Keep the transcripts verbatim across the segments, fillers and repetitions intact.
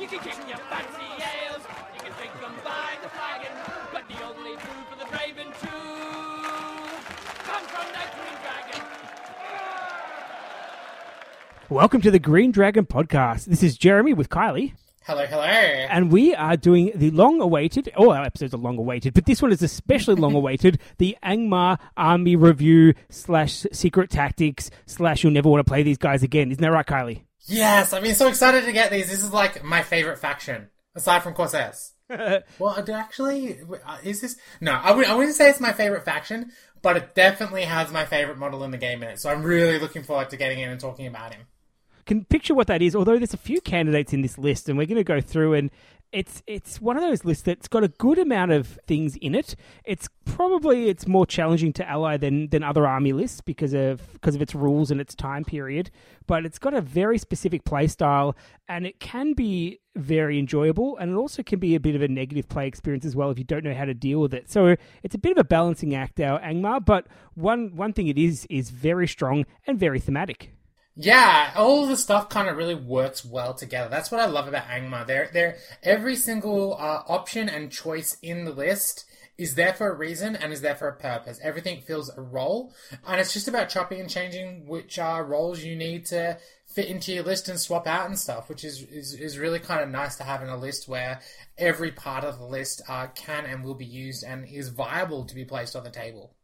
You can kick your fancy ales, you can drink them by the flagon, but the only food for the brave and true comes from the Green Dragon. Welcome to the Green Dragon Podcast. This is Jeremy with Kylie. Hello, hello. And we are doing the long-awaited, all our episodes are long-awaited, but this one is especially long-awaited, the Angmar Army Review slash Secret Tactics slash You'll Never Want to Play These Guys Again. Isn't that right, Kylie? Yes, I've been so excited to get these. This is like my favourite faction, aside from Corsairs. Well, actually, is this... No, I wouldn't, I wouldn't say it's my favourite faction, but it definitely has my favourite model in the game in it, so I'm really looking forward to getting in and talking about him. Can picture what that is, although there's a few candidates in this list, and we're going to go through, and it's it's one of those lists that's got a good amount of things in it. It's probably it's more challenging to ally than than other army lists because of because of its rules and its time period, but it's got a very specific play style, and it can be very enjoyable, and it also can be a bit of a negative play experience as well if you don't know how to deal with it. So it's a bit of a balancing act, our Angmar, but one one thing it is is very strong and very thematic. Yeah, all the stuff kind of really works well together. That's what I love about Angmar. They're, they're, every single uh, option and choice in the list is there for a reason and is there for a purpose. Everything fills a role, and it's just about chopping and changing which uh, roles you need to fit into your list and swap out and stuff, which is, is, is really kind of nice to have in a list where every part of the list uh, can and will be used and is viable to be placed on the table.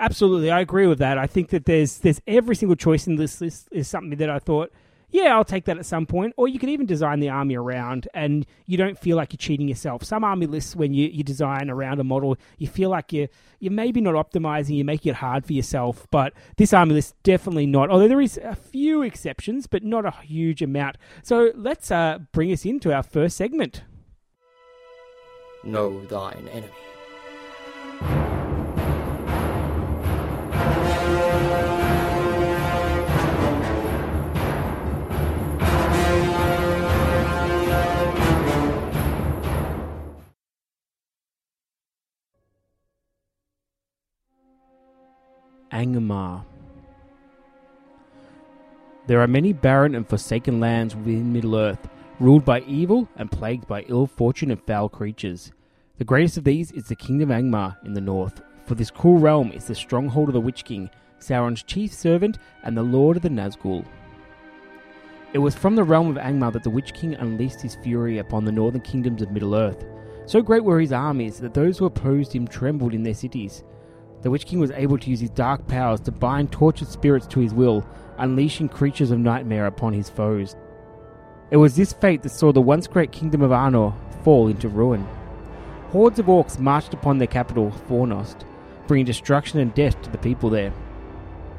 Absolutely, I agree with that. I think that there's there's every single choice in this list is something that I thought, yeah, I'll take that at some point. Or you can even design the army around, and you don't feel like you're cheating yourself. Some army lists, when you, you design around a model, you feel like you're, you're maybe not optimizing, you're making it hard for yourself. But this army list, definitely not. Although there is a few exceptions, but not a huge amount. So let's uh, bring us into our first segment. Know thine enemy. Angmar. There are many barren and forsaken lands within Middle-earth, ruled by evil and plagued by ill fortune and foul creatures. The greatest of these is the Kingdom of Angmar in the north, for this cruel realm is the stronghold of the Witch King, Sauron's chief servant and the Lord of the Nazgul. It was from the realm of Angmar that the Witch King unleashed his fury upon the northern kingdoms of Middle-earth. So great were his armies that those who opposed him trembled in their cities. The Witch King was able to use his dark powers to bind tortured spirits to his will, unleashing creatures of nightmare upon his foes. It was this fate that saw the once great kingdom of Arnor fall into ruin. Hordes of orcs marched upon their capital, Fornost, bringing destruction and death to the people there.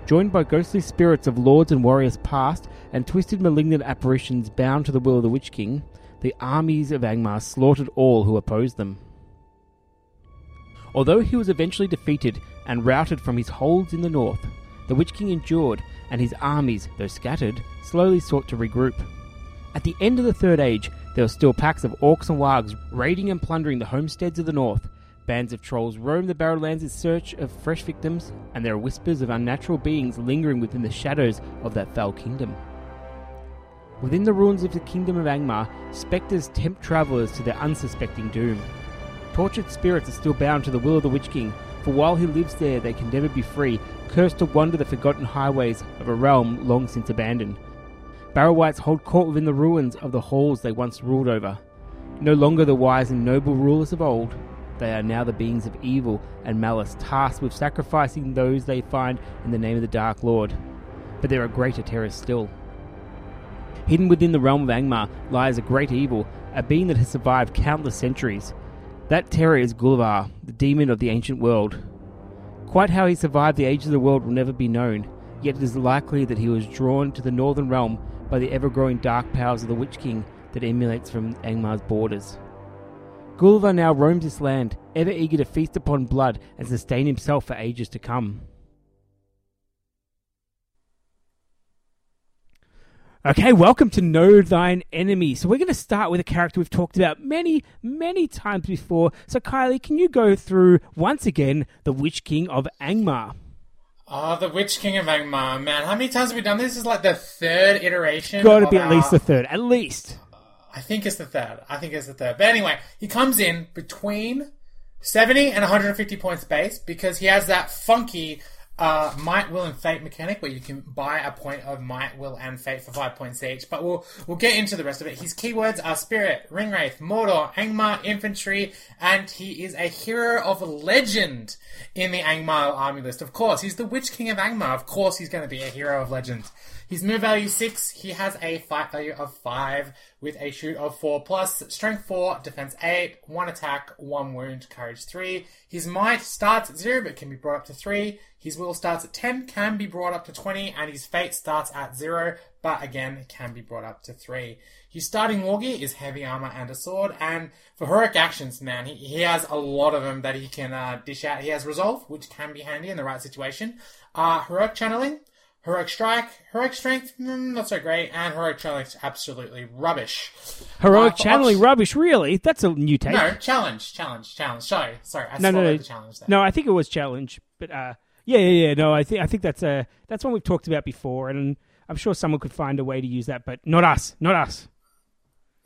Joined by ghostly spirits of lords and warriors past, and twisted malignant apparitions bound to the will of the Witch King, the armies of Angmar slaughtered all who opposed them. Although he was eventually defeated and routed from his holds in the north, the Witch King endured, and his armies, though scattered, slowly sought to regroup. At the end of the Third Age, there were still packs of orcs and wargs raiding and plundering the homesteads of the north. Bands of trolls roamed the Barrowlands in search of fresh victims, and there are whispers of unnatural beings lingering within the shadows of that foul kingdom. Within the ruins of the Kingdom of Angmar, spectres tempt travellers to their unsuspecting doom. Tortured spirits are still bound to the will of the Witch King, for while he lives there they can never be free, cursed to wander the forgotten highways of a realm long since abandoned. Barrow-wights hold court within the ruins of the halls they once ruled over. No longer the wise and noble rulers of old, they are now the beings of evil and malice tasked with sacrificing those they find in the name of the Dark Lord. But there are greater terrors still. Hidden within the realm of Angmar lies a great evil, a being that has survived countless centuries. That terror is Gulavhar, the demon of the ancient world. Quite how he survived the ages of the world will never be known, yet it is likely that he was drawn to the northern realm by the ever-growing dark powers of the Witch King that emanates from Angmar's borders. Gulavhar now roams this land, ever eager to feast upon blood and sustain himself for ages to come. Okay, welcome to Know Thine Enemy. So we're going to start with a character we've talked about many, many times before. So Kylie, can you go through, once again, the Witch King of Angmar? Oh, the Witch King of Angmar, man. How many times have we done this? This is like the third iteration. Got to be at our... least the third, at least. I think it's the third. I think it's the third. But anyway, he comes in between seventy and one hundred fifty points base because he has that funky uh, Might, Will, and Fate mechanic where you can buy a point of Might, Will, and Fate for five points each. But we'll we'll get into the rest of it. His keywords are Spirit, Ringwraith, Mordor, Angmar, Infantry, and he is a hero of legend in the Angmar army list. Of course, he's the Witch King of Angmar. Of course, he's going to be a hero of legend. His move value six, he has a fight value of five with a shoot of four plus, strength four, defense eight, one attack, one wound, courage three. His might starts at zero but can be brought up to three. His will starts at ten, can be brought up to twenty, and his fate starts at zero, but again can be brought up to three. His starting war gear is heavy armor and a sword, and for heroic actions, man, he, he has a lot of them that he can uh, dish out. He has resolve, which can be handy in the right situation. Uh, heroic channeling, heroic strike, heroic strength, mm, not so great, and heroic challenge, absolutely rubbish. Heroic uh, channeling, op- rubbish, really? That's a new take. No, challenge, challenge, challenge. Sorry, sorry, I no, swallowed no, no. the challenge there. No, I think it was challenge, but uh, yeah, yeah, yeah. No, I think I think that's a that's one we've talked about before, and I'm sure someone could find a way to use that, but not us, not us.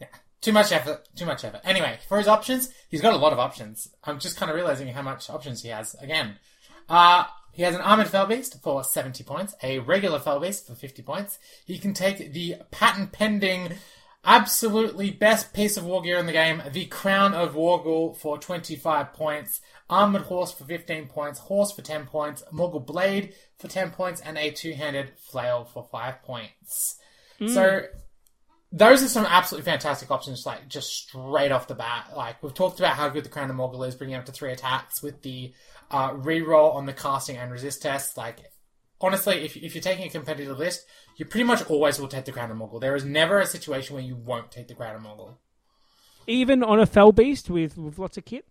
Yeah, too much effort, too much effort. Anyway, for his options, he's got a lot of options. I'm just kind of realizing how much options he has again. Uh... He has an Armored Felbeast for seventy points, a regular Felbeast for fifty points. He can take the patent-pending, absolutely best piece of war gear in the game, the Crown of Morgul for twenty-five points, Armored Horse for fifteen points, Horse for ten points, Morgul Blade for ten points, and a two-handed Flail for five points. Mm. So those are some absolutely fantastic options, like just straight off the bat. Like, we've talked about how good the Crown of Morgul is, bringing up to three attacks with the uh, reroll on the casting and resist tests. Like, honestly, if, if you're taking a competitive list, you pretty much always will take the Crown of Morgul. There is never a situation where you won't take the Crown of Morgul. Even on a Felbeast with, with lots of kit?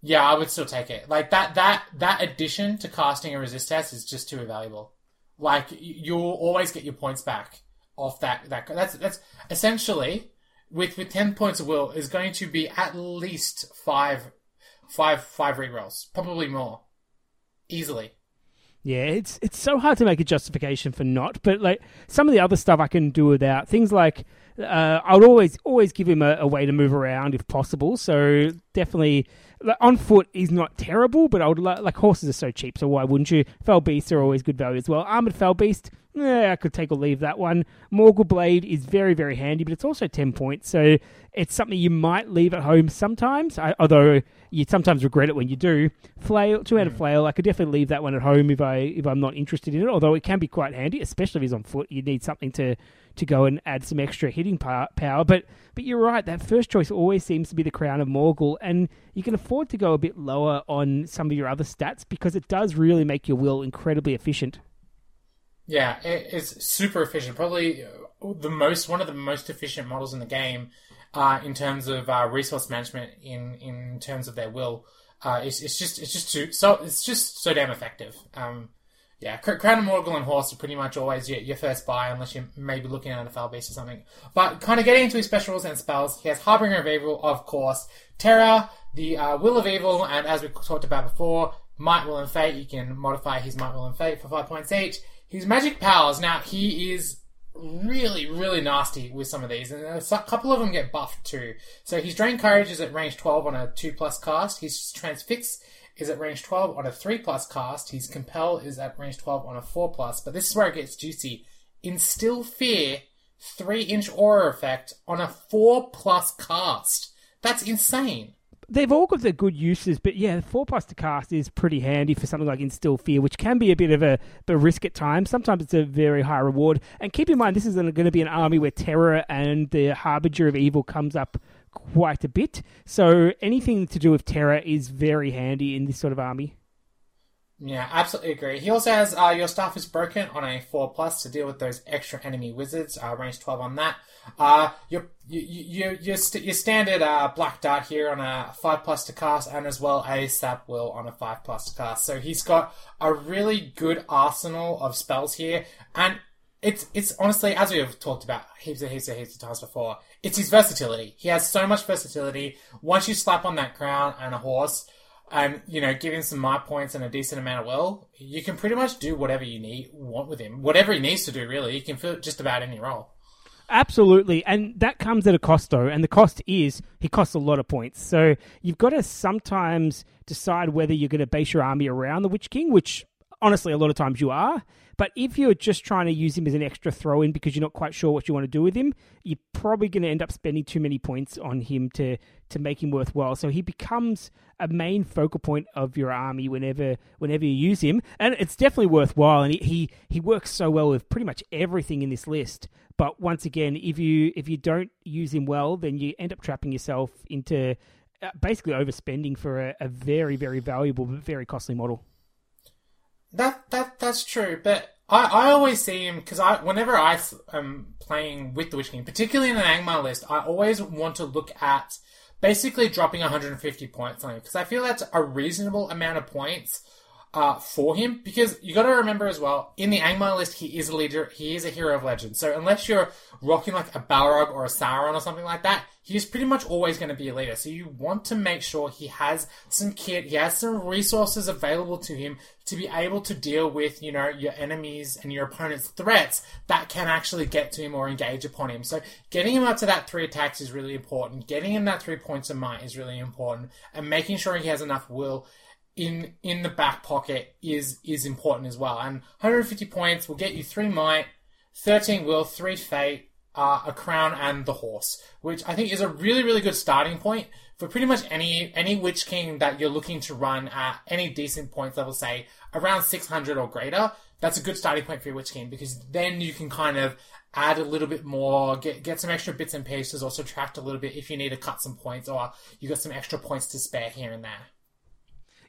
Yeah, I would still take it. Like, that, that, that addition to casting and resist tests is just too valuable. Like, you'll always get your points back off that, that that's that's essentially with with ten points of will is going to be at least five five five rerolls, probably more, easily. Yeah, it's it's so hard to make a justification for not, but like some of the other stuff I can do without. Things like uh, I would always always give him a, a way to move around if possible. So definitely like, on foot is not terrible, but I would like, like horses are so cheap, so why wouldn't you? Felbeasts are always good value as well. Armored Felbeast. Yeah, I could take or leave that one. Morgul Blade is very, very handy, but it's also ten points, so it's something you might leave at home sometimes, I, although you sometimes regret it when you do. Flail, two-handed mm. flail, I could definitely leave that one at home if, I, if I'm not interested in it, although it can be quite handy, especially if he's on foot. You need something to, to go and add some extra hitting power. But but you're right, that first choice always seems to be the Crown of Morgul, and you can afford to go a bit lower on some of your other stats because it does really make your will incredibly efficient. Yeah, it's super efficient. Probably the most, one of the most efficient models in the game uh, in terms of uh, resource management. In, in terms of their will, uh, it's it's just it's just too, so it's just so damn effective. Um, yeah, Crown of Morgul and Horse are pretty much always your, your first buy, unless you're maybe looking at a Felbeast or something. But kind of getting into his specials and spells, he has Harbinger of Evil, of course, Terror, the uh, Will of Evil, and as we talked about before, Might, Will, and Fate. You can modify his Might, Will, and Fate for five points each. His magic powers, now, he is really, really nasty with some of these, and a couple of them get buffed too. So his Drain Courage is at range twelve on a two plus cast. His Transfix is at range twelve on a three plus cast. His Compel is at range twelve on a four plus, but this is where it gets juicy. Instill Fear, three inch aura effect on a four plus cast. That's insane. They've all got their good uses, but yeah, four plus to cast is pretty handy for something like Instill Fear, which can be a bit of a, a risk at times. Sometimes it's a very high reward. And keep in mind, this is going to be an army where Terror and the Harbinger of Evil comes up quite a bit. So anything to do with Terror is very handy in this sort of army. Yeah, absolutely agree. He also has uh, Your Staff is Broken on a four plus to deal with those extra enemy wizards, uh, range twelve on that. Uh, your your, your, your, st- your standard uh, Black Dart here on a five plus to cast, and as well a Sap Will on a five plus to cast. So he's got a really good arsenal of spells here, and it's it's honestly, as we have talked about heaps and heaps and heaps of times before, it's his versatility. He has so much versatility. Once you slap on that crown and a horse, and, you know, give him some my points and a decent amount of will, you can pretty much do whatever you need, want with him. Whatever he needs to do, really. You can fill just about any role. Absolutely, and that comes at a cost though, and the cost is he costs a lot of points. So you've got to sometimes decide whether you're going to base your army around the Witch King, which honestly a lot of times you are. But if you're just trying to use him as an extra throw-in because you're not quite sure what you want to do with him, you're probably going to end up spending too many points on him to, to make him worthwhile. So he becomes a main focal point of your army whenever whenever you use him. And it's definitely worthwhile, and he, he, he works so well with pretty much everything in this list. But once again, if you if you don't use him well, then you end up trapping yourself into basically overspending for a, a very, very valuable but very costly model. That that that's true, but I, I always see him because I whenever I am playing with the Witch King, particularly in an Angmar list, I always want to look at basically dropping one hundred fifty points on him because I feel that's a reasonable amount of points uh, for him. Because you got to remember as well, in the Angmar list, he is a leader, he is a hero of legend. So unless you're rocking like a Balrog or a Sauron or something like that, he is pretty much always going to be a leader. So you want to make sure he has some kit, he has some resources available to him to be able to deal with, you know, your enemies and your opponent's threats that can actually get to him or engage upon him. So getting him up to that three attacks is really important. Getting him that three points of might is really important. And making sure he has enough will in in the back pocket is is important as well. And one hundred fifty points will get you three might, thirteen will, three fate, Uh, a crown and the horse, which I think is a really, really good starting point for pretty much any any Witch King that you're looking to run at any decent points level, say around six hundred or greater. That's a good starting point for your Witch King because then you can kind of add a little bit more, get get some extra bits and pieces or subtract a little bit if you need to cut some points or you got some extra points to spare here and there.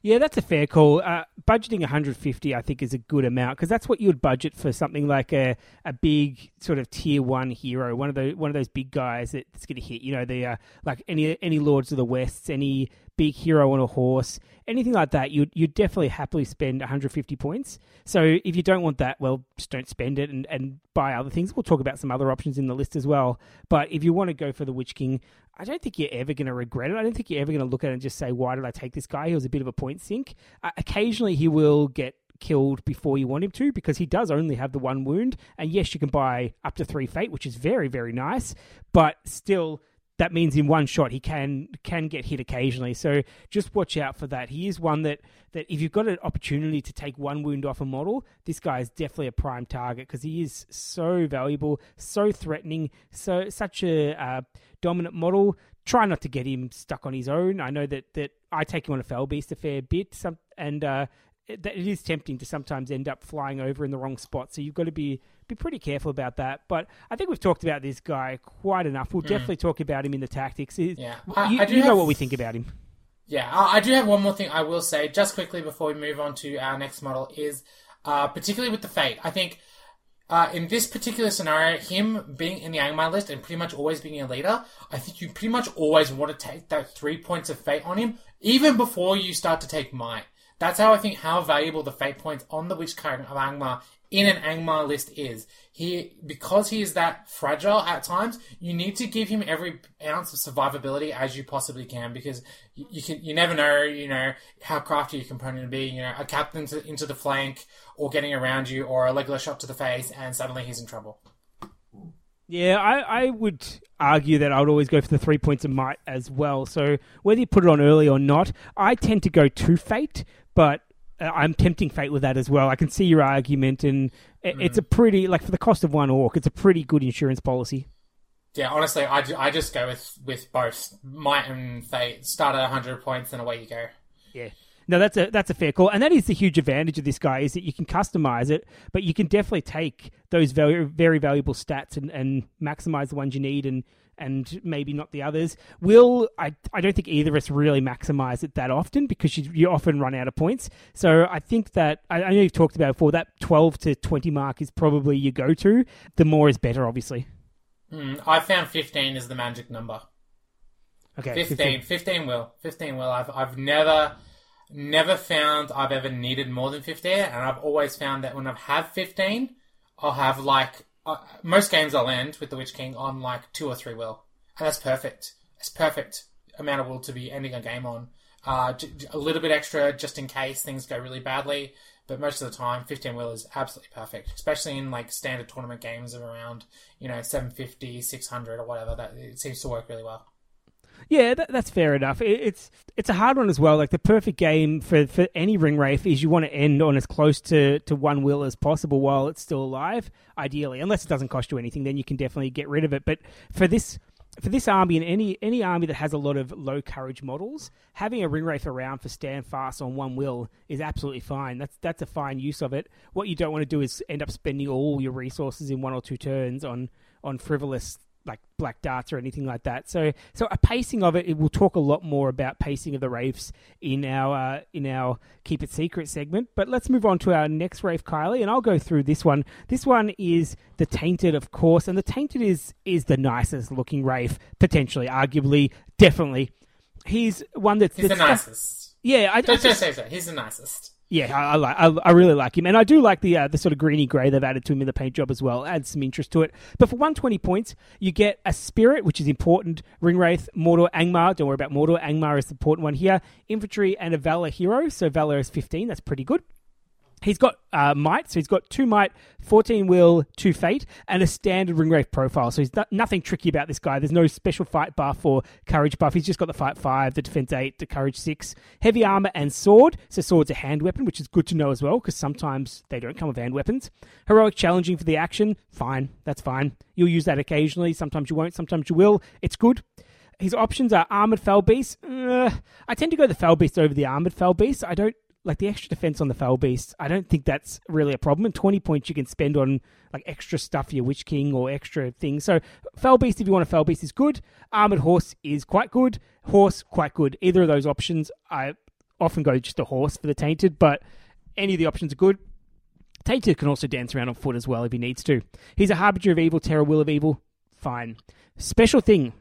Yeah, that's a fair call. Uh, budgeting one hundred fifty, I think, is a good amount because that's what you would budget for something like a, a big sort of tier one hero, one of those one of those big guys that's going to hit. You know, the uh, like any any Lords of the West, any big hero on a horse, anything like that. You'd you'd definitely happily spend one hundred fifty points. So if you don't want that, well, just don't spend it and, and buy other things. We'll talk about some other options in the list as well. But if you want to go for the Witch King, I don't think you're ever going to regret it. I don't think you're ever going to look at it and just say, why did I take this guy? He was a bit of a point sink. Uh, occasionally, he will get killed before you want him to because he does only have the one wound. And yes, you can buy up to three fate, which is very, very nice. But still, that means in one shot, he can can get hit occasionally. So just watch out for that. He is one that, that if you've got an opportunity to take one wound off a model, this guy is definitely a prime target because he is so valuable, so threatening, so such a... Uh, dominant model. Try not to get him stuck on his own. I know that that I take him on a Felbeast a fair bit, some, and uh, it, that it is tempting to sometimes end up flying over in the wrong spot. So you've got to be be pretty careful about that. But I think we've talked about this guy quite enough. We'll mm. definitely talk about him in the tactics. Yeah, I, you, I do you have, know what we think about him. Yeah, I, I do have one more thing I will say just quickly before we move on to our next model is uh, particularly with the fate. I think. Uh, in this particular scenario, him being in the Angmar list and pretty much always being a leader, I think you pretty much always want to take that three points of fate on him, even before you start to take might. That's how I think how valuable the fate points on the Witch King of Angmar in an Angmar list is. He, because he is that fragile at times, you need to give him every ounce of survivability as you possibly can, because you, you can you never know, you know, how crafty your component will be. You know, a captain to, into the flank, or getting around you, or a regular shot to the face, and suddenly he's in trouble. Yeah, I, I would argue that I would always go for the three points of might as well. So whether you put it on early or not, I tend to go to fate, but I'm tempting fate with that as well. I can see your argument, and it's mm. a pretty, like for the cost of one orc, it's a pretty good insurance policy. Yeah, honestly, I, I just go with, with both. Might and fate. Start at one hundred points and away you go. Yeah. No, that's a that's a fair call. And that is the huge advantage of this guy is that you can customize it, but you can definitely take those very, very valuable stats and, and maximize the ones you need and and maybe not the others. Will, I I don't think either of us really maximize it that often because you, you often run out of points. So I think that, I, I know you've talked about it before, that twelve to twenty mark is probably your go-to. The more is better, obviously. Mm, I found fifteen is the magic number. Okay. fifteen, fifteen, fifteen will. fifteen will. I've, I've never... Never found I've ever needed more than fifteen, and I've always found that when I have fifteen, I'll have like uh, most games I'll end with the Witch King on like two or three will, and that's perfect. That's perfect amount of will to be ending a game on. Uh, j- j- a little bit extra just in case things go really badly. but most of the time, fifteen wheel is absolutely perfect, especially in like standard tournament games of around, you know, seven fifty, six hundred or whatever. That it seems to work really well. Yeah, that, that's fair enough. It, it's it's a hard one as well. Like, the perfect game for, for any Ringwraith is you want to end on as close to, to one wheel as possible while it's still alive, ideally. Unless it doesn't cost you anything, then you can definitely get rid of it. But for this for this army and any any army that has a lot of low courage models, having a Ringwraith around for stand fast on one wheel is absolutely fine. That's that's a fine use of it. What you don't want to do is end up spending all your resources in one or two turns on on frivolous like black darts or anything like that. So, so a pacing of it, it will talk a lot more about pacing of the Wraiths in our, uh, in our Keep It Secret segment. But let's move on to our next Wraith, Kylie, and I'll go through this one. This one is the Tainted, of course, and the Tainted is, is the nicest looking Wraith, potentially, arguably, definitely. He's one that's... He's that's, the nicest. Yeah. I, don't, don't say so. He's the nicest. Yeah, I, I like. I, I really like him, and I do like the uh, the sort of greeny grey they've added to him in the paint job as well. Adds some interest to it. But for one hundred twenty points, you get a Spirit, which is important. Ringwraith, Mordor, Angmar. Don't worry about Mordor. Angmar is the important one here. Infantry and a Valor hero. So Valor is fifteen. That's pretty good. He's got uh, might, so he's got two might, fourteen will, two fate, and a standard Ringwraith profile. So he's not, nothing tricky about this guy. There's no special fight buff or courage buff. He's just got the fight five, the defense eight, the courage six, heavy armor, and sword. So sword's a hand weapon, which is good to know as well, because sometimes they don't come with hand weapons. Heroic challenging for the action. Fine, that's fine. You'll use that occasionally. Sometimes you won't, sometimes you will. It's good. His options are armored Felbeast. Uh, I tend to go the Felbeast over the armored Felbeast. I don't... Like, the extra defense on the Felbeast, I don't think that's really a problem. And twenty points you can spend on, like, extra stuff for your Witch King or extra things. So, Felbeast, if you want a Felbeast, is good. Armored Horse is quite good. Horse, quite good. Either of those options, I often go just a Horse for the Tainted, but any of the options are good. Tainted can also dance around on foot as well if he needs to. He's a Harbinger of Evil, Terror, Will of Evil. Fine. Special thing.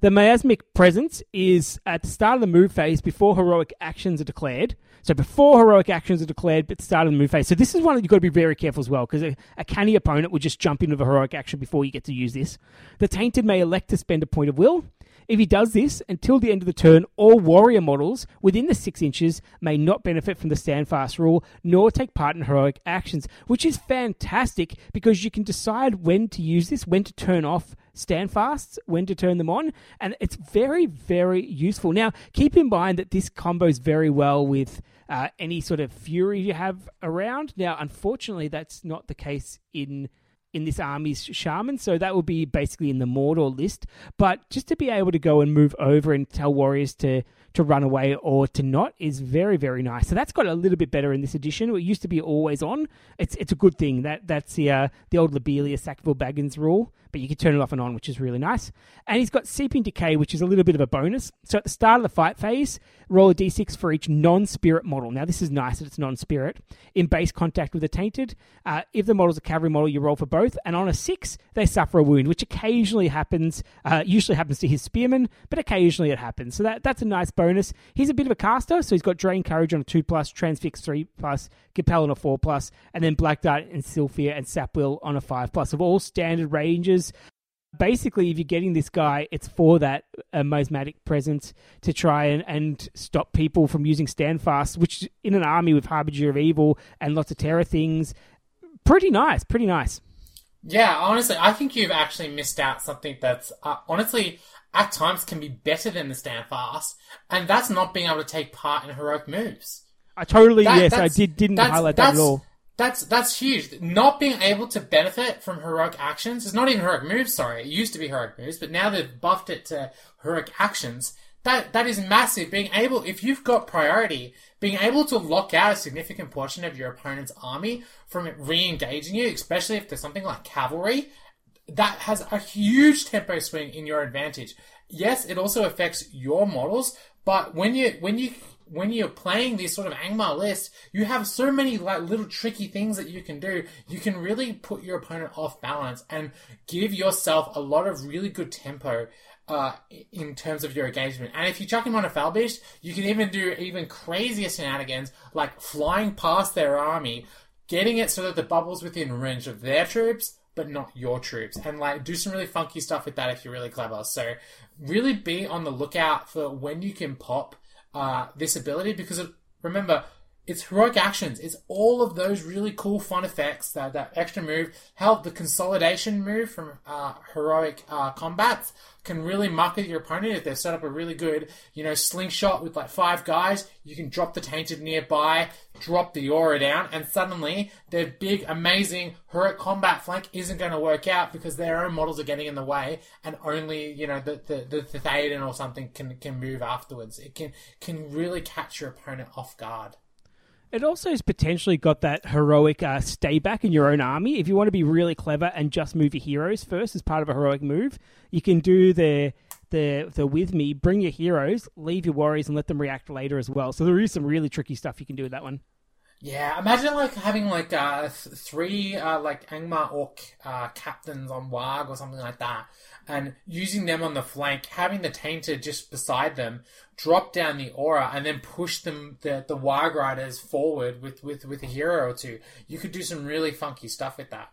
The Miasmic Presence is at the start of the move phase before heroic actions are declared. So before heroic actions are declared, but start of the move phase. So this is one that you've got to be very careful as well, because a, a canny opponent will just jump into the heroic action before you get to use this. The Tainted may elect to spend a point of will. If he does this, until the end of the turn, all warrior models within the six inches may not benefit from the standfast rule, nor take part in heroic actions, which is fantastic because you can decide when to use this, when to turn off standfasts, when to turn them on, and it's very, very useful. Now, keep in mind that this combos very well with uh, any sort of fury you have around. Now, unfortunately, that's not the case in... in this army's shaman, so that would be basically in the Mordor list. But just to be able to go and move over and tell warriors to to run away or to not is very, very nice. So that's got a little bit better in this edition. It used to be always on. It's it's a good thing. That That's the uh, the old Lobelia, Sackville-Baggins rule, but you can turn it off and on, which is really nice. And he's got Seeping Decay, which is a little bit of a bonus. So at the start of the fight phase, roll a d six for each non-spirit model. Now, this is nice that it's non-spirit. In base contact with the Tainted, uh, if the model's a cavalry model, you roll for both. And on a six, they suffer a wound, which occasionally happens, uh, usually happens to his spearmen, but occasionally it happens. So that that's a nice bonus. Bonus. He's a bit of a caster, so he's got Drain Courage on a two plus, Transfix three plus, Compel on a four plus, and then Black Dart and Sylphia and Sapwill on a five plus of all standard ranges. Basically, if you're getting this guy, it's for that uh, Miasmatic Presence to try and, and stop people from using standfast, which in an army with Harbinger of Evil and lots of terror things, pretty nice, pretty nice. Yeah, honestly, I think you've actually missed out something that's uh, honestly at times can be better than the standfast, and that's not being able to take part in heroic moves. I totally that, yes, I did didn't highlight that at all. That's that's huge. Not being able to benefit from heroic actions is not even heroic moves. Sorry, it used to be heroic moves, but now they've buffed it to heroic actions. That that is massive. Being able, if you've got priority, being able to lock out a significant portion of your opponent's army from re-engaging you, especially if there's something like cavalry, that has a huge tempo swing in your advantage. Yes, it also affects your models, but when you when you when you're playing these sort of Angmar lists, you have so many like little tricky things that you can do. You can really put your opponent off balance and give yourself a lot of really good tempo Uh, in terms of your engagement. And if you chuck him on a Felbeast, you can even do even crazier shenanigans, like flying past their army, getting it so that the bubble's within range of their troops, but not your troops. And like do some really funky stuff with that if you're really clever. So really be on the lookout for when you can pop uh, this ability, because remember, It's heroic actions. It's all of those really cool, fun effects, that, that extra move. Hell, the consolidation move from uh, heroic uh, combats can really muck at your opponent if they've set up a really good, you know, slingshot with like five guys. You can drop the Tainted nearby, drop the aura down, and suddenly their big, amazing heroic combat flank isn't going to work out because their own models are getting in the way, and only, you know, the the, the, the Theoden or something can, can move afterwards. It can can really catch your opponent off guard. It also has potentially got that heroic uh, stay back in your own army. If you want to be really clever and just move your heroes first as part of a heroic move, you can do the the the with me, bring your heroes, leave your warriors, and let them react later as well. So there is some really tricky stuff you can do with that one. Yeah, imagine like having like uh, th- three uh, like Angmar Orc uh, captains on Warg or something like that, and using them on the flank, having the Tainted just beside them, drop down the aura, and then push them the, the Warg Riders forward with, with, with a hero or two. You could do some really funky stuff with that.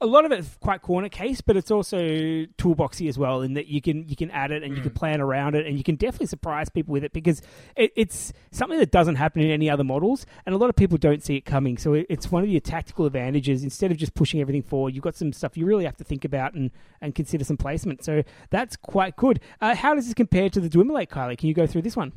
A lot of it's quite corner case, but it's also toolboxy as well, in that you can you can add it and mm. you can plan around it, and you can definitely surprise people with it, because it, it's something that doesn't happen in any other models, and a lot of people don't see it coming. So it, it's one of your tactical advantages. Instead of just pushing everything forward, you've got some stuff you really have to think about and, and consider some placement. So that's quite good. Uh, how does this compare to the Dwimmerlaik, Kylie? Can you go through this one?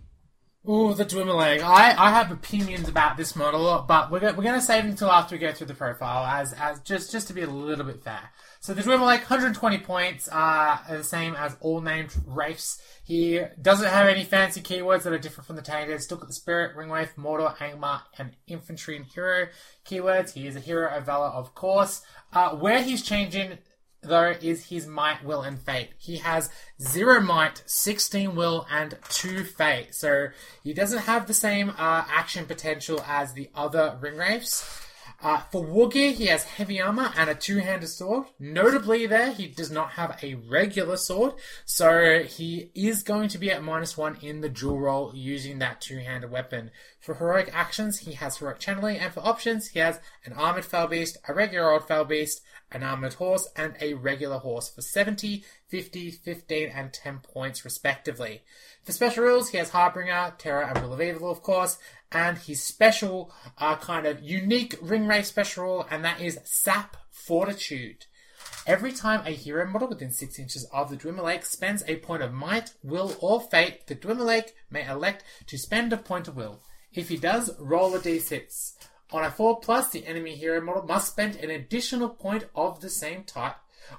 Ooh, the Dwimmerlaik. I, I have opinions about this model, but we're, go- we're going to save them until after we go through the profile, as as just, just to be a little bit fair. So the Dwimmerlaik, one hundred twenty points, uh, are the same as all named Wraiths. He doesn't have any fancy keywords that are different from the Tainted. Still got the Spirit, Ringwraith, Mordor, Angmar, and Infantry and Hero keywords. He is a Hero of Valor, of course. Uh, where he's changing, though, is his might, will, and fate. He has zero might, sixteen will, and two fate. So he doesn't have the same uh, action potential as the other Ringwraiths. Uh, for Wargear, he has heavy armor and a two-handed sword. Notably there, he does not have a regular sword, so he is going to be at minus one in the dual roll using that two-handed weapon. For heroic actions, he has heroic channeling, and for options, he has an armored Felbeast, a regular old Felbeast, an armored horse, and a regular horse for seventy, fifty, fifteen, and ten points respectively. For special rules, he has Harbinger, Terror, and Will of Evil, of course, and his special, uh, kind of unique Ringwraith special rule, and that is Sap Fortitude. Every time a hero model within six inches of the Dwimmerlaik spends a point of might, will, or fate, the Dwimmerlaik may elect to spend a point of will. If he does, roll a d six. On a four plus, the enemy hero model must spend an additional point of the same type,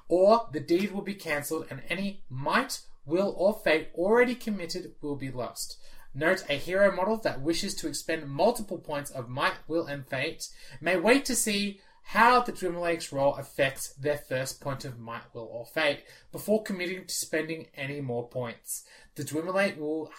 or the deed will be cancelled and any might, will, or fate already committed will be lost. Note, a hero model that wishes to expend multiple points of might, will, and fate may wait to see how the Dwimmerlaik's roll affects their first point of might, will, or fate before committing to spending any more points. The Dwimmerlaik will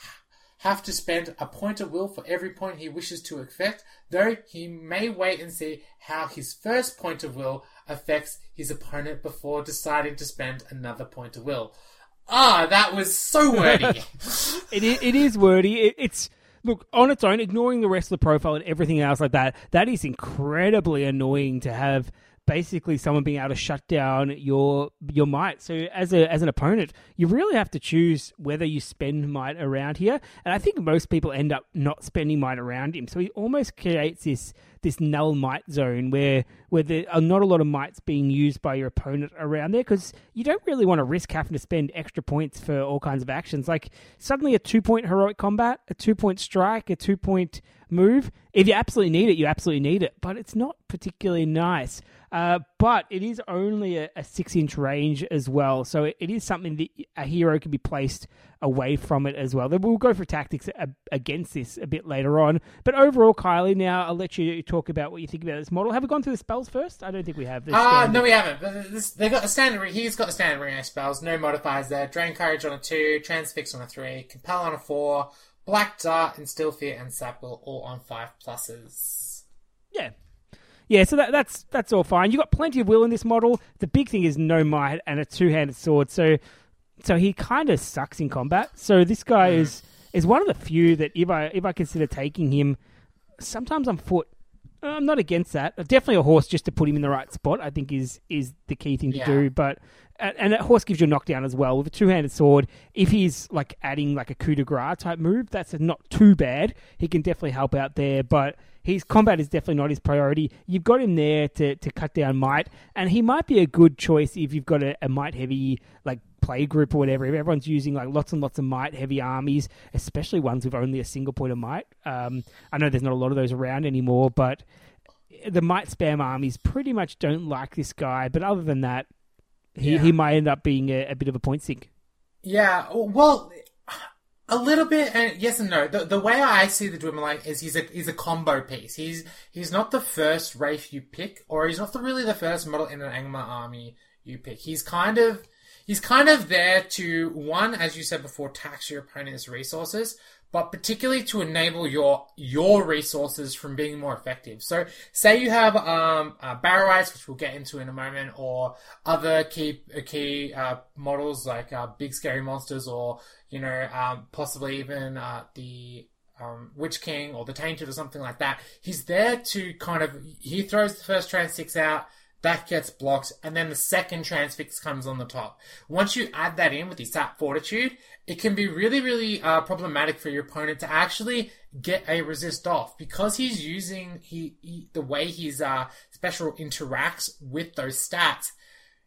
have to spend a point of will for every point he wishes to affect, though he may wait and see how his first point of will affects his opponent before deciding to spend another point of will. Ah, that was so wordy. it, is, it is wordy. It, it's... Look, on its own, ignoring the rest of the profile and everything else like that, that is incredibly annoying to have basically someone being able to shut down your your might. So as a as an opponent, you really have to choose whether you spend might around here. And I think most people end up not spending might around him. So he almost creates this this null might zone where, where there are not a lot of mights being used by your opponent around there, because you don't really want to risk having to spend extra points for all kinds of actions. Like suddenly a two-point heroic combat, a two-point strike, a two-point move. If you absolutely need it, you absolutely need it, but it's not particularly nice. Uh, but it is only a, a six-inch range as well, so it, it is something that a hero can be placed away from it as well. We'll go for tactics a, against this a bit later on. But overall, Kylie, now I'll let you talk about what you think about this model. Have we gone through the spells first? I don't think we have. This uh, no, we haven't. This, they've got the standard. He's got the standard ring of spells. No modifiers there. Drain Courage on a two, Transfix on a three, Compel on a four, Black Dart, and Still Fear and Sapple all on five pluses. Yeah. Yeah, so that, that's that's all fine. You got plenty of will in this model. The big thing is no might and a two-handed sword. So so he kind of sucks in combat. So this guy mm. is is one of the few that if I if I consider taking him, sometimes on foot. I'm not against that. Definitely a horse just to put him in the right spot, I think, is is the key thing to yeah. do. But and that horse gives you a knockdown as well. With a two-handed sword, if he's like adding like a coup de grace type move, that's not too bad. He can definitely help out there, but His combat is definitely not his priority. You've got him there to, to cut down might, and he might be a good choice if you've got a, a might-heavy like play group or whatever. If everyone's using like lots and lots of might-heavy armies, especially ones with only a single point of might. Um, I know there's not a lot of those around anymore, but the might-spam armies pretty much don't like this guy. But other than that, he, yeah. he might end up being a, a bit of a point sink. Yeah, well... A little bit, and yes and no. The, the way I see the Dwimmerlaik is he's a he's a combo piece. He's he's not the first Wraith you pick, or he's not the, really the first model in an Angmar army you pick. He's kind of he's kind of there to, one, as you said before, tax your opponent's resources, but particularly to enable your your resources from being more effective. So, say you have um uh, Barrow-wights, which we'll get into in a moment, or other key key uh, models like uh, big scary monsters, or you know, um, possibly even uh, the um, Witch King or the Tainted or something like that. He's there to kind of... He throws the first Transfix out, that gets blocked, and then the second Transfix comes on the top. Once you add that in with his sap Fortitude, it can be really, really uh, problematic for your opponent to actually get a resist off. Because he's using he, he the way his uh, special interacts with those stats,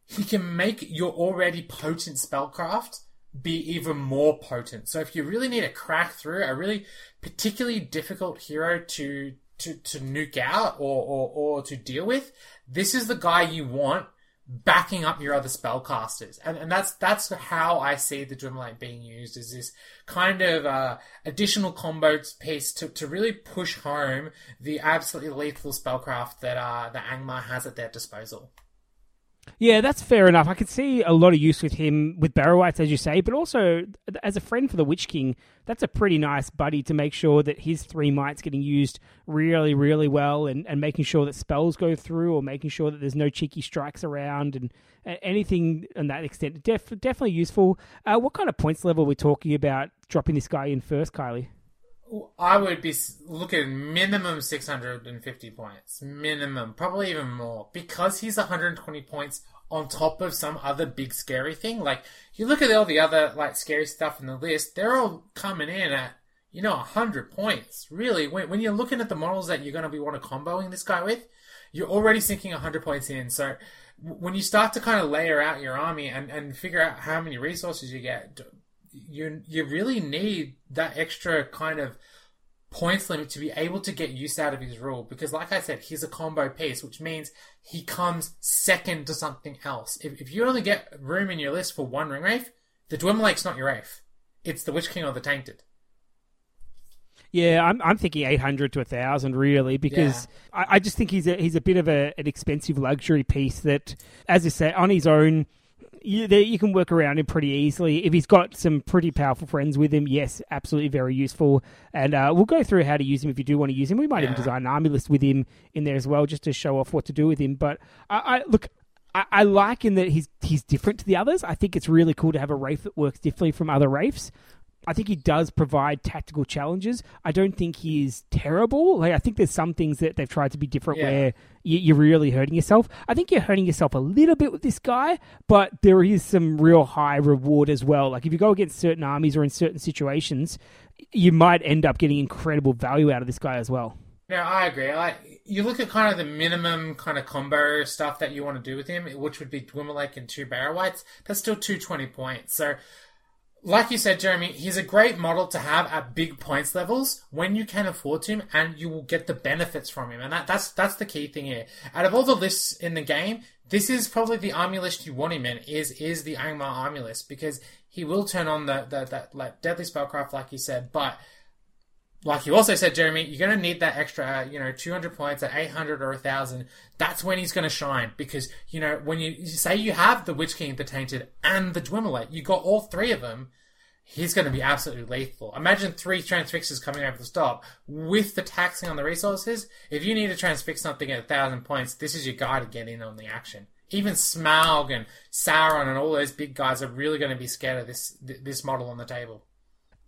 he can make your already potent spellcraft be even more potent. So if you really need to crack through a really particularly difficult hero to to, to nuke out or, or, or to deal with, this is the guy you want backing up your other spellcasters. And and that's that's how I see the Dwimmerlaik being used, is this kind of uh, additional combo piece to, to really push home the absolutely lethal spellcraft that uh, the Angmar has at their disposal. Yeah, that's fair enough. I could see a lot of use with him, with Barrow-wights, as you say, but also as a friend for the Witch King, that's a pretty nice buddy to make sure that his three might's getting used really, really well, and, and making sure that spells go through, or making sure that there's no cheeky strikes around, and, and anything on that extent. Def, definitely useful. Uh, what kind of points level are we talking about dropping this guy in first, Kylie? I would be looking minimum six hundred fifty points. Minimum. Probably even more. Because he's one hundred twenty points on top of some other big scary thing. Like, you look at all the other, like, scary stuff in the list, they're all coming in at, you know, one hundred points. Really, when, when you're looking at the models that you're going to be want to comboing this guy with, you're already sinking one hundred points in. So, when you start to kind of layer out your army and, and figure out how many resources you get... You you really need that extra kind of points limit to be able to get use out of his rule, because like I said, he's a combo piece, which means he comes second to something else. If, if you only get room in your list for one Ringwraith, the Dwimmerlaik's not your Wraith. It's the Witch King or the Tainted. Yeah, I'm I'm thinking eight hundred to one thousand, really, because yeah. I, I just think he's a, he's a bit of a, an expensive luxury piece that, as you say, on his own... You, you can work around him pretty easily. If he's got some pretty powerful friends with him, yes, absolutely very useful. And uh, we'll go through how to use him if you do want to use him. We might yeah. even design an army list with him in there as well, just to show off what to do with him. But I, I look, I, I like in that he's he's different to the others. I think it's really cool to have a Wraith that works differently from other Wraiths. I think he does provide tactical challenges. I don't think he is terrible. Like, I think there's some things that they've tried to be different yeah. where you, you're really hurting yourself. I think you're hurting yourself a little bit with this guy, but there is some real high reward as well. Like, if you go against certain armies or in certain situations, you might end up getting incredible value out of this guy as well. Yeah, I agree. Like, you look at kind of the minimum kind of combo stuff that you want to do with him, which would be Dwimmerlaik and two Barrow-wights. That's still two hundred twenty points. So... Like you said, Jeremy, he's a great model to have at big points levels when you can afford him, and you will get the benefits from him. And that, that's that's the key thing here. Out of all the lists in the game, this is probably the army list you want him in, is is the Angmar army list, because he will turn on the, the, that like deadly spellcraft, like you said. But like you also said, Jeremy, you're going to need that extra, you know, two hundred points at eight hundred or one thousand. That's when he's going to shine, because, you know, when you, you say you have the Witch King, the Tainted, and the Dwimmerlaik, you got all three of them, he's going to be absolutely lethal. Imagine three Transfixes coming over the top with the taxing on the resources. If you need to transfix something at one thousand points, this is your guy to get in on the action. Even Smaug and Sauron and all those big guys are really going to be scared of this this model on the table.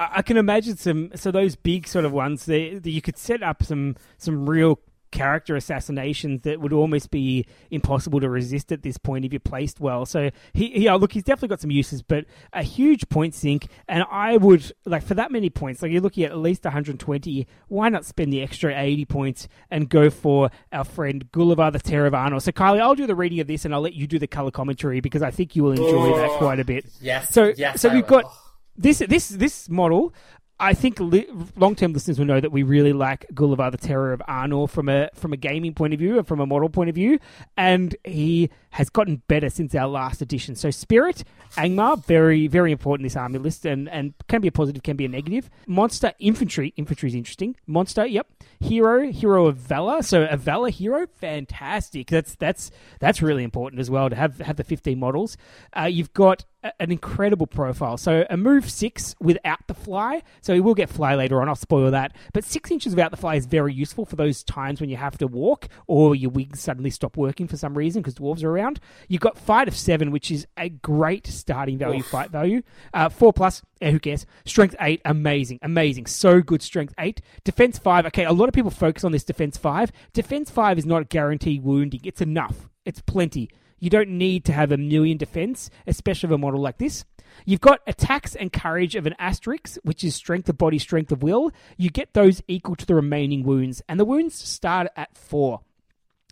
I can imagine some, so those big sort of ones that you could set up some some real character assassinations that would almost be impossible to resist at this point if you're placed well. So he, yeah, look, he's definitely got some uses, but a huge point sink. And I would, like, for that many points, like, you're looking at at least one hundred twenty. Why not spend the extra eighty points and go for our friend Gulavhar, the Terror of Arnor? So Kylie, I'll do the reading of this and I'll let you do the color commentary because I think you will enjoy oh, that quite a bit. Yes. So yes, so I we've will. got this this this model. I think li- long-term listeners will know that we really like Gulavhar, the Terror of Arnor, from a from a gaming point of view and from a model point of view, and he has gotten better since our last edition. So Spirit, Angmar, very, very important, this army list, and, and can be a positive, can be a negative. Monster, Infantry. Infantry is interesting. Monster, yep. Hero, Hero of Valor. So a Valor Hero, fantastic. That's that's that's really important as well, to have, have the fifteen models. Uh, you've got an incredible profile. So a move six without the fly. So he will get fly later on. I'll spoil that. But six inches without the fly is very useful for those times when you have to walk or your wigs suddenly stop working for some reason because dwarves are around. You've got fight of seven, which is a great starting value, Oof. fight value. Uh, four plus, eh, who cares? Strength eight, amazing, amazing. So good, strength eight. Defense five. Okay, a lot of people focus on this defense five. Defense five is not guaranteed wounding. It's enough. It's plenty. You don't need to have a million defense, especially with a model like this. You've got attacks and courage of an asterisk, which is strength of body, strength of will. You get those equal to the remaining wounds, and the wounds start at four.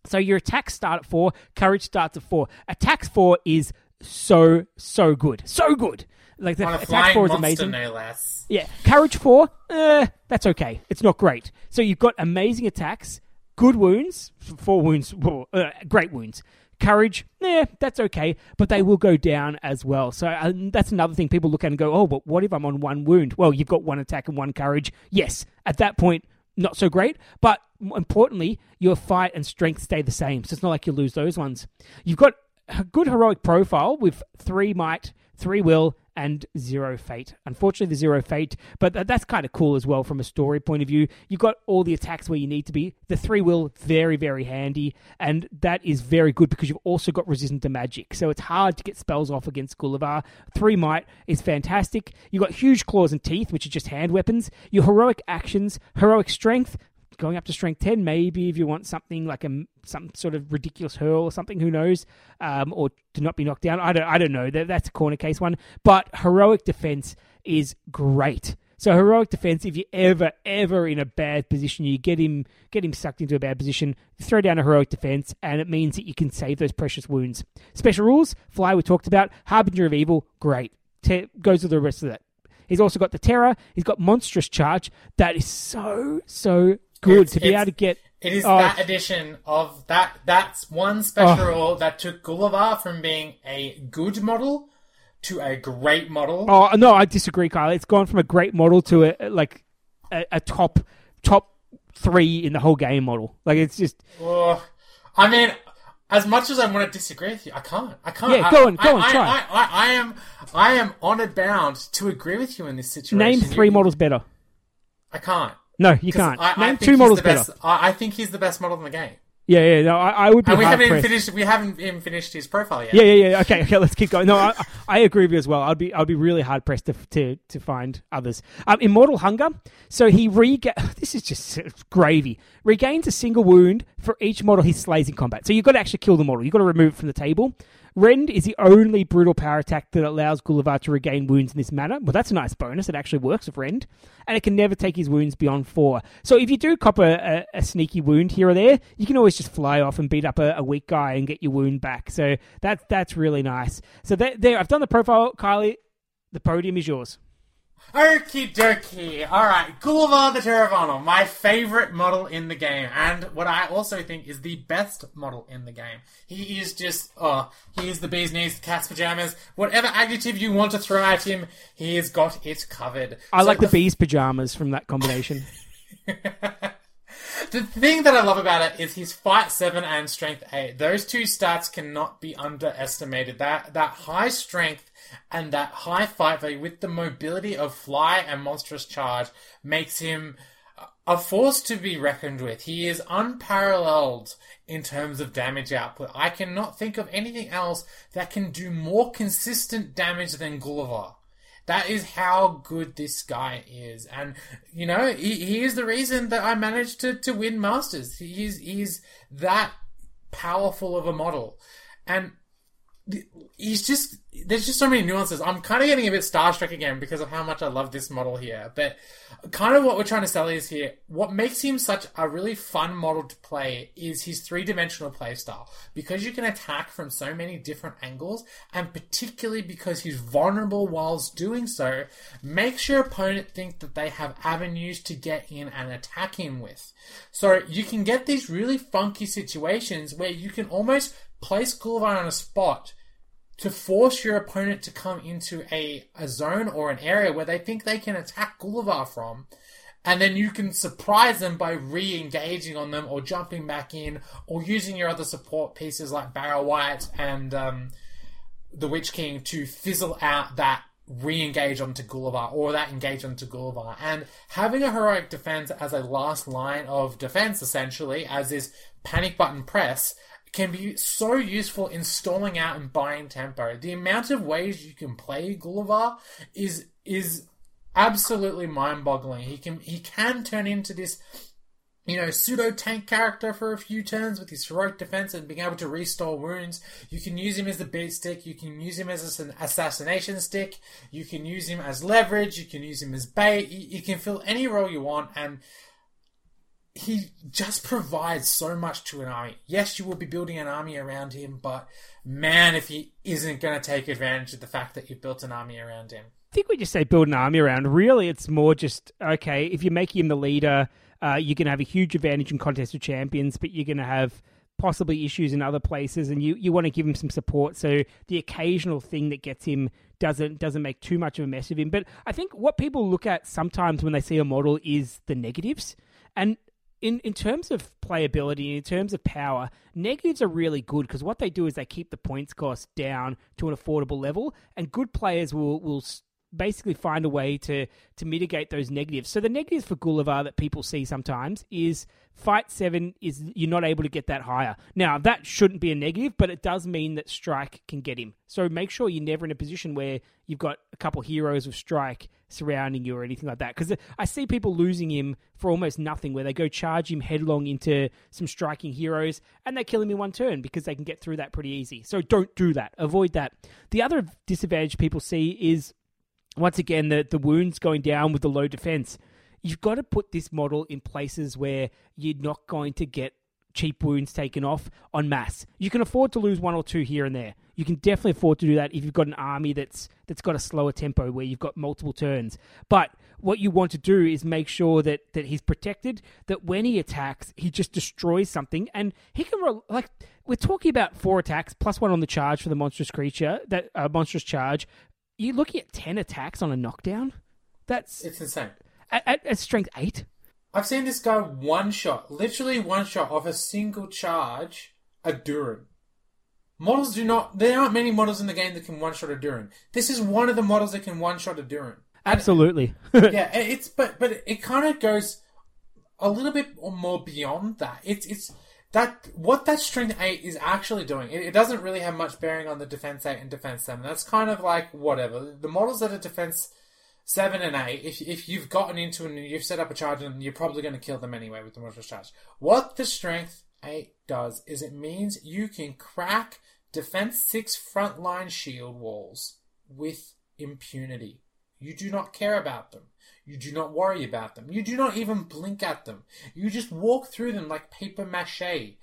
So your attacks start at four, courage starts at four. Attacks four is so, so good. So good. Like, the attack four is amazing. No less. Yeah. Courage four, uh, that's okay. It's not great. So you've got amazing attacks, good wounds, four wounds, uh, great wounds. Courage, yeah, that's okay, but they will go down as well. So um, that's another thing people look at and go, oh, but what if I'm on one wound? Well, you've got one attack and one courage. Yes, at that point, not so great, but importantly, your fight and strength stay the same, so it's not like you lose those ones. You've got a good heroic profile with three might, three will, and zero fate. Unfortunately, the zero fate, but th- that's kind of cool as well from a story point of view. You've got all the attacks where you need to be. The three will, very, very handy, and that is very good because you've also got resistant to magic, so it's hard to get spells off against Gulavhar. Three might is fantastic. You've got huge claws and teeth, which are just hand weapons. Your heroic actions, heroic strength, going up to strength ten, maybe if you want something like a some sort of ridiculous hurl or something, who knows, um, or to not be knocked down. I don't, I don't know. That, that's a corner case one. But heroic defense is great. So heroic defense, if you're ever, ever in a bad position, you get him, get him sucked into a bad position, throw down a heroic defense, and it means that you can save those precious wounds. Special rules, fly we talked about. Harbinger of evil, great. Te- goes with the rest of that. He's also got the terror. He's got monstrous charge. That is so, so good it's, to be able to get. It is oh, that edition of that. That's one special oh. rule that took Gulavhar from being a good model to a great model. Oh no, I disagree, Kyle. It's gone from a great model to a like a, a top top three in the whole game model. Like it's just. Oh, I mean, as much as I want to disagree with you, I can't. I can't. Yeah, go on, I, go on, I, try. I, I, I, I am, I am honored bound to agree with you in this situation. Name three you, models better. I can't. No, you can't. I, Name I two models better. Best, I think he's the best model in the game. Yeah, yeah, no, I, I would be and we haven't even finished. We haven't even finished his profile yet. Yeah, yeah, yeah. Okay, okay, let's keep going. No, I, I agree with you as well. I'd be, I'd be really hard pressed to, to, to find others. Um, Immortal Hunger. So he rega. This is just gravy. Regains a single wound for each model he slays in combat. So you've got to actually kill the model. You've got to remove it from the table. Rend is the only brutal power attack that allows Gulavhar to regain wounds in this manner. Well, that's a nice bonus. It actually works with Rend. And it can never take his wounds beyond four. So if you do cop a, a, a sneaky wound here or there, you can always just fly off and beat up a, a weak guy and get your wound back. So that, that's really nice. So that, there, I've done the profile. Kylie, the podium is yours. Okie dokie. All right. Gulavhar the Terror of Arnor, my favourite model in the game, and what I also think is the best model in the game. He is just, oh, he is the bee's knees, the cat's pyjamas. Whatever adjective you want to throw at him, he has got it covered. I so like the, the bee's pyjamas from that combination. The thing that I love about it is his fight seven and strength eight. Those two stats cannot be underestimated. That, that high strength and that high fight value with the mobility of fly and monstrous charge makes him a force to be reckoned with. He is unparalleled in terms of damage output. I cannot think of anything else that can do more consistent damage than Gulavhar. That is how good this guy is. And, you know, he, he is the reason that I managed to, to win Masters. He is, he is that powerful of a model. And he's just... There's just so many nuances. I'm kind of getting a bit starstruck again because of how much I love this model here. But kind of what we're trying to sell is here, what makes him such a really fun model to play is his three-dimensional playstyle. Because you can attack from so many different angles, and particularly because he's vulnerable whilst doing so, makes your opponent think that they have avenues to get in and attack him with. So you can get these really funky situations where you can almost place Gulavhar on a spot to force your opponent to come into a, a zone or an area where they think they can attack Gulavhar from, and then you can surprise them by re-engaging on them or jumping back in or using your other support pieces like Barrow-wight and um, the Witch King to fizzle out that re-engage onto Gulavhar or that engage onto Gulavhar. And having a heroic defense as a last line of defense, essentially, as this panic button press, can be so useful in stalling out and buying tempo. The amount of ways you can play Gulavhar is is absolutely mind-boggling. He can he can turn into this, you know, pseudo-tank character for a few turns with his heroic defense and being able to restore wounds. You can use him as the beat stick. You can use him as an assassination stick. You can use him as leverage. You can use him as bait. You, you can fill any role you want, and he just provides so much to an army. Yes, you will be building an army around him, but man, if he isn't going to take advantage of the fact that you've built an army around him. I think when you say build an army around, really it's more just, okay, if you're making him the leader, uh, you're going to have a huge advantage in Contest of Champions, but you're going to have possibly issues in other places, and you, you want to give him some support so the occasional thing that gets him doesn't doesn't make too much of a mess of him. But I think what people look at sometimes when they see a model is the negatives. And In in terms of playability, in terms of power, negatives are really good because what they do is they keep the points cost down to an affordable level, and good players will will basically find a way to, to mitigate those negatives. So the negatives for Gulavhar that people see sometimes is fight seven is you're not able to get that higher. Now, that shouldn't be a negative, but it does mean that strike can get him. So make sure you're never in a position where you've got a couple heroes of strike surrounding you or anything like that, because I see people losing him for almost nothing, where they go charge him headlong into some striking heroes and they kill him in one turn because they can get through that pretty easy. So don't do that. Avoid that. The other disadvantage people see is, once again, the, the wounds going down with the low defense. You've got to put this model in places where you're not going to get cheap wounds taken off en masse. You can afford to lose one or two here and there. You can definitely afford to do that if you've got an army that's that's got a slower tempo where you've got multiple turns. But what you want to do is make sure that, that he's protected, that when he attacks, he just destroys something. And he can... Re- like, we're talking about four attacks, plus one on the charge for the monstrous creature, that uh, monstrous charge. You're looking at ten attacks on a knockdown? That's... It's insane. At, at, at strength eight? I've seen this guy one shot, literally one shot off a single charge, a Durin. Models do not... There aren't many models in the game that can one-shot a Durin. This is one of the models that can one-shot a Durin. Absolutely. Yeah, it's but but it kind of goes a little bit more beyond that. It's it's that what that strength eight is actually doing. It, it doesn't really have much bearing on the defense eight and defense seven. That's kind of like whatever. The models that are defense seven and eight, if if you've gotten into them and you've set up a charge on them, you're probably going to kill them anyway with the monstrous charge. What the strength eight does is it means you can crack defense six frontline shield walls with impunity. You do not care about them. You do not worry about them. You do not even blink at them. You just walk through them like paper mache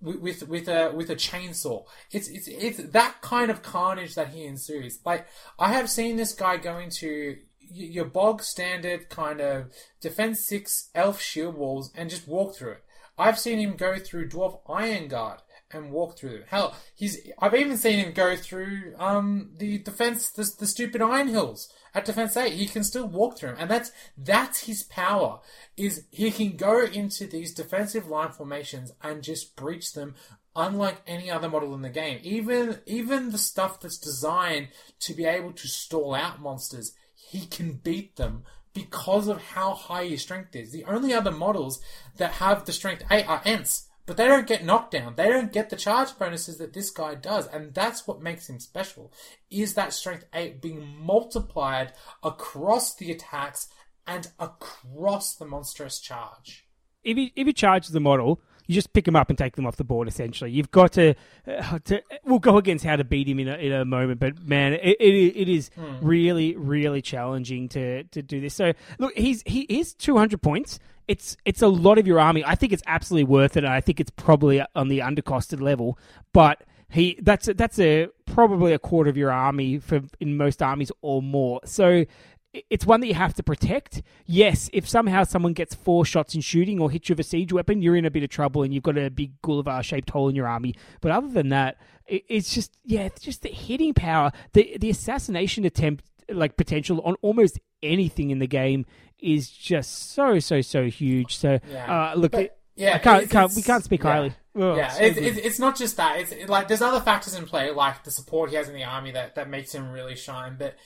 with with, with a with a chainsaw. It's it's it's that kind of carnage that he ensues. Like, I have seen this guy going to your bog standard kind of defense six elf shield walls and just walk through it. I've seen him go through Dwarf Iron Guard and walk through them. Hell, he's... I've even seen him go through um the defense, the, the stupid Iron Hills at defense eight. He can still walk through them, and that's that's his power. Is he can go into these defensive line formations and just breach them, unlike any other model in the game. Even even the stuff that's designed to be able to stall out monsters, he can beat them, because of how high your strength is. The only other models that have the strength eight are Ents. But they don't get knockdown. They don't get the charge bonuses that this guy does. And that's what makes him special, is that strength eight being multiplied across the attacks and across the monstrous charge. If he, if he charges the model, you just pick him up and take them off the board, essentially. You've got to... Uh, to we'll go against how to beat him in a, in a moment, but, man, it it, it is mm. really, really challenging to, to do this. So, look, he's he is two hundred points. It's it's a lot of your army. I think it's absolutely worth it, and I think it's probably on the undercosted level, but... He that's a, that's a probably a quarter of your army for in most armies or more. So it's one that you have to protect. Yes, if somehow someone gets four shots in shooting or hits you with a siege weapon, you're in a bit of trouble and you've got a big Gulavhar shaped hole in your army. But other than that, it, it's just yeah, it's just the hitting power, the the assassination attempt like potential on almost anything in the game is just so so so huge. So yeah. uh, look, but, it, yeah, I can't, can't we can't speak yeah. highly. Oh, yeah, so it's, it's it's not just that. It's it, like there's other factors in play, like the support he has in the army that, that makes him really shine. But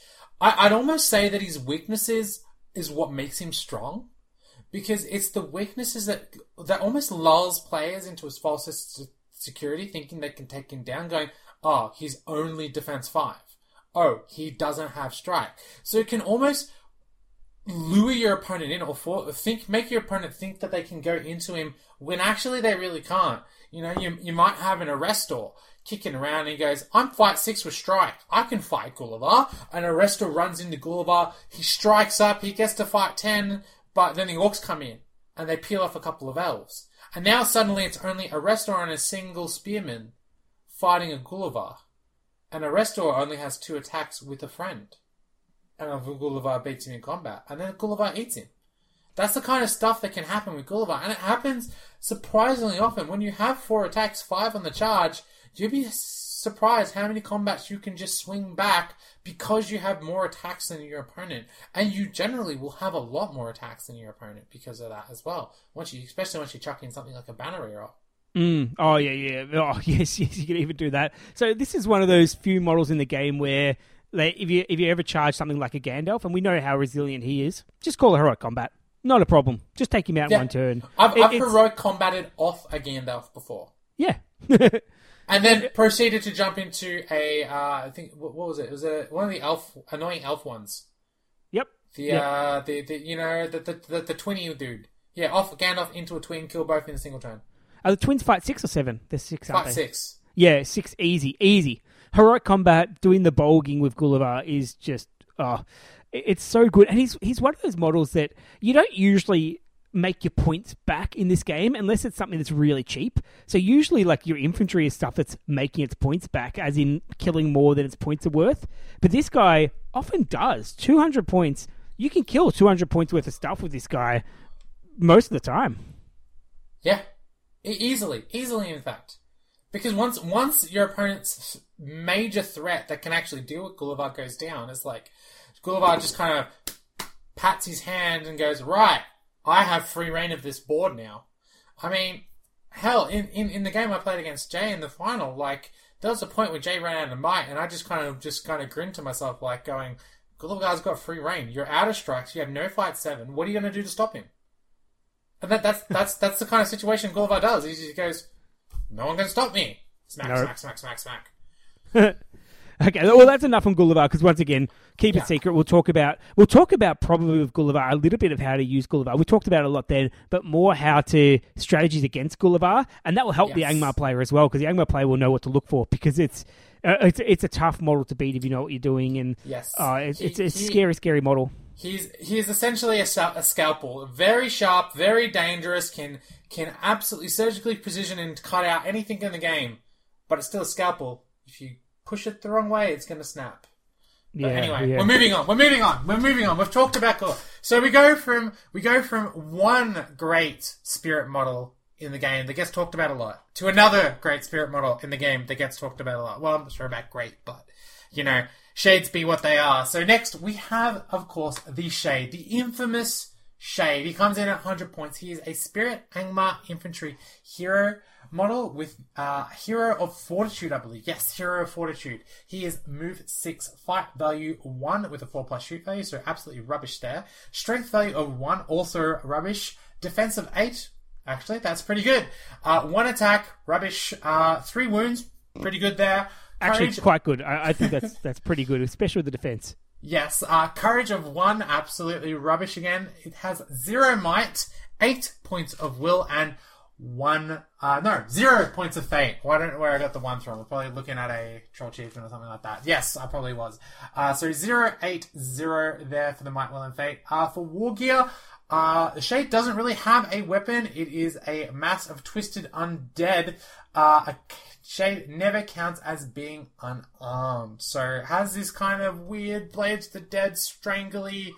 I, I'd almost say that his weaknesses is what makes him strong, because it's the weaknesses that that almost lulls players into his false security, thinking they can take him down. Going, oh, he's only defense five. Oh, he doesn't have strike. So it can almost lure your opponent in, or for, think make your opponent think that they can go into him when actually they really can't. You know, you you might have an Arrestor kicking around and he goes, I'm fight six with strike. I can fight Gulavhar. An Arrestor runs into Gulavhar. He strikes up. He gets to fight ten, but then the orcs come in and they peel off a couple of elves. And now suddenly it's only Arrestor and a single spearman fighting a Gulavhar. And Arrestor only has two attacks with a friend. And Gulavhar beats him in combat. And then Gulavhar eats him. That's the kind of stuff that can happen with Gulavhar, and it happens surprisingly often. When you have four attacks, five on the charge, you'd be surprised how many combats you can just swing back because you have more attacks than your opponent, and you generally will have a lot more attacks than your opponent because of that as well. Once you, especially once you chuck in something like a Bannerer up. Mm. Oh yeah, yeah. Oh yes, yes. You can even do that. So this is one of those few models in the game where, like, if you if you ever charge something like a Gandalf, and we know how resilient he is, just call it heroic combat. Not a problem. Just take him out in yeah. one turn. I've, it, I've heroic combated off a Gandalf before. Yeah. And then proceeded to jump into a, uh, I think, what was it? It was a, one of the elf, annoying elf ones. Yep. The, yep. Uh, the, the you know, the, the, the, the twinny dude. Yeah, off Gandalf into a twin, kill both in a single turn. Are the twins fight six or seven? They're six, aren't they? Fight six. Yeah, six, easy, easy. Heroic combat, doing the bulging with Gulavhar is just, oh... It's so good, and he's he's one of those models that you don't usually make your points back in this game unless it's something that's really cheap. So usually, like, your infantry is stuff that's making its points back, as in killing more than its points are worth. But this guy often does. two hundred points. You can kill two hundred points worth of stuff with this guy most of the time. Yeah, easily. Easily, in fact. Because once once your opponent's major threat that can actually deal with Gulavhar goes down, it's like... Gulavhar just kind of pats his hand and goes, right, I have free reign of this board now. I mean, hell, in, in, in the game I played against Jay in the final, like, there was a point where Jay ran out of might, and I just kind of just kind of grinned to myself, like, going, Gulavhar's got free reign. You're out of strikes. You have no fight seven. What are you going to do to stop him? And that that's that's that's the kind of situation Gulavhar does. He just goes, no one can stop me. Smack, no. smack, smack, smack, smack. Okay, well, that's enough on Gulavhar, because once again, keep yeah. it secret. We'll talk about we'll talk about probably with Gulavhar a little bit of how to use Gulavhar. We talked about it a lot then, but more how to strategies against Gulavhar, and that will help yes. the Angmar player as well, because the Angmar player will know what to look for, because it's uh, it's it's a tough model to beat if you know what you're doing, and yes. uh, it's, he, it's a he, scary, scary model. He's he's essentially a, a scalpel, very sharp, very dangerous, can can absolutely surgically precision and cut out anything in the game, but it's still a scalpel if you push it the wrong way, it's going to snap. But yeah, anyway, yeah. we're moving on. We're moving on. We're moving on. We've talked about Gulavhar. So we go from we go from one great spirit model in the game that gets talked about a lot to another great spirit model in the game that gets talked about a lot. Well, I'm not sure about great, but, you know, shades be what they are. So next we have, of course, the Shade, the infamous Shade. He comes in at one hundred points. He is a Spirit Angmar Infantry Hero model with uh, Hero of Fortitude, I believe. Yes, Hero of Fortitude. He is move six, fight value one with a four plus shoot value, so absolutely rubbish there. Strength value of one, also rubbish. Defense of eight, Actually, that's pretty good. Uh, one attack, rubbish. Uh, three wounds, pretty good there. Courage... Actually, it's quite good. I, I think that's that's pretty good, especially with the defense. Yes. Uh, courage of one, absolutely rubbish again. It has zero might, eight points of will, and one... Uh, no, zero points of fate. Well, I don't know where I got the one from. We're probably looking at a troll achievement or something like that. Yes, I probably was. Uh, so zero, eight, zero there for the might, will, and fate. Uh, for Wargear... Uh, the Shade doesn't really have a weapon. It is a mass of twisted undead. Uh, a Shade never counts as being unarmed. So it has this kind of weird Blades of the Dead, strangly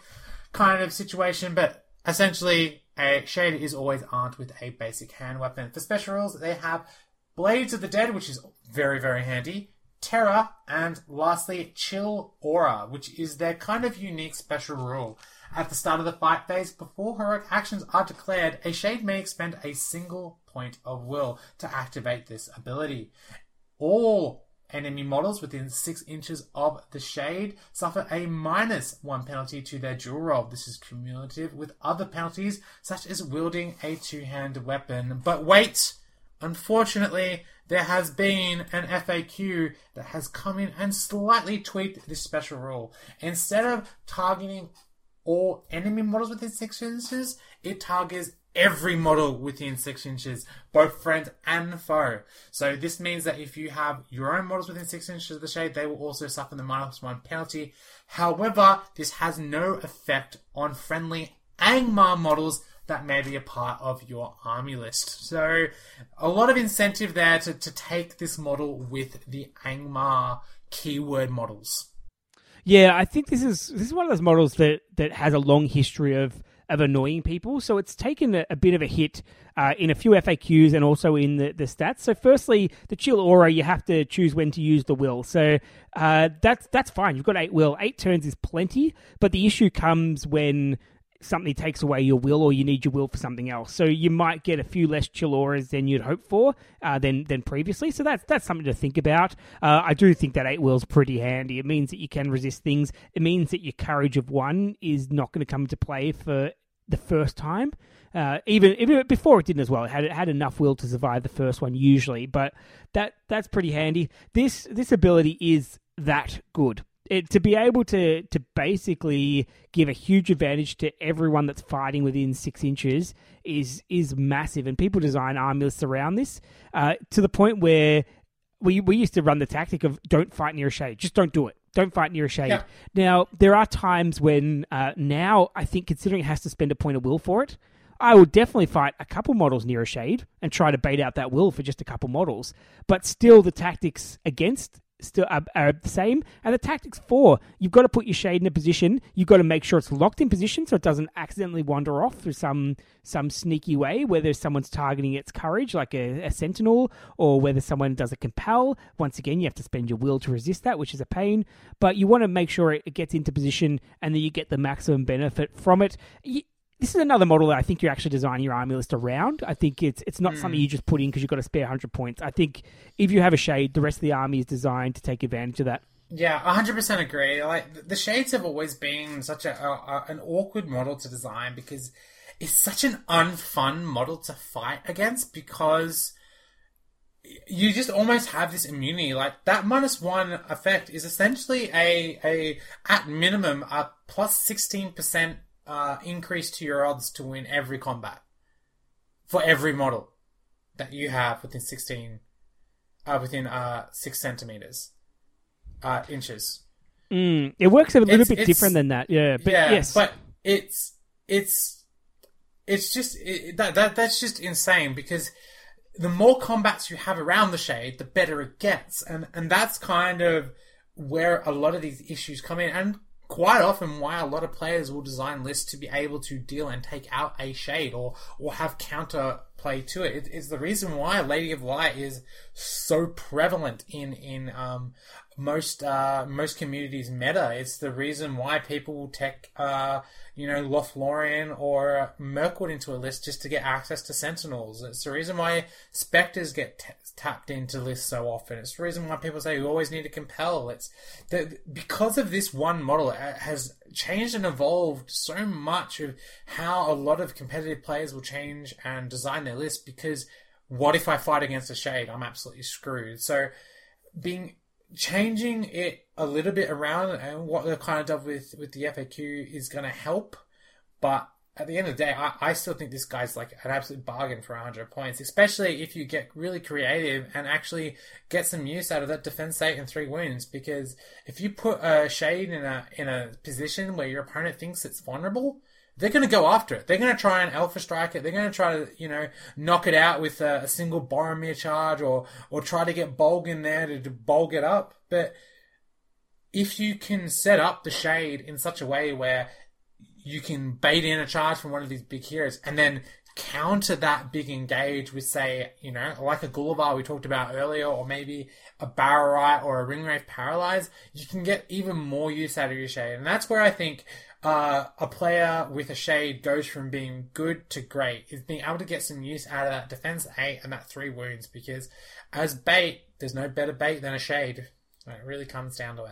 kind of situation, but essentially a Shade is always armed with a basic hand weapon. For special rules, they have Blades of the Dead, which is very, very handy. Terror, and lastly, Chill Aura, which is their kind of unique special rule. At the start of the fight phase, before heroic actions are declared, a Shade may expend a single point of will to activate this ability. All enemy models within six inches of the Shade suffer a minus one penalty to their dual roll. This is cumulative with other penalties, such as wielding a two-handed weapon. But wait! Unfortunately, there has been an F A Q that has come in and slightly tweaked this special rule. Instead of targeting all enemy models within six inches, it targets every model within six inches, both friend and foe. So this means that if you have your own models within six inches of the Shade, they will also suffer the minus one penalty. However, this has no effect on friendly Angmar models that may be a part of your army list. So a lot of incentive there to, to take this model with the Angmar keyword models. Yeah, I think this is this is one of those models that, that has a long history of, of annoying people. So it's taken a, a bit of a hit uh, in a few F A Qs and also in the, the stats. So firstly, the Chill Aura, you have to choose when to use the will. So uh, that's, that's fine. You've got eight will. Eight turns is plenty, but the issue comes when something takes away your will or you need your will for something else. So you might get a few less Chill Auras than you'd hoped for uh, than than previously. So that's, that's something to think about. Uh, I do think that eight will's pretty handy. It means that you can resist things. It means that your courage of one is not going to come into play for the first time. Uh, even, even before it didn't as well. It had, it had enough will to survive the first one usually, but that that's pretty handy. This, this ability is that good. It, to be able to to basically give a huge advantage to everyone that's fighting within six inches is is massive, and people design army lists around this uh, to the point where we we used to run the tactic of don't fight near a Shade, just don't do it, don't fight near a Shade. Yeah. Now there are times when uh, now I think considering it has to spend a point of will for it, I will definitely fight a couple models near a Shade and try to bait out that will for just a couple models, but still the tactics against. Still are, are the same, and the tactics for you've got to put your Shade in a position. You've got to make sure it's locked in position so it doesn't accidentally wander off through some some sneaky way, whether someone's targeting its courage like a, a sentinel, or whether someone does a compel. Once again, you have to spend your will to resist that, which is a pain, but you want to make sure it gets into position and then you get the maximum benefit from it. You, This is another model that I think you actually design your army list around. I think it's it's not mm. something you just put in because you've got a spare one hundred points. I think if you have a Shade, the rest of the army is designed to take advantage of that. Yeah, one hundred percent agree. Like the Shades have always been such a, a an awkward model to design because it's such an unfun model to fight against because you just almost have this immunity. Like that minus one effect is essentially a a at minimum a plus sixteen percent Uh, increase to your odds to win every combat for every model that you have within sixteen, uh, within uh six centimeters, uh, inches. Mm, it works a little it's, bit it's, different than that, yeah. But yeah, yes, but it's it's it's just it, that, that that's just insane because the more combats you have around the Shade, the better it gets, and and that's kind of where a lot of these issues come in and. Quite often why a lot of players will design lists to be able to deal and take out a Shade or or have counter play to it. It is the reason why Lady of Light is so prevalent in in um most uh most communities meta. It's the reason why people will take uh you know Lothlorien or Mirkwood into a list just to get access to Sentinels. It's the reason why Spectres get t- tapped into lists so often. It's the reason why people say you always need to compel. It's the, because of this one model it has changed and evolved so much of how a lot of competitive players will change and design their list, because what if I fight against a shade? I'm absolutely screwed. So being changing it a little bit around, and what they've kind of done with, with the F A Q is going to help. But at the end of the day, I, I still think this guy's like an absolute bargain for one hundred points, especially if you get really creative and actually get some use out of that defense eight and three wounds. Because if you put a shade in a in a position where your opponent thinks it's vulnerable, they're going to go after it. They're going to try and alpha strike it. They're going to try to, you know, knock it out with a, a single Boromir charge, or or try to get Bolg in there to, to Bolg it up. But if you can set up the shade in such a way where you can bait in a charge from one of these big heroes and then counter that big engage with, say, you know, like a Gulavhar we talked about earlier, or maybe a Barrow-wight or a Ringwraith Paralyze, you can get even more use out of your shade. And that's where I think uh, a player with a shade goes from being good to great, is being able to get some use out of that defense eight and that three wounds, because as bait, there's no better bait than a shade. It really comes down to it.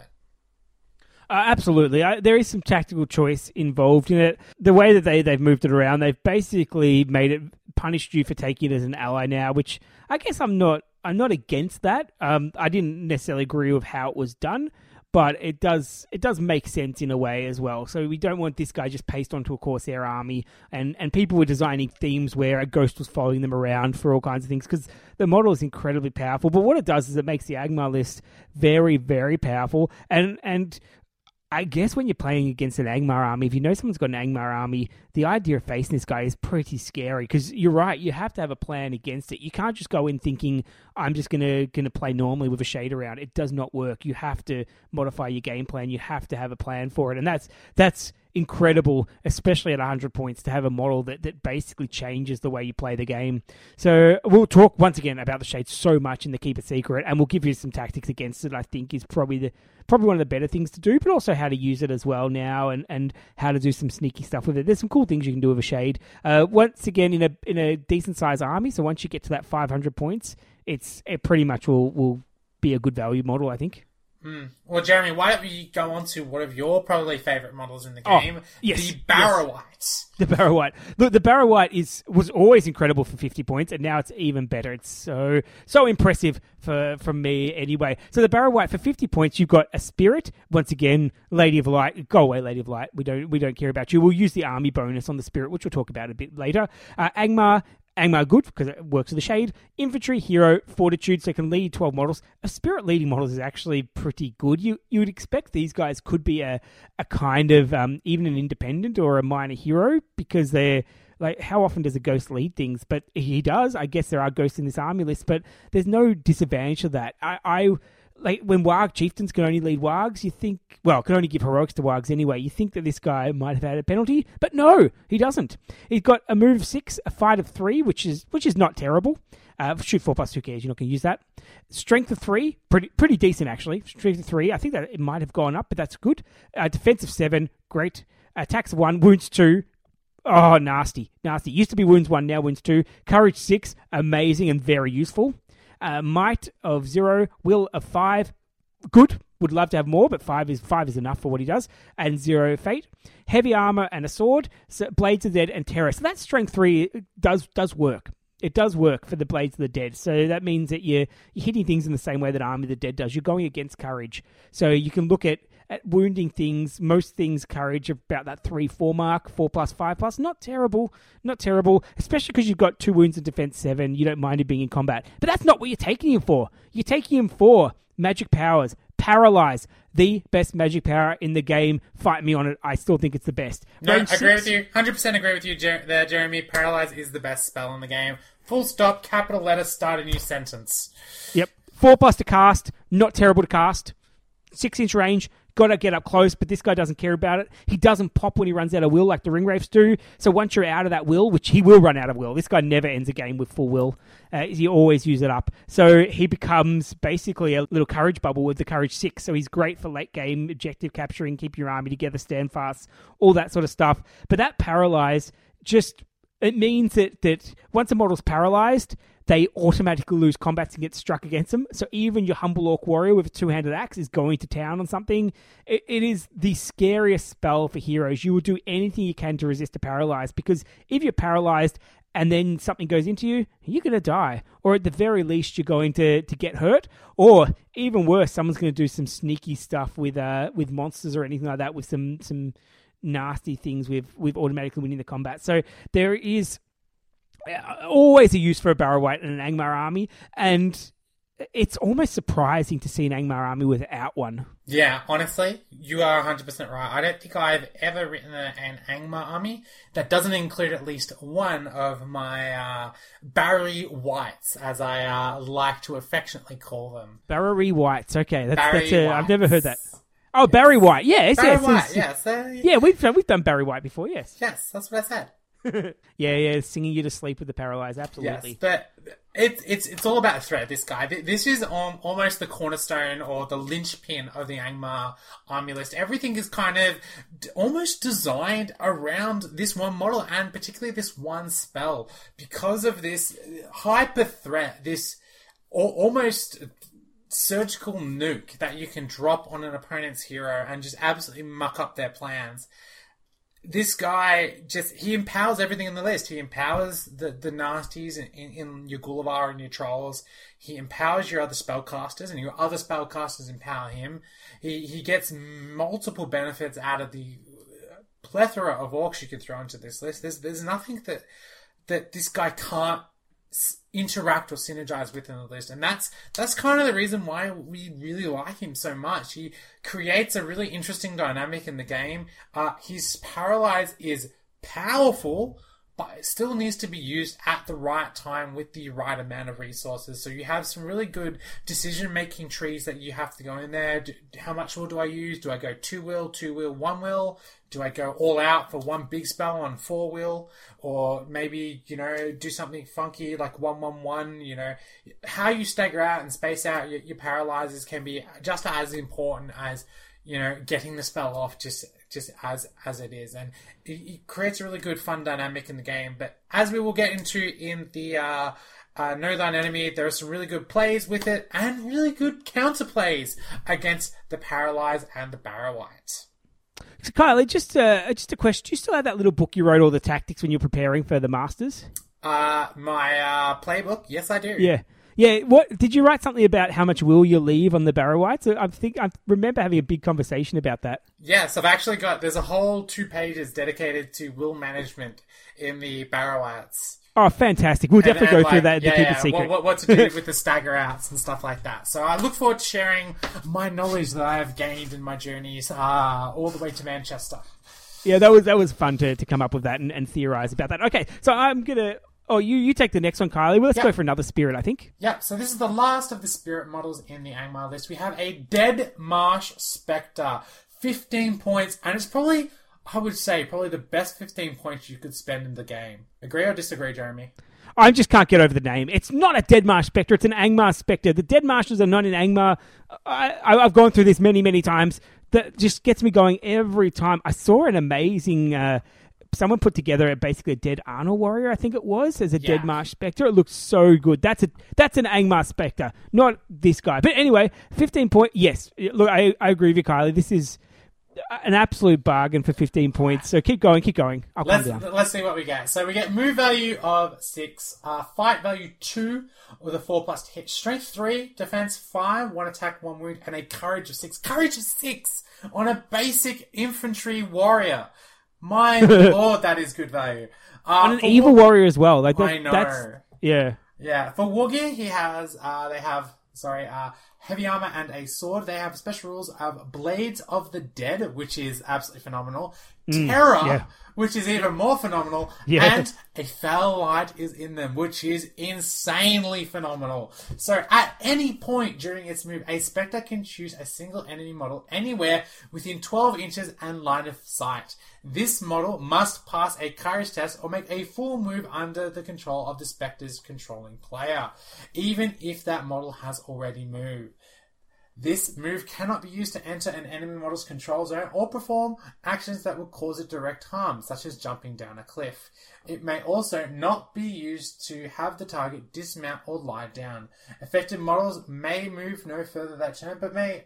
Uh, absolutely. I, there is some tactical choice involved in it. The way that they, they've moved it around, they've basically made it punished you for taking it as an ally now, which I guess I'm not I'm not against that. Um, I didn't necessarily agree with how it was done, but it does it does make sense in a way as well. So we don't want this guy just pasted onto a Corsair army, and, and people were designing themes where a ghost was following them around for all kinds of things, because the model is incredibly powerful. But what it does is it makes the Angmar list very, very powerful. And... and I guess when you're playing against an Angmar army, if you know someone's got an Angmar army, the idea of facing this guy is pretty scary, because you're right, you have to have a plan against it. You can't just go in thinking, I'm just going to going to play normally with a shade around. It does not work. You have to modify your game plan. You have to have a plan for it. And that's that's incredible, especially at one hundred points, to have a model that, that basically changes the way you play the game. So we'll talk once again about the shade so much in the Keep It Secret, and we'll give you some tactics against it, I think, is probably the... probably one of the better things to do, but also how to use it as well now, and, and how to do some sneaky stuff with it. There's some cool things you can do with a shade. Uh, once again, in a in a decent size army, so once you get to that five hundred points, it's it pretty much will, will be a good value model, I think. Mm. Well, Jeremy, why don't we go on to one of your probably favourite models in the game, oh, yes, the Barrow-wight. Yes. The Barrow-wight. Look, the Barrow-wight is, was always incredible for fifty points, and now it's even better. It's so so impressive for, for me anyway. So the Barrow-wight, for fifty points, you've got a Spirit. Once again, Lady of Light. Go away, Lady of Light. We don't, we don't care about you. We'll use the army bonus on the Spirit, which we'll talk about a bit later. Uh, Angmar. Angmar good, because it works with the shade. Infantry, hero, fortitude, so it can lead twelve models. A Spirit leading models is actually pretty good. You you would expect these guys could be a, a kind of, um, even an independent or a minor hero, because they're, like, how often does a ghost lead things? But he does. I guess there are ghosts in this army list, but there's no disadvantage to that. I... I Like, when Warg Chieftains can only lead Wargs, you think... Well, can only give Heroics to Wargs anyway. You think that this guy might have had a penalty, but no, he doesn't. He's got a move of six, a fight of three, which is which is not terrible. Uh, shoot four plus, who cares? You're not going to use that. Strength of three, pretty pretty decent, actually. Strength of three, I think that it might have gone up, but that's good. Uh, defense of seven, great. Attacks of one, wounds two. Oh, nasty, nasty. Used to be wounds one, now wounds two. Courage six, amazing and very useful. Uh, might of zero, will of five, good. Would love to have more, but five is five is enough for what he does. And zero fate, heavy armor and a sword, so Blades of the Dead and Terror. So that strength three does does work. It does work for the Blades of the Dead. So that means that you're, you're hitting things in the same way that Army of the Dead does. You're going against courage, so you can look at. At wounding things, most things, courage, about that three four mark, four plus, five plus. Not terrible, not terrible, especially because you've got two wounds and defense seven. You don't mind him being in combat. But that's not what you're taking him for. You're taking him for magic powers. Paralyze, the best magic power in the game. Fight me on it. I still think it's the best. No, Range I agree six. With you. one hundred percent agree with you Jer- there, Jeremy. Paralyze is the best spell in the game. Full stop, capital letter, start a new sentence. Yep. four plus to cast. Not terrible to cast. six inch range. Got to get up close, but this guy doesn't care about it. He doesn't pop when he runs out of will like the Ringwraiths do. So once you're out of that will, which he will run out of will, this guy never ends a game with full will. Uh, he always uses it up. So he becomes basically a little courage bubble with the courage six. So he's great for late game objective capturing, keep your army together, stand fast, all that sort of stuff. But that Paralyze just... It means that, that once a mortal's paralyzed, they automatically lose combats and get struck against them. So even your humble orc warrior with a two-handed axe is going to town on something. It, it is the scariest spell for heroes. You will do anything you can to resist a paralyze, because if you're paralyzed and then something goes into you, you're going to die. Or at the very least, you're going to, to get hurt. Or even worse, someone's going to do some sneaky stuff with uh with monsters or anything like that, with some some nasty things with, with automatically winning the combat. So there is always a use for a Barrow-wight and an Angmar army, and it's almost surprising to see an Angmar army without one. Yeah, honestly, you are one hundred percent right. I don't think I've ever written a, an Angmar army that doesn't include at least one of my uh, Barrow-wights, as I uh, like to affectionately call them. Barrow-wights, okay. That's, Barrow-wights. That's a, I've never heard that. Oh, yes. Barrow-wight, yes. Barrow-wight, yes. yes. Uh, yeah, we've, we've done Barrow-wight before, yes. Yes, that's what I said. yeah, yeah, singing you to sleep with the paralyze, absolutely. Yes, but it's it's it's all about threat. This guy, this is um, almost the cornerstone or the linchpin of the Angmar army list. Everything is kind of d- almost designed around this one model, and particularly this one spell, because of this hyper threat, this o- almost surgical nuke that you can drop on an opponent's hero and just absolutely muck up their plans. This guy just, he empowers everything in the list. He empowers the, the nasties in, in, in your Gulavhar and your trolls. He empowers your other spellcasters, and your other spellcasters empower him. He he gets multiple benefits out of the plethora of orcs you can throw into this list. There's there's nothing that that this guy can't interact or synergize within the list, and that's that's kind of the reason why we really like him so much. He creates a really interesting dynamic in the game. Uh, his paralyze is powerful, but it still needs to be used at the right time with the right amount of resources. So you have some really good decision-making trees that you have to go in there. Do, how much will do I use? Do I go two will, two will, one will? Do I go all out for one big spell on four will? Or maybe, you know, do something funky like one, one, one, you know. How you stagger out and space out your, your paralyzers can be just as important as, you know, getting the spell off just just as as it is. And it, it creates a really good fun dynamic in the game. But as we will get into in the uh, uh, Know Thine Enemy, there are some really good plays with it and really good counterplays against the Paralyze and the Barrow-wight. So Kyle, just a, just a question. Do you still have that little book you wrote, all the tactics, when you're preparing for the Masters? Uh, my uh, playbook? Yes, I do. Yeah. Yeah, what did you write something about how much will you leave on the Barrow-wights? I think I remember having a big conversation about that. Yes, I've actually got, there's a whole two pages dedicated to will management in the Barrow-wights. Oh, fantastic. We'll and, definitely and go like, through that yeah, to keep yeah. it secret. What, what to do with the stagger outs and stuff like that. So I look forward to sharing my knowledge that I have gained in my journeys uh, all the way to Manchester. Yeah, that was that was fun to, to come up with that and, and theorize about that. Okay, so I'm going to... Oh, you, you take the next one, Kylie. Well, let's yep. go for another spirit, I think. Yep, so this is the last of the spirit models in the Angmar list. We have a Dead Marsh Spectre. fifteen points, and it's probably... I would say probably the best fifteen points you could spend in the game. Agree or disagree, Jeremy? I just can't get over the name. It's not a Dead Marsh Spectre. It's an Angmar Spectre. The Dead Marshes are not in Angmar. I, I, I've gone through this many, many times. That just gets me going every time. I saw an amazing... Uh, someone put together a, basically a Dead Arnor Warrior, I think it was, as a yeah. Dead Marsh Spectre. It looked so good. That's a that's an Angmar Spectre, not this guy. But anyway, fifteen point... Yes, look, I, I agree with you, Kylie. This is... an absolute bargain for fifteen points. So keep going, keep going. I'll let's, come down. Let's see what we get. So we get move value of six, uh, fight value two with a four plus to hit, strength three, defense five, one attack, one wound, and a courage of six. Courage of six on a basic infantry warrior. My lord, that is good value. Uh, on an evil war- warrior as well. Like that, I know. That's, yeah. Yeah. For Wargear, he has, uh, they have, sorry, uh, heavy armor and a sword. They have special rules of Blades of the Dead, which is absolutely phenomenal. Mm, Terror, yeah. which is even more phenomenal. Yeah. And a foul light is in them, which is insanely phenomenal. So at any point during its move, a Spectre can choose a single enemy model anywhere within twelve inches and line of sight. This model must pass a courage test or make a full move under the control of the Spectre's controlling player, even if that model has already moved. This move cannot be used to enter an enemy model's control zone or perform actions that would cause it direct harm, such as jumping down a cliff. It may also not be used to have the target dismount or lie down. Affected models may move no further that turn, but may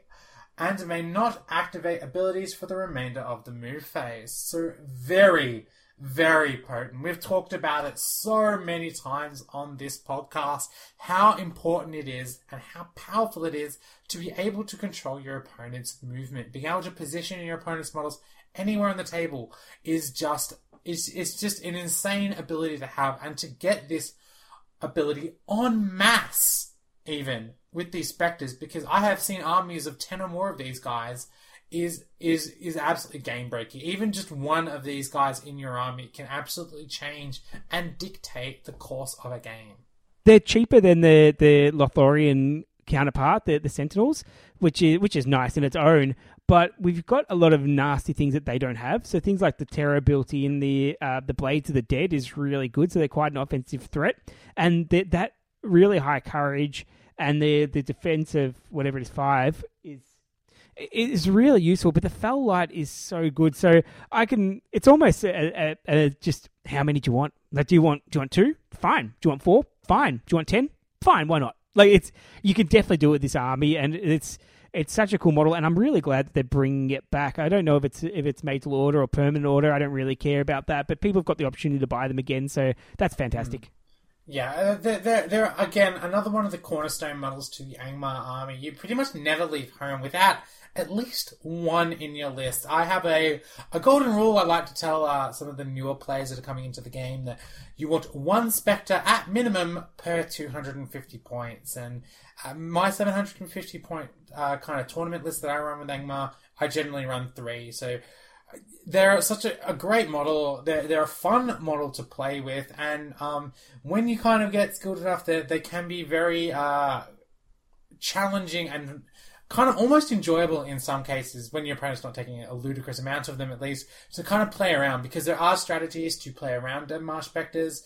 and may not activate abilities for the remainder of the move phase. So very, very potent. We've talked about it so many times on this podcast, how important it is and how powerful it is to be able to control your opponent's movement. Being able to position your opponent's models anywhere on the table is just, it's, it's just an insane ability to have, and to get this ability en masse even with these Spectres, because I have seen armies of ten or more of these guys, is is is absolutely game-breaking. Even just one of these guys in your army can absolutely change and dictate the course of a game. They're cheaper than the, the Lothorian counterpart, the, the Sentinels, which is which is nice in its own, but we've got a lot of nasty things that they don't have. So things like the Terror built-in, the uh, the Blades of the Dead is really good, so they're quite an offensive threat. And the, that really high courage and the, the defense of whatever it is, five, is... It's really useful, but the Fel Light is so good. So I can, it's almost a, a, a just how many do you want? Like, do you want, do you want two? Fine. Do you want four? Fine. Do you want ten? Fine. Why not? Like, it's, you can definitely do it with this army, and it's, it's such a cool model, and I'm really glad that they're bringing it back. I don't know if it's, if it's made to order or permanent order. I don't really care about that, but people have got the opportunity to buy them again. So that's fantastic. Mm. Yeah, they're, they're, they're, again, another one of the cornerstone models to the Angmar army. You pretty much never leave home without at least one in your list. I have a, a golden rule I like to tell uh, some of the newer players that are coming into the game, that you want one Spectre at minimum per two hundred fifty points. And uh, my seven hundred fifty point uh, kind of tournament list that I run with Angmar, I generally run three, so... They're such a, a great model. They're, they're a fun model to play with. And um, when you kind of get skilled enough, they, they can be very uh, challenging and kind of almost enjoyable in some cases, when your opponent's not taking a ludicrous amount of them, at least, to kind of play around. Because there are strategies to play around Dead Marsh Spectres,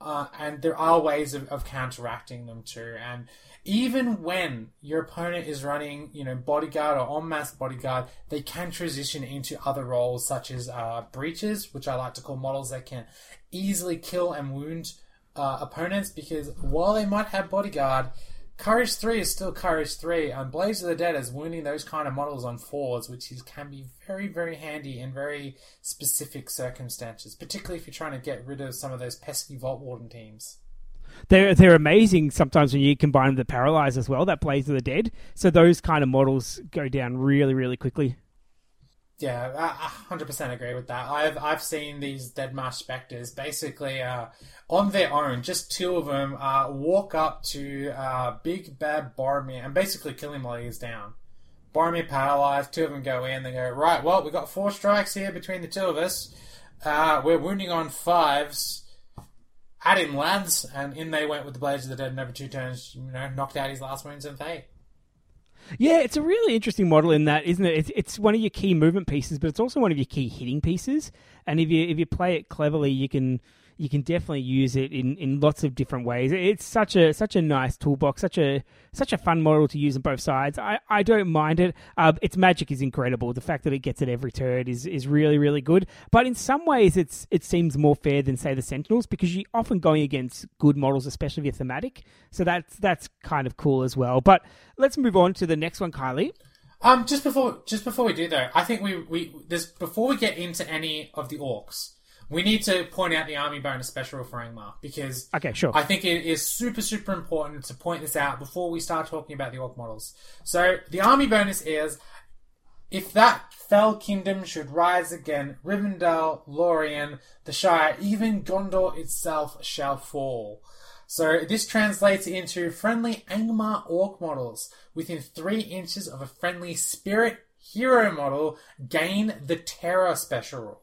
uh, and there are ways of, of counteracting them too. And even when your opponent is running, you know, bodyguard or en masse bodyguard, they can transition into other roles such as uh, breaches, which I like to call models that can easily kill and wound uh, opponents, because while they might have bodyguard, Courage three is still Courage three, and Blades of the Dead is wounding those kind of models on fours, which is, can be very, very handy in very specific circumstances, particularly if you're trying to get rid of some of those pesky Vault Warden teams. They're they're amazing sometimes when you combine with the Paralyze as well, that Blades of the Dead. So those kind of models go down really, really quickly. Yeah, I one hundred percent agree with that. I've I've seen these Dead Marsh Spectres basically uh, on their own, just two of them, uh, walk up to uh, Big Bad Boromir and basically kill him while he's down. Boromir Paralyzed, two of them go in, they go, right, well, we've got four strikes here between the two of us. Uh, we're wounding on fives. At him, lads, and in they went with the Blades of the Dead, and over two turns, you know, knocked out his last wounds and fate. Yeah, it's a really interesting model in that, isn't it? It's, it's one of your key movement pieces, but it's also one of your key hitting pieces. And if you if you play it cleverly, you can you can definitely use it in, in lots of different ways. It's such a such a nice toolbox, such a such a fun model to use on both sides. I, I don't mind it. Uh, its magic is incredible. The fact that it gets it every turn is, is really, really good. But in some ways, it's it seems more fair than, say, the Sentinels, because you're often going against good models, especially if you're thematic. So that's, that's kind of cool as well. But let's move on to the next one, Kylie. Um, just before just before we do, though, I think we, we this before we get into any of the Orcs, we need to point out the army bonus special for Angmar, because okay, sure. I think it is super, super important to point this out before we start talking about the Orc models. So the army bonus is, if that fell kingdom should rise again, Rivendell, Lorien, the Shire, even Gondor itself shall fall. So this translates into friendly Angmar Orc models within three inches of a friendly Spirit hero model gain the Terror special rule.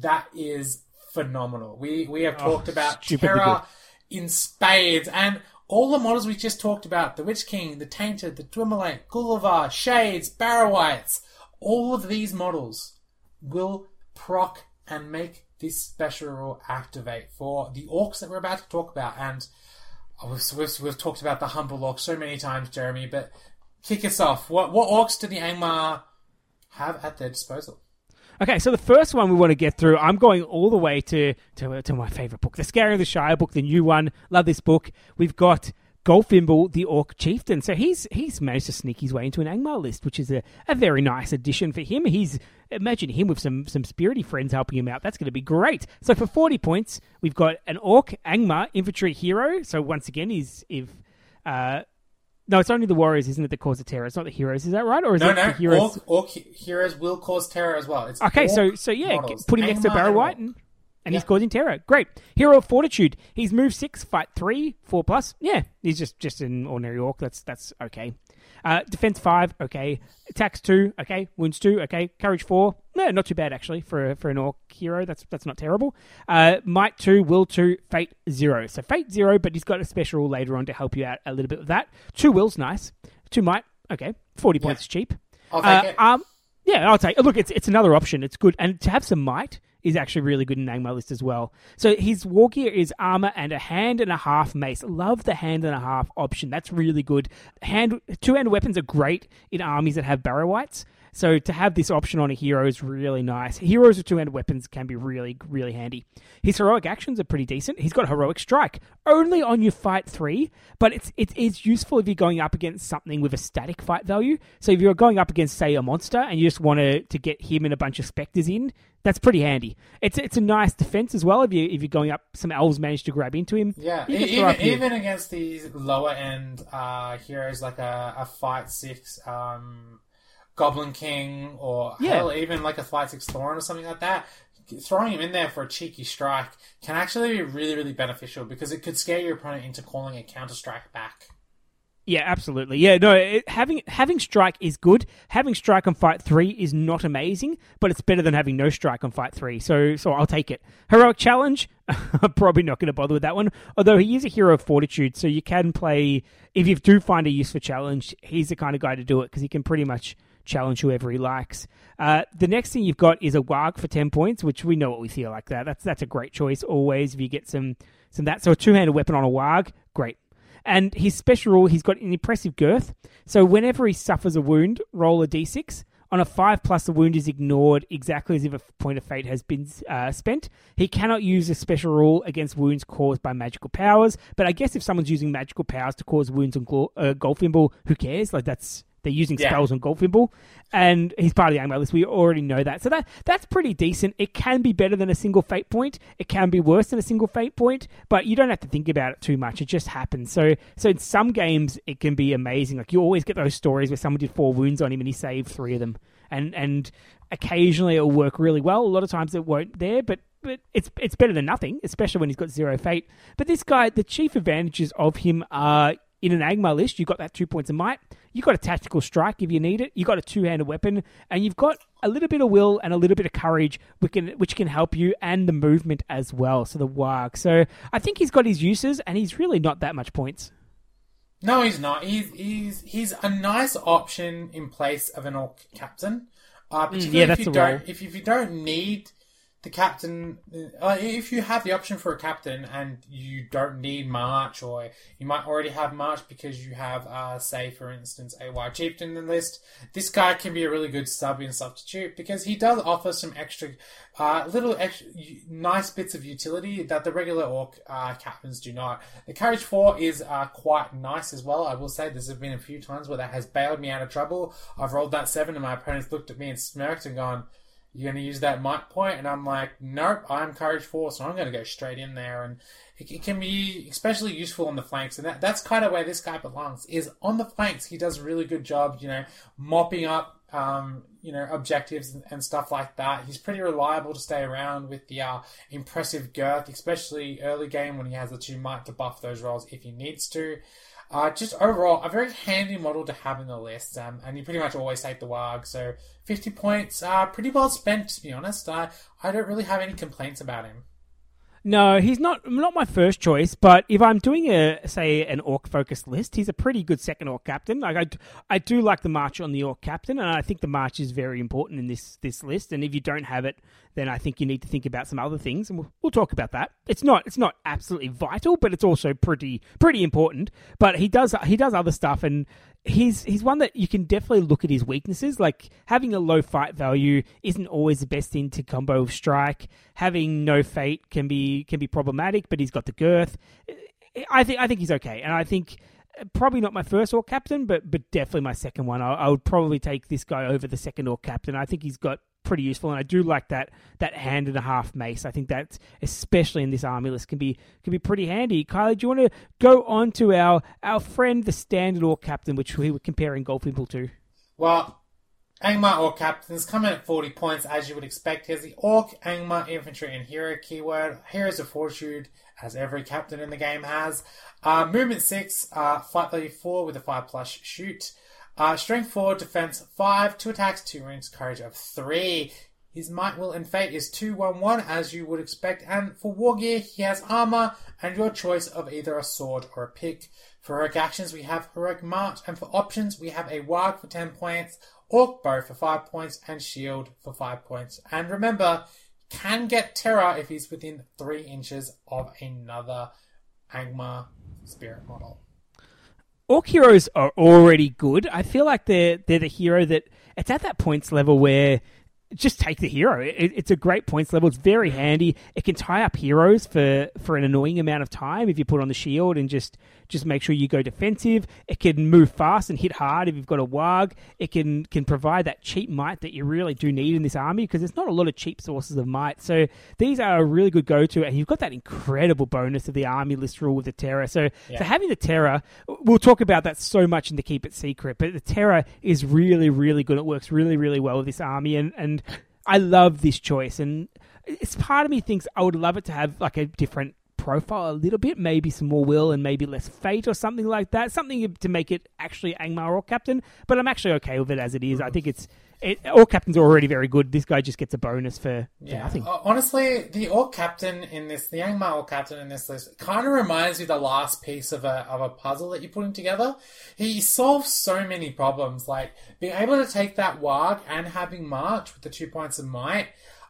That is phenomenal. We we have talked oh, about Terror in spades, and all the models we just talked about, the Witch King, the Tainted, the Dwimmerlaik, Gulavhar, Shades, Barrow-wights, all of these models will proc and make this special rule activate for the Orcs that we're about to talk about. And oh, we've, we've, we've talked about the humble Orcs so many times, Jeremy, but kick us off. What what orcs do the Angmar have at their disposal? Okay, so the first one we want to get through, I'm going all the way to to, to my favourite book, the Scary of the Shire book, the new one. Love this book. We've got Golfimble, the Orc Chieftain. So he's he's managed to sneak his way into an Angmar list, which is a, a very nice addition for him. He's imagine him with some some spirity friends helping him out. That's going to be great. So for forty points, we've got an Orc Angmar infantry hero. So once again, he's if uh, no, it's only the warriors, isn't it, that cause the terror? It's not the heroes, is that right? Or is no, it no. the heroes? Orc, orc heroes will cause terror as well. It's okay, so so yeah, models. Put him next to Barrow-wight and. And yeah. He's causing terror. Great. Hero of Fortitude. He's move six, fight three, four plus. Yeah, he's just, just an ordinary orc. That's that's okay. Uh, defense five, okay. Attacks two, okay. Wounds two, okay. Courage four. No, not too bad, actually, for for an orc hero. That's that's not terrible. Uh, might two, will two, fate zero. So fate zero, but he's got a special later on to help you out a little bit with that. Two wills, nice. Two might, okay. forty yeah. points cheap. I'll take uh, it. Um, yeah, I'll take it. Look, it's, it's another option. It's good. And to have some might is actually really good in Angmar list as well. So his war gear is armor and a hand and a half mace. Love the hand and a half option. That's really good. Hand two-hand weapons are great in armies that have Barrow-wights. So to have this option on a hero is really nice. Heroes with two-hand weapons can be really, really handy. His heroic actions are pretty decent. He's got heroic strike only on your fight three, but it's it is useful if you're going up against something with a static fight value. So if you're going up against, say, a monster and you just want to, to get him and a bunch of specters in, that's pretty handy. It's it's a nice defense as well. If you if you're going up, some elves manage to grab into him. Yeah, even, even against these lower end uh, heroes like a, a fight six. Um... Goblin King, or yeah. hell, even like a Flight Six Thorn or something like that, throwing him in there for a cheeky strike can actually be really, really beneficial because it could scare your opponent into calling a counter strike back. Yeah, absolutely. Yeah, no, it, having having strike is good. Having strike on fight three is not amazing, but it's better than having no strike on fight three. So, so I'll take it. Heroic challenge, I'm probably not going to bother with that one. Although he is a hero of fortitude, so you can play if you do find a use for challenge. He's the kind of guy to do it because he can pretty much challenge whoever he likes. Uh, the next thing you've got is a warg for ten points, which we know what we feel like that. That's that's a great choice always if you get some some that. So a two-handed weapon on a warg, great. And his special rule, he's got an impressive girth. So whenever he suffers a wound, roll a d six. On a five plus, the wound is ignored exactly as if a point of fate has been uh, spent. He cannot use a special rule against wounds caused by magical powers. But I guess if someone's using magical powers to cause wounds on Glo- uh, Golfimble, who cares? Like that's They're using yeah. spells on Golfimble, and he's part of the Angmar list. We already know that. So that that's pretty decent. It can be better than a single fate point. It can be worse than a single fate point, but you don't have to think about it too much. It just happens. So so in some games, it can be amazing. Like you always get those stories where someone did four wounds on him and he saved three of them. And and occasionally it'll work really well. A lot of times it won't there, but but it's it's better than nothing, especially when he's got zero fate. But this guy, the chief advantages of him are, in an Angmar list, you've got that two points of might. You've got a tactical strike if you need it. You've got a two-handed weapon. And you've got a little bit of will and a little bit of courage, which can, which can help you, and the movement as well. So the warg. So I think he's got his uses, and he's really not that much points. No, he's not. He's he's, he's a nice option in place of an orc captain. Uh, particularly mm, yeah, that's if you don't if, if you don't need the captain, uh, if you have the option for a captain and you don't need March, or you might already have March because you have, uh, say, for instance, a Wild Chieftain in the list, this guy can be a really good sub and substitute because he does offer some extra, uh, little extra, nice bits of utility that the regular orc uh, captains do not. The Courage four is uh, quite nice as well. I will say there's been a few times where that has bailed me out of trouble. I've rolled that seven and my opponent's looked at me and smirked and gone, "You're going to use that might point?" And I'm like, nope, I'm Courage four, so I'm going to go straight in there. And it, it can be especially useful on the flanks. And that, that's kind of where this guy belongs, is on the flanks. He does a really good job, you know, mopping up, um, you know, objectives and, and stuff like that. He's pretty reliable to stay around with the uh, impressive girth, especially early game when he has the two might to buff those rolls if he needs to. Uh, just overall, a very handy model to have in the list, um, and you pretty much always take the warg. So fifty points are uh, pretty well spent, to be honest. Uh, I don't really have any complaints about him. No, he's not not my first choice, but if I'm doing, a say, an orc-focused list, he's a pretty good second orc captain. Like I, I do like the march on the orc captain, and I think the march is very important in this, this list. And if you don't have it, then I think you need to think about some other things, and we'll, we'll talk about that. It's not it's not absolutely vital, but it's also pretty pretty important. But he does he does other stuff, and he's he's one that you can definitely look at his weaknesses. Like, having a low fight value isn't always the best thing to combo with strike. Having no fate can be can be problematic, but he's got the girth. I think I think he's okay, and I think probably not my first Orc Captain, but but definitely my second one. I, I would probably take this guy over the second Orc Captain. I think he's got pretty useful, and I do like that that hand and a half mace. I think that, especially in this army list, can be can be pretty handy. Kylie, do you want to go on to our our friend, the standard Orc Captain, which we were comparing Gold Pimple to? Well, Angmar Orc Captains come in at forty points, as you would expect. Here's the Orc, Angmar, Infantry, and Hero keyword. Heroes of Fortitude, as every captain in the game has. Uh, movement six, uh, fight value four with a five plus shoot. Uh, strength four, defense five, two attacks, two rings, courage of three. His might, will, and fate is two one one, as you would expect. And for war gear, he has armor and your choice of either a sword or a pick. For heroic actions, we have Heroic March. And for options, we have a warg for ten points, orc bow for five points, and shield for five points. And remember, can get terror if he's within three inches of another Angmar spirit model. Orc heroes are already good. I feel like they're, they're the hero that... It's at that points level where just take the hero. It, it's a great points level. It's very handy. It can tie up heroes for, for an annoying amount of time if you put on the shield and just, just make sure you go defensive. It can move fast and hit hard if you've got a warg. It can, can provide that cheap might that you really do need in this army, because there's not a lot of cheap sources of might. So these are a really good go-to, and you've got that incredible bonus of the army list rule with the terror. So, yeah. so having the terror, we'll talk about that so much in the Keep It Secret, but the terror is really, really good. It works really, really well with this army, and, and I love this choice. And it's part of me thinks I would love it to have like a different profile a little bit, maybe some more will and maybe less fate or something like that, something to make it actually Angmar Orc Captain, but I'm actually okay with it as it is. I think it's it, Orc Captains are already very good. This guy just gets a bonus for, yeah. for nothing. Honestly, the Orc Captain in this, the Angmar Orc Captain in this list, kind of reminds me of the last piece of a of a puzzle that you're putting together. He solves so many problems, like being able to take that warg and having march with the two points of might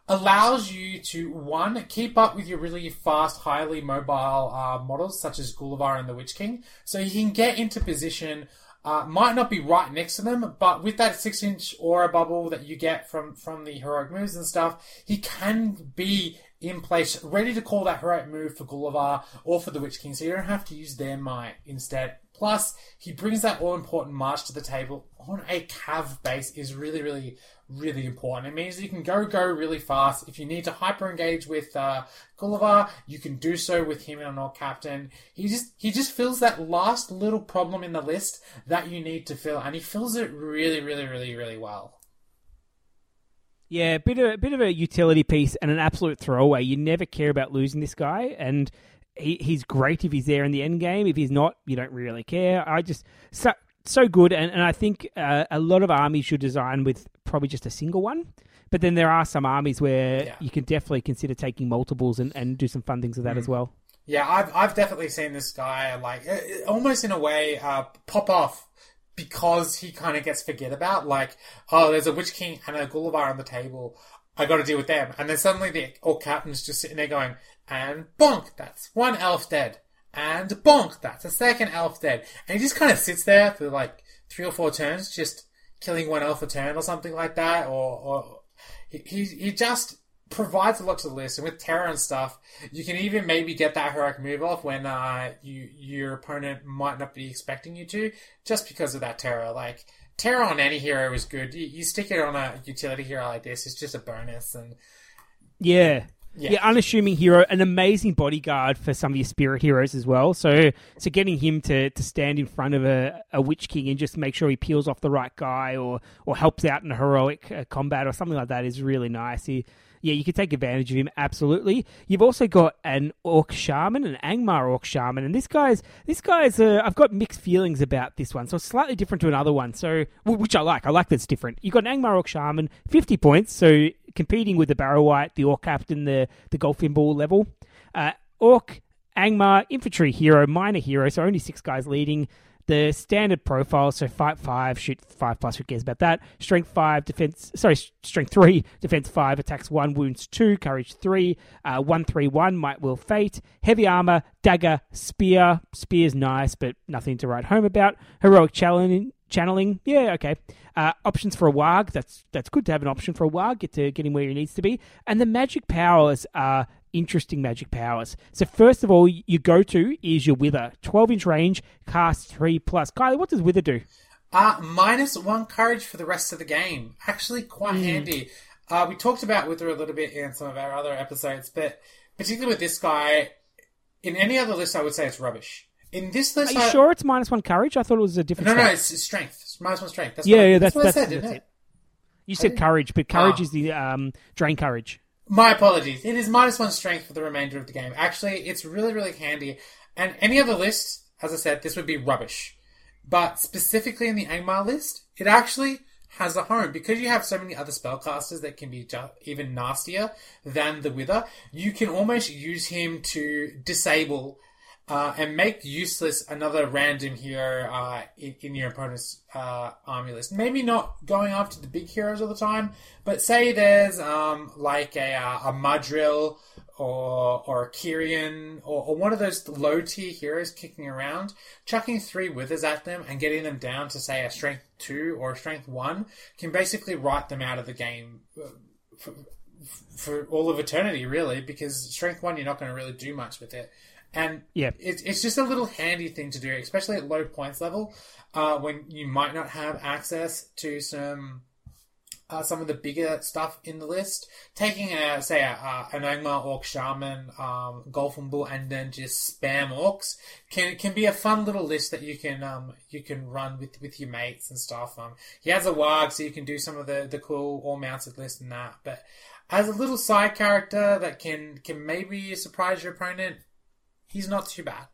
allows you to, one, keep up with your really fast, highly mobile uh, models, such as Gulavhar and the Witch King. So you can get into position, uh, might not be right next to them, but with that six-inch aura bubble that you get from, from the heroic moves and stuff, he can be in place, ready to call that heroic move for Gulavhar or for the Witch King, so you don't have to use their might instead. Plus, he brings that all-important march to the table on a cav base is really, really, really important. It means you can go, go really fast. If you need to hyper-engage with uh, Gulavhar, you can do so with him and an Orc Captain. He just he just fills that last little problem in the list that you need to fill, and he fills it really, really, really, really well. Yeah, a bit of, a bit of a utility piece and an absolute throwaway. You never care about losing this guy, and... He, he's great if he's there in the end game. If he's not, you don't really care. I just so so good, and and I think uh, a lot of armies should design with probably just a single one. But then there are some armies where yeah. you can definitely consider taking multiples and, and do some fun things with that mm. as well. Yeah, I've I've definitely seen this guy like almost in a way uh, pop off, because he kind of gets forget about. Like, oh, there's a Witch King and a Gulavhar on the table. I got to deal with them, and then suddenly the Orc Captain's just sitting there going. And bonk, that's one elf dead. And bonk, that's a second elf dead. And he just kind of sits there for like three or four turns, just killing one elf a turn or something like that. Or, or he, he he just provides a lot to the list. And with terror and stuff, you can even maybe get that heroic move off when uh, you your opponent might not be expecting you to, just because of that terror. Like, terror on any hero is good. You, you stick it on a utility hero like this, it's just a bonus. And yeah. Yeah. yeah, unassuming hero, an amazing bodyguard for some of your spirit heroes as well. So so getting him to, to stand in front of a, a Witch King and just make sure he peels off the right guy or or helps out in a heroic uh, combat or something like that is really nice. He, yeah, you can take advantage of him, absolutely. You've also got an Orc Shaman, an Angmar Orc Shaman, and this guy's, this guy's uh, I've got mixed feelings about this one, so it's slightly different to another one, so which I like. I like that it's different. You've got an Angmar Orc Shaman, fifty points, so... competing with the Barrow-wight, the Orc Captain, the, the Goldfinball level. Uh, Orc, Angmar, Infantry Hero, Minor Hero, so only six guys leading. The standard profile, so fight five, shoot five plus, who cares about that? Strength five, defense, sorry, strength three, defense five, attacks one, wounds two, courage three, uh, one, three, one, might, will, fate, heavy armor, dagger, spear. Spear's nice, but nothing to write home about. Heroic challenge, Channeling, yeah, okay. Uh, options for a warg, that's that's good to have an option for a warg, get to get him where he needs to be. And the magic powers are interesting magic powers. So first of all, your go-to is your Wither. twelve-inch range, cast three plus. Kylie, what does Wither do? Uh, minus one courage for the rest of the game. Actually quite mm. handy. Uh, we talked about Wither a little bit in some of our other episodes, but particularly with this guy, in any other list I would say it's rubbish. In this list, are you I... sure it's minus one courage? I thought it was a different. No, no, no it's, it's strength. It's minus one strength. That's yeah, what I, yeah, that's, that's what that's, I said, that's didn't it? it? You said courage, but courage oh. is the um, drain courage. My apologies. It is minus one strength for the remainder of the game. Actually, it's really, really handy. And any other list, as I said, this would be rubbish. But specifically in the Angmar list, it actually has a home. Because you have so many other spellcasters that can be just, even nastier than the Wither, you can almost use him to disable Uh, and make useless another random hero uh, in, in your opponent's uh, army list. Maybe not going after the big heroes all the time, but say there's um, like a uh, a Mudrill or or a Kyrian or, or one of those low tier heroes kicking around, chucking three Withers at them and getting them down to say a strength two or a strength one can basically write them out of the game for, for all of eternity, really, because strength one you're not going to really do much with it. And yeah. it's it's just a little handy thing to do, especially at low points level, uh, when you might not have access to some uh, some of the bigger stuff in the list. Taking a say a, uh, an Angmar Orc Shaman, um, Golfumble, and then just spam orcs can can be a fun little list that you can um you can run with, with your mates and stuff. Um, he has a warg, so you can do some of the the cool all mounted list and that. But as a little side character that can can maybe surprise your opponent, he's not too bad.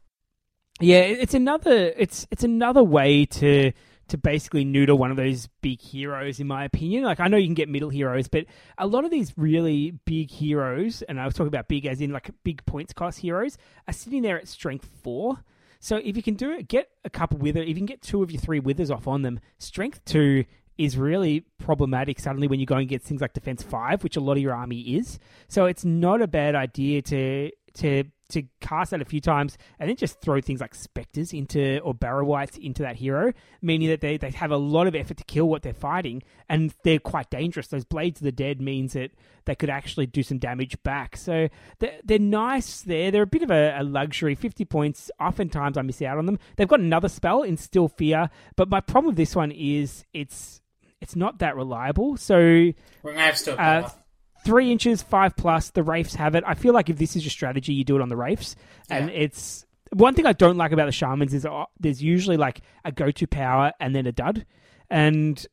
Yeah, it's another it's it's another way to to basically neuter one of those big heroes, in my opinion. Like, I know you can get middle heroes, but a lot of these really big heroes, and I was talking about big as in like big points cost heroes, are sitting there at strength four. So if you can do it, get a couple Wither, if you can get two of your three Withers off on them, strength two is really problematic suddenly when you go and get things like defense five, which a lot of your army is. So it's not a bad idea to to... to cast that a few times and then just throw things like Spectres into or Barrow-wights into that hero, meaning that they, they have a lot of effort to kill what they're fighting and they're quite dangerous. Those Blades of the Dead means that they could actually do some damage back. So they're, they're nice there. They're a bit of a, a luxury. fifty points, oftentimes I miss out on them. They've got another spell, Instill Fear, but my problem with this one is it's it's not that reliable. So we're going to have still power. Three inches, five plus, the Wraiths have it. I feel like if this is your strategy, you do it on the Wraiths. Yeah. And it's one thing I don't like about the Shamans is uh, there's usually like a go-to power and then a dud. And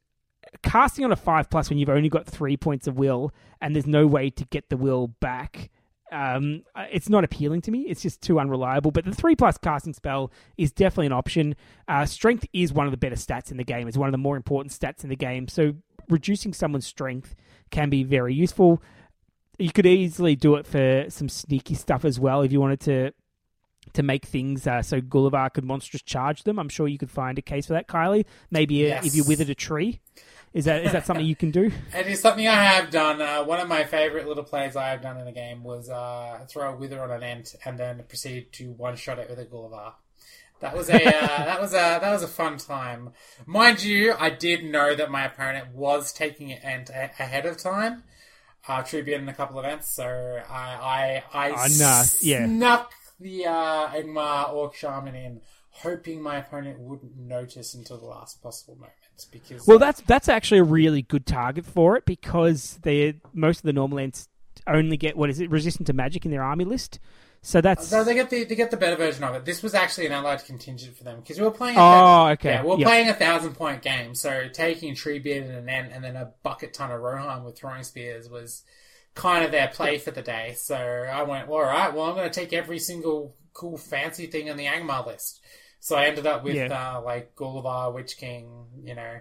casting on a five plus when you've only got three points of will and there's no way to get the will back, um, it's not appealing to me. It's just too unreliable. But the three plus casting spell is definitely an option. Uh, strength is one of the better stats in the game. It's one of the more important stats in the game. So reducing someone's strength can be very useful. You could easily do it for some sneaky stuff as well if you wanted to to make things uh, so Gulavhar could monstrous charge them. I'm sure you could find a case for that, Kylie. Maybe yes. a, if you withered a tree. Is that is that something you can do? It is something I have done. Uh, one of my favourite little plays I have done in the game was uh, throw a Wither on an Ent and then proceed to one-shot it with a Gulavhar. That was a uh, that was a that was a fun time, mind you. I did know that my opponent was taking it and a- ahead of time, uh, tribute in a couple of events. So I I, I oh, no. yeah. snuck the uh, Angmar Orc Shaman in, hoping my opponent wouldn't notice until the last possible moment. Because well, uh, that's that's actually a really good target for it because they most of the normal ents only get what is it resistant to magic in their army list. So that's so they get the they get the better version of it. This was actually an allied contingent for them because we were playing. A oh, th- okay. Yeah, we we're yep. playing a thousand point game. So taking Treebeard and an Ent and then a bucket ton of Rohan with throwing spears was kind of their play for the day. So I went, well, all right. Well, I'm going to take every single cool fancy thing on the Angmar list. So I ended up with yeah. uh, like Gulavhar, Witch King, you know,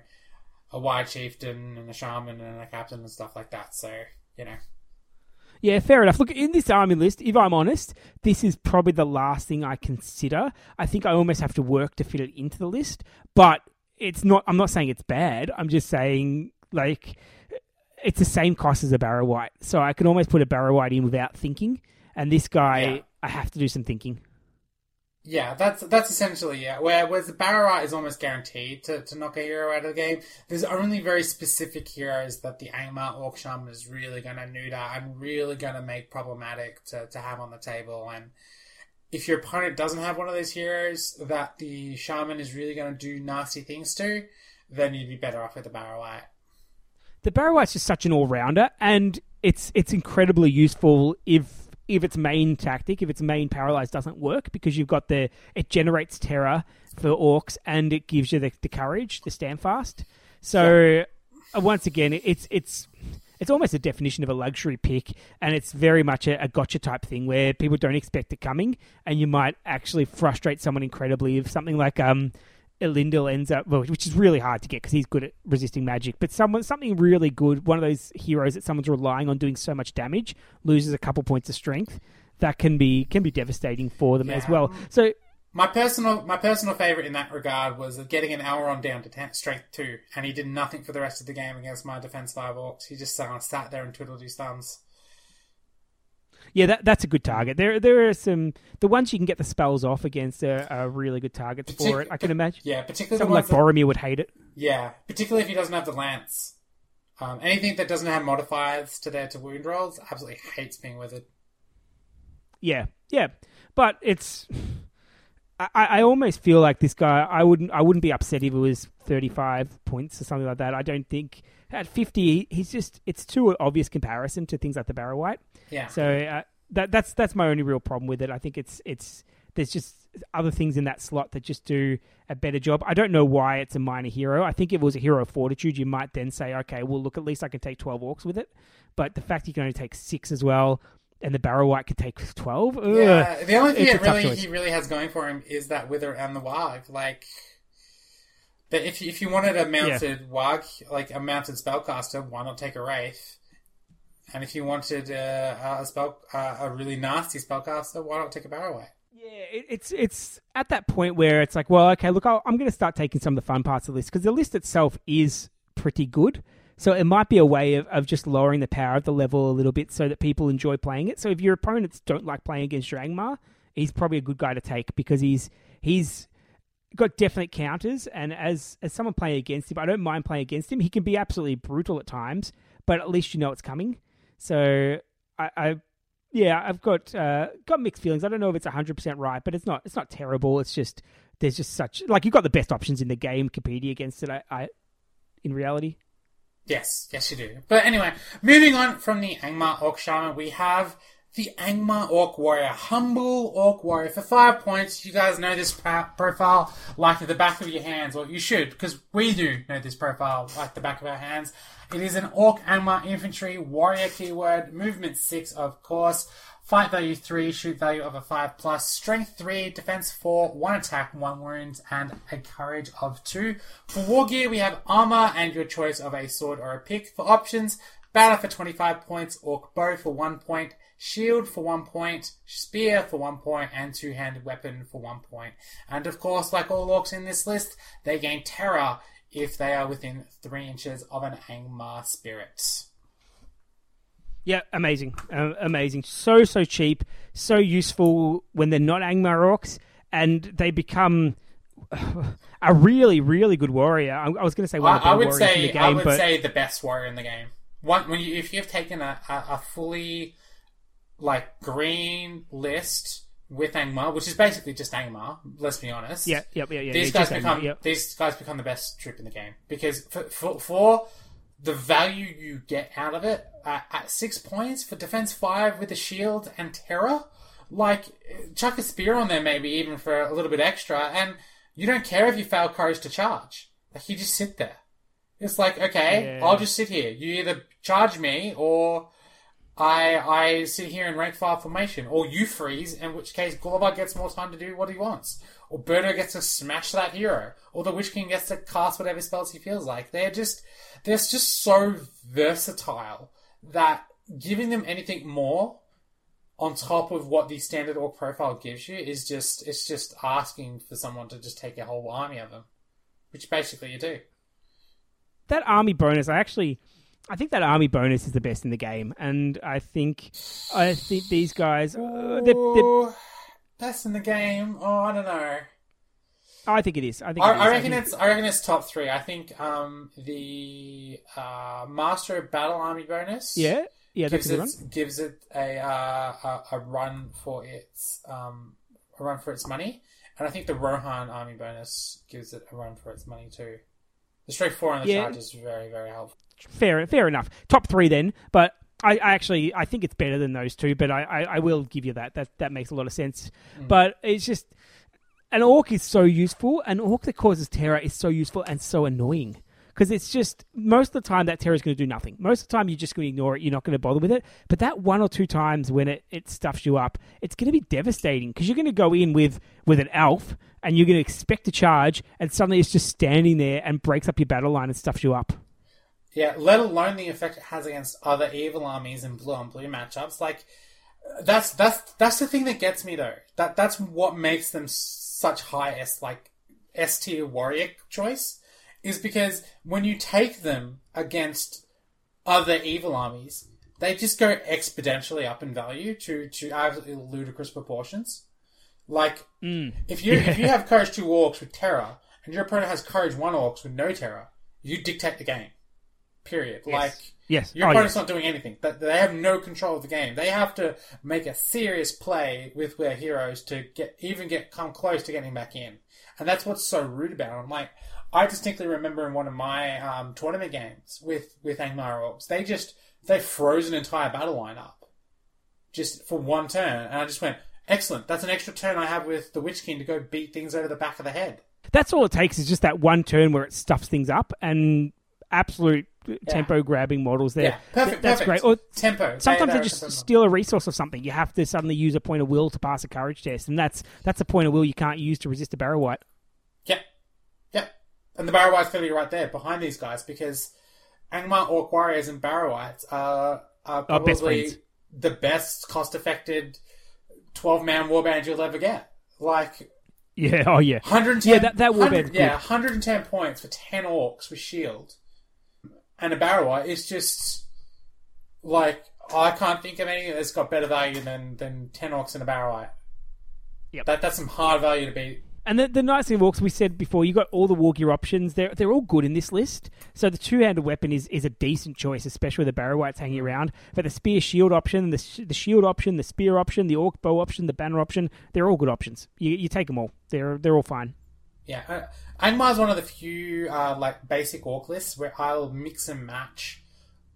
a Wild Chieftain and a Shaman and a Captain and stuff like that. So you know. Yeah, fair enough. Look, in this army list, if I'm honest, this is probably the last thing I consider. I think I almost have to work to fit it into the list, but it's not. I'm not saying it's bad. I'm just saying, like, it's the same cost as a Barrow-wight. So I can almost put a Barrow-wight in without thinking, and this guy, yeah. I have to do some thinking. Yeah, that's that's essentially it. Where, whereas the Barrow-wight is almost guaranteed to, to knock a hero out of the game, there's only very specific heroes that the Angmar Orc Shaman is really going to neuter and really going to make problematic to, to have on the table. And if your opponent doesn't have one of those heroes that the Shaman is really going to do nasty things to, then you'd be better off with the Barrow-wight. The Barrow-wight's just such an all-rounder, and it's it's incredibly useful if... if its main tactic, if its main Paralyze doesn't work, because you've got the... It generates terror for orcs, and it gives you the, the courage, the stand fast. So, yeah. Once again, it's it's it's almost a definition of a luxury pick, and it's very much a, a gotcha type thing where people don't expect it coming, and you might actually frustrate someone incredibly if something like... um. Elendil ends up, well, which is really hard to get because he's good at resisting magic, but someone something really good, one of those heroes that someone's relying on doing so much damage, loses a couple points of strength. That can be can be devastating for them yeah. as well. So my personal my personal favourite in that regard was getting an Elrond down to ten, strength two, and he did nothing for the rest of the game against my Defense five Orcs. He just uh, sat there and twiddled his thumbs. Yeah, that, that's a good target. There there are some... The ones you can get the spells off against are, are really good targets Partic- for it, I can imagine. Yeah, particularly... Someone like that, Boromir would hate it. Yeah, particularly if he doesn't have the Lance. Um, anything that doesn't have modifiers to their to wound rolls absolutely hates being withered. Yeah, yeah. But it's... I, I almost feel like this guy... I wouldn't I wouldn't be upset if it was thirty-five points or something like that. I don't think... At fifty, he's just—it's too obvious comparison to things like the Barrow-wight. Yeah. So uh, that—that's that's my only real problem with it. I think it's it's there's just other things in that slot that just do a better job. I don't know why it's a minor hero. I think if it was a hero of Fortitude, you might then say, okay, well, look, at least I can take twelve orcs with it. But the fact you can only take six as well, and the Barrow-wight could take twelve. Ugh, yeah. The only thing that really he really has going for him is that Wither and the Warg, like. But if you, if you wanted a mounted yeah. warg, like a mounted spellcaster, why not take a wraith? And if you wanted uh, a spell, uh, a really nasty spellcaster, why not take a Barrow-wight? Yeah, it, it's it's at that point where it's like, well, okay, look, I'll, I'm going to start taking some of the fun parts of the list because the list itself is pretty good. So it might be a way of, of just lowering the power of the level a little bit so that people enjoy playing it. So if your opponents don't like playing against your Angmar, he's probably a good guy to take because he's he's. got definite counters, and as as someone playing against him, I don't mind playing against him. He can be absolutely brutal at times, but at least you know it's coming. So I, I yeah, I've got uh, got mixed feelings. I don't know if it's a hundred percent right, but it's not it's not terrible. It's just there's just such like you've got the best options in the game competing against it. I, I in reality, yes, yes you do. But anyway, moving on from the Angmar Orc Shaman, we have the Angmar Orc Warrior. Humble Orc Warrior. For five points, you guys know this profile like the back of your hands. Well, you should, because we do know this profile like the back of our hands. It is an Orc Angmar Infantry Warrior keyword. Movement six, of course. Fight value three, shoot value of a five plus. Strength three, defense four, one attack, one wound, and a courage of two. For war gear, we have armor and your choice of a sword or a pick. For options, Banner for twenty-five points, Orc Bow for one point, Shield for one point, Spear for one point, and Two-Handed Weapon for one point. And of course, like all orcs in this list, they gain Terror if they are within three inches of an Angmar Spirit. Yeah, amazing. Uh, amazing. So, so cheap, so useful when they're not Angmar orcs, and they become... a really, really good warrior. I, I was going to say one of the best warriors in the game. I would but... say the best warrior in the game. One, when you, if you've taken a, a, a fully like green list with Angmar, which is basically just Angmar, let's be honest. Yeah, yeah, yeah. yeah these yeah, guys become Angmar, yeah. these guys become the best troop in the game because for, for, for the value you get out of it uh, at six points for defense five with a shield and terror, like chuck a spear on there maybe even for a little bit extra, and you don't care if you fail courage to charge. Like you just sit there. It's like, okay, yeah. I'll just sit here. You either charge me or I I sit here in rank file formation. Or you freeze, in which case Gulavhar gets more time to do what he wants. Or Búrðr gets to smash that hero. Or the Witch King gets to cast whatever spells he feels like. They're just, they're just so versatile that giving them anything more on top of what the standard orc profile gives you is just, it's just asking for someone to just take a whole army of them. Which basically you do. That army bonus, I actually, I think that army bonus is the best in the game, and I think, I think these guys, uh, they're, they're, best in the game. Oh, I don't know. I think it is. I think I, it is. I reckon I think... it's. I reckon it's top three. I think um, the uh, Master of Battle Army bonus. Yeah, yeah, that's gives a good it, one. Gives it a, uh, a a run for its um a run for its money, and I think the Rohan Army bonus gives it a run for its money too. The straight four on the yeah. charge is very very helpful. Fair, fair enough. Top three then, but. I actually, I think it's better than those two, but I, I, I will give you that. That that makes a lot of sense. Mm. But it's just, an orc is so useful. An orc that causes terror is so useful and so annoying. Because it's just, most of the time that terror is going to do nothing. Most of the time you're just going to ignore it. You're not going to bother with it. But that one or two times when it, it stuffs you up, it's going to be devastating. Because you're going to go in with, with an elf and you're going to expect a charge. And suddenly it's just standing there and breaks up your battle line and stuffs you up. Yeah, let alone the effect it has against other evil armies in blue and blue matchups. Like, that's that's that's the thing that gets me though. That that's what makes them such high S like S tier warrior choice, is because when you take them against other evil armies, they just go exponentially up in value to to absolutely ludicrous proportions. Like, mm. if you if you have courage two orcs with terror, and your opponent has courage one orcs with no terror, you dictate the game. Period. Yes. Like, yes. your opponent's oh, yes. not doing anything. They have no control of the game. They have to make a serious play with their heroes to get even get come close to getting back in. And that's what's so rude about it. I'm like, I distinctly remember in one of my um, tournament games with, with Angmar Orcs, they just, they froze an entire battle line up just for one turn. And I just went, excellent. That's an extra turn I have with the Witch King to go beat things over the back of the head. That's all it takes is just that one turn where it stuffs things up and absolute... tempo yeah. grabbing models there. Yeah. Perfect, That's perfect. great. Or tempo. Sometimes they, they just steal a resource or something. You have to suddenly use a point of will to pass a courage test, and that's that's a point of will you can't use to resist a Barrow-wight. Yep. Yep. And the Barrow-wight's going to be right there behind these guys because Angmar Orc Warriors and Barrow-wights are, are probably best the best cost-effective twelve-man warband you'll ever get. Like... Yeah, oh yeah. one hundred ten, yeah, that, that warband. Yeah, one hundred ten points for ten orcs with shield. And a Barrow-wight is just like, I can't think of anything that's got better value than, than ten orcs and a Barrow-wight. Yep. That, that's some hard value to beat. And the, the nice thing of orcs, we said before, you got all the war gear options. They're, they're all good in this list. So the two-handed weapon is, is a decent choice, especially with the Barrow-wights hanging around. But the spear shield option, the, sh- the shield option, the spear option, the orc bow option, the banner option, they're all good options. You, you take them all. They're, they're all fine. Yeah, Angmar's one of the few uh, like basic orc lists where I'll mix and match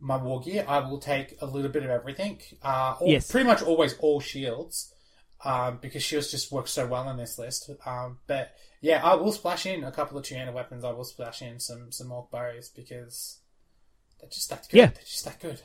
my war gear. I will take a little bit of everything. Uh, all, yes. Pretty much always all shields, um, because shields just work so well in this list. Um, but yeah, I will splash in a couple of two-handed weapons. I will splash in some, some orc bows because they're just that good. Yeah. They're just that good.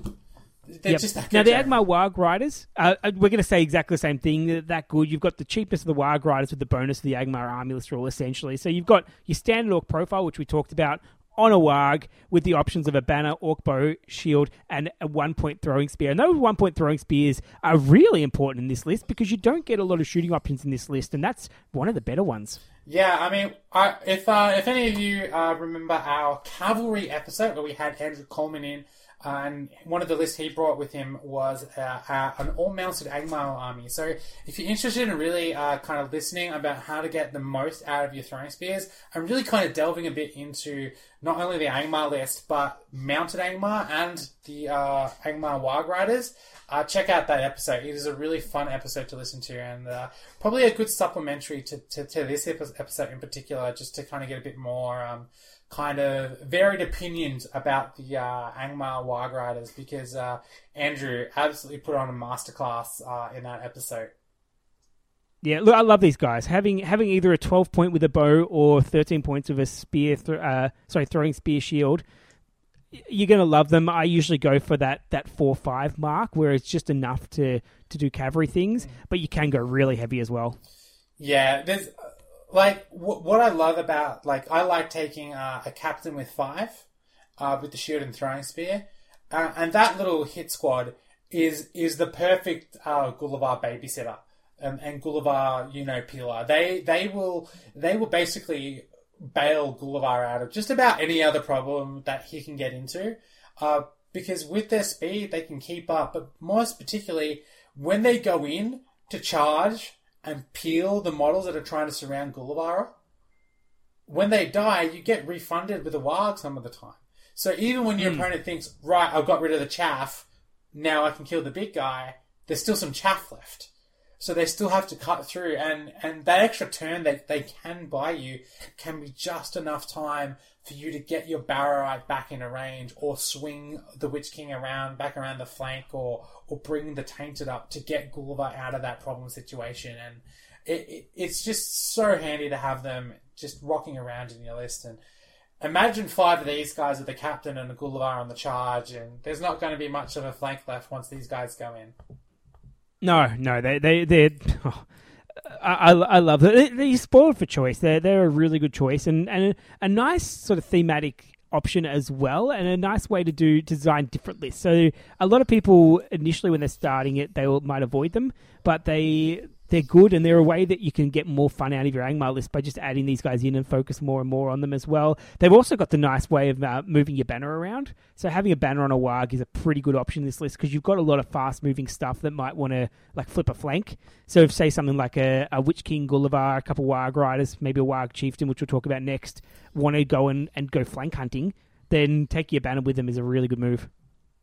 They're yep. just that good. Now, the Angmar Warg Riders, uh, we're going to say exactly the same thing. They're that good. You've got the cheapest of the Warg Riders with the bonus of the Angmar Army List rule, essentially. So you've got your standard orc profile, which we talked about, on a Warg with the options of a banner, orc bow, shield, and a one-point throwing spear. And those one-point throwing spears are really important in this list because you don't get a lot of shooting options in this list, and that's one of the better ones. Yeah, I mean, I, if uh, if any of you uh, remember our cavalry episode where we had Andrew Coleman in, and one of the lists he brought with him was uh, uh, an all-mounted Angmar army. So if you're interested in really uh, kind of listening about how to get the most out of your throwing spears, I'm really kind of delving a bit into not only the Angmar list, but mounted Angmar and the uh, Angmar Warg Riders. Uh, check out that episode. It is a really fun episode to listen to, and uh, probably a good supplementary to, to, to this episode in particular, just to kind of get a bit more... Um, kind of varied opinions about the uh, Angmar Warg Riders because uh, Andrew absolutely put on a masterclass uh, in that episode. Yeah, look, I love these guys. Having having either a twelve point with a bow or thirteen points with a spear, th- uh, sorry, throwing spear shield, you're going to love them. I usually go for that that four five mark where it's just enough to, to do cavalry things, but you can go really heavy as well. Yeah, there's... Like, wh- what I love about, like, I like taking uh, a captain with five, uh, with the shield and throwing spear, uh, and that little hit squad is is the perfect uh, Gulavhar babysitter um, and Gulavhar, you know, peeler. They they will they will basically bail Gulavhar out of just about any other problem that he can get into, uh, because with their speed they can keep up, but most particularly when they go in to charge and peel the models that are trying to surround Gulavhar, when they die, you get refunded with a warg some of the time. So even when your mm. opponent thinks, right, I've got rid of the chaff, now I can kill the big guy, there's still some chaff left. So they still have to cut through, and, and that extra turn that they can buy you can be just enough time for you to get your Barrow-wight back into range, or swing the Witch King around, back around the flank, or or bring the Tainted up to get Gulavhar out of that problem situation. And it, it it's just so handy to have them just rocking around in your list. And imagine five of these guys with the captain and the Gulavhar on the charge, and there's not going to be much of a flank left once these guys go in. No, no, they they they. Oh, I, I I love it. They, they're spoiled for choice. They're they're a really good choice, and and a, a nice sort of thematic option as well, and a nice way to do design different lists. So a lot of people initially when they're starting it, they will, might avoid them, but they they're good, and they're a way that you can get more fun out of your Angmar list by just adding these guys in and focus more and more on them as well. They've also got the nice way of uh, moving your banner around. So having a banner on a warg is a pretty good option in this list, because you've got a lot of fast moving stuff that might want to like flip a flank. So if say something like a, a Witch King, Gulavhar, a couple warg riders, maybe a warg chieftain, which we'll talk about next, want to go and, and go flank hunting, then taking your banner with them is a really good move.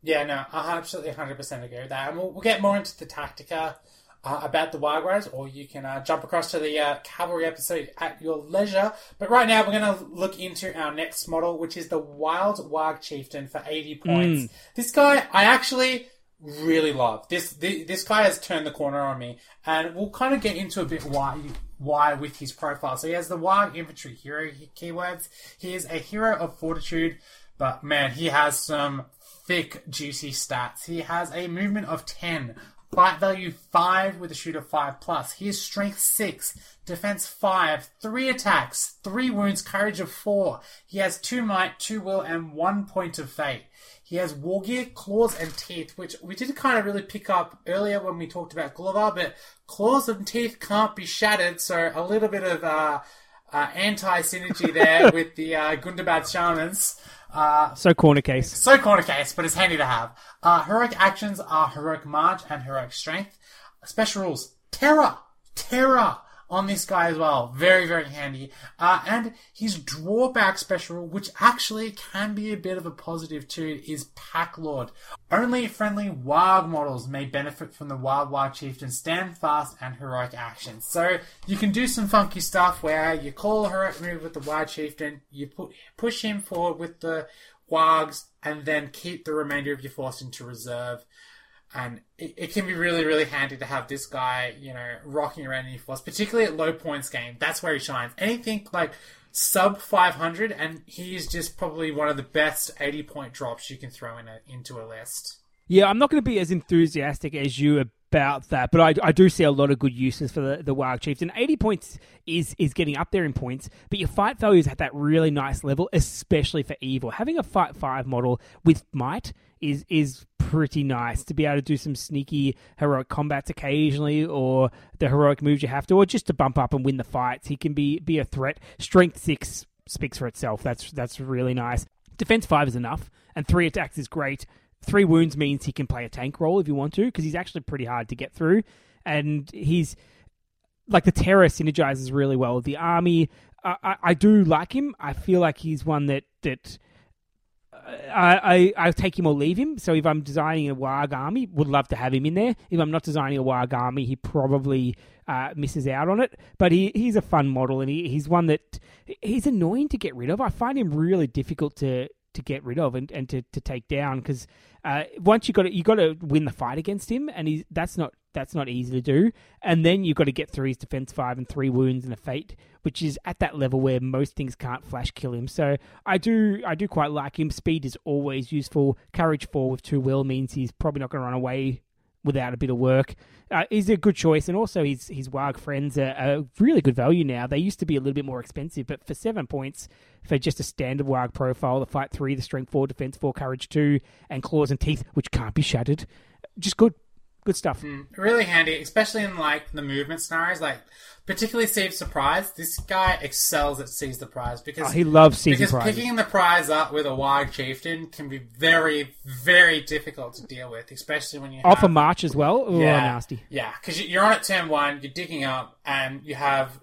Yeah, no, I absolutely one hundred percent agree with that. And we'll, we'll get more into the Tactica Uh, about the warg riders, or you can uh, jump across to the uh, cavalry episode at your leisure. But right now, we're going to look into our next model, which is the Wild Warg Chieftain for eighty points. Mm. This guy, I actually really love. This, this this guy has turned the corner on me, and we'll kind of get into a bit why why with his profile. So he has the Warg Infantry Hero keywords. He is a hero of fortitude, but man, he has some thick, juicy stats. He has a movement of ten. Fight value five with a shoot of five plus. He is strength six, defense five, three attacks, three wounds, courage of four. He has two might, two will, and one point of fate. He has war gear, claws, and teeth, which we did kind of really pick up earlier when we talked about Gulavhar, but claws and teeth can't be shattered, so a little bit of uh, uh, anti-synergy there with the uh, Gundabad Shamans. Uh, so corner case. So corner case, but it's handy to have. Uh, heroic actions are Heroic March and Heroic Strength. Special rules. Terror. Terror on this guy as well. Very, very handy. Uh, and his drawback special rule, which actually can be a bit of a positive too, is Pack Lord. Only friendly warg models may benefit from the Wild Warg Chieftain Stand Fast and Heroic Actions. So you can do some funky stuff where you call a heroic move with the Warg Chieftain, you put, push him forward with the wargs, and then keep the remainder of your force into reserve. And it, it can be really, really handy to have this guy, you know, rocking around in your force, particularly at low points game. That's where he shines. Anything like sub five hundred, and he is just probably one of the best eighty-point drops you can throw in a, into a list. Yeah, I'm not going to be as enthusiastic as you about that, but I, I do see a lot of good uses for the, the Warg Chieftain. eighty points is is getting up there in points, but your fight value is at that really nice level, especially for evil. Having a fight five model with might is is pretty nice to be able to do some sneaky heroic combats occasionally, or the heroic moves you have to, or just to bump up and win the fights. He can be be a threat. Strength six speaks for itself. That's that's really nice. Defense five is enough, and three attacks is great. Three wounds means he can play a tank role if you want to, because he's actually pretty hard to get through, and he's like the terror synergizes really well with the army. I, I, I do like him. I feel like he's one that that. I, I I take him or leave him. So if I'm designing a warg army, would love to have him in there. If I'm not designing a warg army, he probably uh, misses out on it. But he, he's a fun model, and he, he's one that he's annoying to get rid of. I find him really difficult to, to get rid of and, and to, to take down, because uh, once you got to, you got to win the fight against him, and he's, that's not that's not easy to do. And then you've got to get through his defense five and three wounds and a fate, which is at that level where most things can't flash kill him. So I do I do quite like him. Speed is always useful. Courage four with two will means he's probably not going to run away without a bit of work. Uh, he's a good choice, and also his, his warg friends are, are really good value now. They used to be a little bit more expensive, but for seven points, for just a standard warg profile, the fight three, the strength four, defense four, courage two, and claws and teeth, which can't be shattered, just good. Good stuff. Mm, really handy, especially in like the movement scenarios, like particularly seize the prize. This guy excels at seize the prize because oh, he loves seizing because prizes. Picking the prize up with a Wild Chieftain can be very, very difficult to deal with, especially when you have... off a march as well. Ooh, yeah, nasty. Yeah, because you're on at turn one, you're digging up, and you have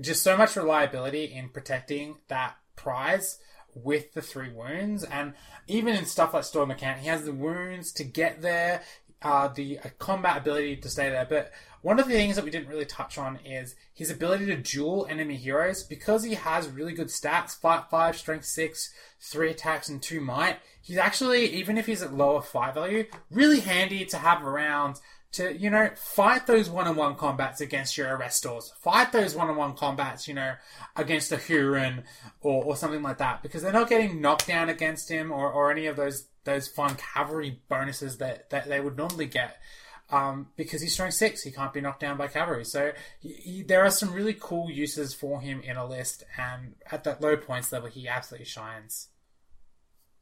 just so much reliability in protecting that prize with the three wounds, and even in stuff like Storm Account, he has the wounds to get there. Uh, the uh, combat ability to stay there. But one of the things that we didn't really touch on is his ability to duel enemy heroes. Because he has really good stats, Fight five, Strength six, three attacks and two might, he's actually, even if he's at lower fight value, really handy to have around to, you know, fight those one-on-one combats against your Arrestors. Fight those one-on-one combats, you know, against a Huron or, or something like that. Because they're not getting knocked down against him or, or any of those those fun cavalry bonuses that, that they would normally get. Um, because he's strength six, he can't be knocked down by cavalry. So he, he, there are some really cool uses for him in a list, and at that low points level, he absolutely shines.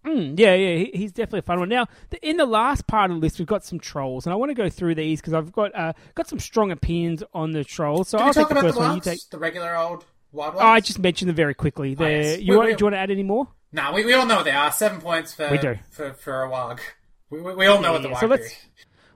Mm, yeah, yeah, he, he's definitely a fun one. Now, the, in the last part of the list, we've got some trolls, and I want to go through these because I've got uh, got some strong opinions on the trolls. So Can I'll talk take the about first the one. You take the regular old Wild Wargs? Oh, I just mentioned them very quickly. Oh, yes. You we, want, we, do you want to add any more? No, nah, we, we all know what they are. Seven points for we do. for for a warg. We we, we all know yeah, what the warg so let's,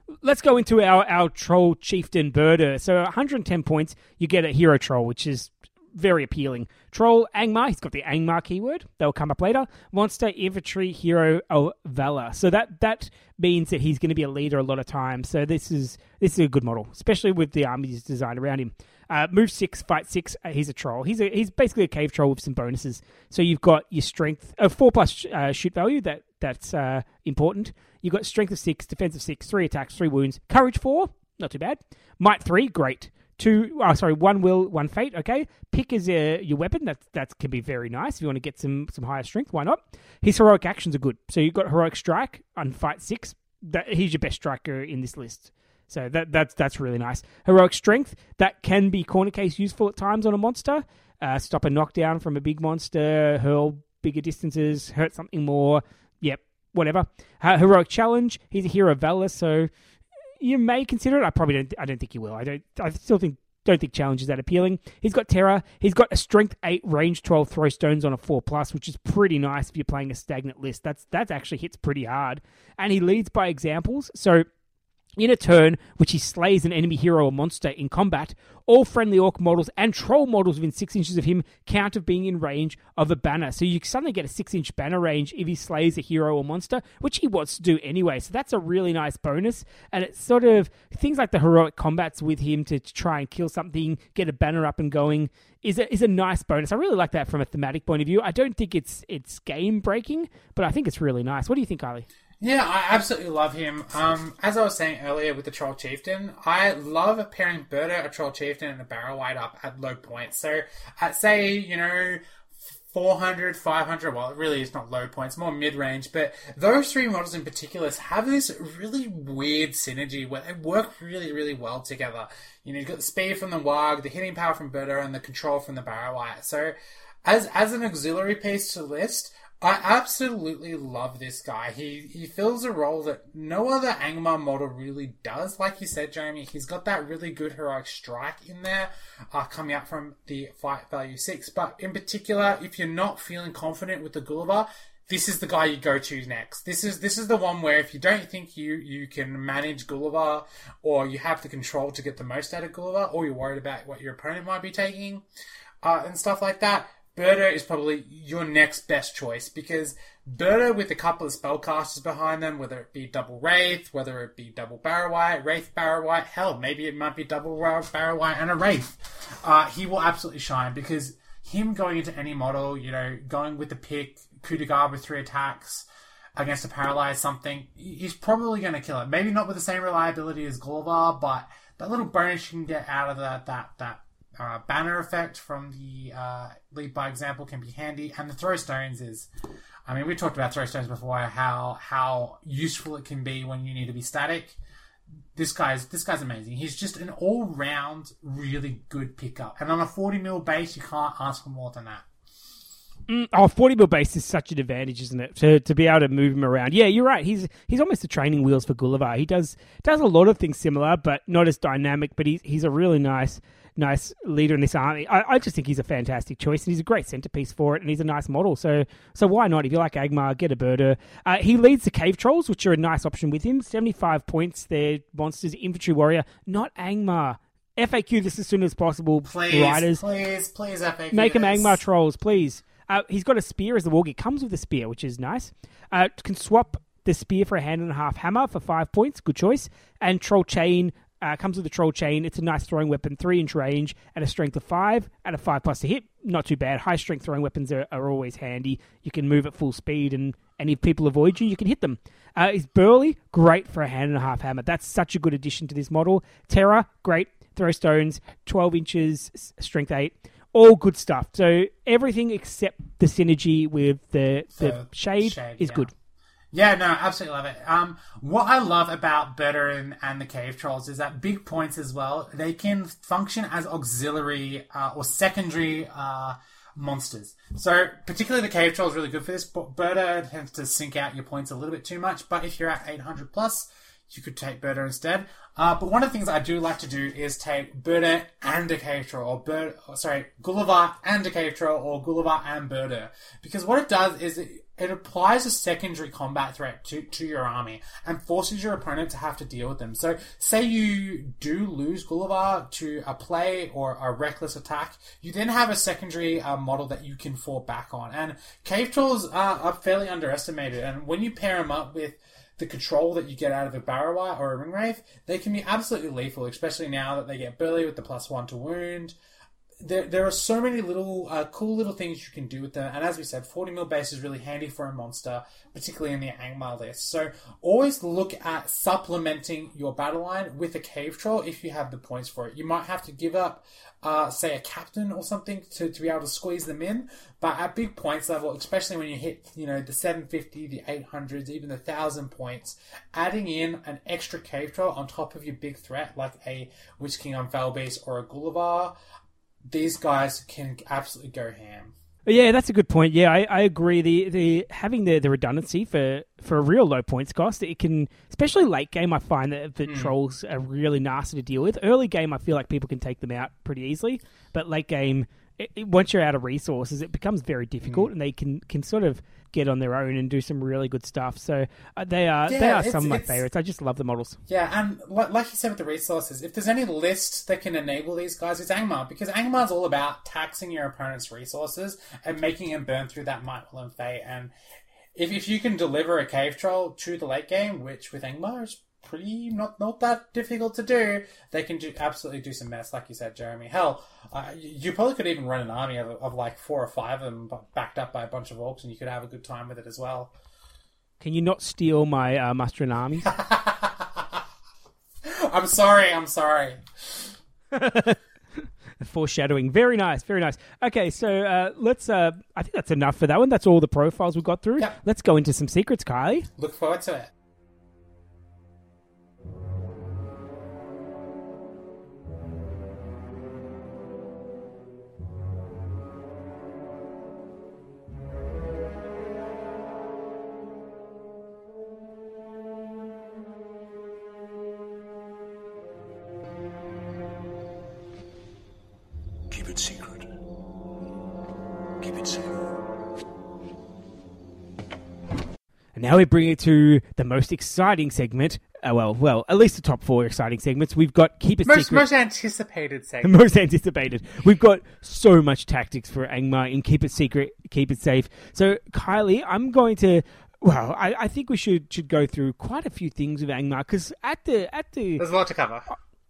do. Let's go into our, our troll chieftain Búrðr. So one hundred ten points, you get a hero troll, which is very appealing. Troll Angmar, he's got the Angmar keyword. They'll come up later. Monster, infantry, hero of valor. So that that means that he's going to be a leader a lot of times. So this is this is a good model, especially with the armies designed around him. Uh, move six, fight six. Uh, he's a troll. He's a, he's basically a cave troll with some bonuses. So you've got your strength of uh, four plus sh- uh, shoot value. That that's uh, important. You've got strength of six, defense of six, three attacks, three wounds, courage four, not too bad. Might three, great. Two, oh, sorry, one will, one fate. Okay, pick is uh, your weapon. That that can be very nice if you want to get some some higher strength. Why not? His heroic actions are good. So you've got heroic strike on fight six. That he's your best striker in this list. So that that's that's really nice. Heroic strength, that can be corner case useful at times on a monster. Uh, stop a knockdown from a big monster, hurl bigger distances, hurt something more. Yep, whatever. Uh, heroic challenge, he's a hero of valor, so you may consider it. I probably don't. I don't think you will. I don't. I still think don't think challenge is that appealing. He's got terror. He's got a strength eight, range twelve, throw stones on a four plus, which is pretty nice if you're playing a stagnant list. That's that actually hits pretty hard, and he leads by examples. So in a turn, which he slays an enemy hero or monster in combat, all friendly orc models and troll models within six inches of him count of being in range of a banner. So you suddenly get a six-inch banner range if he slays a hero or monster, which he wants to do anyway. So that's a really nice bonus. And it's sort of things like the heroic combats with him to, to try and kill something, get a banner up and going, is a, is a nice bonus. I really like that from a thematic point of view. I don't think it's it's game-breaking, but I think it's really nice. What do you think, Kylie? Yeah, I absolutely love him. Um, as I was saying earlier with the Troll Chieftain, I love pairing Búrðr, a Troll Chieftain, and a Barrow-wight up at low points. So at, say, you know, four hundred, five hundred, well, it really is not low points, more mid-range, but those three models in particular have this really weird synergy where they work really, really well together. You know, you've got the speed from the warg, the hitting power from Búrðr, and the control from the Barrow-wight. So as, as an auxiliary piece to the list, I absolutely love this guy. He he fills a role that no other Angmar model really does. Like you said, Jeremy, he's got that really good heroic strike in there, uh, coming out from the fight value six. But in particular, if you're not feeling confident with the Gulavhar, this is the guy you go to next. This is this is the one where if you don't think you, you can manage Gulavhar, or you have the control to get the most out of Gulavhar, or you're worried about what your opponent might be taking, uh, and stuff like that, Búrðr is probably your next best choice, because Búrðr with a couple of spellcasters behind them, whether it be double Wraith, whether it be double Barrow-wight, Wraith Barrow-wight, hell, maybe it might be double Barrow-wight and a Wraith, uh, he will absolutely shine, because him going into any model, you know, going with the pick, coup de garde with three attacks against a Paralyze something, he's probably going to kill it. Maybe not with the same reliability as Gulavhar, but that little bonus you can get out of that, that, that. Uh, banner effect from the uh, lead by example can be handy, and the throw stones is, I mean, we talked about throw stones before, how how useful it can be when you need to be static. This guy's this guy's amazing. He's just an all round really good pickup, and on a forty mil base, you can't ask for more than that. Mm, oh, forty mil base is such an advantage, isn't it? To to be able to move him around. Yeah, you're right. He's he's almost the training wheels for Gulavhar. He does does a lot of things similar, but not as dynamic. But he's he's a really nice nice leader in this army. I, I just think he's a fantastic choice, and he's a great centerpiece for it, and he's a nice model. So so why not? If you like Angmar, get a Búrðr. Uh, he leads the Cave Trolls, which are a nice option with him. seventy-five points. They're monsters, infantry warrior, not Angmar. F A Q this as soon as possible, please, writers. Please, please, F A Q make them Angmar trolls, please. Uh, he's got a spear as the warg. It comes with a spear, which is nice. Uh, can swap the spear for a hand and a half hammer for five points. Good choice. And troll chain uh, comes with a troll chain. It's a nice throwing weapon, three inch range, and a strength of five, and a five plus to hit. Not too bad. High strength throwing weapons are, are always handy. You can move at full speed, and, and if people avoid you, you can hit them. Uh, he's burly, great for a hand and a half hammer. That's such a good addition to this model. Terror, great. Throw Stones, twelve inches, strength eight. All good stuff. So everything except the synergy with the, the so, shade, shade is yeah. good. Yeah, no, absolutely love it. Um, what I love about Búrðr and, and the Cave Trolls is that big points as well. They can function as auxiliary uh, or secondary uh, monsters. So particularly the Cave Troll is really good for this. Búrðr tends to sink out your points a little bit too much, but if you're at eight hundred plus, you could take Búrðr instead. Uh, but one of the things I do like to do is take Búrðr and a Cave Troll, or Búrðr, or sorry, Gulavhar and a Cave Troll, or Gulavhar and Búrðr. Because what it does is it, it applies a secondary combat threat to, to your army and forces your opponent to have to deal with them. So say you do lose Gulavhar to a play or a reckless attack, you then have a secondary uh, model that you can fall back on. And Cave Trolls are, are fairly underestimated, and when you pair them up with the control that you get out of a Barrow-wight or a Ringwraith, they can be absolutely lethal, especially now that they get burly with the plus one to wound. There there are so many little uh, cool little things you can do with them. And as we said, forty mil base is really handy for a monster, particularly in the Angmar list. So always look at supplementing your battle line with a Cave Troll if you have the points for it. You might have to give up, uh, say, a captain or something to, to be able to squeeze them in. But at big points level, especially when you hit, you know, the seven fifty, the eight hundreds, even the one thousand points, adding in an extra Cave Troll on top of your big threat, like a Witch King of Felbeast or a Gulavhar, these guys can absolutely go ham. Yeah, that's a good point. Yeah, I, I agree. The the having the, the redundancy for, for a real low points cost, it can, especially late game, I find that the mm. trolls are really nasty to deal with. Early game, I feel like people can take them out pretty easily, but late game, it, it, once you're out of resources, it becomes very difficult, mm. and they can, can sort of get on their own and do some really good stuff. So uh, they are yeah, they are some of my favorites. I just love the models. Yeah, and like, like you said with the resources, if there's any list that can enable these guys, it's Angmar, because Angmar's all about taxing your opponent's resources and making them burn through that might, will, and fate. And if, if you can deliver a Cave Troll to the late game, which with Angmar is pretty not not that difficult to do, they can do absolutely do some mess, like you said, Jeremy. Hell, uh, you probably could even run an army of, of like four or five of them backed up by a bunch of orcs, and you could have a good time with it as well. Can you not steal my uh, mustering armies? I'm sorry, I'm sorry. Foreshadowing. Very nice, very nice. Okay, so uh, let's... Uh, I think that's enough for that one. That's all the profiles we got through. Yep. Let's go into some secrets, Kylie. Look forward to it. Now we bring it to the most exciting segment. Uh, well, well, at least the top four exciting segments. We've got Keep It most, Secret. Most anticipated segment. Most anticipated. We've got so much tactics for Angmar in Keep It Secret, Keep It Safe. So, Kylie, I'm going to... Well, I, I think we should should go through quite a few things with Angmar, because at the, at the... There's a lot to cover.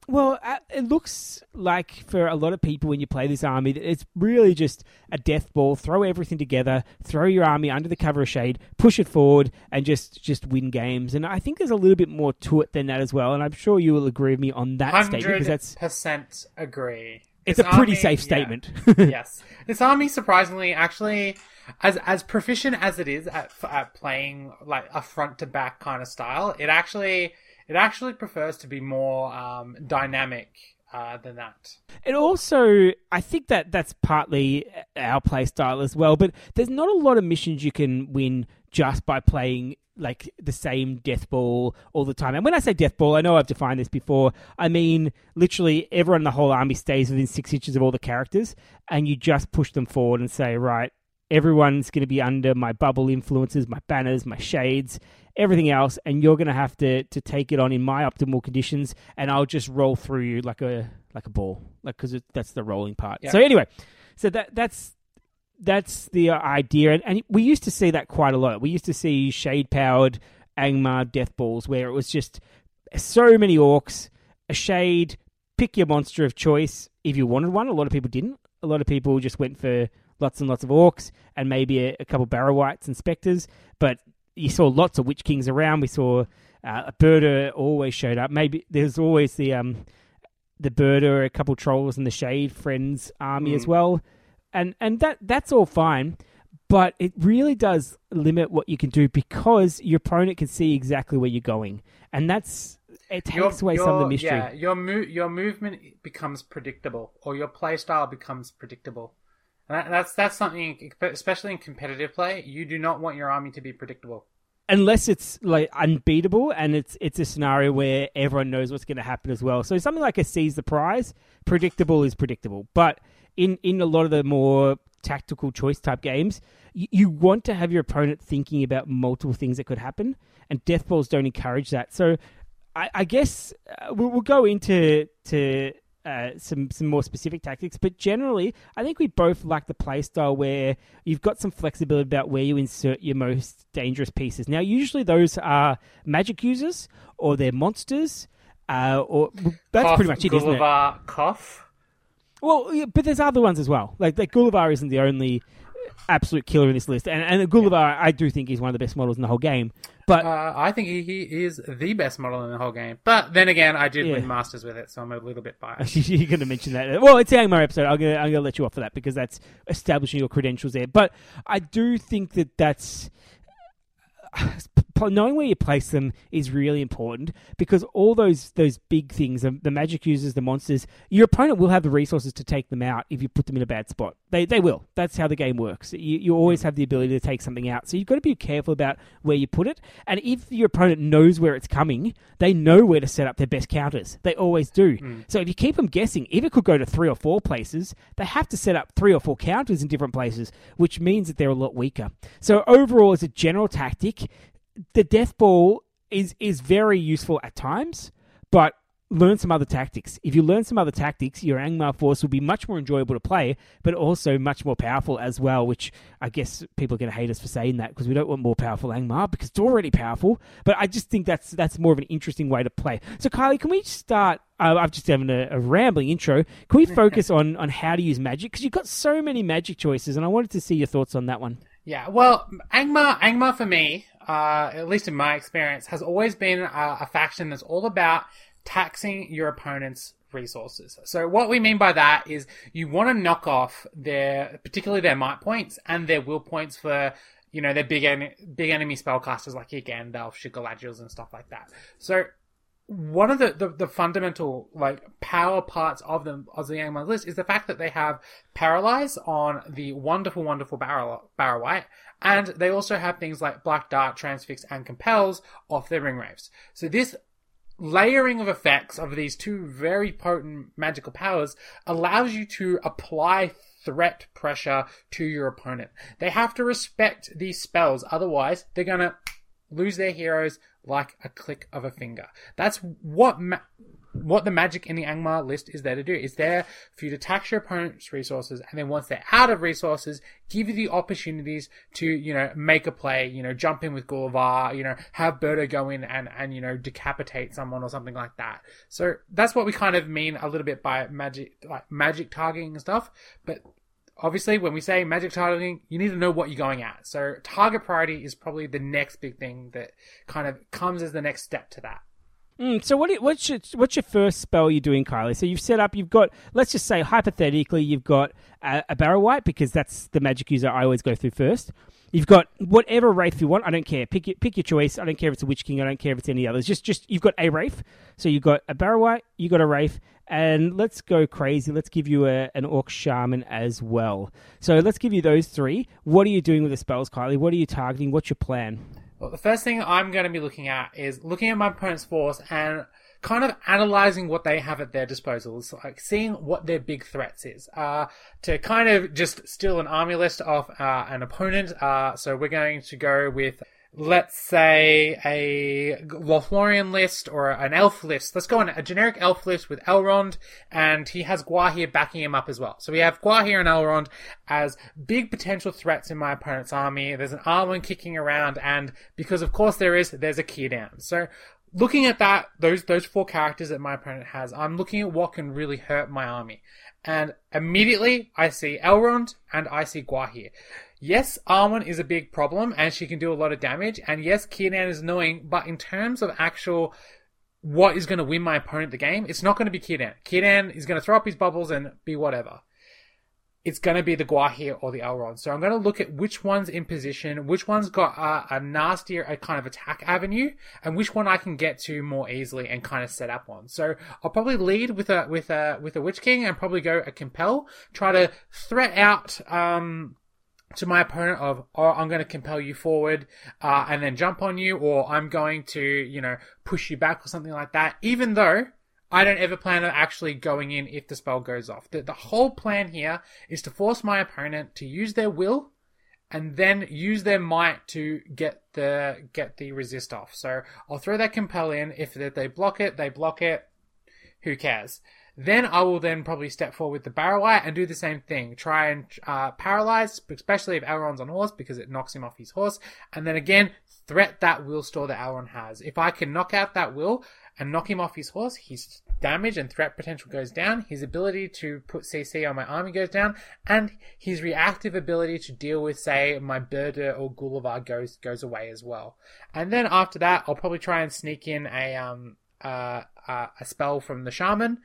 Well, it looks like for a lot of people when you play this army, it's really just a death ball. Throw everything together, throw your army under the cover of shade, push it forward, and just, just win games. And I think there's a little bit more to it than that as well. And I'm sure you will agree with me on that statement, because that's one hundred percent agree. It's this a pretty army, safe statement. Yeah. Yes, this army surprisingly, actually, as as proficient as it is at, at playing like a front to back kind of style, it actually. It actually prefers to be more um, dynamic uh, than that. And also, I think that that's partly our play style as well, but there's not a lot of missions you can win just by playing like the same death ball all the time. And when I say death ball, I know I've defined this before. I mean, literally everyone in the whole army stays within six inches of all the characters, and you just push them forward and say, right, everyone's going to be under my bubble influences, my banners, my shades, everything else, and you're going to have to to take it on in my optimal conditions, and I'll just roll through you like a like a ball, like because that's the rolling part. Yeah. So anyway, so that that's that's the idea, and, and we used to see that quite a lot. We used to see shade-powered Angmar death balls where it was just so many orcs, a shade, pick your monster of choice if you wanted one. A lot of people didn't. A lot of people just went for lots and lots of orcs and maybe a, a couple of Barrow-wights and spectres. But you saw lots of Witch Kings around. We saw uh, a Búrðr always showed up. Maybe there's always the um, the Búrðr, a couple of trolls in the Shade Friends army mm. as well. And and that that's all fine, but it really does limit what you can do because your opponent can see exactly where you're going. And that's it takes your, away your, some of the mystery. Yeah, your, mo- your movement becomes predictable, or your playstyle becomes predictable. And that's that's something, especially in competitive play, you do not want your army to be predictable. Unless it's like unbeatable and it's it's a scenario where everyone knows what's going to happen as well. So something like a seize the prize, predictable is predictable. But in, in a lot of the more tactical choice type games, you, you want to have your opponent thinking about multiple things that could happen, and death balls don't encourage that. So I, I guess uh, we'll, we'll go into to. Uh, some some more specific tactics, but generally I think we both like the play style where you've got some flexibility about where you insert your most dangerous pieces. Now usually those are magic users or they're monsters, uh, or that's cough, pretty much it, Gulavhar, isn't it? Cough. Well, yeah, but there's other ones as well. Like, like Gulavhar isn't the only absolute killer in this list, and and Gulavhar yeah. I do think he's one of the best models in the whole game. But uh, I think he, he is the best model in the whole game. But then again, I did yeah. win Masters with it, so I'm a little bit biased. You're going to mention that. Well, it's the Angmar episode. I'm going to, I'm going to let you off for that because that's establishing your credentials there. But I do think that that's... knowing where you place them is really important because all those those big things, the magic users, the monsters, your opponent will have the resources to take them out if you put them in a bad spot. They they will. That's how the game works. You, you always have the ability to take something out. So you've got to be careful about where you put it. And if your opponent knows where it's coming, they know where to set up their best counters. They always do. Mm. So if you keep them guessing, if it could go to three or four places, they have to set up three or four counters in different places, which means that they're a lot weaker. So overall, as a general tactic, the death ball is, is very useful at times, but learn some other tactics. If you learn some other tactics, your Angmar force will be much more enjoyable to play, but also much more powerful as well, which I guess people are going to hate us for saying that because we don't want more powerful Angmar because it's already powerful, but I just think that's that's more of an interesting way to play. So, Kylie, can we start... Uh, I've just having a, a rambling intro. Can we focus on, on how to use magic? Because you've got so many magic choices, and I wanted to see your thoughts on that one. Yeah, well, Angmar, Angmar for me, uh, at least in my experience, has always been a, a faction that's all about taxing your opponent's resources. So what we mean by that is you want to knock off their, particularly their might points and their will points for, you know, their big, en- big enemy spellcasters like your Gandalf, your Galadriels and stuff like that. So one of the, the, the fundamental, like, power parts of them, of the Angmar list is the fact that they have Paralyze on the wonderful, wonderful Barrow, Barrow-wight, and they also have things like Black Dart, Transfix, and Compels off their Ringwraiths. So this layering of effects of these two very potent magical powers allows you to apply threat pressure to your opponent. They have to respect these spells, otherwise they're gonna lose their heroes like a click of a finger. That's what ma- what the magic in the Angmar list is there to do. It's there for you to tax your opponent's resources, and then once they're out of resources, give you the opportunities to, you know, make a play, you know, jump in with Gulavhar, you know, have Búrðr go in and, and, you know, decapitate someone or something like that. So that's what we kind of mean a little bit by magic, like magic targeting and stuff. But obviously, when we say magic targeting, you need to know what you're going at. So target priority is probably the next big thing that kind of comes as the next step to that. Mm, so what? What's your, what's your first spell you're doing, Kylie? So you've set up, you've got, let's just say hypothetically, you've got a, a Barrow-wight, because that's the magic user I always go through first. You've got whatever wraith you want. I don't care. Pick your, pick your choice. I don't care if it's a Witch King. I don't care if it's any others. Just just you've got a wraith. So you've got a Barrow-wight, you've got a wraith, and let's go crazy. Let's give you a, an Orc Shaman as well. So let's give you those three. What are you doing with the spells, Kylie? What are you targeting? What's your plan? Well, the first thing I'm going to be looking at is looking at my opponent's force and kind of analysing what they have at their disposal. It's like seeing what their big threats is. Uh, to kind of just steal an army list off uh, an opponent, uh, so we're going to go with, let's say, a Lothlorien list or an elf list. Let's go on a generic elf list with Elrond, and he has Gwaihir backing him up as well. So we have Gwaihir and Elrond as big potential threats in my opponent's army. There's an R one kicking around, and because of course there is, there's a Kyrdan. So looking at that, those those four characters that my opponent has, I'm looking at what can really hurt my army. And immediately I see Elrond and I see Gwaihir. Yes, Arwen is a big problem, and she can do a lot of damage, and yes, Kyrdan is annoying, but in terms of actual what is going to win my opponent the game, it's not going to be Kyrdan. Kyrdan is going to throw up his bubbles and be whatever. It's going to be the Gwaihir or the Elrond. So I'm going to look at which one's in position, which one's got a, a nastier a kind of attack avenue, and which one I can get to more easily and kind of set up on. So I'll probably lead with a with a, with a Witch King and probably go a Compel, try to threat out Um, to my opponent of, oh, I'm going to compel you forward, uh, and then jump on you, or I'm going to, you know, push you back or something like that, even though I don't ever plan on actually going in if the spell goes off. The, the whole plan here is to force my opponent to use their will and then use their might to get the, get the resist off. So I'll throw that compel in. If they block it, they block it. Who cares? Then I will then probably step forward with the Barrow-wight and do the same thing. Try and uh, paralyze, especially if Elrond's on horse, because it knocks him off his horse. And then again, threat that will store that Elrond has. If I can knock out that will and knock him off his horse, his damage and threat potential goes down. His ability to put C C on my army goes down. And his reactive ability to deal with, say, my Búrðr or Gulavhar goes goes away as well. And then after that, I'll probably try and sneak in a um uh, uh, a spell from the Shaman,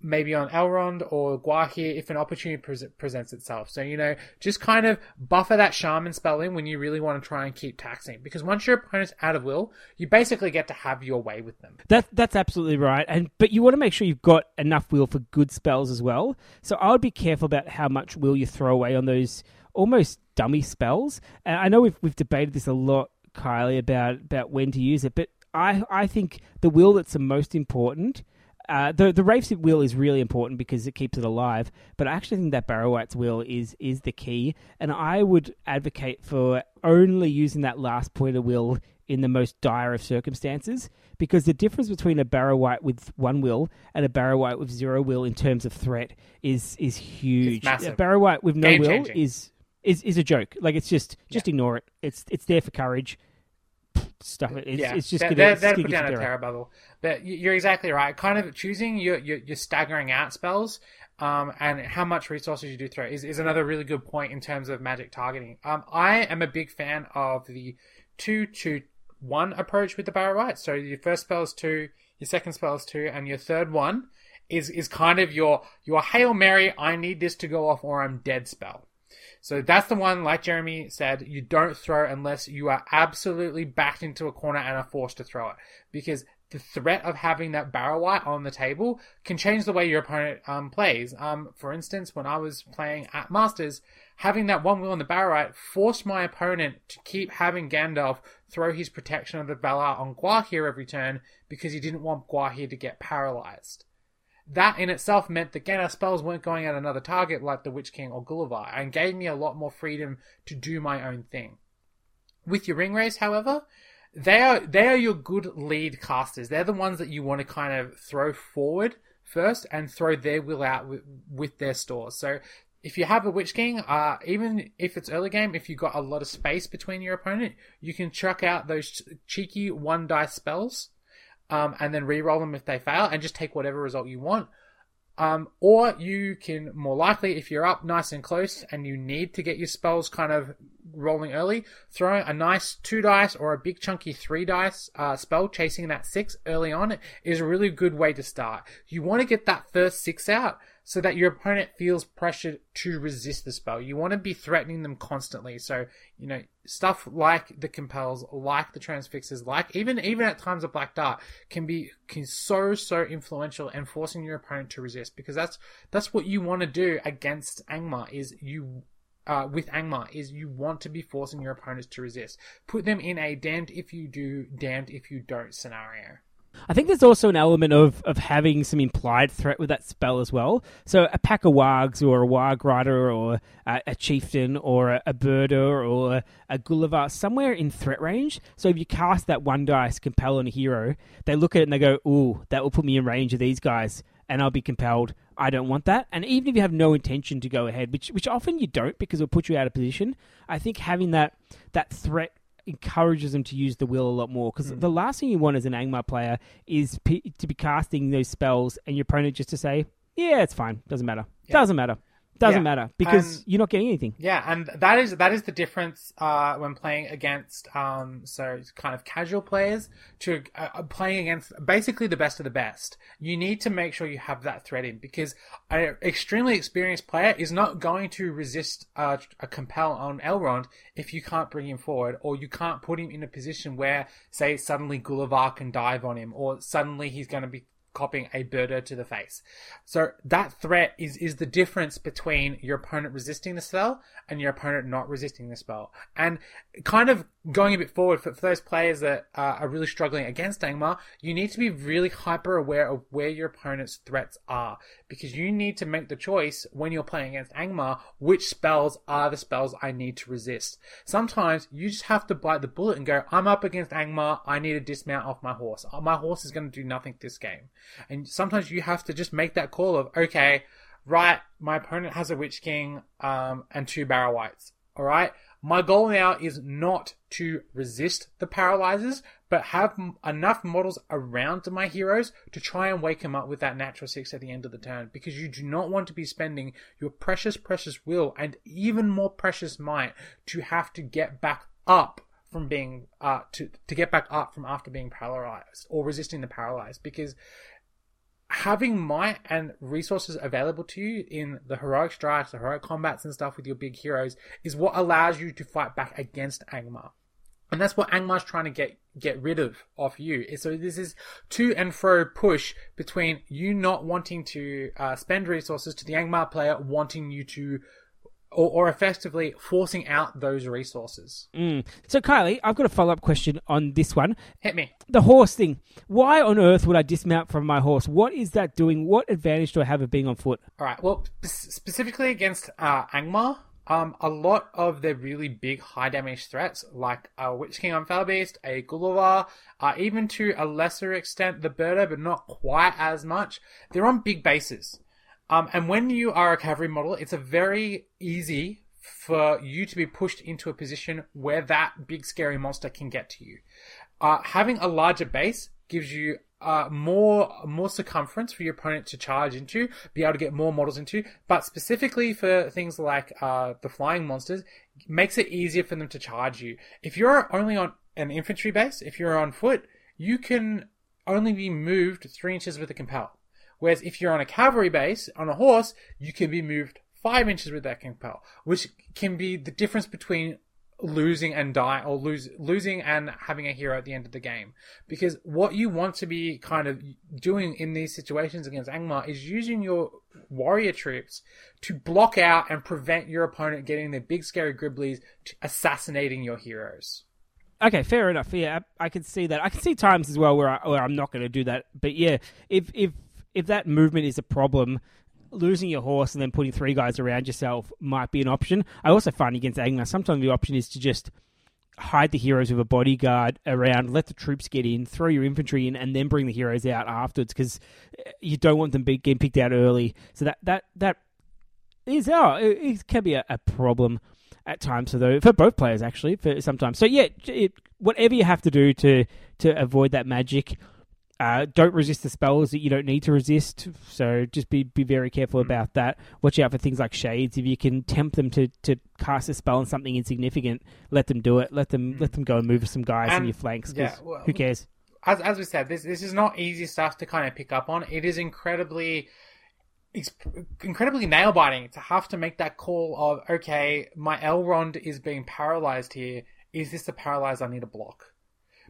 maybe on Elrond or Gwaihir if an opportunity pre- presents itself. So, you know, just kind of buffer that Shaman spell in when you really want to try and keep taxing. Because once your opponent's out of will, you basically get to have your way with them. That, that's absolutely right. And but you want to make sure you've got enough will for good spells as well. So I would be careful about how much will you throw away on those almost dummy spells. And I know we've we've debated this a lot, Kylie, about, about when to use it. But I, I think the will that's the most important... Uh, the the Wraith's will is really important because it keeps it alive, but I actually think that Barrow-wight's will is is the key, and I would advocate for only using that last point of will in the most dire of circumstances, because the difference between a Barrow-wight with one will and a Barrow-wight with zero will in terms of threat is is huge. A Barrow-wight with no Game will changing. is is is a joke. Like it's just just yeah. ignore it. It's it's there for courage. Stuff it. It's, yeah. it's just that put down a terror bubble. But you're exactly right. Kind of choosing your your, your staggering out spells, um, and how much resources you do throw is, is another really good point in terms of magic targeting. Um, I am a big fan of the two two one approach with the Barrow-wight. So your first spell is two, your second spell is two, and your third one is is kind of your your Hail Mary. I need this to go off, or I'm dead spell. So that's the one, like Jeremy said, you don't throw unless you are absolutely backed into a corner and are forced to throw it. Because the threat of having that Barrow-wight on the table can change the way your opponent um, plays. Um, for instance, when I was playing at Masters, having that one will on the Barrow-wight forced my opponent to keep having Gandalf throw his protection of the Valar on Gwaihir every turn because he didn't want Gwaihir to get paralyzed. That in itself meant that Gandalf spells weren't going at another target like the Witch King or Gulavhar, and gave me a lot more freedom to do my own thing. With your Ringwraiths, however, they are they are your good lead casters. They're the ones that you want to kind of throw forward first and throw their will out with, with their stores. So if you have a Witch King, uh, even if it's early game, if you've got a lot of space between your opponent, you can chuck out those cheeky one-dice spells. Um, and then re-roll them if they fail, and just take whatever result you want. Um, or you can, more likely, if you're up nice and close, and you need to get your spells kind of rolling early, throwing a nice two dice or a big chunky three dice uh, spell, chasing that six early on, is a really good way to start. You want to get that first six out so that your opponent feels pressured to resist the spell. You want to be threatening them constantly. So, you know, stuff like the compels, like the transfixes, like even even at times a black dart can be can so so influential and forcing your opponent to resist, because that's that's what you want to do against Angmar is you uh, with Angmar is you want to be forcing your opponents to resist. Put them in a damned if you do, damned if you don't scenario. I think there's also an element of, of having some implied threat with that spell as well. So a pack of wargs or a warg rider or a, a chieftain or a, a Búrðr or a, a Gulavhar, somewhere in threat range. So if you cast that one dice, compel on a hero, they look at it and they go, ooh, that will put me in range of these guys and I'll be compelled. I don't want that. And even if you have no intention to go ahead, which which often you don't because it'll put you out of position, I think having that that threat encourages them to use the will a lot more, because mm. the last thing you want as an Angmar player is p- to be casting those spells and your opponent just to say, yeah, it's fine, doesn't matter, yeah. doesn't matter, doesn't yeah. matter, because um, you're not getting anything. Yeah, and that is that is the difference uh, when playing against um, so kind of casual players to uh, playing against basically the best of the best. You need to make sure you have that threat in, because an extremely experienced player is not going to resist a, a compel on Elrond if you can't bring him forward, or you can't put him in a position where, say, suddenly Gulavhar can dive on him, or suddenly he's going to be copying a Búrðr to the face. So that threat is, is the difference between your opponent resisting the spell and your opponent not resisting the spell. And kind of going a bit forward, for, for those players that uh, are really struggling against Angmar, you need to be really hyper aware of where your opponent's threats are, because you need to make the choice when you're playing against Angmar, which spells are the spells I need to resist. Sometimes you just have to bite the bullet and go, I'm up against Angmar, I need to dismount off my horse. My horse is going to do nothing this game. And sometimes you have to just make that call of, okay, right, my opponent has a Witch King um, and two Barrow-wights, all right? My goal now is not to resist the paralyzers, but have m- enough models around my heroes to try and wake them up with that natural six at the end of the turn, because you do not want to be spending your precious, precious will and even more precious might to have to get back up from being, uh, to, to get back up from after being paralyzed or resisting the paralyzed, because having might and resources available to you in the heroic strikes, the heroic combats and stuff with your big heroes is what allows you to fight back against Angmar. And that's what Angmar's trying to get, get rid of, off you. So this is to and fro push between you not wanting to uh, spend resources to the Angmar player wanting you to, or, or effectively forcing out those resources. Mm. So Kylie, I've got a follow-up question on this one. Hit me. The horse thing. Why on earth would I dismount from my horse? What is that doing? What advantage do I have of being on foot? All right. Well, specifically against uh, Angmar, um, a lot of their really big high-damage threats, like a Witch King on Felbeast, a Gulavhar, uh, even to a lesser extent the Búrðr, but not quite as much, they're on big bases. Um, and when you are a cavalry model, it's a very easy for you to be pushed into a position where that big scary monster can get to you. Uh, having a larger base gives you uh, more more circumference for your opponent to charge into, be able to get more models into, but specifically for things like uh, the flying monsters, makes it easier for them to charge you. If you're only on an infantry base, if you're on foot, you can only be moved three inches with a compel. Whereas if you're on a cavalry base, on a horse, you can be moved five inches with that compel, which can be the difference between losing and die, or lose, losing and having a hero at the end of the game. Because what you want to be kind of doing in these situations against Angmar is using your warrior troops to block out and prevent your opponent getting their big scary gribblies to assassinating your heroes. Okay, fair enough. Yeah, I, I can see that. I can see times as well where, I, where I'm not going to do that. But yeah, if if... if that movement is a problem, losing your horse and then putting three guys around yourself might be an option. I also find against Angmar, sometimes the option is to just hide the heroes with a bodyguard around, let the troops get in, throw your infantry in, and then bring the heroes out afterwards, because you don't want them getting picked out early. So that that that is oh, it, it can be a, a problem at times, though, for both players actually. For sometimes, so yeah, it, whatever you have to do to to avoid that magic. Uh, don't resist the spells that you don't need to resist, so just be be very careful mm. about that. Watch out for things like shades. If you can tempt them to, to cast a spell on something insignificant, let them do it. Let them mm. let them go and move some guys and, in your flanks. Yeah, well, who cares? As as we said, this this is not easy stuff to kind of pick up on. It is incredibly it's incredibly nail biting to have to make that call of, okay, my Elrond is being paralyzed here. Is this the paralyze I need to block?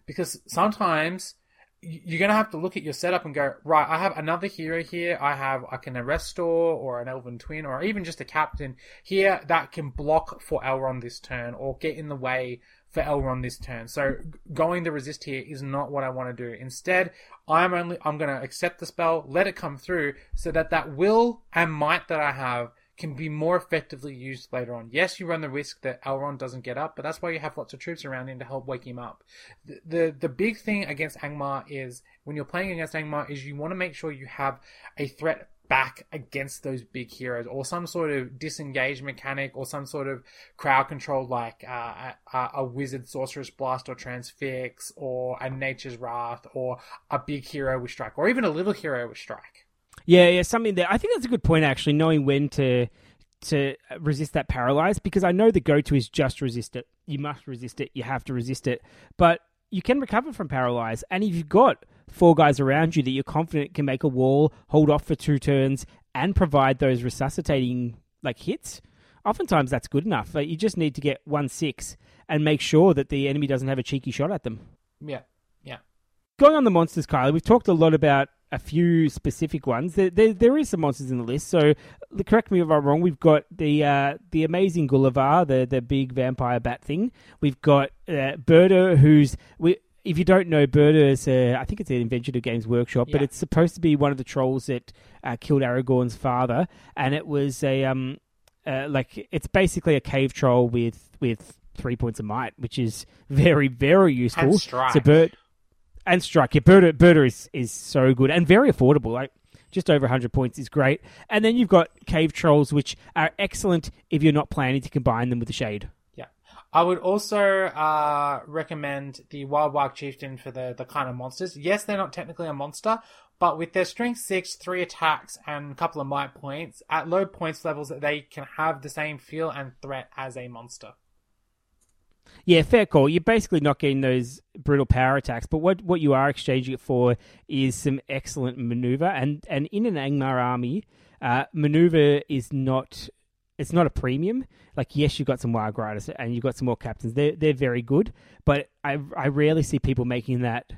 Because sometimes you're going to have to look at your setup and go, right, I have another hero here. I have I can arrest or or an elven twin or even just a captain here that can block for Elrond this turn or get in the way for Elrond this turn. So going to resist here is not what I want to do. Instead, I'm only I'm going to accept the spell, let it come through so that that will and might that I have can be more effectively used later on. Yes, you run the risk that Elrond doesn't get up, but that's why you have lots of troops around him to help wake him up. The, the the big thing against Angmar is, when you're playing against Angmar, is you want to make sure you have a threat back against those big heroes, or some sort of disengage mechanic, or some sort of crowd control like uh, a, a wizard sorceress blast or transfix, or a nature's wrath, or a big hero with strike, or even a little hero with strike. Yeah, yeah, something there. I think that's a good point, actually, knowing when to to resist that paralyze, because I know the go-to is just resist it. You must resist it. You have to resist it. But you can recover from paralyze, and if you've got four guys around you that you're confident can make a wall, hold off for two turns, and provide those resuscitating like hits, oftentimes that's good enough. Like, you just need to get one six and make sure that the enemy doesn't have a cheeky shot at them. Yeah, yeah. Going on the monsters, Kylie, we've talked a lot about a few specific ones. There, there, there is some monsters in the list. So, correct me if I'm wrong. We've got the uh, the amazing Gulavhar, the the big vampire bat thing. We've got uh, Búrðr, who's we. If you don't know, Búrðr is a, I think it's an invention of Games Workshop, yeah. but it's supposed to be one of the trolls that uh, killed Aragorn's father, and it was a um, uh, like it's basically a cave troll with with three points of might, which is very very useful. And strike. So Búrðr. And strike. Yeah, Búrðr, Búrðr is, is so good and very affordable. Like, just over one hundred points is great. And then you've got Cave Trolls, which are excellent if you're not planning to combine them with the Shade. Yeah. I would also uh, recommend the Wild Warg Chieftain for the, the kind of monsters. Yes, they're not technically a monster, but with their strength six, three attacks, and a couple of might points, at low points levels, they can have the same feel and threat as a monster. Yeah, fair call. You're basically not getting those brutal power attacks, but what, what you are exchanging it for is some excellent manoeuvre. And and in an Angmar army, uh, manoeuvre is not it's not a premium. Like, yes, you've got some Wild Riders and you've got some more captains. They're, they're very good, but I I rarely see people making that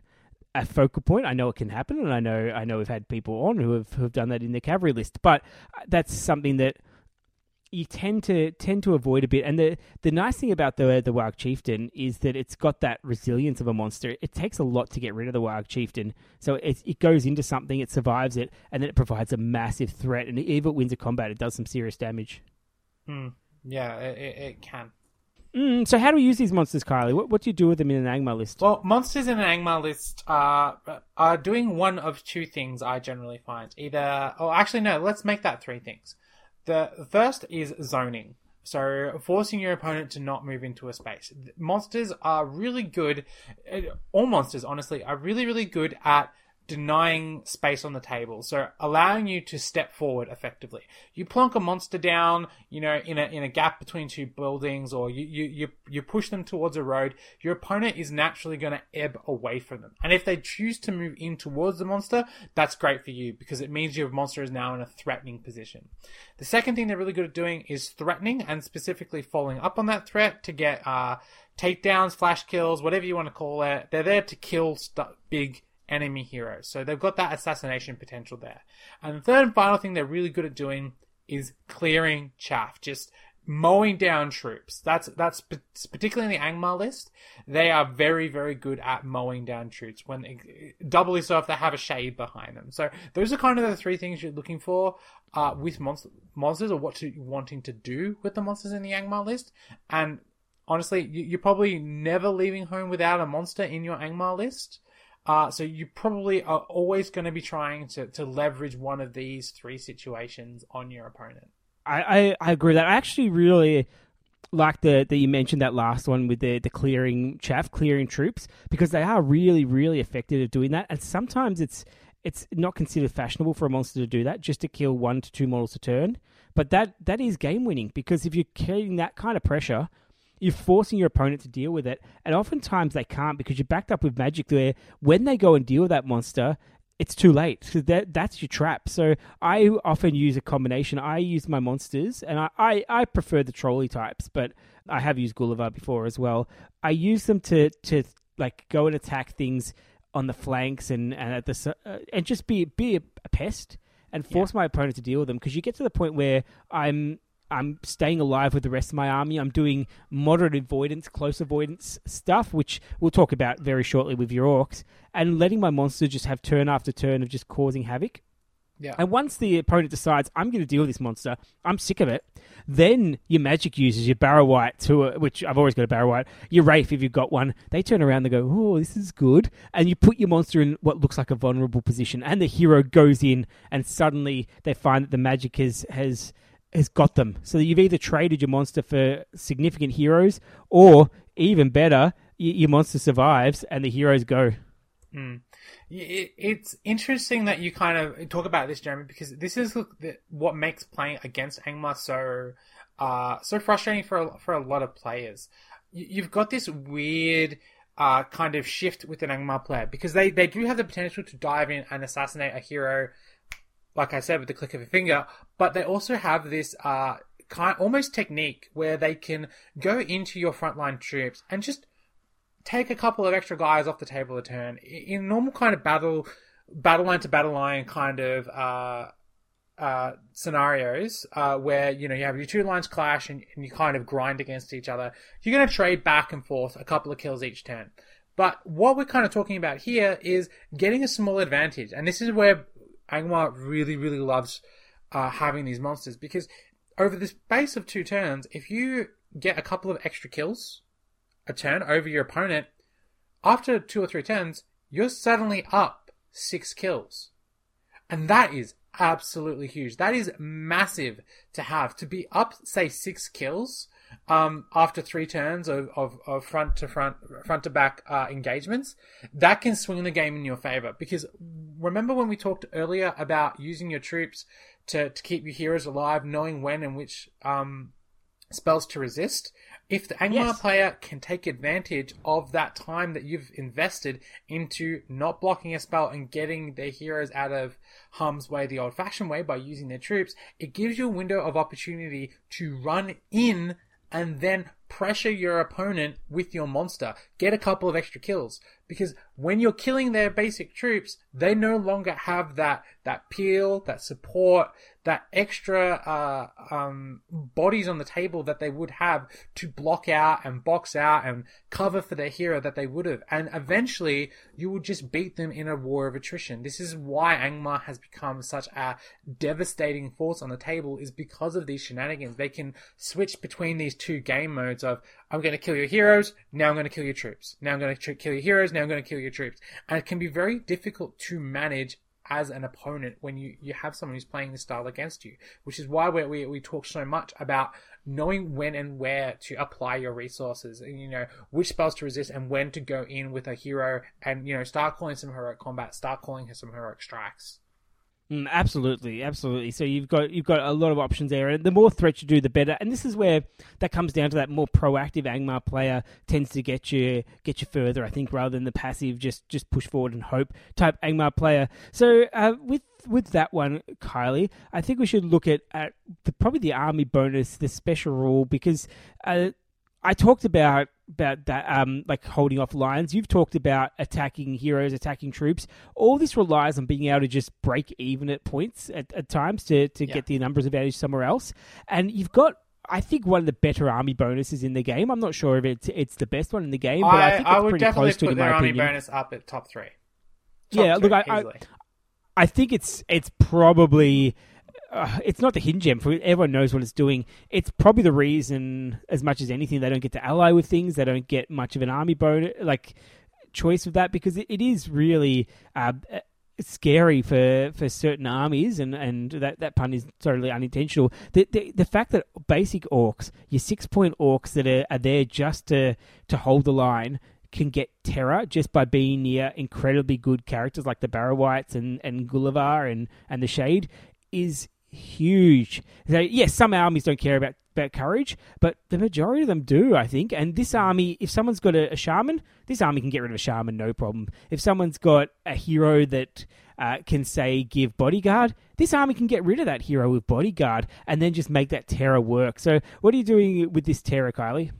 a focal point. I know it can happen, and I know I know we've had people on who have who've done that in the cavalry list, but that's something that you tend to tend to avoid a bit. And the, the nice thing about the the Warg Chieftain is that it's got that resilience of a monster. It takes a lot to get rid of the Warg Chieftain. So it, it goes into something, it survives it, and then it provides a massive threat. And if it wins a combat, it does some serious damage. Mm. Yeah, it, it can. Mm, so how do we use these monsters, Kylie? What, what do you do with them in an Angmar list? Well, monsters in an Angmar list are, are doing one of two things I generally find. Either... Oh, actually, no, let's make that three things. The first is zoning, so forcing your opponent to not move into a space. Monsters are really good, all monsters, honestly, are really, really good at denying space on the table, so allowing you to step forward effectively. You plonk a monster down, you know, in a in a gap between two buildings, or you you you, you push them towards a road. Your opponent is naturally going to ebb away from them, and if they choose to move in towards the monster, that's great for you because it means your monster is now in a threatening position. The second thing they're really good at doing is threatening, and specifically following up on that threat to get uh takedowns, flash kills, whatever you want to call it. They're there to kill st- big. enemy heroes. So they've got that assassination potential there. And the third and final thing they're really good at doing is clearing chaff, just mowing down troops. That's that's particularly in the Angmar list. They are very, very good at mowing down troops, when doubly so if they have a shade behind them. So those are kind of the three things you're looking for uh, with monster, monsters, or what you're wanting to do with the monsters in the Angmar list. And honestly, you're probably never leaving home without a monster in your Angmar list. Uh, so you probably are always going to be trying to, to leverage one of these three situations on your opponent. I, I, I agree with that. I actually really like the, the you mentioned that last one with the, the clearing chaff, clearing troops, because they are really, really effective at doing that. And sometimes it's it's not considered fashionable for a monster to do that, just to kill one to two models a turn. But that that is game-winning, because if you're getting that kind of pressure, you're forcing your opponent to deal with it. And oftentimes they can't, because you're backed up with magic there. When they go and deal with that monster, it's too late. So that, that's your trap. So I often use a combination. I use my monsters, and I, I, I prefer the trolley types, but I have used Gulavhar before as well. I use them to, to like go and attack things on the flanks and and at the uh, and just be be a, a pest and force yeah. my opponent to deal with them, because you get to the point where I'm I'm staying alive with the rest of my army. I'm doing moderate avoidance, close avoidance stuff, which we'll talk about very shortly with your orcs, and letting my monster just have turn after turn of just causing havoc. Yeah. And once the opponent decides, I'm going to deal with this monster, I'm sick of it, then your magic users, your Barrow-wight, which I've always got a Barrow-wight, your Wraith if you've got one, they turn around and go, oh, this is good. And you put your monster in what looks like a vulnerable position, and the hero goes in, and suddenly they find that the magic has... has has got them. So you've either traded your monster for significant heroes, or even better, your monster survives and the heroes go. Mm. It's interesting that you kind of talk about this, Jeremy, because this is what makes playing against Angmar so uh, so frustrating for a, for a lot of players. You've got this weird uh, kind of shift with an Angmar player, because they, they do have the potential to dive in and assassinate a hero, like I said, with the click of a finger, but they also have this uh, kind almost technique where they can go into your frontline troops and just take a couple of extra guys off the table a turn. In normal kind of battle, battle line to battle line kind of uh, uh, scenarios uh, where, you know, you have your two lines clash and, and you kind of grind against each other, you're going to trade back and forth a couple of kills each turn. But what we're kind of talking about here is getting a small advantage, and this is where Angmar really, really loves uh, having these monsters, because over the space of two turns, if you get a couple of extra kills a turn over your opponent, after two or three turns, you're suddenly up six kills. And that is absolutely huge. That is massive to have. To be up, say, six kills um, after three turns of, of, of front to front, front to back uh, engagements, that can swing the game in your favor. Because remember when we talked earlier about using your troops to, to keep your heroes alive, knowing when and which um, spells to resist? If the Angmar yes. player can take advantage of that time that you've invested into not blocking a spell and getting their heroes out of harm's way the old-fashioned way by using their troops, it gives you a window of opportunity to run in and then pressure your opponent with your monster. Get a couple of extra kills. Because when you're killing their basic troops, they no longer have that that peel, that support, that extra uh, um, bodies on the table that they would have to block out and box out and cover for their hero that they would have. And eventually, you will just beat them in a war of attrition. This is why Angmar has become such a devastating force on the table, is because of these shenanigans. They can switch between these two game modes of, I'm going to kill your heroes, now I'm going to kill your troops. Now I'm going to tr- kill your heroes, now I'm going to kill your troops. And it can be very difficult to manage as an opponent when you, you have someone who's playing this style against you, which is why we, we we talk so much about knowing when and where to apply your resources, and, you know, which spells to resist and when to go in with a hero and, you know, start calling some heroic combat, start calling some heroic strikes. Mm, absolutely, absolutely. So you've got you've got a lot of options there, and the more threats you do, the better. And this is where that comes down to that more proactive Angmar player tends to get you get you further, I think, rather than the passive just just push forward and hope type Angmar player. So uh, with with that one, Kylie, I think we should look at at the, probably the army bonus, the special rule, because uh, I talked about. about that, um, like holding off lines. You've talked about attacking heroes, attacking troops. All this relies on being able to just break even at points at, at times to, to yeah. get the numbers advantage somewhere else. And you've got, I think, one of the better army bonuses in the game. I'm not sure if it's, it's the best one in the game, but I, I think I it's pretty close to it, in my opinion. I would definitely put their army bonus up at top three. Top yeah, three, look, I, I I think it's it's probably... Uh, it's not the hidden gem, for everyone knows what it's doing. It's probably the reason, as much as anything, they don't get to ally with things. They don't get much of an army bonus, like choice of that, because it, it is really uh, scary for, for certain armies, and, and that, that pun is totally unintentional. The, the the fact that basic orcs, your six-point orcs that are, are there just to, to hold the line, can get terror just by being near incredibly good characters like the Barrow-wights and, and Gulavhar and, and the Shade is huge. So, yes, yeah, some armies don't care about, about courage, but the majority of them do, I think. And this army, if someone's got a, a shaman, this army can get rid of a shaman, no problem. If someone's got a hero that uh, can, say, give bodyguard, this army can get rid of that hero with bodyguard and then just make that terror work. So what are you doing with this terror, Kylie?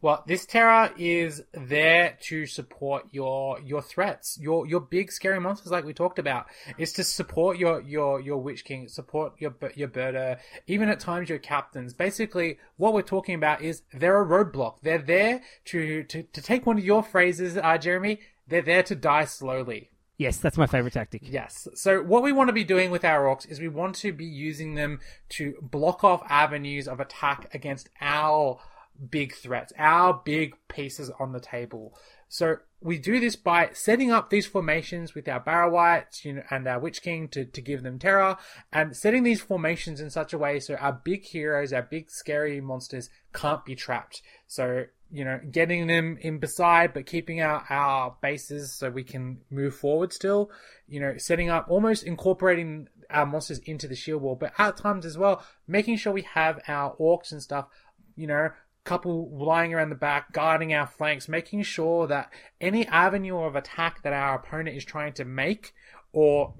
Well, this terror is there to support your your threats, your your big scary monsters like we talked about. It's to support your your your Witch King, support your your birder, even at times your captains. Basically, what we're talking about is they're a roadblock. They're there to to, to take one of your phrases, uh, Jeremy. They're there to die slowly. Yes, that's my favorite tactic. Yes. So what we want to be doing with our orcs is we want to be using them to block off avenues of attack against our big threats, our big pieces on the table. So we do this by setting up these formations with our Barrow-wights, you know, and our Witch King to, to give them terror, and setting these formations in such a way so our big heroes, our big scary monsters can't be trapped. So, you know, getting them in beside, but keeping our, our bases so we can move forward still, you know, setting up, almost incorporating our monsters into the shield wall, but at times as well, making sure we have our orcs and stuff, you know, couple lying around the back, guarding our flanks, making sure that any avenue of attack that our opponent is trying to make or,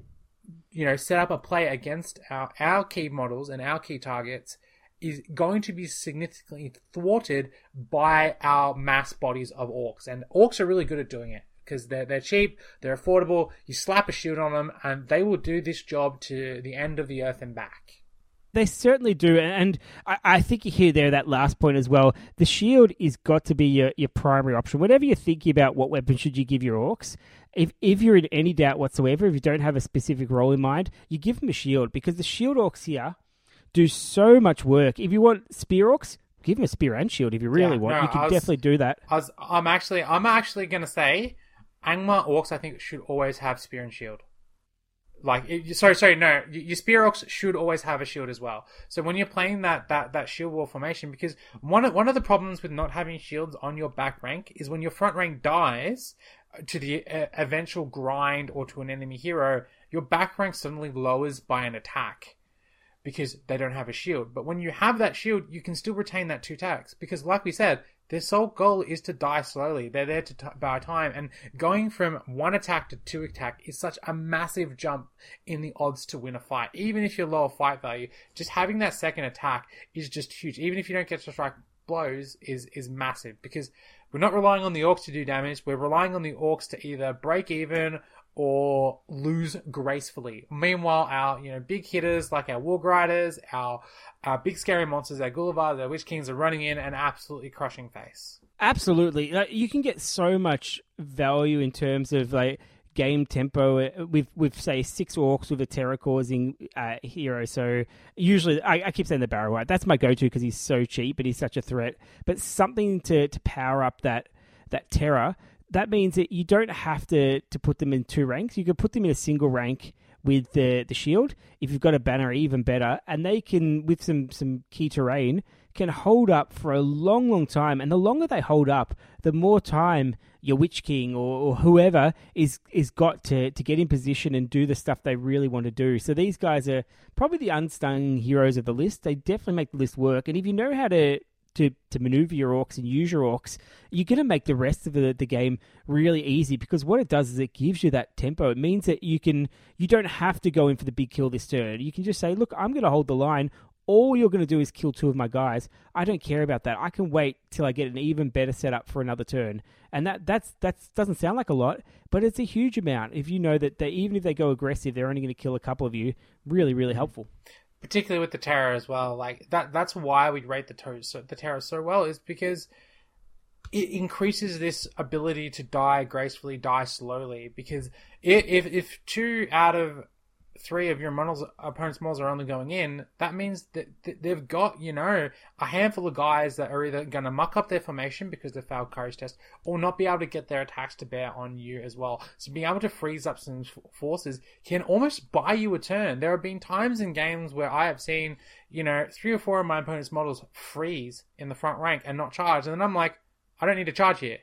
you know, set up a play against our, our key models and our key targets is going to be significantly thwarted by our mass bodies of orcs. And orcs are really good at doing it because they're, they're cheap, they're affordable. You slap a shield on them and they will do this job to the end of the earth and back. They certainly do, and I, I think you hear there that last point as well. The shield is got to be your, your primary option. Whenever you're thinking about what weapon should you give your orcs, if if you're in any doubt whatsoever, if you don't have a specific role in mind, you give them a shield, because the shield orcs here do so much work. If you want spear orcs, give them a spear and shield if you really yeah, want. No, you can I was, definitely do that. I was, I'm actually, I'm actually going to say Angmar orcs, I think, should always have spear and shield. Like, sorry, sorry, no. Your spear orcs should always have a shield as well. So when you're playing that that that shield wall formation, because one of, one of the problems with not having shields on your back rank is when your front rank dies to the uh, eventual grind or to an enemy hero, your back rank suddenly lowers by an attack because they don't have a shield. But when you have that shield, you can still retain that two attacks because, like we said, their sole goal is to die slowly. They're there to t- buy time. And going from one attack to two attack is such a massive jump in the odds to win a fight. Even if you're lower fight value, just having that second attack is just huge. Even if you don't get to strike blows is, is massive. Because we're not relying on the orcs to do damage. We're relying on the orcs to either break even or lose gracefully. Meanwhile, our you know big hitters like our Warg Riders, our, our big scary monsters, our Gulavhars, our Witch Kings are running in and absolutely crushing face. Absolutely. You can get so much value in terms of like game tempo with, with say, six orcs with a terror-causing uh, hero. So usually, I, I keep saying the Barrow-wight. That's my go-to because he's so cheap and he's such a threat. But something to, to power up that that terror. That means that you don't have to, to put them in two ranks. You can put them in a single rank with the, the shield. If you've got a banner, even better. And they can, with some, some key terrain, can hold up for a long, long time. And the longer they hold up, the more time your Witch King or, or whoever is is got to, to get in position and do the stuff they really want to do. So these guys are probably the unsung heroes of the list. They definitely make the list work. And if you know how to... To, to maneuver your orcs and use your orcs, you're going to make the rest of the, the game really easy, because what it does is it gives you that tempo. It means that you can you don't have to go in for the big kill this turn. You can just say, look, I'm going to hold the line. All you're going to do is kill two of my guys. I don't care about that. I can wait till I get an even better setup for another turn. And that that's that's doesn't sound like a lot, but it's a huge amount. If you know that they, even if they go aggressive, they're only going to kill a couple of you, really, really helpful. Particularly with the terror as well, like that. That's why we rate the terror so, the terror so well, is because it increases this ability to die gracefully, die slowly. Because if if two out of three of your models, opponent's models are only going in, that means that they've got, you know, a handful of guys that are either going to muck up their formation because they failed courage test, or not be able to get their attacks to bear on you as well. So being able to freeze up some forces can almost buy you a turn. There have been times in games where I have seen, you know, three or four of my opponent's models freeze in the front rank and not charge, and then I'm like, I don't need to charge here.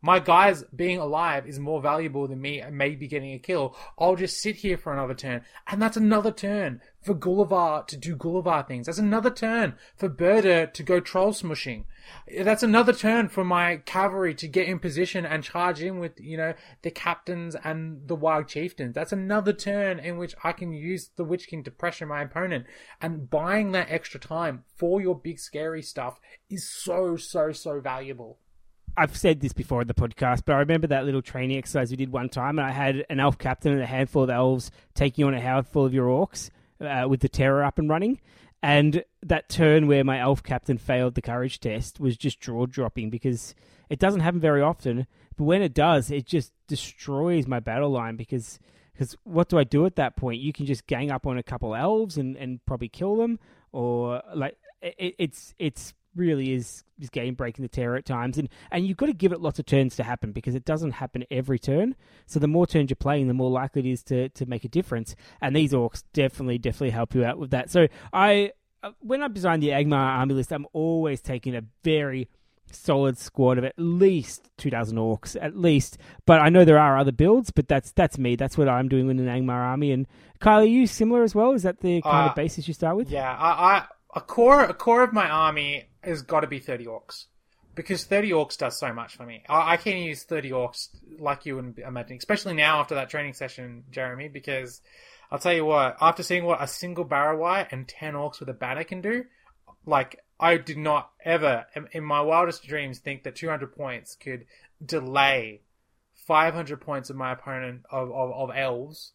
My guys being alive is more valuable than me maybe getting a kill. I'll just sit here for another turn. And that's another turn for Gulavhar to do Gulavhar things. That's another turn for Búrðr to go troll smushing. That's another turn for my cavalry to get in position and charge in with, you know, the captains and the wild chieftains. That's another turn in which I can use the Witch King to pressure my opponent. And buying that extra time for your big scary stuff is so, so, so valuable. I've said this before in the podcast, but I remember that little training exercise we did one time, and I had an elf captain and a handful of elves taking on a handful of your orcs uh, with the terror up and running. And that turn where my elf captain failed the courage test was just jaw-dropping, because it doesn't happen very often. But when it does, it just destroys my battle line, because because what do I do at that point? You can just gang up on a couple elves and, and probably kill them, or like it, it's it's... really is, is game-breaking, the terror at times. And, and you've got to give it lots of turns to happen, because it doesn't happen every turn. So the more turns you're playing, the more likely it is to, to make a difference. And these orcs definitely, definitely help you out with that. So I, when I design the Angmar army list, I'm always taking a very solid squad of at least two dozen orcs, at least. But I know there are other builds, but that's that's me. That's what I'm doing with an Angmar army. And Kyle, are you similar as well? Is that the kind uh, of basis you start with? Yeah, I... I... A core, a core of my army has got to be thirty orcs, because thirty orcs does so much for me. I, I can use thirty orcs like you wouldn't imagine, especially now after that training session, Jeremy, because I'll tell you what, after seeing what a single Barrow-wight and ten orcs with a banner can do, like, I did not ever, in, in my wildest dreams, think that two hundred points could delay five hundred points of my opponent of, of, of elves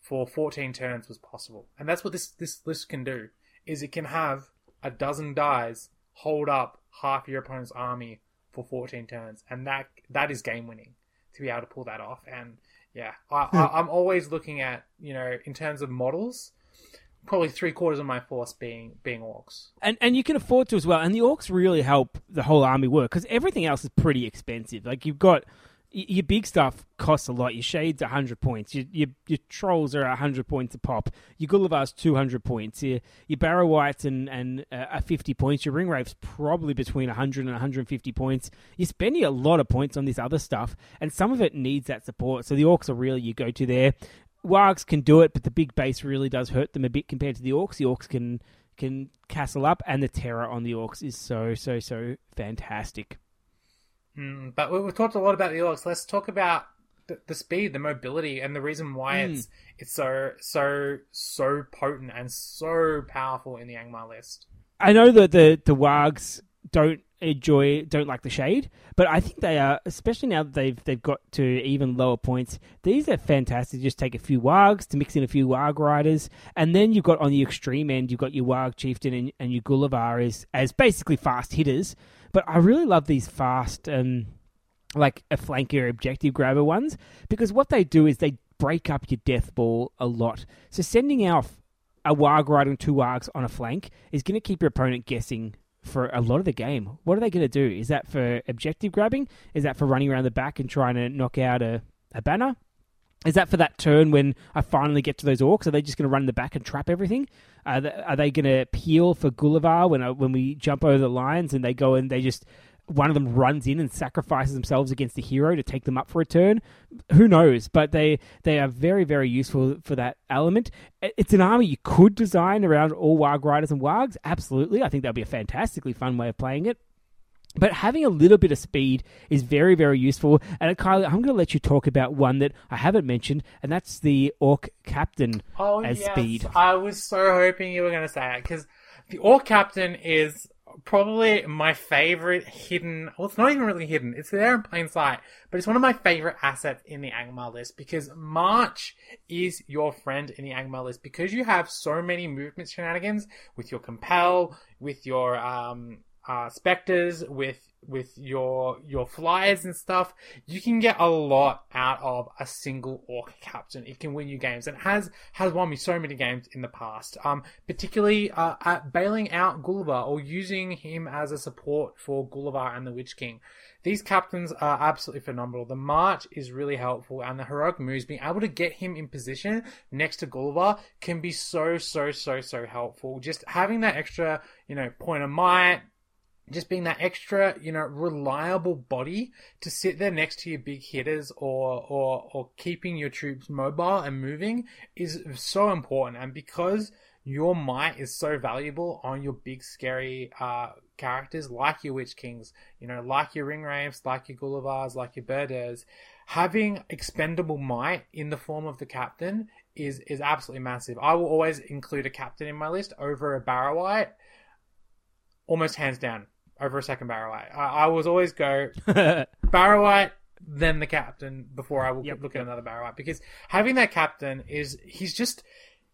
for fourteen turns was possible. And that's what this, this list can do. Is it can have a dozen dies hold up half your opponent's army for fourteen turns, and that that is game winning to be able to pull that off. And yeah, I, I, I'm always looking at, you know, in terms of models, probably three quarters of my force being being orcs, and and you can afford to as well. And the orcs really help the whole army work, because everything else is pretty expensive. Like, you've got your big stuff costs a lot. Your shades one hundred points. Your your, your trolls are one hundred points a pop. Your Gulavhar's two hundred points. Your your Barrow-wights and and uh, are fifty points. Your Ringwraith's probably between one hundred and one hundred fifty points. You're spending a lot of points on this other stuff, and some of it needs that support. So the orcs are really your go to there. Wargs can do it, but the big base really does hurt them a bit compared to the orcs. The orcs can can castle up, and the terror on the orcs is so so so fantastic. Mm, but we've talked a lot about the orcs. Let's talk about the, the speed, the mobility, and the reason why mm. it's it's so so so potent and so powerful in the Angmar list. I know that the the wargs don't enjoy, don't like the shade, but I think they are, especially now that they've they've got to even lower points. These are fantastic. Just take a few wargs to mix in a few warg riders, and then you've got on the extreme end, you've got your warg chieftain and, and your Gulavhar as as basically fast hitters. But I really love these fast and um, like a flanker objective grabber ones, because what they do is they break up your death ball a lot. So sending out a warg rider and two wargs on a flank is going to keep your opponent guessing for a lot of the game. What are they going to do? Is that for objective grabbing? Is that for running around the back and trying to knock out a, a banner? Is that for that turn when I finally get to those orcs? Are they just going to run in the back and trap everything? Uh, are they going to peel for Gulavhar when I, when we jump over the lines and they go and they just... one of them runs in and sacrifices themselves against the hero to take them up for a turn? Who knows? But they, they are very, very useful for that element. It's an army you could design around all warg riders and wargs. Absolutely. I think that would be a fantastically fun way of playing it. But having a little bit of speed is very, very useful. And Kylie, I'm going to let you talk about one that I haven't mentioned, and that's the Orc Captain oh, as yes. speed. I was so hoping you were going to say it, because the Orc Captain is probably my favourite hidden... Well, it's not even really hidden. It's there in plain sight. But it's one of my favourite assets in the Angmar list, because March is your friend in the Angmar list, because you have so many movement shenanigans with your Compel, with your... um. uh, specters, with with your your flyers and stuff, you can get a lot out of a single orc captain. It can win you games, and has has won me so many games in the past, um particularly uh, at bailing out Gulavhar or using him as a support for Gulavhar and the Witch King. These captains are absolutely phenomenal. The march is really helpful, and the heroic moves, being able to get him in position next to Gulavhar, can be so so so so helpful. Just having that extra, you know, point of might, just being that extra, you know, reliable body to sit there next to your big hitters, or or or keeping your troops mobile and moving, is so important. And because your might is so valuable on your big scary uh, characters, like your Witch Kings, you know, like your Ringwraiths, like your Gulavhars, like your Búrðrs, having expendable might in the form of the captain is is absolutely massive. I will always include a captain in my list over a Barrow-wight, almost hands down. Over a second Barrow-wight. I, I was always go Barrow-wight, then the captain, before I will yep, look yep. at another Barrow-wight. Because having that captain is, he's just,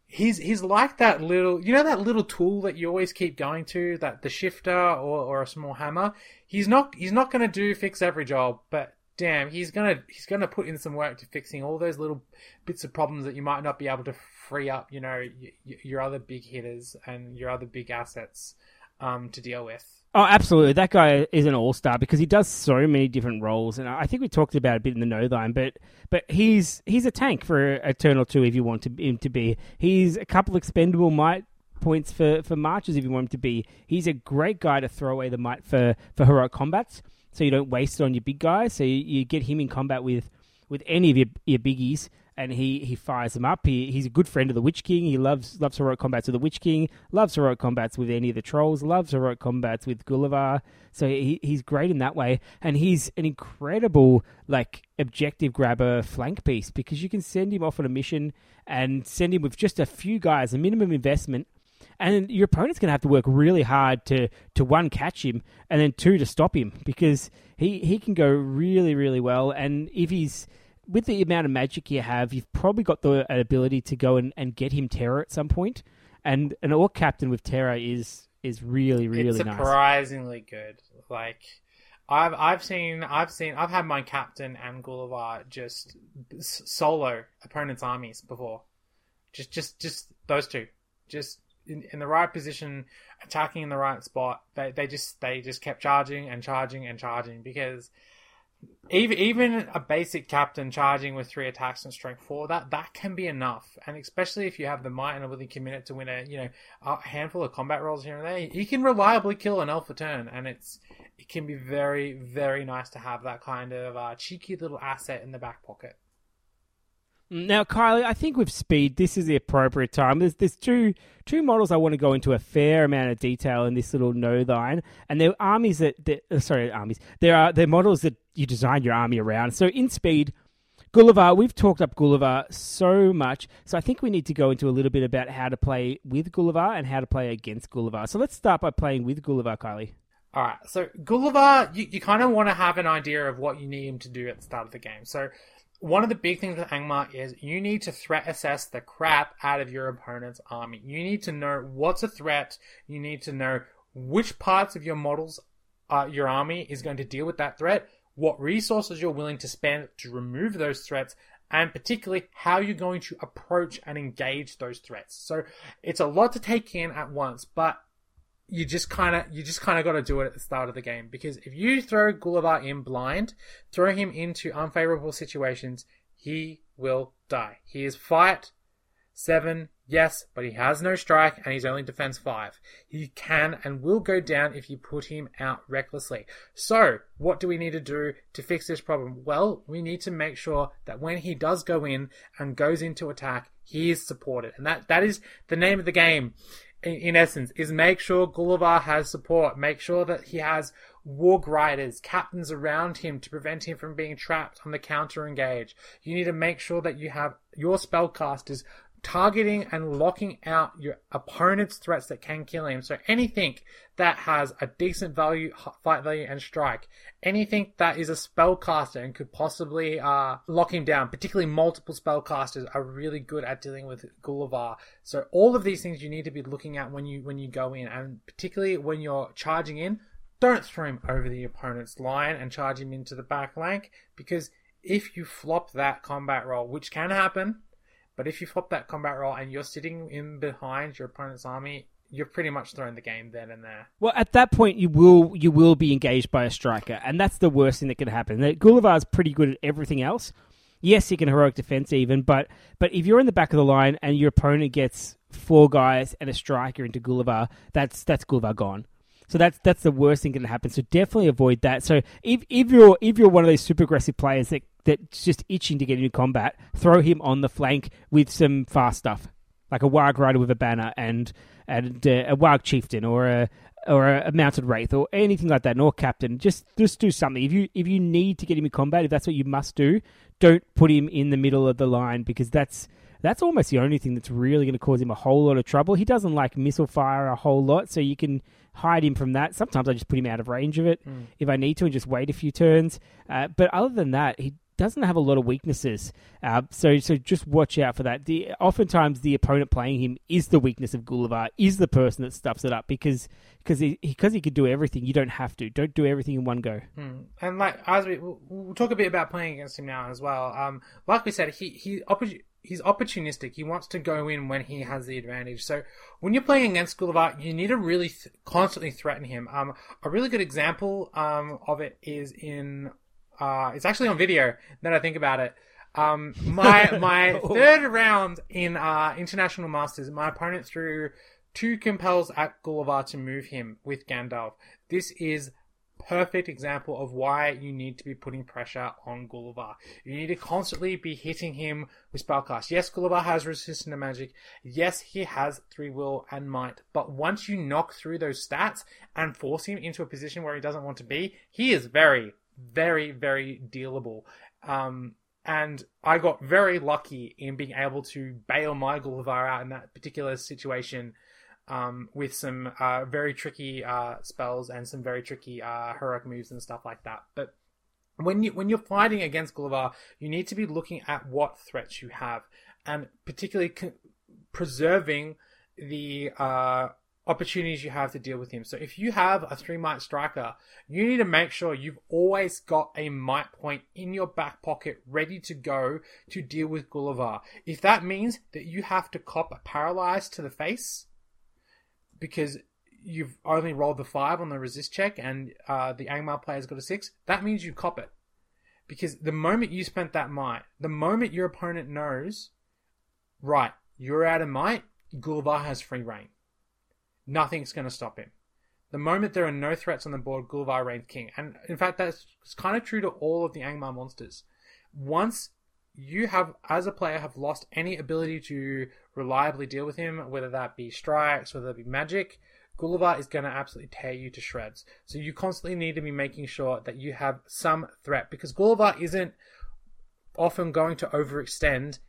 he's he's like that little, you know, that little tool that you always keep going to, that the shifter or, or a small hammer. He's not he's not gonna do fix every job, but damn, he's gonna he's gonna put in some work to fixing all those little bits of problems that you might not be able to free up, you know, your, your other big hitters and your other big assets um to deal with. Oh, absolutely. That guy is an all-star because he does so many different roles. And I think we talked about it a bit in the no line, but but he's he's a tank for a turn or two if you want to, him to be. He's a couple expendable might points for, for marches if you want him to be. He's a great guy to throw away the might for, for heroic combats, so you don't waste it on your big guys. So you, you get him in combat with, with any of your, your biggies, and he, he fires them up. He he's a good friend of the Witch King. He loves loves heroic combats with the Witch King, loves heroic combats with any of the trolls, loves heroic combats with Gulavhar. So he he's great in that way. And he's an incredible, like, objective grabber flank piece, because you can send him off on a mission and send him with just a few guys, a minimum investment, and your opponent's going to have to work really hard to, to one, catch him, and then two, to stop him, because he, he can go really, really well. And if he's... with the amount of magic you have, you've probably got the ability to go and, and get him terror at some point. And an orc captain with terror is is really, really it's nice. Surprisingly good. Like I've I've seen I've seen I've had my captain and Gulavhar just solo opponents' armies before. Just just just those two. Just in, in the right position, attacking in the right spot. They they just they just kept charging and charging and charging, because Even even a basic captain charging with three attacks and strength four, that that can be enough. And especially if you have the might and are willing to commit it to win a you know a handful of combat rolls here and there, you can reliably kill an elf a turn, and it's it can be very, very nice to have that kind of uh, cheeky little asset in the back pocket. Now, Kylie, I think with speed, this is the appropriate time. There's there's two two models I want to go into a fair amount of detail in this little no-thine, and they're armies that, that oh, sorry, armies. There are they're models that you design your army around. So in speed, Gulavhar, we've talked up Gulavhar so much, so I think we need to go into a little bit about how to play with Gulavhar and how to play against Gulavhar. So let's start by playing with Gulavhar, Kylie. All right. So Gulavhar, you you kind of want to have an idea of what you need him to do at the start of the game. So one of the big things with Angmar is you need to threat assess the crap out of your opponent's army. You need to know what's a threat. You need to know which parts of your models, uh, your army is going to deal with that threat, what resources you're willing to spend to remove those threats, and particularly how you're going to approach and engage those threats. So it's a lot to take in at once, but you just kind of you just kind of got to do it at the start of the game, because if you throw Gulavhar in blind, throw him into unfavorable situations, he will die. He is fight seven, yes, but he has no strike, and he's only defense five. He can and will go down if you put him out recklessly. So what do we need to do to fix this problem? Well, we need to make sure that when he does go in and goes into attack, he is supported, and that that is the name of the game. In essence, is make sure Gulavhar has support. Make sure that he has warg riders, captains around him to prevent him from being trapped on the counter engage. You need to make sure that you have your spellcasters targeting and locking out your opponent's threats that can kill him. So anything that has a decent value, fight value, and strike, anything that is a spellcaster and could possibly uh, lock him down, particularly multiple spellcasters are really good at dealing with Gulavhar. So all of these things you need to be looking at when you when you go in, and particularly when you're charging in, Don't throw him over the opponent's line and charge him into the back flank, because if you flop that combat roll, which can happen, but if you flop that combat roll and you're sitting in behind your opponent's army, you're pretty much thrown the game then and there. Well, at that point, you will you will be engaged by a striker, and that's the worst thing that can happen. Gulavhar's pretty good at everything else. Yes, he can heroic defense even, but but if you're in the back of the line and your opponent gets four guys and a striker into Gulavhar, that's that's Gulavhar gone. So that's that's the worst thing that can happen. So definitely avoid that. So if if you're if you're one of those super aggressive players that that's just itching to get into combat, throw him on the flank with some fast stuff, like a warg rider with a banner and and uh, a warg chieftain or a or a mounted wraith or anything like that, or captain. Just just do something. If you if you need to get him in combat, if that's what you must do, don't put him in the middle of the line, because that's that's almost the only thing that's really going to cause him a whole lot of trouble. He doesn't like missile fire a whole lot, so you can hide him from that. Sometimes I just put him out of range of it mm. if I need to and just wait a few turns. Uh, but other than that, he doesn't have a lot of weaknesses. Uh, so so just watch out for that. The, oftentimes the opponent playing him is the weakness of Gulavhar, is the person that stuffs it up, because because he, he, he could do everything. You don't have to. Don't do everything in one go. Mm. And like as we, we'll, we'll talk a bit about playing against him now as well. Um, like we said, he he opportunity. He's opportunistic. He wants to go in when he has the advantage. So when you're playing against Gulavhar, you need to really th- constantly threaten him. Um, a really good example um, of it is in... Uh, it's actually on video, now that I think about it. Um, my my oh. third round in uh, International Masters, my opponent threw two compels at Gulavhar to move him with Gandalf. This is... perfect example of why you need to be putting pressure on Gulavhar. You need to constantly be hitting him with spellcast. Yes, Gulavhar has resistance to magic. Yes, he has three will and might. But once you knock through those stats and force him into a position where he doesn't want to be, he is very, very, very dealable. Um, and I got very lucky in being able to bail my Gulavhar out in that particular situation. Um, with some uh, very tricky uh, spells and some very tricky uh, heroic moves and stuff like that. But when, you, when you're fighting against Gulavhar, you need to be looking at what threats you have, and particularly con- preserving the uh, opportunities you have to deal with him. So if you have a three-might striker, you need to make sure you've always got a might point in your back pocket ready to go to deal with Gulavhar. If that means that you have to cop a paralyze to the face... because you've only rolled the five on the resist check and uh, the Angmar player's got a six, that means you cop it. Because the moment you spent that might, the moment your opponent knows, right, you're out of might, Gulavhar has free reign. Nothing's going to stop him. The moment there are no threats on the board, Gulavhar reigns king. And in fact, that's kind of true to all of the Angmar monsters. Once you have, as a player, have lost any ability to reliably deal with him, whether that be strikes, whether that be magic, Gulavhar is going to absolutely tear you to shreds. So you constantly need to be making sure that you have some threat, because Gulavhar isn't often going to overextend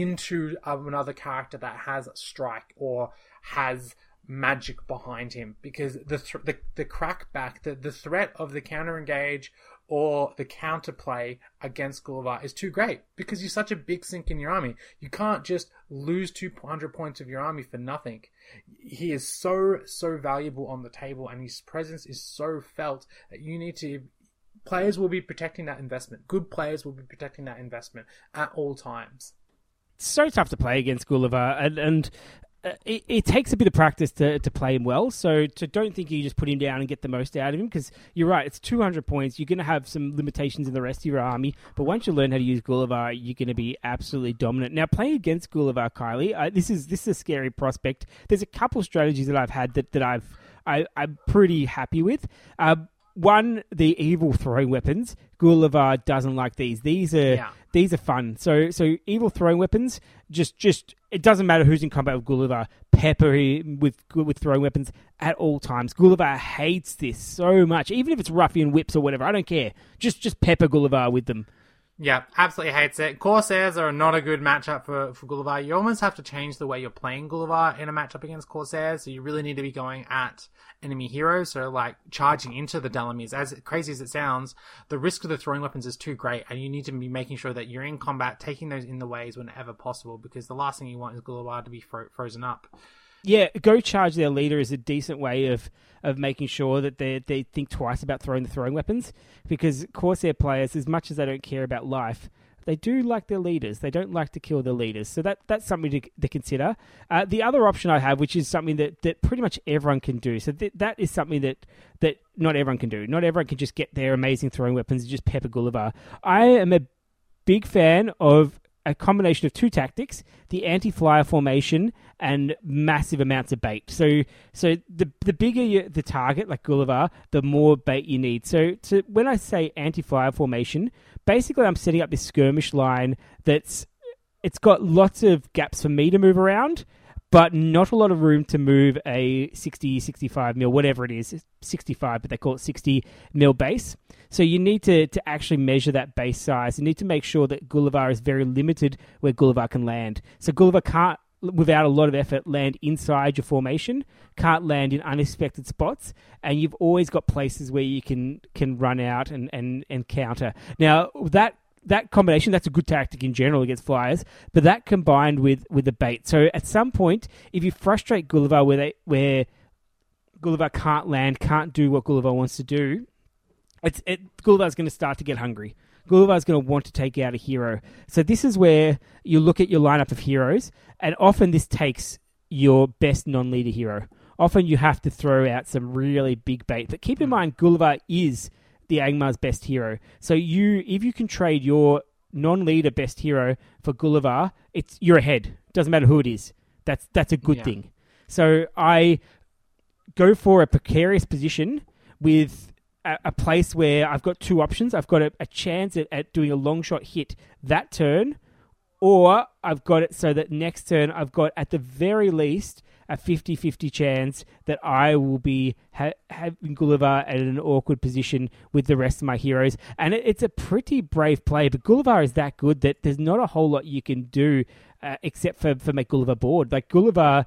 into another character that has strike or has magic behind him, because the th- the, the crackback, the, the threat of the counter engage or the counterplay against Gulavhar is too great, because you're such a big sink in your army. You can't just lose two hundred points of your army for nothing. He is so, so valuable on the table, and his presence is so felt that you need to... Players will be protecting that investment. Good players will be protecting that investment at all times. It's so tough to play against Gulavhar, and... and... Uh, it, it takes a bit of practice to, to play him well, so to don't think you just put him down and get the most out of him, because you're right, it's two hundred points. You're going to have some limitations in the rest of your army, but once you learn how to use Gulavhar, you're going to be absolutely dominant. Now, playing against Gulavhar, Kylie, uh, this is this is a scary prospect. There's a couple strategies that I've had that, that I've, I, I'm pretty happy with. Uh, one, the evil throwing weapons. Gulavhar doesn't like these. These are yeah. these are fun. So so evil throwing weapons, just just it doesn't matter who's in combat with Gulavhar. Pepper him with with throwing weapons at all times. Gulavhar hates this so much. Even if it's ruffian whips or whatever, I don't care. Just just pepper Gulavhar with them. Yeah, absolutely hates it. Corsairs are not a good matchup for, for Gulavhar. You almost have to change the way you're playing Gulavhar in a matchup against Corsairs. So you really need to be going at enemy heroes. So like charging into the Dalamir. As crazy as it sounds, the risk of the throwing weapons is too great, and you need to be making sure that you're in combat, taking those in the ways whenever possible, because the last thing you want is Gulavhar to be fro- frozen up. Yeah, go charge their leader is a decent way of, of making sure that they they think twice about throwing the throwing weapons, because Corsair players, as much as they don't care about life, they do like their leaders. They don't like to kill their leaders. So that, that's something to, to consider. Uh, the other option I have, which is something that, that pretty much everyone can do. So th- that is something that, that not everyone can do. Not everyone can just get their amazing throwing weapons and just pepper Gulavhar. I am a big fan of a combination of two tactics, the anti-flyer formation and massive amounts of bait. So so the the bigger you, the target, like Gulavhar, the more bait you need. So to, when I say anti-flyer formation, basically I'm setting up this skirmish line that's it's got lots of gaps for me to move around, but not a lot of room to move a sixty, sixty-five mil, whatever it is, sixty-five, but they call it sixty mil base. So you need to, to actually measure that base size. You need to make sure that Gulavhar is very limited where Gulavhar can land. So Gulavhar can't, without a lot of effort, land inside your formation, can't land in unexpected spots, and you've always got places where you can, can run out and, and, and counter. Now, that That combination, that's a good tactic in general against flyers, but that combined with, with the bait. So at some point, if you frustrate Gulavhar where they, where Gulavhar can't land, can't do what Gulavhar wants to do, it's it, Gulavar's going to start to get hungry. Gulavar's going to want to take out a hero. So this is where you look at your lineup of heroes, and often this takes your best non-leader hero. Often you have to throw out some really big bait. But keep in mind, Gulavhar is the Angmar's best hero. So you, if you can trade your non-leader best hero for Gulavhar, it's you're ahead. Doesn't matter who it is. That's that's a good yeah. thing. So I go for a precarious position with a, a place where I've got two options. I've got a, a chance at, at doing a long shot hit that turn, or I've got it so that next turn I've got at the very least a fifty-fifty chance that I will be ha- having Gulavhar at an awkward position with the rest of my heroes. And it, it's a pretty brave play, but Gulavhar is that good that there's not a whole lot you can do uh, except for, for make Gulavhar bored. Like, Gulavhar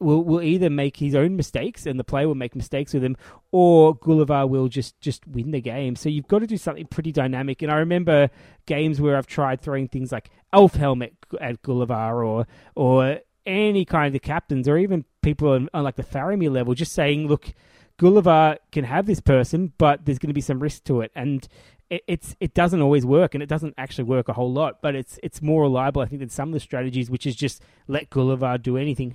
will, will either make his own mistakes, and the player will make mistakes with him, or Gulavhar will just, just win the game. So you've got to do something pretty dynamic. And I remember games where I've tried throwing things like Elf Helmet at Gulavhar or... or any kind of the captains, or even people on, on like the Faramir level, just saying, look, Gulavhar can have this person, but there's going to be some risk to it. And it, it's it doesn't always work, and it doesn't actually work a whole lot, but it's it's more reliable, I think, than some of the strategies, which is just let Gulavhar do anything.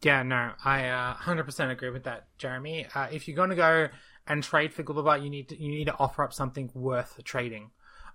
Yeah, no, I uh, one hundred percent agree with that, Jeremy. Uh, if you're going to go and trade for Gulavhar, you need to, you need to offer up something worth trading.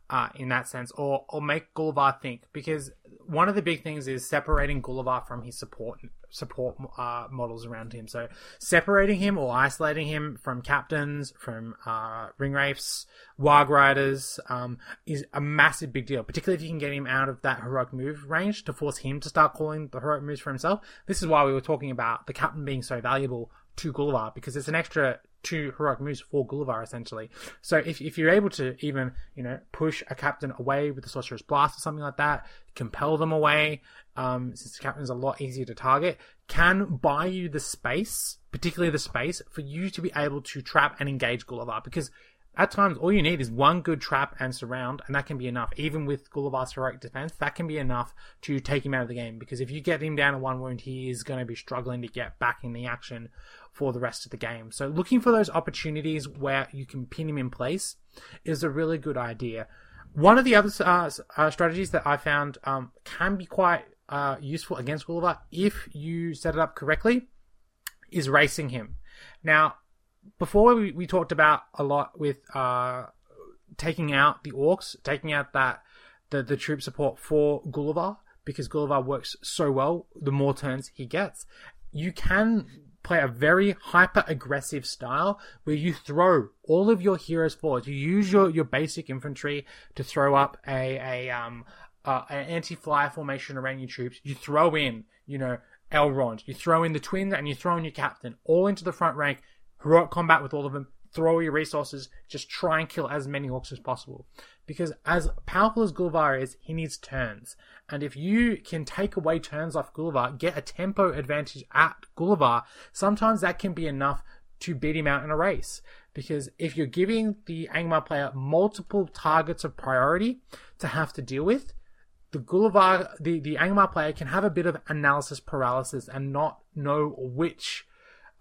Uh, in that sense, or or make Gulavhar think, because one of the big things is separating Gulavhar from his support support uh, models around him. So separating him or isolating him from captains, from uh, Ringwraiths, Warg Riders um, is a massive big deal, particularly if you can get him out of that heroic move range to force him to start calling the heroic moves for himself. This is why we were talking about the captain being so valuable to Gulavhar, because it's an extra two heroic moves for Gulavhar, essentially. So if if you're able to even, you know, push a captain away with the Sorcerer's Blast or something like that, compel them away, um, since the captain's a lot easier to target, can buy you the space, particularly the space, for you to be able to trap and engage Gulavhar, because at times all you need is one good trap and surround, and that can be enough. Even with Gulavhar's heroic defense, that can be enough to take him out of the game, because if you get him down to one wound, he is going to be struggling to get back in the action for the rest of the game. So looking for those opportunities where you can pin him in place is a really good idea. One of the other uh, uh, strategies that I found um, can be quite uh, useful against Gulavhar, if you set it up correctly, is racing him. Now, before we, we talked about a lot with uh, taking out the orcs, taking out that the, the troop support for Gulavhar, because Gulavhar works so well the more turns he gets. You can play a very hyper-aggressive style where you throw all of your heroes forward. You use your, your basic infantry to throw up a, a um uh, an anti-flyer formation around your troops. You throw in, you know, Elrond. You throw in the twins, and you throw in your captain, all into the front rank, heroic combat with all of them, throw your resources, just try and kill as many orcs as possible. Because as powerful as Gulavhar is, he needs turns. And if you can take away turns off Gulavhar, get a tempo advantage at Gulavhar, sometimes that can be enough to beat him out in a race. Because if you're giving the Angmar player multiple targets of priority to have to deal with, the Gulavhar, the, the Angmar player can have a bit of analysis paralysis and not know which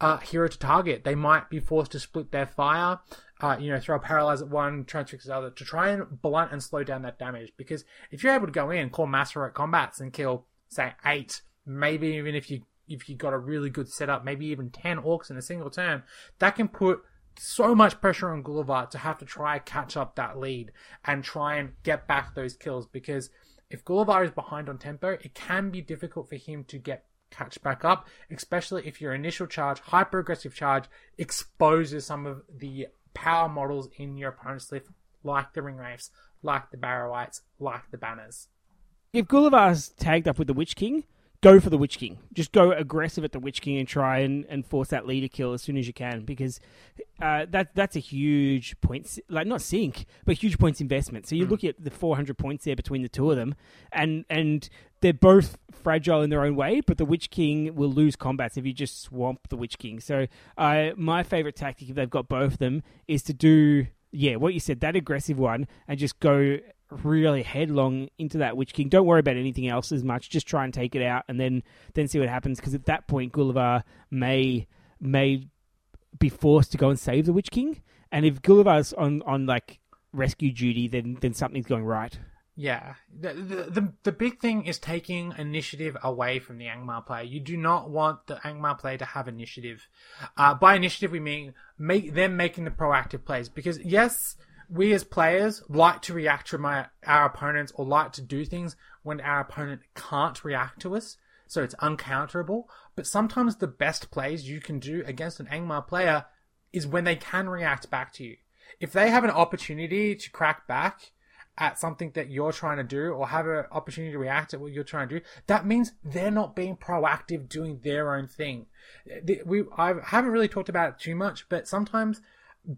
uh, hero to target. They might be forced to split their fire, uh, you know, throw a Paralyze at one, Transfix at the other, to try and blunt and slow down that damage. Because if you're able to go in, call Masterwork Combats and kill, say, eight, maybe even if you if you got a really good setup, maybe even ten Orcs in a single turn, that can put so much pressure on Gulavhar to have to try and catch up that lead and try and get back those kills. Because if Gulavhar is behind on tempo, it can be difficult for him to get catch back up, especially if your initial charge, hyper-aggressive charge, exposes some of the power models in your opponent's list, like the Ringwraiths, like the Barrow-wights, like the Banners. If Gulavhar's tagged up with the Witch King, go for the Witch King. Just go aggressive at the Witch King and try and, and force that leader kill as soon as you can, because uh, that that's a huge points, like not sink, but huge points investment. So you mm. look at the four hundred points there between the two of them, and, and they're both fragile in their own way, but the Witch King will lose combats if you just swamp the Witch King. So uh, my favourite tactic, if they've got both of them, is to do, yeah, what you said, that aggressive one, and just go really headlong into that Witch King. Don't worry about anything else as much. Just try and take it out, and then then see what happens. Because at that point, Gulavhar may may be forced to go and save the Witch King. And if Gullivar's on on like rescue duty, then then something's going right. Yeah, the the the big thing is taking initiative away from the Angmar player. You do not want the Angmar player to have initiative. Uh, by initiative, we mean make them making the proactive plays. Because yes, we as players like to react to my, our opponents, or like to do things when our opponent can't react to us, so it's uncounterable. But sometimes the best plays you can do against an Angmar player is when they can react back to you. If they have an opportunity to crack back at something that you're trying to do, or have an opportunity to react at what you're trying to do, that means they're not being proactive, doing their own thing. We, I haven't really talked about it too much, but sometimes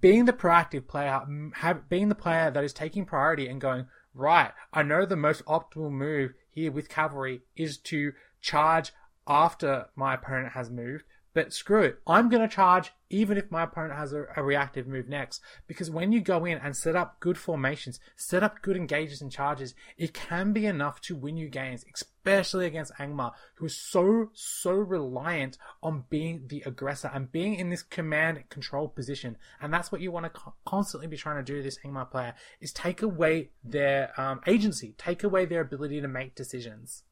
being the proactive player, have, being the player that is taking priority and going, right, I know the most optimal move here with cavalry is to charge after my opponent has moved, but screw it, I'm going to charge even if my opponent has a, a reactive move next. Because when you go in and set up good formations, set up good engages and charges, it can be enough to win you games, especially against Angmar, who is so, so reliant on being the aggressor and being in this command and control position. And that's what you want to co- constantly be trying to do, this Angmar player, is take away their um, agency, take away their ability to make decisions.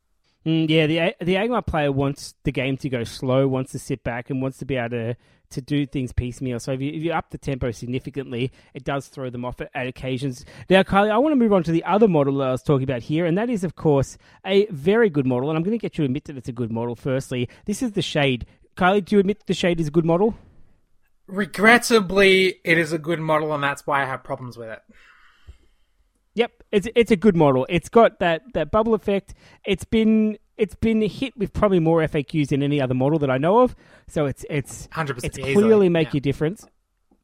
Mm, yeah, the the Angmar player wants the game to go slow, wants to sit back, and wants to be able to, to do things piecemeal. So if you, if you up the tempo significantly, it does throw them off at, at occasions. Now, Kylie, I want to move on to the other model that I was talking about here, and that is, of course, a very good model. And I'm going to get you to admit that it's a good model, firstly. This is the Shade. Kylie, do you admit the Shade is a good model? Regrettably, it is a good model, and that's why I have problems with it. Yep, it's it's a good model. It's got that, that bubble effect. It's been it's been hit with probably more F A Qs than any other model that I know of. So it's it's one hundred percent it's easily, clearly make yeah. a difference.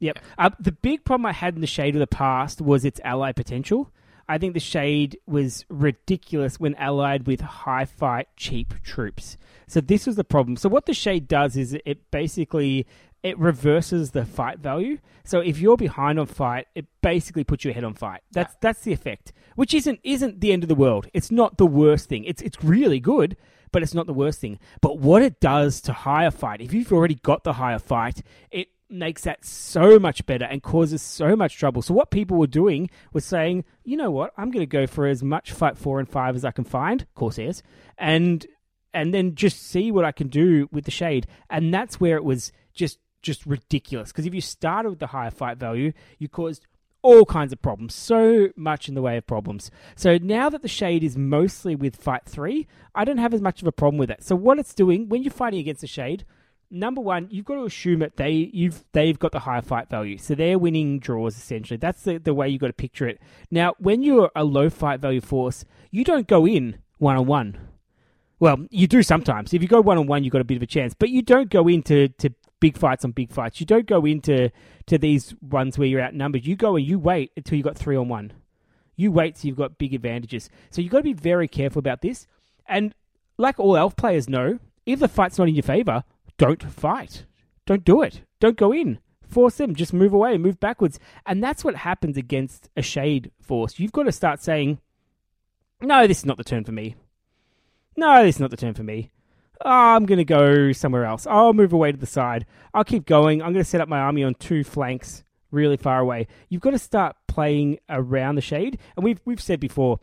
Yep. Yeah. Uh, the big problem I had in the Shade of the past was its ally potential. I think the Shade was ridiculous when allied with high fight cheap troops. So this was the problem. So what the Shade does is it basically it reverses the fight value. So if you're behind on fight, it basically puts your head on fight. That's yeah. that's the effect, which isn't isn't the end of the world. It's not the worst thing. It's it's really good, but it's not the worst thing. But what it does to higher fight, if you've already got the higher fight, it makes that so much better and causes so much trouble. So what people were doing was saying, you know what, I'm going to go for as much fight four and five as I can find, Corsairs, and and then just see what I can do with the Shade. And that's where it was just just ridiculous, because if you started with the higher fight value, you caused all kinds of problems, so much in the way of problems. So now that the Shade is mostly with fight three, I don't have as much of a problem with that. So what it's doing, when you're fighting against the Shade, number one, you've got to assume that they, you've, they've got the higher fight value. So they're winning draws, essentially. That's the, the way you've got to picture it. Now, when you're a low fight value force, you don't go in one-on-one. Well, you do sometimes. If you go one-on-one, you've got a bit of a chance. But you don't go into to big fights on big fights. You don't go into to these ones where you're outnumbered. You go and you wait until you've got three on one. You wait so you've got big advantages. So you've got to be very careful about this. And like all elf players know, if the fight's not in your favor, don't fight. Don't do it. Don't go in. Force them. Just move away. Move backwards. And that's what happens against a Shade force. You've got to start saying, No, this is not the turn for me. No, this is not the turn for me. I'm going to go somewhere else. I'll move away to the side. I'll keep going. I'm going to set up my army on two flanks really far away. You've got to start playing around the shade. And we've we've said before,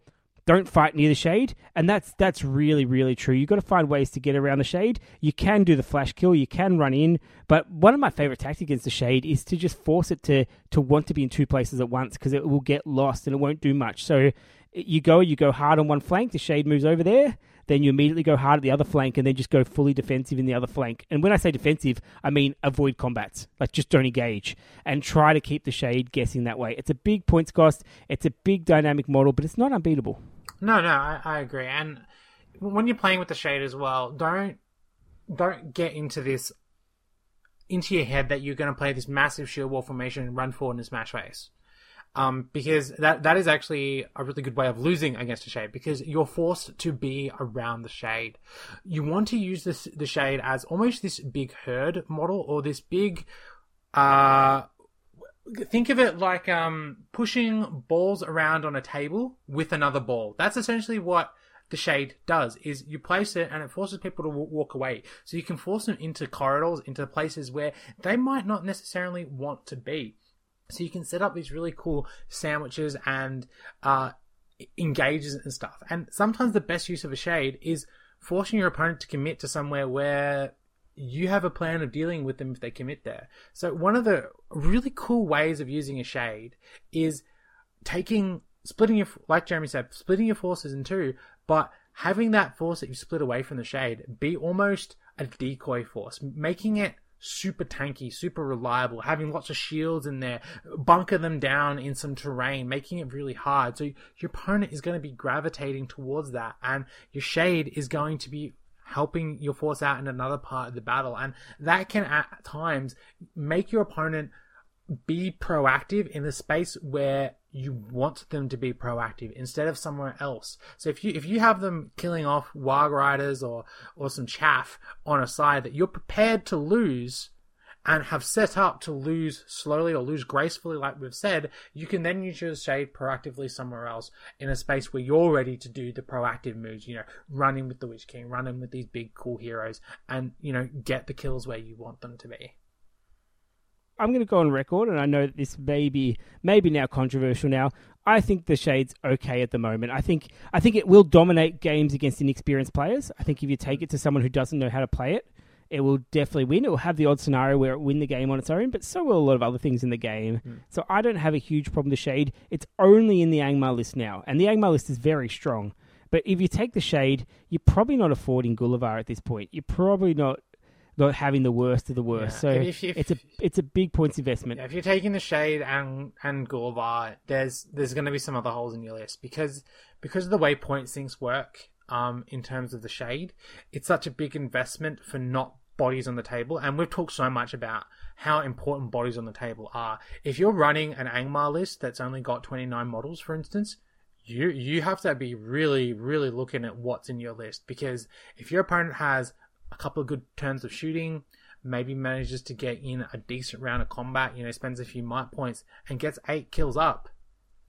don't fight near the shade. And that's that's really, really true. You've got to find ways to get around the shade. You can do the flash kill. You can run in. But one of my favorite tactics against the shade is to just force it to, to want to be in two places at once, because it will get lost and it won't do much. So you go, you go hard on one flank. The shade moves over there. Then you immediately go hard at the other flank and then just go fully defensive in the other flank. And when I say defensive, I mean avoid combats. Like, just don't engage and try to keep the shade guessing that way. It's a big points cost. It's a big dynamic model, but it's not unbeatable. No, no, I, I agree. And when you're playing with the shade as well, don't don't get into this, into your head that you're going to play this massive shield wall formation and run forward and smash face. Um, because that that is actually a really good way of losing against a shade, because you're forced to be around the shade. You want to use this the shade as almost this big herd model, or this big, uh, think of it like um pushing balls around on a table with another ball. That's essentially what the shade does, is you place it and it forces people to w- walk away. So you can force them into corridors, into places where they might not necessarily want to be. So you can set up these really cool sandwiches and uh, engages and stuff. And sometimes the best use of a shade is forcing your opponent to commit to somewhere where you have a plan of dealing with them if they commit there. So one of the really cool ways of using a shade is taking, splitting your, like Jeremy said, splitting your forces in two, but having that force that you split away from the shade be almost a decoy force, making it super tanky, super reliable, having lots of shields in there, bunker them down in some terrain, making it really hard. So your opponent is going to be gravitating towards that, and your shade is going to be helping your force out in another part of the battle. And that can at times make your opponent be proactive in the space where you want them to be proactive, instead of somewhere else. So if you if you have them killing off warg riders or or some chaff on a side that you're prepared to lose and have set up to lose slowly or lose gracefully, like we've said, you can then use your shade proactively somewhere else, in a space where you're ready to do the proactive moves, you know, running with the Witch King, running with these big cool heroes, and, you know, get the kills where you want them to be. I'm going to go on record, and I know that this may be, maybe now controversial now. I think the shade's okay at the moment. I think I think it will dominate games against inexperienced players. I think if you take it to someone who doesn't know how to play it, it will definitely win. It will have the odd scenario where it win the game on its own, but so will a lot of other things in the game. Mm. So I don't have a huge problem with the shade. It's only in the Angmar list now, and the Angmar list is very strong. But if you take the shade, you're probably not affording Gulavhar at this point. You're probably not... not having the worst of the worst. Yeah. So if, if, it's a it's a big points investment. Yeah, if you're taking the shade and and Gulavhar, there's there's going to be some other holes in your list, because because of the way points things work. Um, in terms of the shade, it's such a big investment for not bodies on the table, and we've talked so much about how important bodies on the table are. If you're running an Angmar list that's only got twenty-nine models, for instance, you you have to be really really looking at what's in your list, because if your opponent has a couple of good turns of shooting, maybe manages to get in a decent round of combat, you know, spends a few might points and gets eight kills up,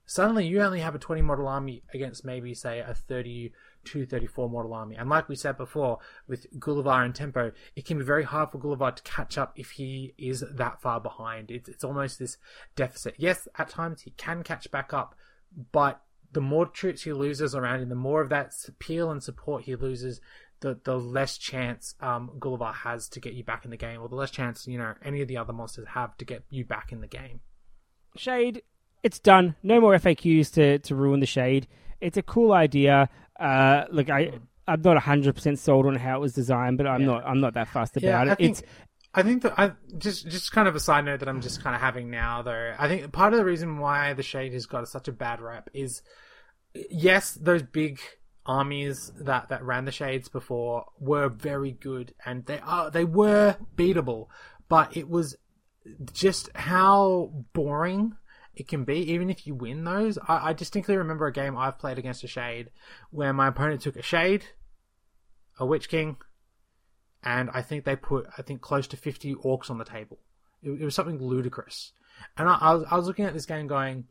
suddenly you only have a twenty model army against maybe, say, a thirty-two, thirty-four model army. And like we said before, with Gulavhar and tempo, it can be very hard for Gulavhar to catch up if he is that far behind. It's, it's almost this deficit. Yes, at times he can catch back up, but the more troops he loses around him, the more of that appeal and support he loses, the the less chance um, Gulavhar has to get you back in the game, or the less chance, you know, any of the other monsters have to get you back in the game. Shade, it's done. No more F A Qs to, to ruin the shade. It's a cool idea. Uh, look, I, I'm not one hundred percent sold on how it was designed, but I'm yeah. not I'm not that fussed about yeah, it. I think, it's... I think that I, just, just kind of a side note that I'm just kind of having now, though, I think part of the reason why the shade has got such a bad rap is, yes, those big... armies that, that ran the shades before were very good, and they are they were beatable, but it was just how boring it can be, even if you win those. I, I distinctly remember a game I've played against a shade where my opponent took a shade, a Witch King, and I think they put I think close to fifty orcs on the table. It, it was something ludicrous, and I, I was I was looking at this game going,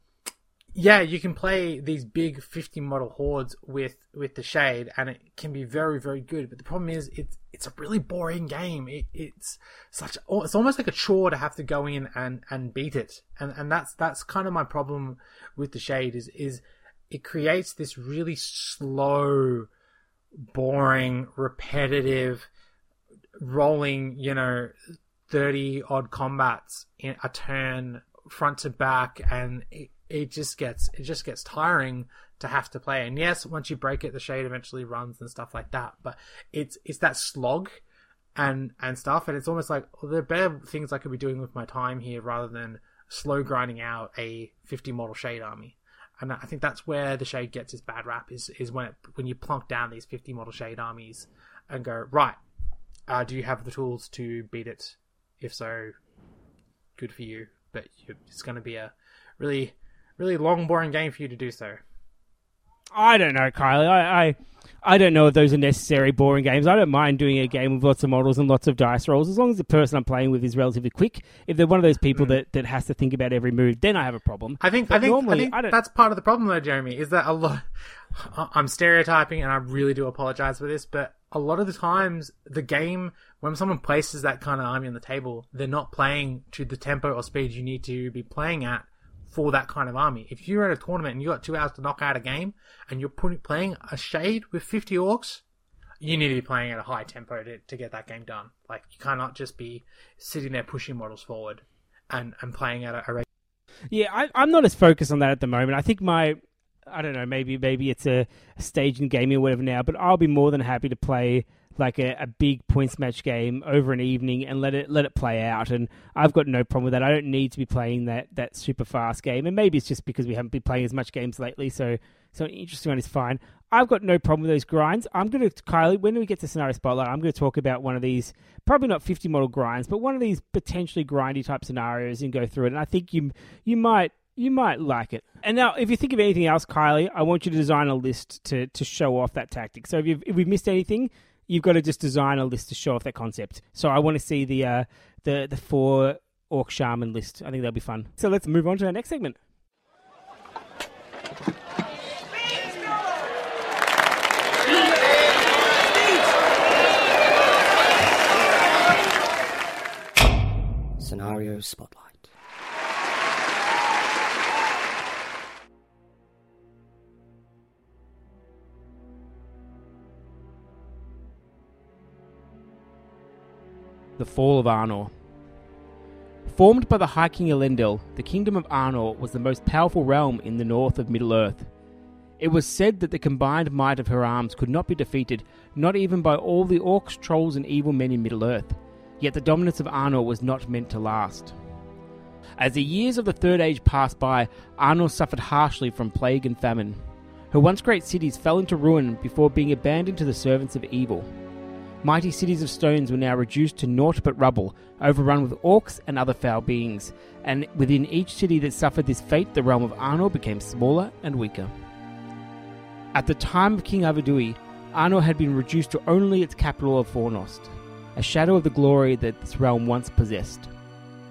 yeah, you can play these big fifty model hordes with, with the Shade, and it can be very, very good. But the problem is, it's it's a really boring game. It it's such it's almost like a chore to have to go in and, and beat it. And and that's that's kind of my problem with the Shade is is it creates this really slow, boring, repetitive, rolling, you know, thirty odd combats in a turn, front to back, and it, It just gets it just gets tiring to have to play. And yes, once you break it, the Shade eventually runs and stuff like that. But it's it's that slog and and stuff. And it's almost like, well, there are better things I could be doing with my time here rather than slow grinding out a fifty model Shade army. And I think that's where the Shade gets its bad rap is is when it, when you plunk down these fifty model Shade armies and go, right, uh, do you have the tools to beat it? If so, good for you. But it's going to be a really Really long, boring game for you to do so. I don't know, Kylie. I, I I don't know if those are necessary boring games. I don't mind doing a game with lots of models and lots of dice rolls, as long as the person I'm playing with is relatively quick. If they're one of those people mm. that, that has to think about every move, then I have a problem. I think, I think, normally, I think I don't... that's part of the problem, though, Jeremy, is that a lot... I'm stereotyping, and I really do apologize for this, but a lot of the times, the game, when someone places that kind of army on the table, they're not playing to the tempo or speed you need to be playing at for that kind of army. If you're at a tournament and you got two hours to knock out a game and you're playing a Shade with fifty orcs, you need to be playing at a high tempo to, to get that game done. Like, you cannot just be sitting there pushing models forward and, and playing at a... a... Yeah, I, I'm not as focused on that at the moment. I think my... I don't know, maybe maybe it's a stage in gaming or whatever now, but I'll be more than happy to play like a, a big points match game over an evening and let it let it play out. And I've got no problem with that. I don't need to be playing that, that super fast game. And maybe it's just because we haven't been playing as much games lately, so so an interesting one is fine. I've got no problem with those grinds. I'm going to, Kylie, when we get to Scenario Spotlight, I'm going to talk about one of these, probably not fifty model grinds, but one of these potentially grindy type scenarios and go through it. And I think you you might... You might like it. And now, if you think of anything else, Kylie, I want you to design a list to, to show off that tactic. So if, you've, if we've missed anything, you've got to just design a list to show off that concept. So I want to see the uh, the, the four Orc Shaman list. I think that'll be fun. So let's move on to our next segment. Scenario Spotlight. The Fall of Arnor. Formed by the High King Elendil, the Kingdom of Arnor was the most powerful realm in the north of Middle-earth. It was said that the combined might of her arms could not be defeated, not even by all the orcs, trolls and evil men in Middle-earth. Yet the dominance of Arnor was not meant to last. As the years of the Third Age passed by, Arnor suffered harshly from plague and famine. Her once great cities fell into ruin before being abandoned to the servants of evil. Mighty cities of stones were now reduced to naught but rubble, overrun with orcs and other foul beings, and within each city that suffered this fate, the realm of Arnor became smaller and weaker. At the time of King Arvedui, Arnor had been reduced to only its capital of Fornost, a shadow of the glory that this realm once possessed.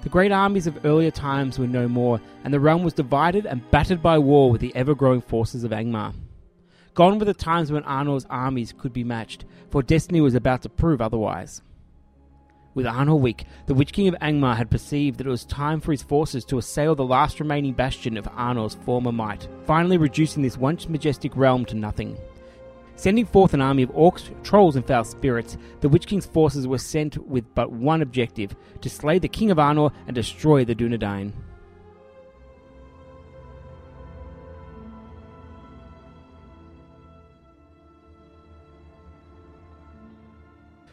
The great armies of earlier times were no more, and the realm was divided and battered by war with the ever-growing forces of Angmar. Gone were the times when Arnor's armies could be matched, for destiny was about to prove otherwise. With Arnor weak, the Witch King of Angmar had perceived that it was time for his forces to assail the last remaining bastion of Arnor's former might, finally reducing this once majestic realm to nothing. Sending forth an army of orcs, trolls and foul spirits, the Witch King's forces were sent with but one objective, to slay the King of Arnor and destroy the Dunedain.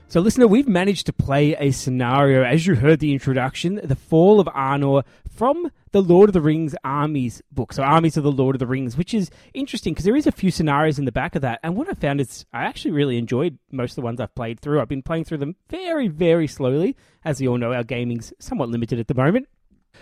So, listener, we've managed to play a scenario, as you heard the introduction, The Fall of Arnor from the Lord of the Rings Armies book. So, Armies of the Lord of the Rings, which is interesting because there is a few scenarios in the back of that. And what I found is I actually really enjoyed most of the ones I've played through. I've been playing through them very, very slowly. As you all know, our gaming's somewhat limited at the moment.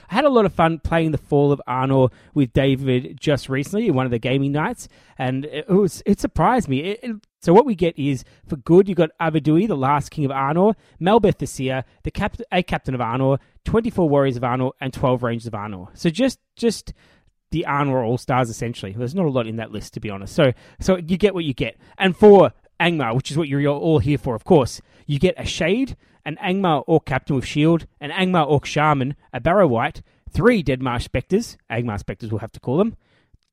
I had a lot of fun playing The Fall of Arnor with David just recently in one of the gaming nights, and it was it surprised me. It, it, so what we get is, for good, you got Arvedui, the last king of Arnor, Malbeth the Seer, the cap, a captain of Arnor, twenty-four warriors of Arnor, and twelve rangers of Arnor. So just just the Arnor All-Stars, essentially. There's not a lot in that list, to be honest. So so you get what you get. And for Angmar, which is what you're all here for, of course, you get a Shade, an Angmar Orc Captain with Shield, an Angmar Orc Shaman, a Barrow-wight, three Dead Marsh Spectres, Angmar Spectres we'll have to call them,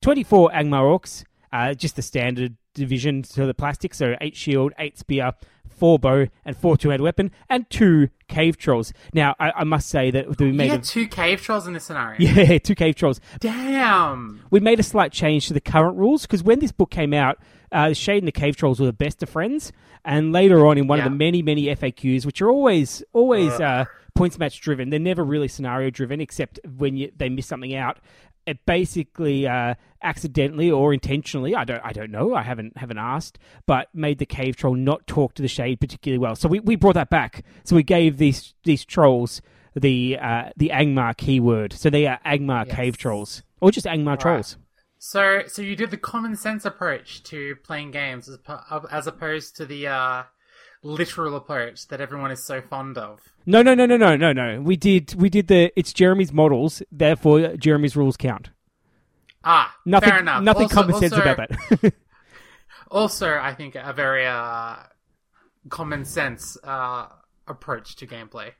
twenty-four Angmar Orcs, uh, just the standard division, so the plastic, so eight Shield, eight Spear, four Bow, and four two-hand weapon, and two Cave Trolls. Now, I, I must say that... we made yeah, a... two Cave Trolls in this scenario. Yeah, two Cave Trolls. Damn! We made a slight change to the current rules, because when this book came out, Uh, Shade and the Cave Trolls were the best of friends, and later on in one yeah. of the many, many F A Qs, which are always, always uh, points match driven, they're never really scenario driven, except when you, they miss something out. It basically, uh, accidentally or intentionally, I don't, I don't know, I haven't, haven't asked, but made the Cave Troll not talk to the Shade particularly well. So we, we brought that back. So we gave these these trolls the uh, the Angmar keyword. So they are Angmar yes. Cave Trolls, or just Angmar right. Trolls. So, so you did the common sense approach to playing games as, as opposed to the uh, literal approach that everyone is so fond of. No, no, no, no, no, no, no. We did, we did the. It's Jeremy's models, therefore Jeremy's rules count. Ah, nothing, fair enough. Nothing also, common also, sense about that. Also, I think a very uh, common sense uh, approach to gameplay.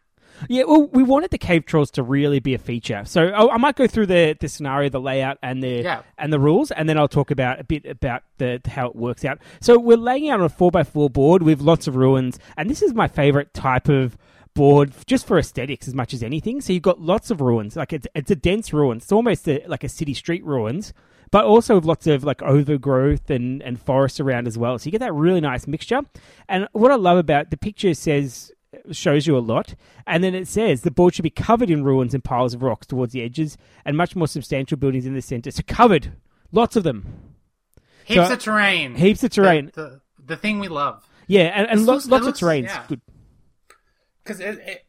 Yeah, well, we wanted the Cave Trolls to really be a feature. So I, I might go through the, the scenario, the layout, and the yeah. and the rules, and then I'll talk about a bit about the, the how it works out. So we're laying out on a four by four board with lots of ruins, and this is my favourite type of board, just for aesthetics as much as anything. So you've got lots of ruins. Like It's, it's a dense ruins. It's almost a, like a city street ruins, but also with lots of like overgrowth and, and forest around as well. So you get that really nice mixture. And what I love about the picture says... shows you a lot, and then it says the board should be covered in ruins and piles of rocks towards the edges, and much more substantial buildings in the center. So covered, lots of them, heaps so, of terrain, heaps of terrain. The, the, the thing we love, yeah, and, and lots, looks, lots looks, of terrains, yeah. Good. Because it, it,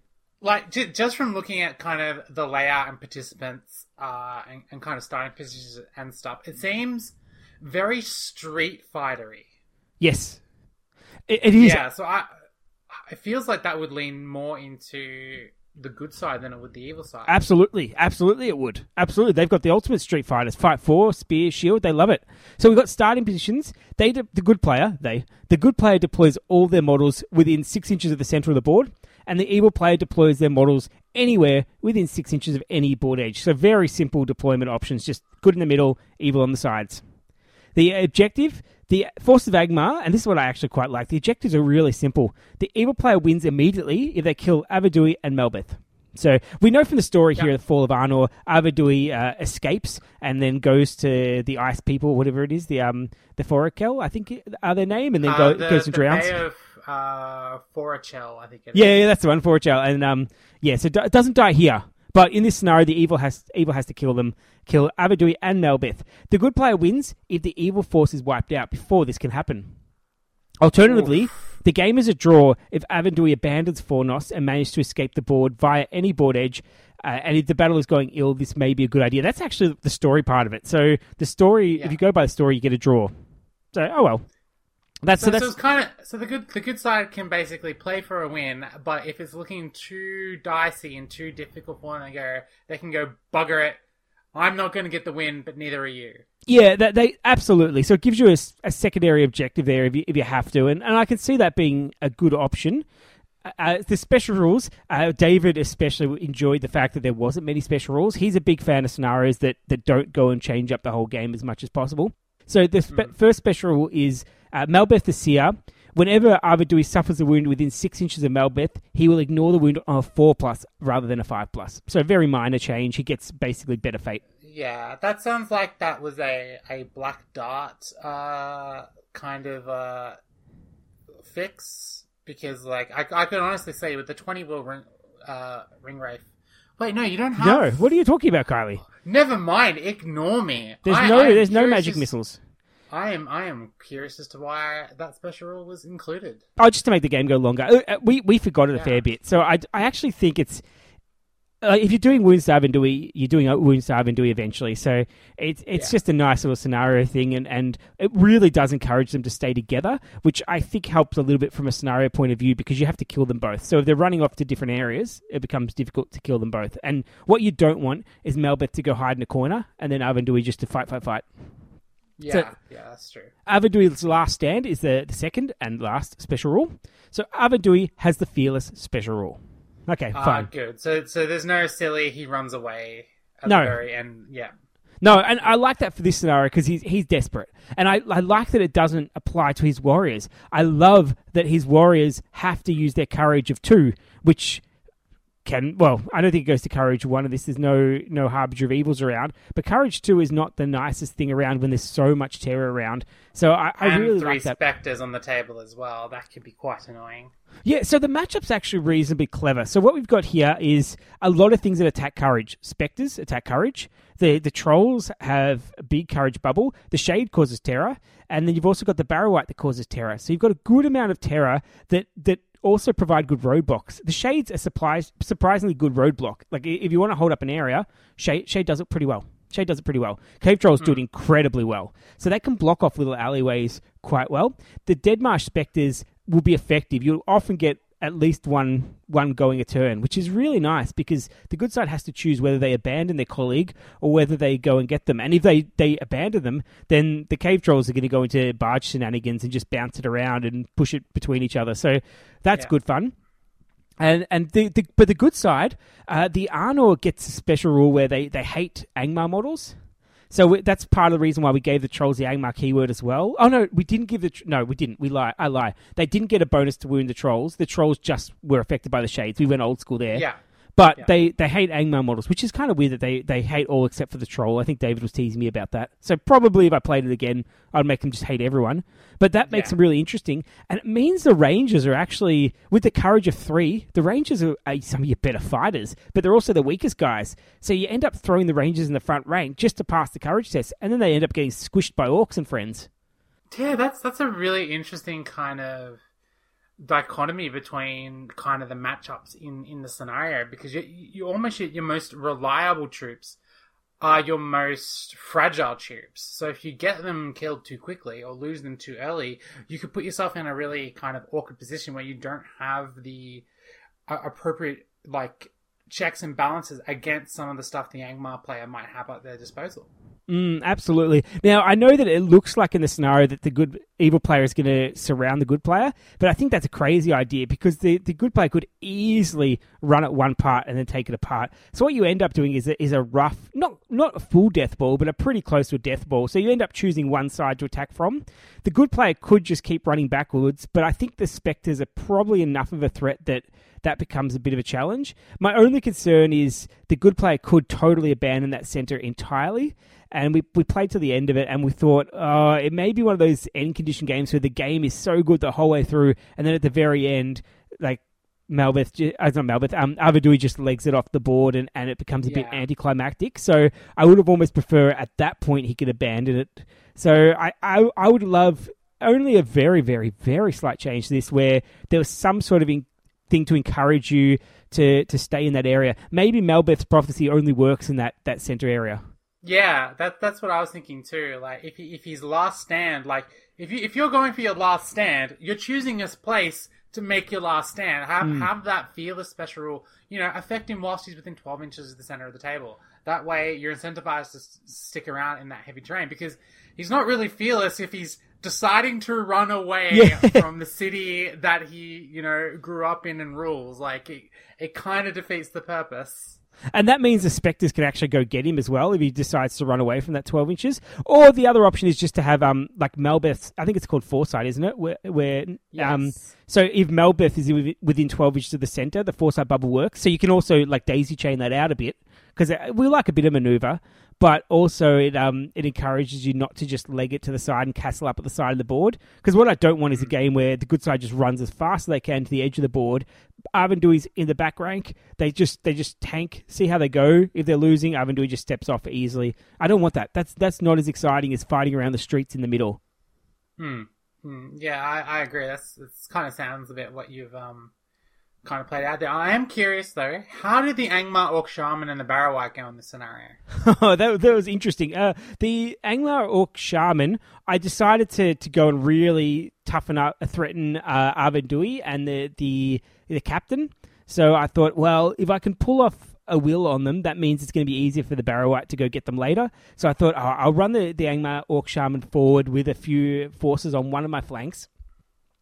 like j- just from looking at kind of the layout and participants, uh, and, and kind of starting positions and stuff, it seems very Street Fighter-y. Yes, it, it is. Yeah, so I. It feels like that would lean more into the good side than it would the evil side. Absolutely. Absolutely it would. Absolutely. They've got the ultimate Street Fighters. Fight for, Spear, Shield. They love it. So we've got starting positions. They, de- The good player, they, the good player deploys all their models within six inches of the center of the board, and the evil player deploys their models anywhere within six inches of any board edge. So very simple deployment options. Just good in the middle, evil on the sides. The objective... The Forces of Angmar, and this is what I actually quite like, the objectives are really simple. The evil player wins immediately if they kill Arvedui and Malbeth. So we know from the story yep. here of the Fall of Arnor, Arvedui uh, escapes and then goes to the Ice People, whatever it is, the um the Forachel, I think are their name, and then uh, go, the, goes and drowns. The Bay of uh, Forachel, I think it is. Yeah, yeah, that's the one, Forachel. And um, yeah, so it doesn't die here. But in this scenario, the evil has evil has to kill them, kill Arvedui and Malbeth. The good player wins if the evil force is wiped out before this can happen. Alternatively, Oof. the game is a draw if Arvedui abandons Fornos and manages to escape the board via any board edge. Uh, and if the battle is going ill, this may be a good idea. That's actually the story part of it. So the story, yeah. if you go by the story, you get a draw. So, oh well. That's, so, so, that's... so it's kind of so the good the good side can basically play for a win, but if it's looking too dicey and too difficult for them to go, they can go bugger it. I'm not going to get the win, but neither are you. Yeah, that, they absolutely. So it gives you a, a secondary objective there if you if you have to, and and I can see that being a good option. Uh, the special rules, uh, David especially enjoyed the fact that there wasn't many special rules. He's a big fan of scenarios that that don't go and change up the whole game as much as possible. So the spe- mm. first special rule is. Uh, Malbeth the Seer, whenever Arvedui suffers a wound within six inches of Malbeth, he will ignore the wound on a four plus rather than a five plus. So very minor change. He gets basically better fate. Yeah, that sounds like that was a, a Black Dart uh, kind of uh, fix. Because, like, I, I could honestly say with the twenty-wheel ring, uh, Ringwraith... Wait, no, you don't have... No, what are you talking about, Kylie? Never mind, ignore me. There's I, no, I, there's no magic just... missiles. I am I am curious as to why that special rule was included. Oh, just to make the game go longer. We we forgot it yeah. a fair bit. So I, I actually think it's... like, if you're doing wounds to Arvedui, you're doing wounds to Arvedui eventually. So it's it's yeah. just a nice little scenario thing, and, and it really does encourage them to stay together, which I think helps a little bit from a scenario point of view, because you have to kill them both. So if they're running off to different areas, it becomes difficult to kill them both. And what you don't want is Malbeth to go hide in a corner and then Arvedui just to fight, fight, fight. Yeah, so, yeah, that's true. Arvedui's last stand is the, the second and last special rule. So Arvedui has the fearless special rule. Okay, uh, fine. Good. So, so there's no silly. He runs away at no. the very end. Yeah. No, and I like that for this scenario because he's he's desperate, and I I like that it doesn't apply to his warriors. I love that his warriors have to use their courage of two, which can well, I don't think it goes to courage one. Of this, there's no no harbinger of evils around, but courage two is not the nicest thing around when there's so much terror around. So I, I and really like that. Three specters on the table as well. That could be quite annoying. Yeah, so the matchup's actually reasonably clever. So what we've got here is a lot of things that attack courage. Spectres attack courage. The the trolls have a big courage bubble. The shade causes terror. And then you've also got the Barrow-wight that causes terror. So you've got a good amount of terror that, that also provide good roadblocks. The shade's a surprise, surprisingly good roadblock. Like, if you want to hold up an area, shade, shade does it pretty well. Shade does it pretty well. Cave Trolls mm. do it incredibly well. So they can block off little alleyways quite well. The Dead Marsh Spectres will be effective. You'll often get at least one one going a turn, which is really nice because the good side has to choose whether they abandon their colleague or whether they go and get them. And if they, they abandon them, then the Cave Trolls are going to go into barge shenanigans and just bounce it around and push it between each other. So that's yeah. good fun. And and the, the but the good side, uh, the Arnor gets a special rule where they, they hate Angmar models. So we, that's part of the reason why we gave the trolls the Angmar keyword as well. Oh, no, we didn't give the... Tr- no, we didn't. We lie. I lie. They didn't get a bonus to wound the trolls. The trolls just were affected by the shades. We went old school there. Yeah. But yeah. They, they hate Angmar models, which is kind of weird that they, they hate all except for the troll. I think David was teasing me about that. So probably if I played it again, I'd make them just hate everyone. But that makes yeah. them really interesting. And it means the Rangers are actually, with the courage of three, the Rangers are, are some of your better fighters, but they're also the weakest guys. So you end up throwing the Rangers in the front rank just to pass the courage test, and then they end up getting squished by orcs and friends. Yeah, that's that's a really interesting kind of dichotomy between kind of the matchups in, in the scenario, because you you almost your most reliable troops are your most fragile troops. So if you get them killed too quickly or lose them too early, you could put yourself in a really kind of awkward position where you don't have the uh, appropriate like checks and balances against some of the stuff the Angmar player might have at their disposal. Mm, absolutely. Now, I know that it looks like in the scenario that the good evil player is going to surround the good player, but I think that's a crazy idea because the, the good player could easily run at one part and then take it apart. So what you end up doing is a, is a rough, not not a full death ball, but a pretty close to a death ball. So you end up choosing one side to attack from. The good player could just keep running backwards, but I think the spectres are probably enough of a threat that that becomes a bit of a challenge. My only concern is the good player could totally abandon that center entirely. And we we played to the end of it, and we thought, oh, it may be one of those end condition games where the game is so good the whole way through, and then at the very end, like Malbeth, uh, not Malbeth, um, Arvedui just legs it off the board, and, and it becomes a yeah. bit anticlimactic. So I would have almost preferred at that point he could abandon it. So I, I I would love only a very very very slight change to this, where there was some sort of in- thing to encourage you to to stay in that area. Maybe Malbeth's prophecy only works in that that center area. Yeah, that that's what I was thinking too. Like, if he, if his last stand, like if you if you're going for your last stand, you're choosing this place to make your last stand. Have mm. have that fearless special rule, you know, affect him whilst he's within twelve inches of the center of the table. That way, you're incentivized to s- stick around in that heavy terrain because he's not really fearless if he's deciding to run away yeah. from the city that he you know grew up in and rules. Like it, it kind of defeats the purpose. And that means the Spectres can actually go get him as well if he decides to run away from that twelve inches. Or the other option is just to have, um, like, Malbeth's... I think it's called Foresight, isn't it? Where, where yes. um, So if Malbeth is within twelve inches of the centre, the Foresight bubble works. So you can also, like, daisy chain that out a bit. Because we like a bit of manoeuvre, but also it um it encourages you not to just leg it to the side and castle up at the side of the board. Because what I don't want is a game where the good side just runs as fast as they can to the edge of the board. Arvedui's in the back rank. They just they just tank, see how they go. If they're losing, Arvedui just steps off easily. I don't want that. That's that's not as exciting as fighting around the streets in the middle. Hmm. hmm. Yeah, I, I agree. That's, that's kind of sounds a bit what you've um kind of played out there. I am curious, though, how did the Angmar Orc Shaman and the Barrow-wight go in this scenario? that, that was interesting. Uh, the Angmar Orc Shaman, I decided to, to go and really toughen up, threaten uh, Arvedui and the, the, the captain. So I thought, well, if I can pull off a will on them, that means it's going to be easier for the Barrow-wight to go get them later. So I thought, oh, I'll run the, the Angmar Orc Shaman forward with a few forces on one of my flanks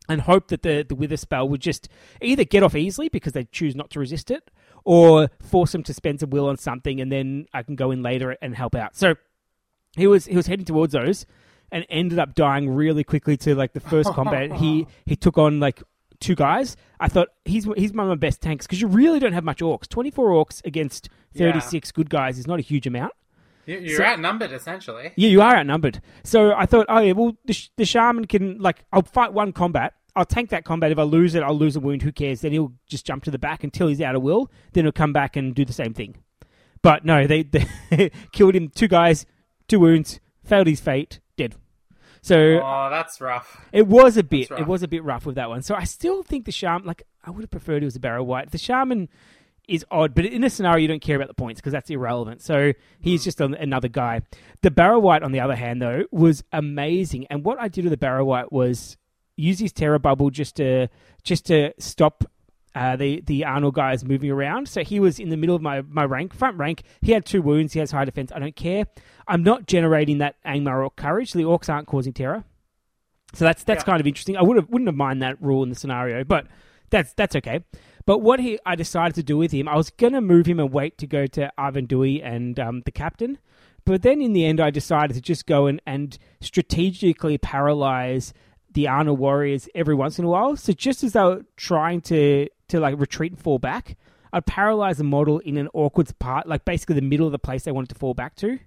and hope that the, the Wither spell would just either get off easily because they choose not to resist it, or force them to spend some will on something, and then I can go in later and help out. So he was he was heading towards those and ended up dying really quickly to, like, the first combat. He he took on, like, two guys. I thought, he's he's one of my best tanks, because you really don't have much orcs. twenty-four orcs against thirty-six yeah. good guys is not a huge amount. You, you're so, outnumbered, essentially. Yeah, you are outnumbered. So I thought, oh, yeah, well, the, sh- the shaman can, like, I'll fight one combat. I'll tank that combat. If I lose it, I'll lose a wound. Who cares? Then he'll just jump to the back until he's out of will. Then he'll come back and do the same thing. But no, they, they killed him. Two guys, two wounds, failed his fate, dead. So, oh, that's rough. It was a bit. It was a bit rough with that one. So I still think the shaman, like, I would have preferred it was a Barrow-wight. The shaman is odd, but in a scenario, you don't care about the points because that's irrelevant. So he's mm. just an, another guy. The Barrow-wight, on the other hand, though, was amazing. And what I did with the Barrow-wight was use his terror bubble just to just to stop uh, the the Arnor guys moving around. So he was in the middle of my my rank, front rank. He had two wounds. He has high defense. I don't care. I'm not generating that Angmar Orc Courage. The Orcs aren't causing terror. So that's that's yeah. kind of interesting. I would have, wouldn't have minded that rule in the scenario, but that's that's okay. But what he I decided to do with him, I was going to move him and wait to go to Arvedui and um, the captain. But then in the end, I decided to just go and, and strategically paralyze the Arnor warriors every once in a while. So just as they were trying to, to like retreat and fall back, I'd paralyze the model in an awkward part, like basically the middle of the place they wanted to fall back to.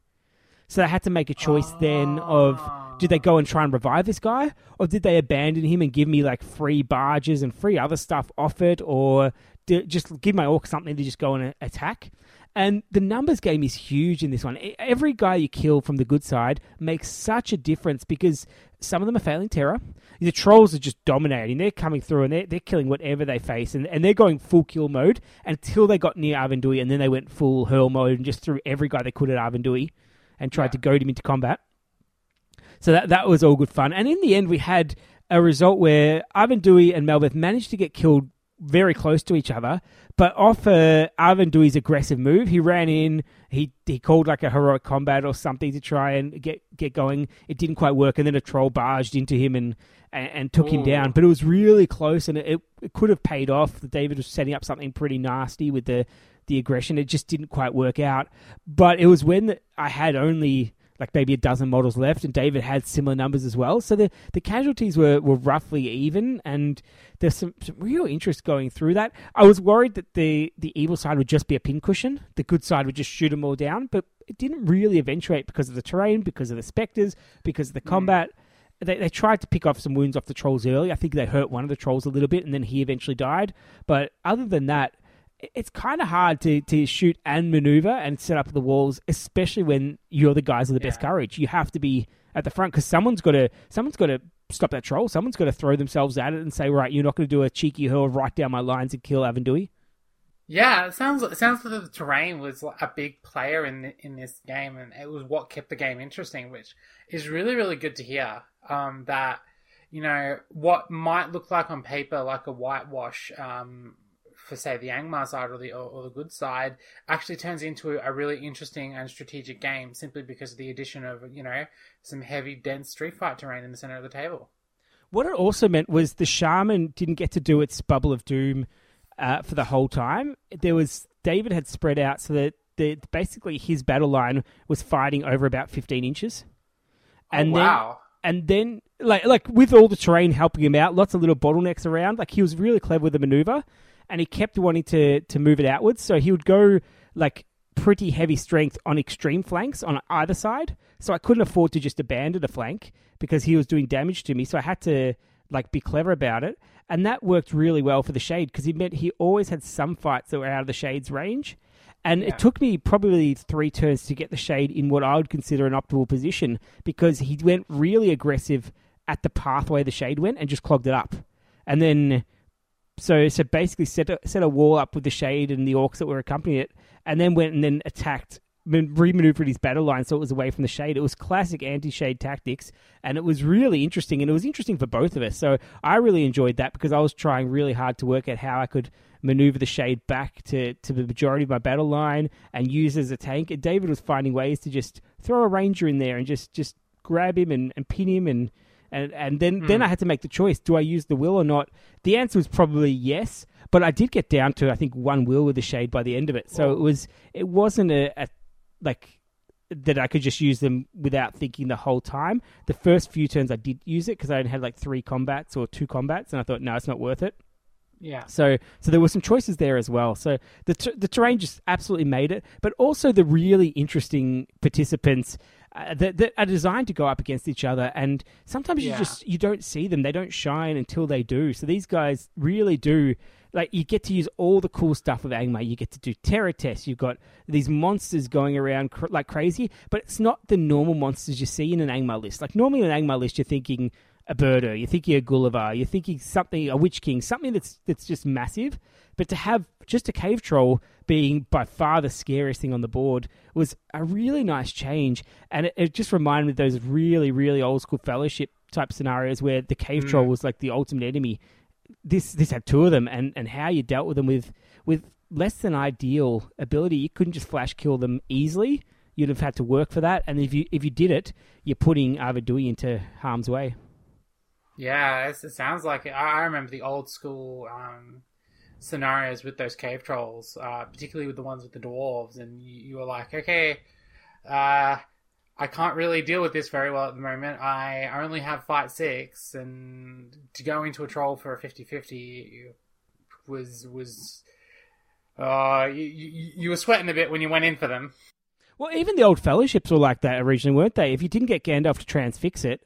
So they had to make a choice then of, did they go and try and revive this guy? Or did they abandon him and give me like free barges and free other stuff off it? Or did, just give my orc something to just go and attack? And the numbers game is huge in this one. Every guy you kill from the good side makes such a difference because some of them are failing terror. The trolls are just dominating. They're coming through and they're, they're killing whatever they face. And, and they're going full kill mode until they got near Arvedui, and then they went full hurl mode and just threw every guy they could at Arvedui and tried yeah. to goad him into combat. So that that was all good fun. And in the end, we had a result where Arvedui and Malbeth managed to get killed very close to each other, but off uh, Arvedui's aggressive move, he ran in, he he called like a heroic combat or something to try and get, get going. It didn't quite work, and then a troll barged into him and, and, and took Ooh. him down. But it was really close, and it, it could have paid off. David was setting up something pretty nasty with the, the aggression. It just didn't quite work out. But it was when the, I had only like maybe a dozen models left, and David had similar numbers as well. So the, the casualties were, were roughly even, and there's some, some real interest going through that. I was worried that the, the evil side would just be a pincushion. The good side would just shoot them all down, but it didn't really eventuate because of the terrain, because of the spectres, because of the combat. Mm. They, they tried to pick off some wounds off the trolls early. I think they hurt one of the trolls a little bit, and then he eventually died. But other than that, it's kind of hard to, to shoot and maneuver and set up the walls, especially when you're the guys with the yeah. best courage. You have to be at the front because someone's got to someone's got to stop that troll. Someone's got to throw themselves at it and say, right, you're not going to do a cheeky hurl right down my lines and kill Arvedui. Yeah, it sounds it sounds like the terrain was a big player in the, in this game, and it was what kept the game interesting, which is really really good to hear. Um, that you know what might look like on paper like a whitewash. Um, for say the Angmar side or the or, or the good side, actually turns into a really interesting and strategic game simply because of the addition of, you know, some heavy, dense street fight terrain in the center of the table. What it also meant was the shaman didn't get to do its bubble of doom uh, for the whole time. There was David had spread out so that the, basically his battle line was fighting over about fifteen inches. And oh, wow. Then, And then, like, like with all the terrain helping him out, lots of little bottlenecks around, like he was really clever with the maneuver, and he kept wanting to, to move it outwards. So he would go, like, pretty heavy strength on extreme flanks on either side. So I couldn't afford to just abandon a flank because he was doing damage to me. So I had to, like, be clever about it. And that worked really well for the Shade because it meant he always had some fights that were out of the Shade's range. And yeah. it took me probably three turns to get the Shade in what I would consider an optimal position because he went really aggressive at the pathway the Shade went and just clogged it up. And then so so basically set a, set a wall up with the Shade and the orcs that were accompanying it, and then went and then attacked, re-maneuvered his battle line so it was away from the Shade. It was classic anti-Shade tactics, and it was really interesting, and it was interesting for both of us. So I really enjoyed that because I was trying really hard to work out how I could maneuver the Shade back to, to the majority of my battle line and use as a tank. And David was finding ways to just throw a Ranger in there and just, just grab him and, and pin him and... And and then, mm. then I had to make the choice, do I use the will or not? The answer was probably yes, but I did get down to, I think, one will with the Shade by the end of it. So oh. it, was, it wasn't a, a, like, that I could just use them without thinking the whole time. The first few turns I did use it because I had like three combats or two combats, and I thought, no, it's not worth it. Yeah. So so there were some choices there as well. So the ter- the terrain just absolutely made it, but also the really interesting participants uh, that that are designed to go up against each other, and sometimes yeah. you just you don't see them. They don't shine until they do. So these guys really do. Like, you get to use all the cool stuff of Angmar. You get to do terror tests. You've got these monsters going around cr- like crazy, but it's not the normal monsters you see in an Angmar list. Like, normally in an Angmar list, you're thinking a Búrðr, you're thinking a Gulavhar, you're thinking something, a Witch King, something that's that's just massive. But to have just a cave troll being by far the scariest thing on the board was a really nice change. And it, it just reminded me of those really, really old school Fellowship type scenarios where the cave mm. troll was like the ultimate enemy. This this had two of them, and, and how you dealt with them with with less than ideal ability. You couldn't just flash kill them easily. You'd have had to work for that. And if you if you did it, you're putting Arvedui into harm's way. Yeah, it sounds like it. I remember the old school um, scenarios with those cave trolls, uh, particularly with the ones with the dwarves, and you, you were like, okay, uh, I can't really deal with this very well at the moment. I only have fight six, and to go into a troll for a fifty-fifty was... was uh, you, you, you were sweating a bit when you went in for them. Well, even the old Fellowships were like that originally, weren't they? If you didn't get Gandalf to transfix it,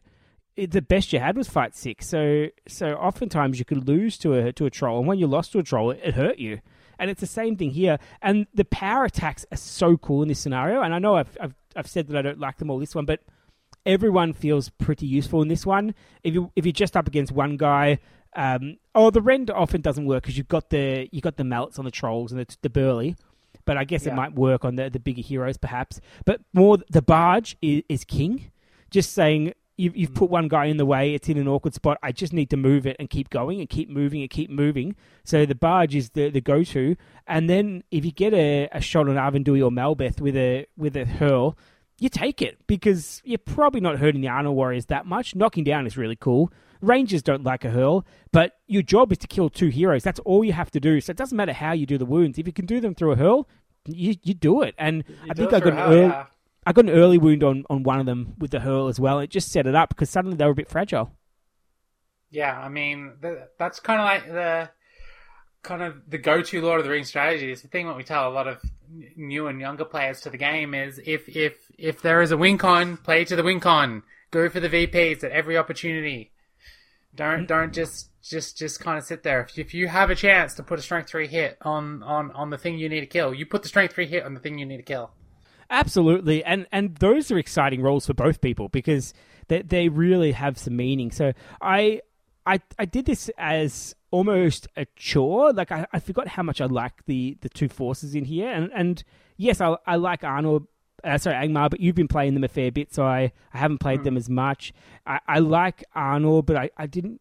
It, the best you had was fight six, so so oftentimes you could lose to a to a troll, and when you lost to a troll, it, it hurt you. And it's the same thing here. And the power attacks are so cool in this scenario. And I know I've I've, I've said that I don't like them all this one, but everyone feels pretty useful in this one. If you if you're just up against one guy, um, oh, the render often doesn't work because you've got the you got the mallets on the trolls and the, the burly. But I guess yeah. it might work on the the bigger heroes perhaps. But more the barge is, is king. Just saying. You've, you've put one guy in the way. It's in an awkward spot. I just need to move it and keep going and keep moving and keep moving. So the barge is the, the go-to. And then if you get a, a shot on Arvedui or Malbeth with a with a hurl, you take it because you're probably not hurting the Arnor warriors that much. Knocking down is really cool. Rangers don't like a hurl, but your job is to kill two heroes. That's all you have to do. So it doesn't matter how you do the wounds. If you can do them through a hurl, you you do it. And you I think I got an hurl. Yeah. I got an early wound on, on one of them with the hurl as well. It just set it up because suddenly they were a bit fragile. Yeah, I mean, the, that's kind of like the kind of the go-to Lord of the Rings strategy. It's the thing that we tell a lot of new and younger players to the game is if if, if there is a win con, play to the win con. Go for the V Ps at every opportunity. Don't don't just just, just kind of sit there. If, if you have a chance to put a strength three hit on, on, on the thing you need to kill, you put the strength three hit on the thing you need to kill. Absolutely, and and those are exciting roles for both people because they they really have some meaning. So I I I did this as almost a chore. Like I, I forgot how much I like the, the two forces in here, and and yes, I I like Arnor, uh, sorry Angmar, but you've been playing them a fair bit, so I, I haven't played mm. them as much. I, I like Arnor, but I, I didn't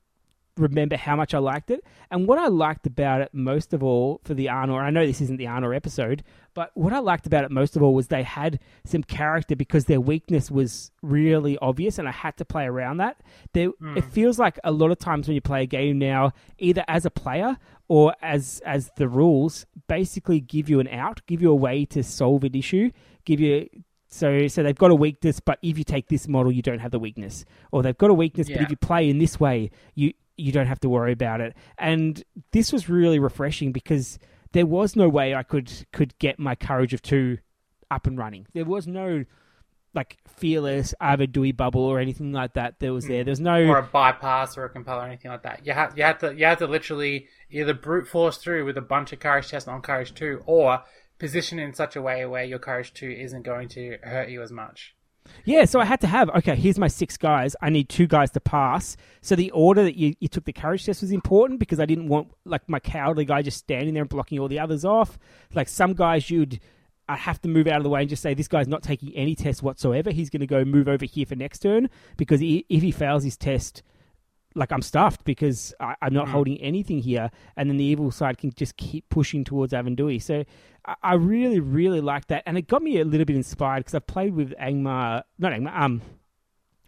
remember how much I liked it. And what I liked about it most of all for the Arnor, I know this isn't the Arnor episode, but what I liked about it most of all was they had some character because their weakness was really obvious and I had to play around that. There, mm. It feels like a lot of times when you play a game now, either as a player or as as the rules, basically give you an out, give you a way to solve an issue, give you... So so they've got a weakness, but if you take this model, you don't have the weakness. Or they've got a weakness, yeah. but if you play in this way, you... you don't have to worry about it. And this was really refreshing because there was no way I could, could get my Courage of Two up and running. There was no, like, fearless Arvedui bubble or anything like that that was there. There's no... Or a bypass or a compel or anything like that. You have, you have to you have to literally either brute force through with a bunch of Courage tests on Courage Two or position in such a way where your Courage Two isn't going to hurt you as much. Yeah, so I had to have, okay, here's my six guys. I need two guys to pass. So the order that you, you took the courage test was important because I didn't want, like, my cowardly guy just standing there and blocking all the others off. Like, some guys you'd I have to move out of the way and just say, this guy's not taking any tests whatsoever. He's going to go move over here for next turn because he, if he fails his test, like, I'm stuffed because I, I'm not mm. holding anything here. And then the evil side can just keep pushing towards Arvedui. So I, I really, really like that. And it got me a little bit inspired because I've played with Angmar, not Angmar, um,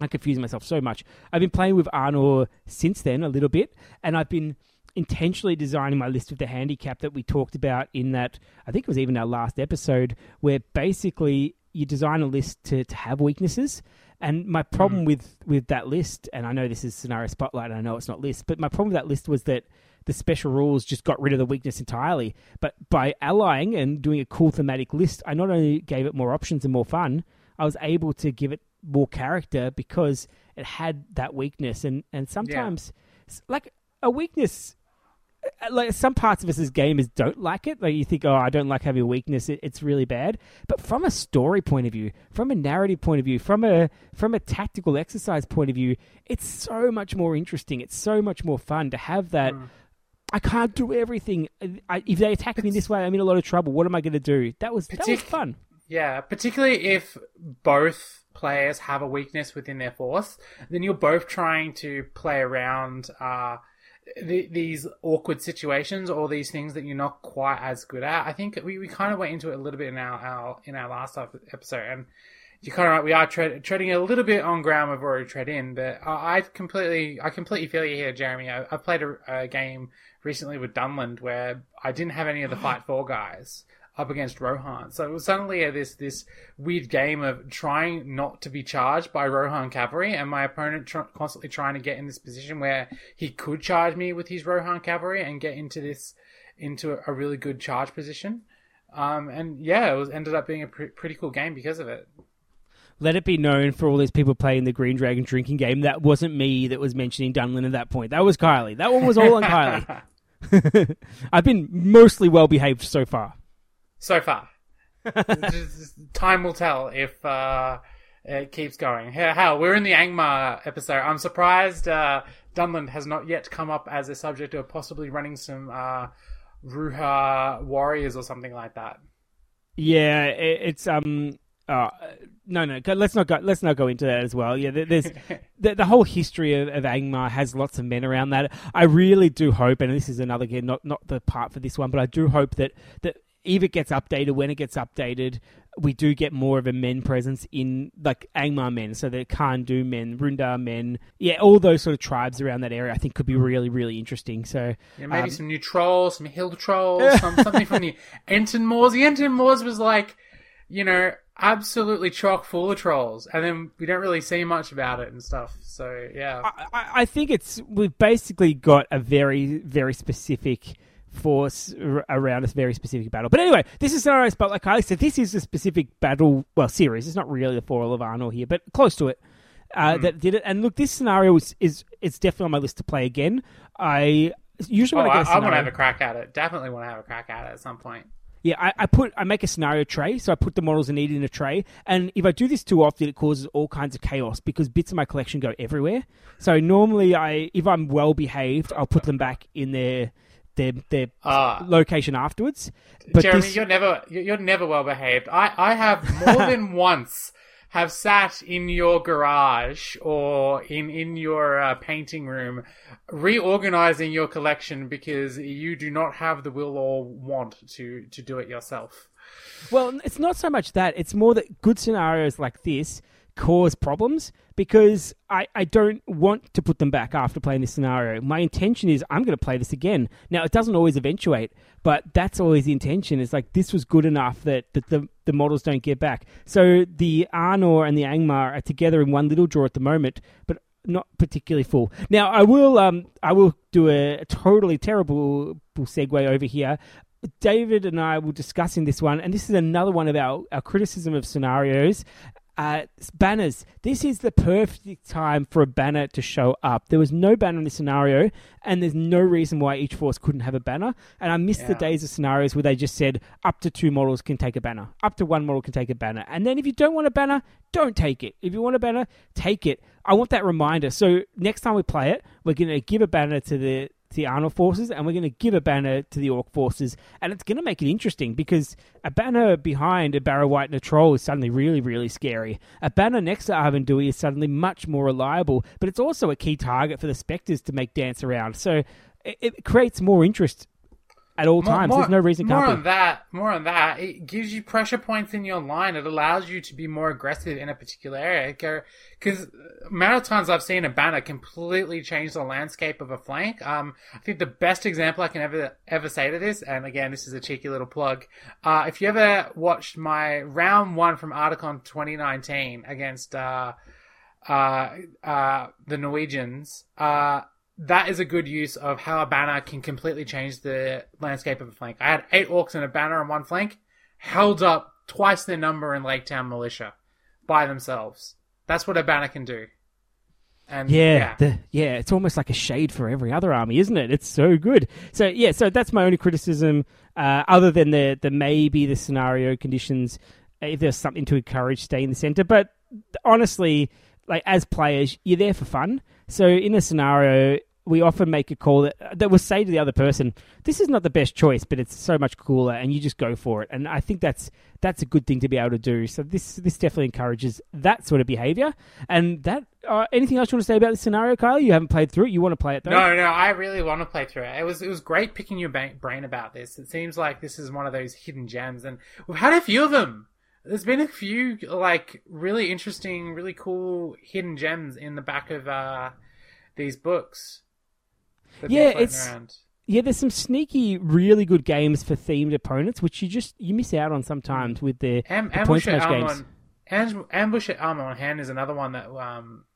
I'm confusing myself so much. I've been playing with Arnor since then a little bit, and I've been intentionally designing my list with the handicap that we talked about in that, I think it was even our last episode, where basically you design a list to, to have weaknesses. And my problem mm. with, with that list, and I know this is Scenario Spotlight, and I know it's not list, but my problem with that list was that the special rules just got rid of the weakness entirely. But by allying and doing a cool thematic list, I not only gave it more options and more fun, I was able to give it more character because it had that weakness. And, and sometimes, yeah. like, a weakness... Like some parts of us as gamers don't like it. Like you think, oh, I don't like having a weakness. It, it's really bad. But from a story point of view, from a narrative point of view, from a from a tactical exercise point of view, it's so much more interesting. It's so much more fun to have that. Mm. I can't do everything. I, if they attack it's, me this way, I'm in a lot of trouble. What am I going to do? That was that was fun. Yeah, particularly if both players have a weakness within their force, then you're both trying to play around. Uh, The, these awkward situations or these things that you're not quite as good at. I think we, we kind of went into it a little bit in our, our in our last episode, and you're kind of right, we are tread, treading a little bit on ground we've already tread in, but I, I completely I completely feel you here, Jeremy. I, I played a, a game recently with Dunland where I didn't have any of the Fight four guys up against Rohan, so it was suddenly a, this this weird game of trying not to be charged by Rohan cavalry, and my opponent tr- constantly trying to get in this position where he could charge me with his Rohan cavalry and get into this into a really good charge position. Um, and yeah, it was ended up being a pr- pretty cool game because of it. Let it be known for all these people playing the Green Dragon drinking game, that wasn't me that was mentioning Dunlin at that point. That was Kylie. That one was all on Kylie. I've been mostly well behaved so far. So far. Time will tell if uh, it keeps going. Hell, we're in the Angmar episode. I'm surprised uh, Dunland has not yet come up as a subject of possibly running some uh, Ruha warriors or something like that. Yeah, it, it's... um. Uh, no, no, let's not go Let's not go into that as well. Yeah, there's the, the whole history of, of Angmar has lots of men around that. I really do hope, and this is another game, not, not the part for this one, but I do hope that... that if it gets updated, when it gets updated, we do get more of a men presence in, like, Angmar men. So the Khandu men, Rundar men. Yeah, all those sort of tribes around that area I think could be really, really interesting. So yeah, maybe um, some new trolls, some hill trolls, some, something from the Enton Moors. The Enton Moors was, like, you know, absolutely chock full of trolls. And then we don't really see much about it and stuff. So, yeah. I, I, I think it's... We've basically got a very, very specific... force around a very specific battle. But anyway, this is Scenario Spotlight, Kylie. So this is a specific battle, well, series. It's not really the Fall of Arnor here, but close to it. Uh, mm. That did it. And look, this scenario is, is it's definitely on my list to play again. I usually oh, when I, get a I, I want to have a crack at it. Definitely want to have a crack at it at some point. Yeah, I, I put I make a scenario tray, so I put the models I need in a tray. And if I do this too often, it causes all kinds of chaos because bits of my collection go everywhere. So normally, I if I'm well behaved, I'll put them back in their... their their uh, location afterwards. But Jeremy, this... you're never you're never well behaved. I, I have more than once have sat in your garage or in in your uh, painting room reorganizing your collection because you do not have the will or want to to do it yourself. Well, it's not so much that. It's more that good scenarios like this cause problems because I, I don't want to put them back after playing this scenario. My intention is I'm going to play this again. Now, it doesn't always eventuate, but that's always the intention. It's like this was good enough that, that the, the models don't get back. So the Arnor and the Angmar are together in one little drawer at the moment, but not particularly full. Now, I will um I will do a totally terrible segue over here. David and I will discuss in this one, and this is another one of our, our criticism of scenarios. Uh, banners. This is the perfect time for a banner to show up. There was no banner in this scenario, and there's no reason why each force couldn't have a banner. And I miss yeah. the days of scenarios where they just said up to two models can take a banner, up to one model can take a banner. And then if you don't want a banner, don't take it. If you want a banner, take it. I want that reminder. So next time we play it, we're going to give a banner to the the Arnor forces, and we're going to give a banner to the Orc forces, and it's going to make it interesting, because a banner behind a Barrow-wight and a troll is suddenly really, really scary. A banner next to Arvedui is suddenly much more reliable, but it's also a key target for the Spectres to make dance around, so it, it creates more interest at all more, times. More, There's no reason more on that. More on that. It gives you pressure points in your line. It allows you to be more aggressive in a particular area. Because marathons, I've seen a banner completely change the landscape of a flank. Um, I think the best example I can ever ever say to this, and again, this is a cheeky little plug. Uh, if you ever watched my round one from Articon twenty nineteen against uh, uh, uh, the Norwegians. Uh, That is a good use of how a banner can completely change the landscape of a flank. I had eight orcs and a banner on one flank, held up twice their number in Lake Town Militia by themselves. That's what a banner can do. And yeah, yeah. The, yeah, it's almost like a shade for every other army, isn't it? It's so good. So yeah, so that's my only criticism, uh, other than the the maybe the scenario conditions, if there's something to encourage, stay in the center. But honestly, like as players, you're there for fun. So in a scenario, we often make a call that, that will say to the other person, this is not the best choice, but it's so much cooler, and you just go for it. And I think that's that's a good thing to be able to do. So this this definitely encourages that sort of behavior. And that uh, anything else you want to say about this scenario, Kyle? You haven't played through it. You want to play it, though? No, no, I really want to play through it. It was it was great picking your brain about this. It seems like this is one of those hidden gems, and we've had a few of them. There's been a few, like, really interesting, really cool hidden gems in the back of uh, these books. Yeah, it's around. Yeah. There's some sneaky, really good games for themed opponents, which you just you miss out on sometimes with the, Am- the point smash games. On, ambush at Armor on Hand is another one that um,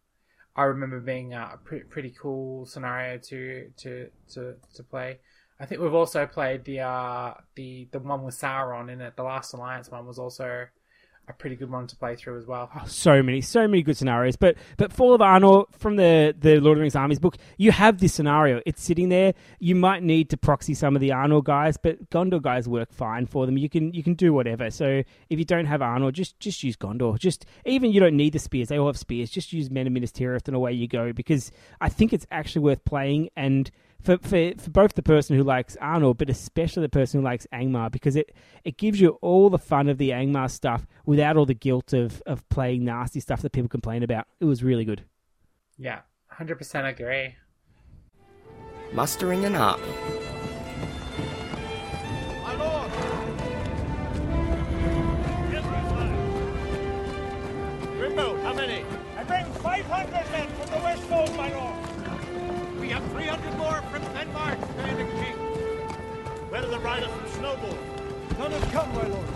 I remember being a pre- pretty cool scenario to to to to play. I think we've also played the uh, the the one with Sauron in it. The Last Alliance one was also a pretty good one to play through as well. Oh, so many, so many good scenarios. But but Fall of Arnor from the, the Lord of the Rings Armies book, you have this scenario. It's sitting there. You might need to proxy some of the Arnor guys, but Gondor guys work fine for them. You can you can do whatever. So if you don't have Arnor, just just use Gondor. Just even you don't need the spears. They all have spears. Just use Men of Minas Tirith, and away you go. Because I think it's actually worth playing, and For, for for both the person who likes Arnor, but especially the person who likes Angmar, because it, it gives you all the fun of the Angmar stuff without all the guilt of, of playing nasty stuff that people complain about. It was really good. Yeah, one hundred percent agree. Mustering an army. My lord! Grimbo, how many? I bring five hundred men from the Westfold, my lord! We have three hundred more from Denmark, standing chief. Where are the riders from Snowball? None have come, my lord.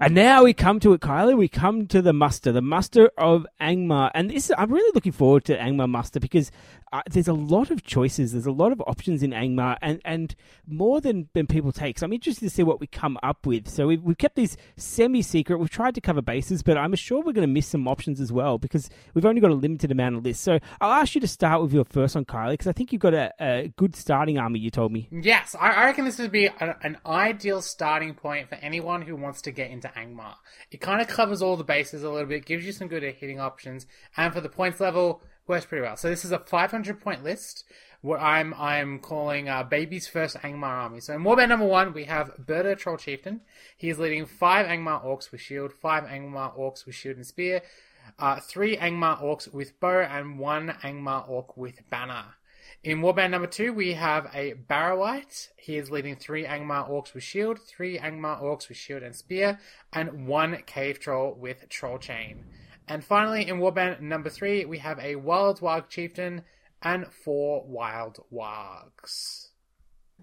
And now we come to it, Kylie. We come to the muster, the muster of Angmar. And this, I'm really looking forward to Angmar muster, because uh, there's a lot of choices. There's a lot of options in Angmar, and, and more than, than people take. So I'm interested to see what we come up with. So we've, we've kept these semi-secret. We've tried to cover bases, but I'm sure we're going to miss some options as well, because we've only got a limited amount of lists. So I'll ask you to start with your first one, Kylie, because I think you've got a, a good starting army, you told me. Yes, I, I reckon this would be an, an ideal starting point for anyone who wants to get into Angmar. It kind of covers all the bases a little bit, gives you some good hitting options, and for the points level, works pretty well. So this is a five hundred point list, what I'm I'm calling uh, Baby's First Angmar Army. So in Warband number one, we have Búrðr Troll Chieftain. He is leading five Angmar Orcs with shield, five Angmar Orcs with shield and spear, uh, three Angmar Orcs with bow, and one Angmar Orc with banner. In Warband number two, we have a Barrow-wight. He is leading three Angmar Orcs with shield, three Angmar Orcs with shield and spear, and one Cave Troll with troll chain. And finally, in Warband number three, we have a Wild Warg Chieftain and four Wild Wargs.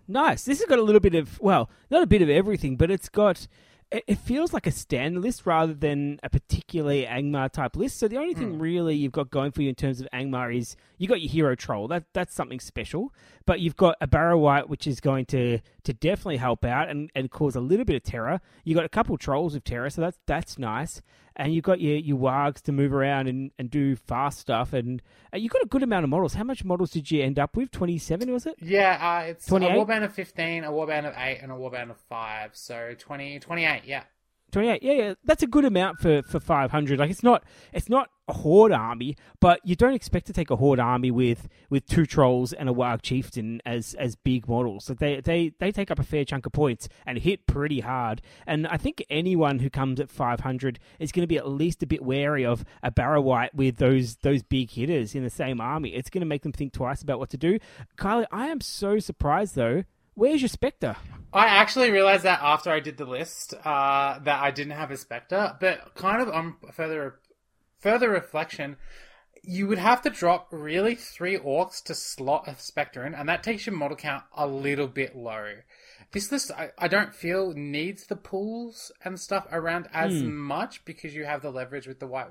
Nice. This has got a little bit of, well, not a bit of everything, but it's got it feels like a standard list rather than a particularly Angmar-type list. So the only thing mm. really you've got going for you in terms of Angmar is you got your hero troll. That That's something special. But you've got a Barrow-wight, which is going to, to definitely help out and, and cause a little bit of terror. You've got a couple trolls with terror, so that's that's nice. And you've got your, your wargs to move around and, and do fast stuff. And, and you've got a good amount of models. How much models did you end up with? twenty-seven, was it? Yeah, uh, it's twenty-eight? A warband of fifteen, a warband of eight, and a warband of five. So twenty, twenty-eight, yeah. twenty-eight, yeah, yeah. That's a good amount for, for five hundred. Like, it's not it's not a horde army, but you don't expect to take a horde army with, with two trolls and a warg chieftain as as big models. So they, they, they take up a fair chunk of points and hit pretty hard. And I think anyone who comes at five hundred is going to be at least a bit wary of a Barrow-wight with those those big hitters in the same army. It's going to make them think twice about what to do. Kylie, I am so surprised, though. Where's your Spectre? I actually realized that after I did the list uh, that I didn't have a Spectre, but kind of on further further reflection, you would have to drop really three Orcs to slot a Spectre in, and that takes your model count a little bit low. This list, I, I don't feel, needs the pools and stuff around as mm. much because you have the leverage with the White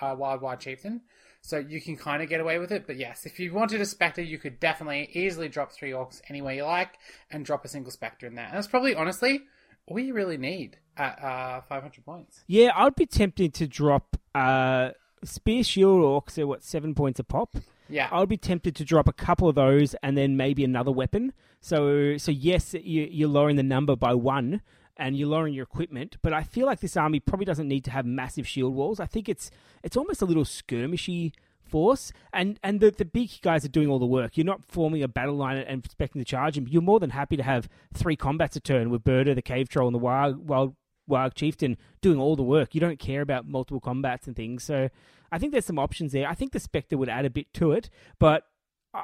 uh, Wild Warg Chieftain. So you can kind of get away with it. But yes, if you wanted a Spectre, you could definitely easily drop three Orcs anywhere you like and drop a single Spectre in there. And that's probably, honestly, all you really need at uh, five hundred points. Yeah, I'd be tempted to drop uh, Spear Shield Orcs at, what, seven points a pop? Yeah. I'd be tempted to drop a couple of those and then maybe another weapon. So, so yes, you, you're lowering the number by one. And you're lowering your equipment, but I feel like this army probably doesn't need to have massive shield walls. I think it's it's almost a little skirmishy force, and and the, the big guys are doing all the work. You're not forming a battle line and expecting to charge them. You're more than happy to have three combats a turn with Búrðr, the cave troll, and the wild, wild Warg Chieftain doing all the work. You don't care about multiple combats and things. So I think there's some options there. I think the Spectre would add a bit to it, but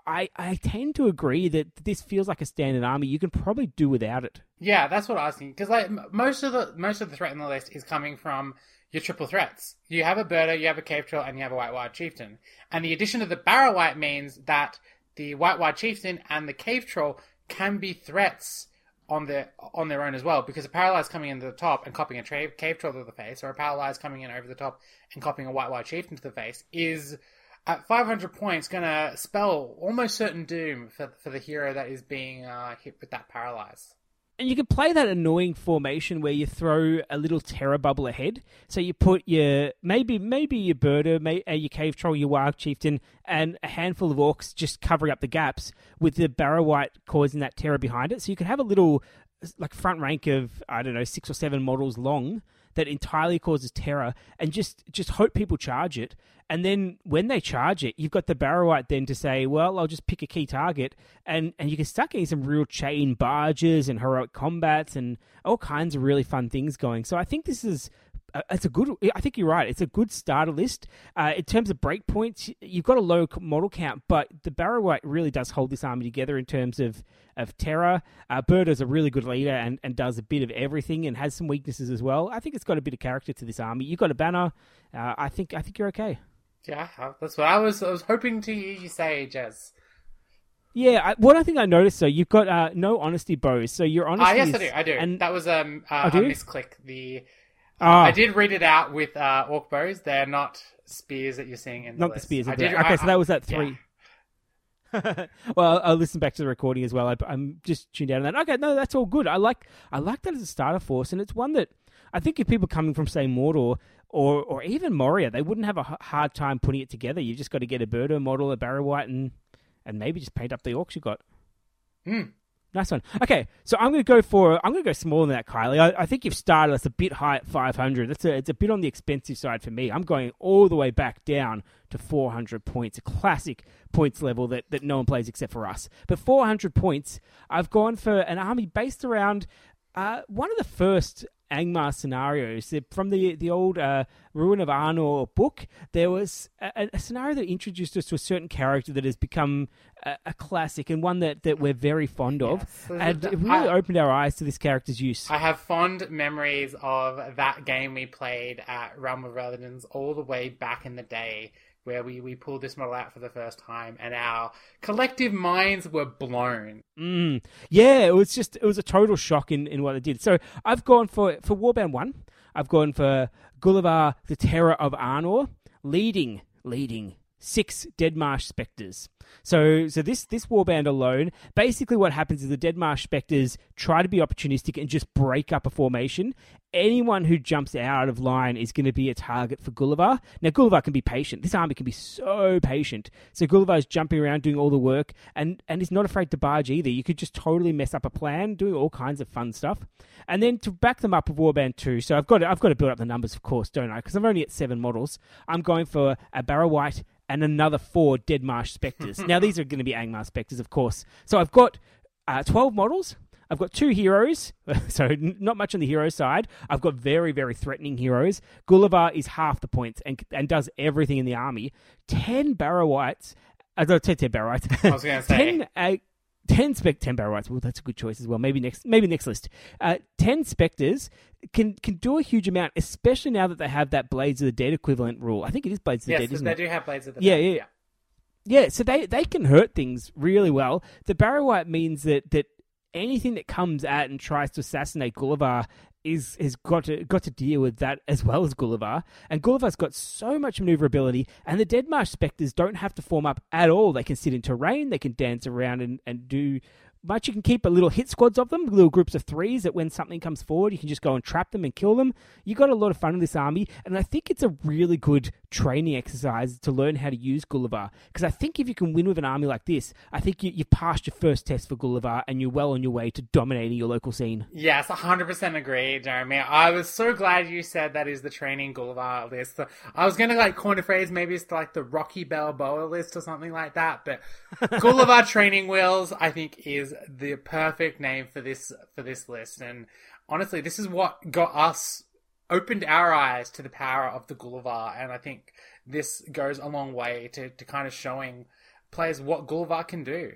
I, I tend to agree that this feels like a standard army. You can probably do without it. Yeah, that's what I was thinking. Because like most of the most of the threat in the list is coming from your triple threats. You have a Búrðr, you have a Cave Troll, and you have a White Warg Chieftain. And the addition of the Barrow-wight means that the White Warg Chieftain and the Cave Troll can be threats on their on their own as well. Because a Paralyze coming into the top and copying a tra- Cave Troll to the face, or a Paralyze coming in over the top and copying a White Warg Chieftain to the face is, at five hundred points, going to spell almost certain doom for, for the hero that is being uh, hit with that Paralyze. And you can play that annoying formation where you throw a little terror bubble ahead. So you put your, maybe maybe your Búrðr, may, uh, your Cave Troll, your Warg Chieftain, and a handful of Orcs just covering up the gaps with the Barrow-wight causing that terror behind it. So you can have a little like front rank of, I don't know, six or seven models long that entirely causes terror, and just, just hope people charge it. And then when they charge it, you've got the Barrow-wight then to say, well, I'll just pick a key target, and, and you can start getting some real chain barges and heroic combats and all kinds of really fun things going. So I think this is, it's a good, I think you're right. It's a good starter list. Uh, in terms of break points, you've got a low model count, but the Barrow-wight really does hold this army together in terms of, of terror. Uh, Búrðr is a really good leader and, and does a bit of everything and has some weaknesses as well. I think it's got a bit of character to this army. You've got a banner. Uh, I think, I think you're okay. Yeah, that's what I was. I was hoping to hear you say, Jez. Yeah, I, what I think I noticed though, you've got uh, no honesty bows, so your honesty. Ah, yes, is, I do. I do. And that was um, uh, a misclick. The uh, ah. I did read it out with uh, orc bows. They're not spears that you're seeing in the not list. The spears. I did, okay, I, so that was that three. Yeah. Well, I'll listen back to the recording as well. I, I'm just tuned out on that. Okay, no, that's all good. I like I like that as a starter force, and it's one that I think if people coming from, say, Mordor or or even Moria, they wouldn't have a hard time putting it together. You just got to get a Búrðr model, a Barrow-wight, and and maybe just paint up the Orcs you got. Mm. Nice one. Okay, so I'm going to go for I'm going to go smaller than that, Kylie. I, I think you've started us a bit high at five hundred. It's a it's a bit on the expensive side for me. I'm going all the way back down to four hundred points, a classic points level that, that no one plays except for us. But four hundred points, I've gone for an army based around uh, one of the first Angmar scenarios from the the old uh, Ruin of Arnor book. There was a, a scenario that introduced us to a certain character that has become a, a classic and one that, that we're very fond of. Yes. And it really I, opened our eyes to this character's use. I have fond memories of that game we played at Realm of Relatives all the way back in the day, where we, we pulled this model out for the first time and our collective minds were blown. Mm. Yeah, it was just, it was a total shock in, in what it did. So I've gone for, for Warband one, I've gone for Gulavhar, the Terror of Arnor, leading, leading six Dead Marsh Spectres. So so this this warband alone, basically what happens is the Dead Marsh Spectres try to be opportunistic and just break up a formation. Anyone who jumps out of line is going to be a target for Gulavhar. Now, Gulavhar can be patient. This army can be so patient. So Gullivar's jumping around, doing all the work, and, and is not afraid to barge either. You could just totally mess up a plan, doing all kinds of fun stuff. And then to back them up with Warband two, so I've got to, I've got to build up the numbers, of course, don't I? Because I'm only at seven models. I'm going for a Barrow-wight, and another four Dead Marsh Spectres. Now, these are going to be Angmar Spectres, of course. So I've got uh, twelve models. I've got two heroes, so n- not much on the hero side. I've got very, very threatening heroes. Gulavhar is half the points and and does everything in the army. Ten Barrow-wights. I don't say ten Barrow-wights. I was going to say. ten, uh, ten, spec- ten Barrow-wights. Well, that's a good choice as well. Maybe next Maybe next list. Uh, ten Spectres. Can can do a huge amount, especially now that they have that Blades of the Dead equivalent rule. I think it is Blades of the yes, Dead, isn't it? Yes, they do have Blades of the yeah, Dead. Yeah, yeah. Yeah, so they, they can hurt things really well. The Barrow-wight means that that anything that comes at and tries to assassinate Gulavhar is has got to got to deal with that as well as Gulavhar. And Gullivar's got so much maneuverability, and the Dead Marsh Spectres don't have to form up at all. They can sit in terrain, they can dance around and, and do... But you can keep a little hit squads of them, little groups of threes that when something comes forward, you can just go and trap them and kill them. You got a lot of fun in this army, and I think it's a really good training exercise to learn how to use Gulavhar. Because I think if you can win with an army like this, I think you, you passed your first test for Gulavhar, and you're well on your way to dominating your local scene. Yes, one hundred percent agree, Jeremy. I was so glad you said that is the training Gulavhar list. I was going to like coin a phrase, maybe it's like the Rocky Balboa list or something like that, but Gulavhar training wheels, I think, is the perfect name for this for this list. And honestly, this is what got us opened our eyes to the power of the Gulavhar, and I think this goes a long way to, to kind of showing players what Gulavhar can do.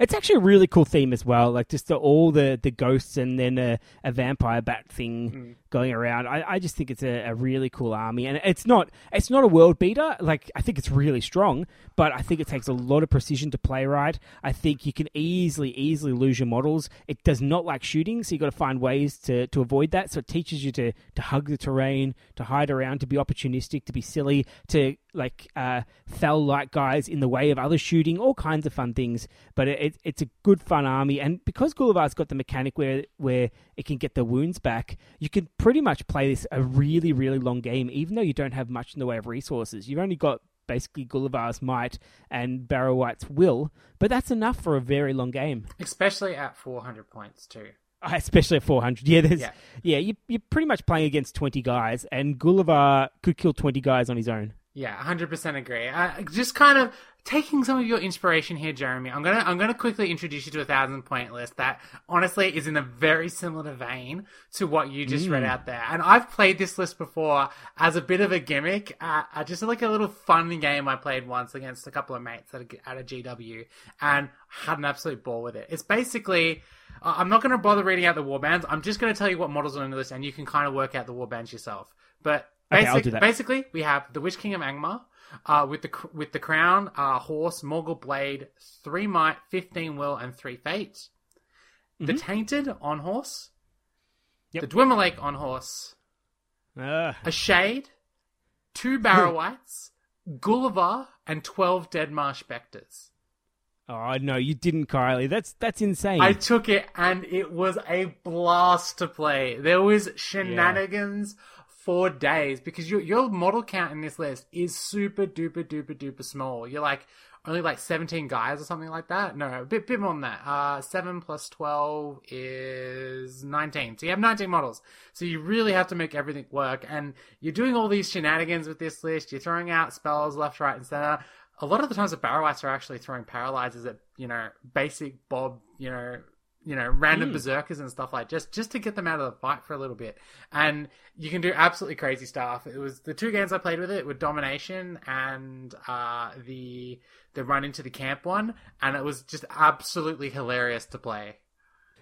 It's actually a really cool theme as well, like just the, all the, the ghosts and then a, a vampire bat thing mm. going around. I, I just think it's a, a really cool army, and it's not it's not a world beater. Like I think it's really strong, but I think it takes a lot of precision to play right. I think you can easily, easily lose your models. It does not like shooting, so you've got to find ways to, to avoid that. So it teaches you to, to hug the terrain, to hide around, to be opportunistic, to be silly, to... like uh, Fel-like guys in the way of other shooting, all kinds of fun things. But it, it, it's a good, fun army. And because Gulavhar's got the mechanic where where it can get the wounds back, you can pretty much play this a really, really long game, even though you don't have much in the way of resources. You've only got basically Gulavhar's might and Barrow-wight's will, but that's enough for a very long game. Especially at four hundred points too. Especially at four hundred. Yeah, there's, yeah. yeah you, you're pretty much playing against twenty guys, and Gulavhar could kill twenty guys on his own. Yeah, one hundred percent agree. Uh, just kind of taking some of your inspiration here, Jeremy. I'm gonna I'm gonna quickly introduce you to a thousand point list that honestly is in a very similar vein to what you just mm. read out there. And I've played this list before as a bit of a gimmick, uh, just like a little fun game I played once against a couple of mates at a, at a G W, and had an absolute ball with it. It's basically uh, I'm not gonna bother reading out the warbands. I'm just gonna tell you what models are on the list, and you can kind of work out the warbands yourself. But Basic, okay, basically, we have the Witch King of Angmar uh, with the with the crown, uh, horse, Morgul blade, three might, fifteen will, and three fate. Mm-hmm. The Tainted on horse. Yep. The Dwimmerlaik on horse. Uh. A shade, two Barrow-wights, Gulavhar, and twelve Dead Marsh Spectres. Oh, no, you didn't, Kylie. That's that's insane. I took it, and it was a blast to play. There was shenanigans. Yeah. Four days, because your your model count in this list is super duper duper duper small. You're like only like seventeen guys or something like that. No, a bit bit more than that. Uh, seven plus twelve is nineteen. So you have nineteen models. So you really have to make everything work. And you're doing all these shenanigans with this list. You're throwing out spells left, right, and center. A lot of the times, the Barrow-wights are actually throwing paralyzes at you know basic Bob you know. you know, random mm. berserkers and stuff like just just to get them out of the fight for a little bit. And you can do absolutely crazy stuff. It was the two games I played with it were Domination and uh, the the Run Into the Camp one, and it was just absolutely hilarious to play.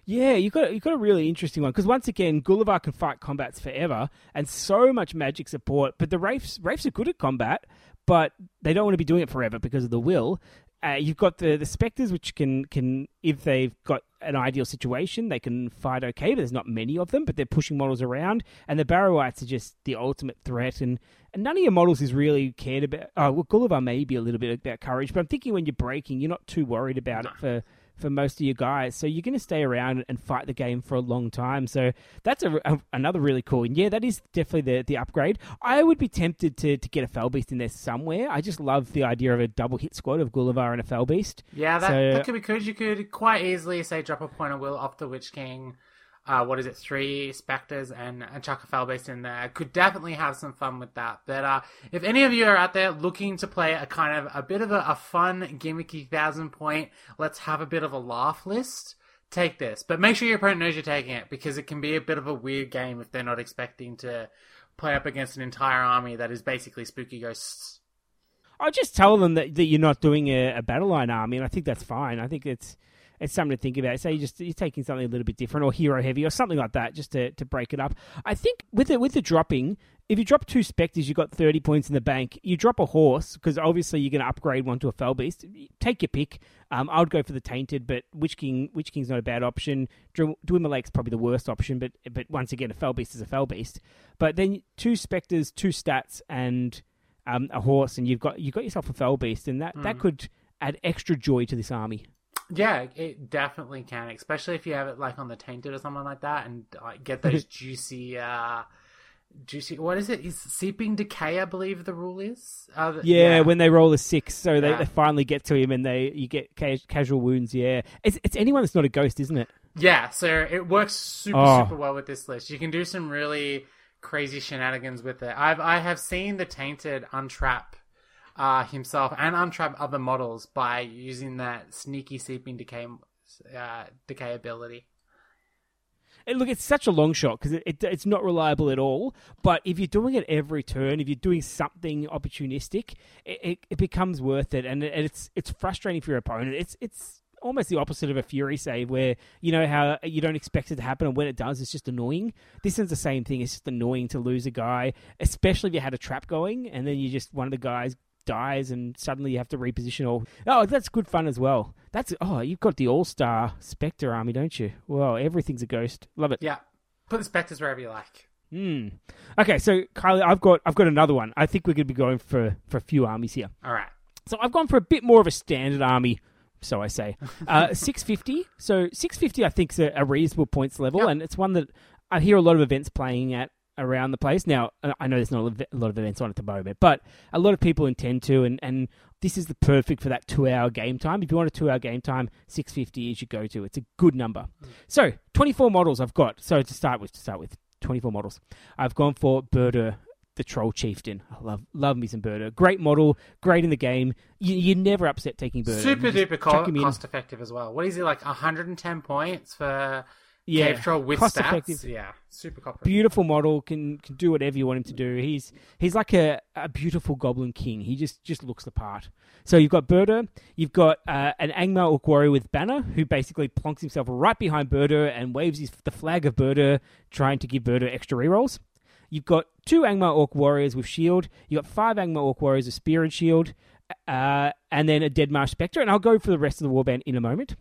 Yeah, you got you got a really interesting one because once again, Gulavhar can fight combats forever and so much magic support. But the Wraiths Wraiths are good at combat, but they don't want to be doing it forever because of the will. Uh, you've got the, the Spectres, which can, can, if they've got an ideal situation, they can fight okay, but there's not many of them, but they're pushing models around. And the Barrow-wights are just the ultimate threat. And, and none of your models is really cared about. Oh, well, Gulavhar may be a little bit about courage, but I'm thinking when you're breaking, you're not too worried about no. it for, for most of your guys. So you're going to stay around and fight the game for a long time. So that's a, a, another really cool. And yeah, that is definitely the, the upgrade. I would be tempted to, to get a Felbeast in there somewhere. I just love the idea of a double hit squad of Gulavhar and a Felbeast. Yeah, that, so, that could be good. Cool. You could quite easily, say, drop a point of will off the Witch King. Uh, what is it? Three Spectres and a chuck a Felbeast in there. Could definitely have some fun with that. But uh, if any of you are out there looking to play a kind of a bit of a, a fun, gimmicky thousand point, let's have a bit of a laugh list, take this. But make sure your opponent knows you're taking it, because it can be a bit of a weird game if they're not expecting to play up against an entire army that is basically spooky ghosts. I'll just tell them that, that you're not doing a, a battle line army, and I think that's fine. I think it's... It's something to think about. So you just, you're taking something a little bit different, or hero heavy, or something like that, just to, to break it up. I think with the, with the dropping, if you drop two Spectres, you've got thirty points in the bank. You drop a horse, because obviously you're going to upgrade one to a Felbeast. Take your pick. Um, I would go for the Tainted, but Witch King, Witch King's not a bad option. Dwimmerlaik's probably the worst option, but but once again, a Felbeast is a Felbeast. But then two Spectres, two stats, and um, a horse, and you've got you've got yourself a Felbeast, and that, mm. that could add extra joy to this army. Yeah, it definitely can, especially if you have it like on the Tainted or something like that, and like, get those juicy, uh, juicy. What is it? Is Seeping Decay? I believe the rule is. Uh, yeah, yeah, when they roll a six, so they, yeah. they finally get to him, and they you get ca- casual wounds. Yeah, it's it's anyone that's not a ghost, isn't it? Yeah, so it works super oh. super well with this list. You can do some really crazy shenanigans with it. I've I have seen the Tainted untrap Uh, himself and untrap other models by using that sneaky Seeping Decay uh, decay ability. And look, it's such a long shot because it, it, it's not reliable at all. But if you're doing it every turn, if you're doing something opportunistic, it, it, it becomes worth it, and, it, and it's it's frustrating for your opponent. It's it's almost the opposite of a Fury save, where you know how you don't expect it to happen, and when it does, it's just annoying. This is the same thing. It's just annoying to lose a guy, especially if you had a trap going, and then you just one of the guys dies and suddenly you have to reposition all. Oh, that's good fun as well. That's oh, you've got the all-star Spectre army, don't you? Well, everything's a ghost. Love it. Yeah. Put the Spectres wherever you like. Hmm. Okay, so Kylie, I've got I've got another one. I think we're going to be going for for a few armies here. All right. So I've gone for a bit more of a standard army, so I say. Uh, six fifty. So six fifty I think is a, a reasonable points level, yep. And it's one that I hear a lot of events playing at around the place. Now, I know there's not a lot of events on at the moment, but a lot of people intend to, and, and this is the perfect for that two-hour game time. If you want a two-hour game time, six fifty is your go-to. It's a good number. Mm. So, twenty-four models I've got. So, to start with, to start with, twenty-four models. I've gone for Búrðr, the Troll Chieftain. I love love me some Búrðr. Great model, great in the game. You, you're never upset taking Búrðr. Super-duper cost-effective as well. What is it, like one hundred ten points for... Yeah, Cave Troll with cost stats. Effective. Yeah, super copper. Beautiful model, can can do whatever you want him to do. He's he's like a, a beautiful Goblin King. He just, just looks the part. So you've got Búrðr, you've got uh, an Angmar Orc Warrior with Banner, who basically plonks himself right behind Búrðr and waves his, the flag of Búrðr, trying to give Búrðr extra rerolls. You've got two Angmar Orc Warriors with Shield. You've got five Angmar Orc Warriors with Spear and Shield, uh, and then a Dead Marsh Spectre. And I'll go for the rest of the warband in a moment.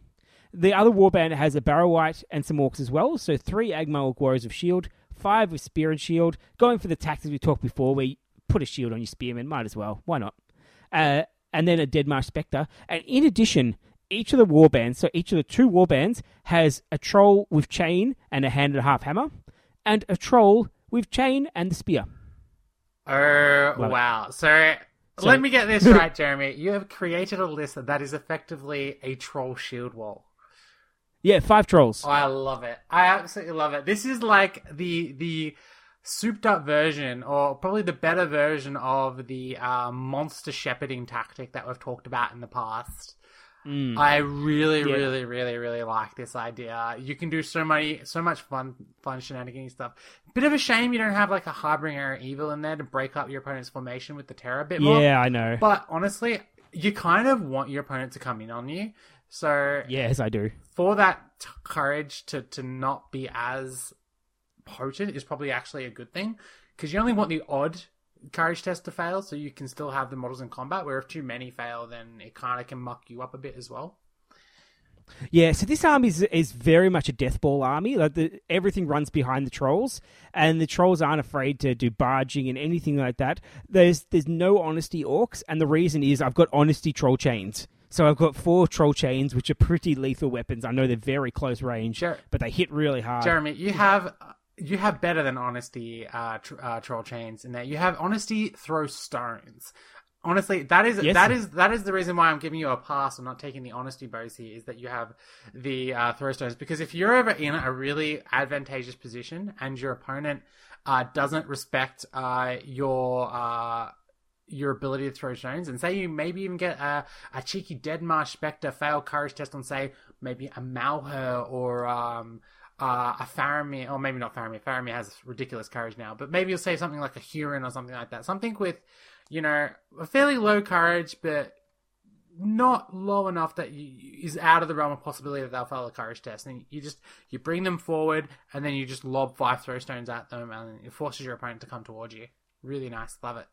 The other warband has a Barrow-wight and some orcs as well, so three Angmar Orc Warriors of Shield, five with Spear and Shield, going for the tactics we talked before, where you put a shield on your spearman, might as well, why not? Uh, and then a Dead Marsh Spectre. And in addition, each of the warbands, so each of the two warbands, has a troll with chain and a hand and a half hammer, and a troll with chain and the spear. Oh, uh, wow. It. So... So, let me get this right, Jeremy. You have created a list that is effectively a troll shield wall. Yeah, five trolls. Oh, I love it. I absolutely love it. This is like the the souped up version, or probably the better version of the uh, monster shepherding tactic that we've talked about in the past. Mm. I really, yeah. really, really, really like this idea. You can do so many, so much fun, fun shenanigans stuff. Bit of a shame you don't have like a Harbinger of Evil in there to break up your opponent's formation with the Terror a bit more. Yeah, I know. But honestly, you kind of want your opponent to come in on you. So yes, I do. For that t- courage to, to not be as potent is probably actually a good thing, because you only want the odd courage test to fail, so you can still have the models in combat, where if too many fail, then it kind of can muck you up a bit as well. Yeah, so this army is, is very much a death ball army. Like the, everything runs behind the trolls, and the trolls aren't afraid to do barging and anything like that. There's there's no honesty orcs, and the reason is I've got honesty troll chains. So I've got four troll chains, which are pretty lethal weapons. I know they're very close range, Jer- but they hit really hard. Jeremy, you have you have better than honesty uh, tr- uh, troll chains in there. You have honesty throw stones. Honestly, that is yes. that is that is the reason why I'm giving you a pass on not taking the honesty bows here, is that you have the uh, throw stones. Because if you're ever in a really advantageous position and your opponent uh, doesn't respect uh, your uh, your ability to throw stones, and say you maybe even get a, a cheeky Dead Marsh Spectre fail courage test on, say, maybe a Malher or um, uh, a Faramir, or maybe not Faramir. Faramir has ridiculous courage now, but maybe you'll say something like a Huron or something like that. Something with, you know, a fairly low courage, but not low enough that you, is out of the realm of possibility that they'll fail a courage test. And you just, you bring them forward, and then you just lob five throw stones at them, and it forces your opponent to come towards you. Really nice. Love it.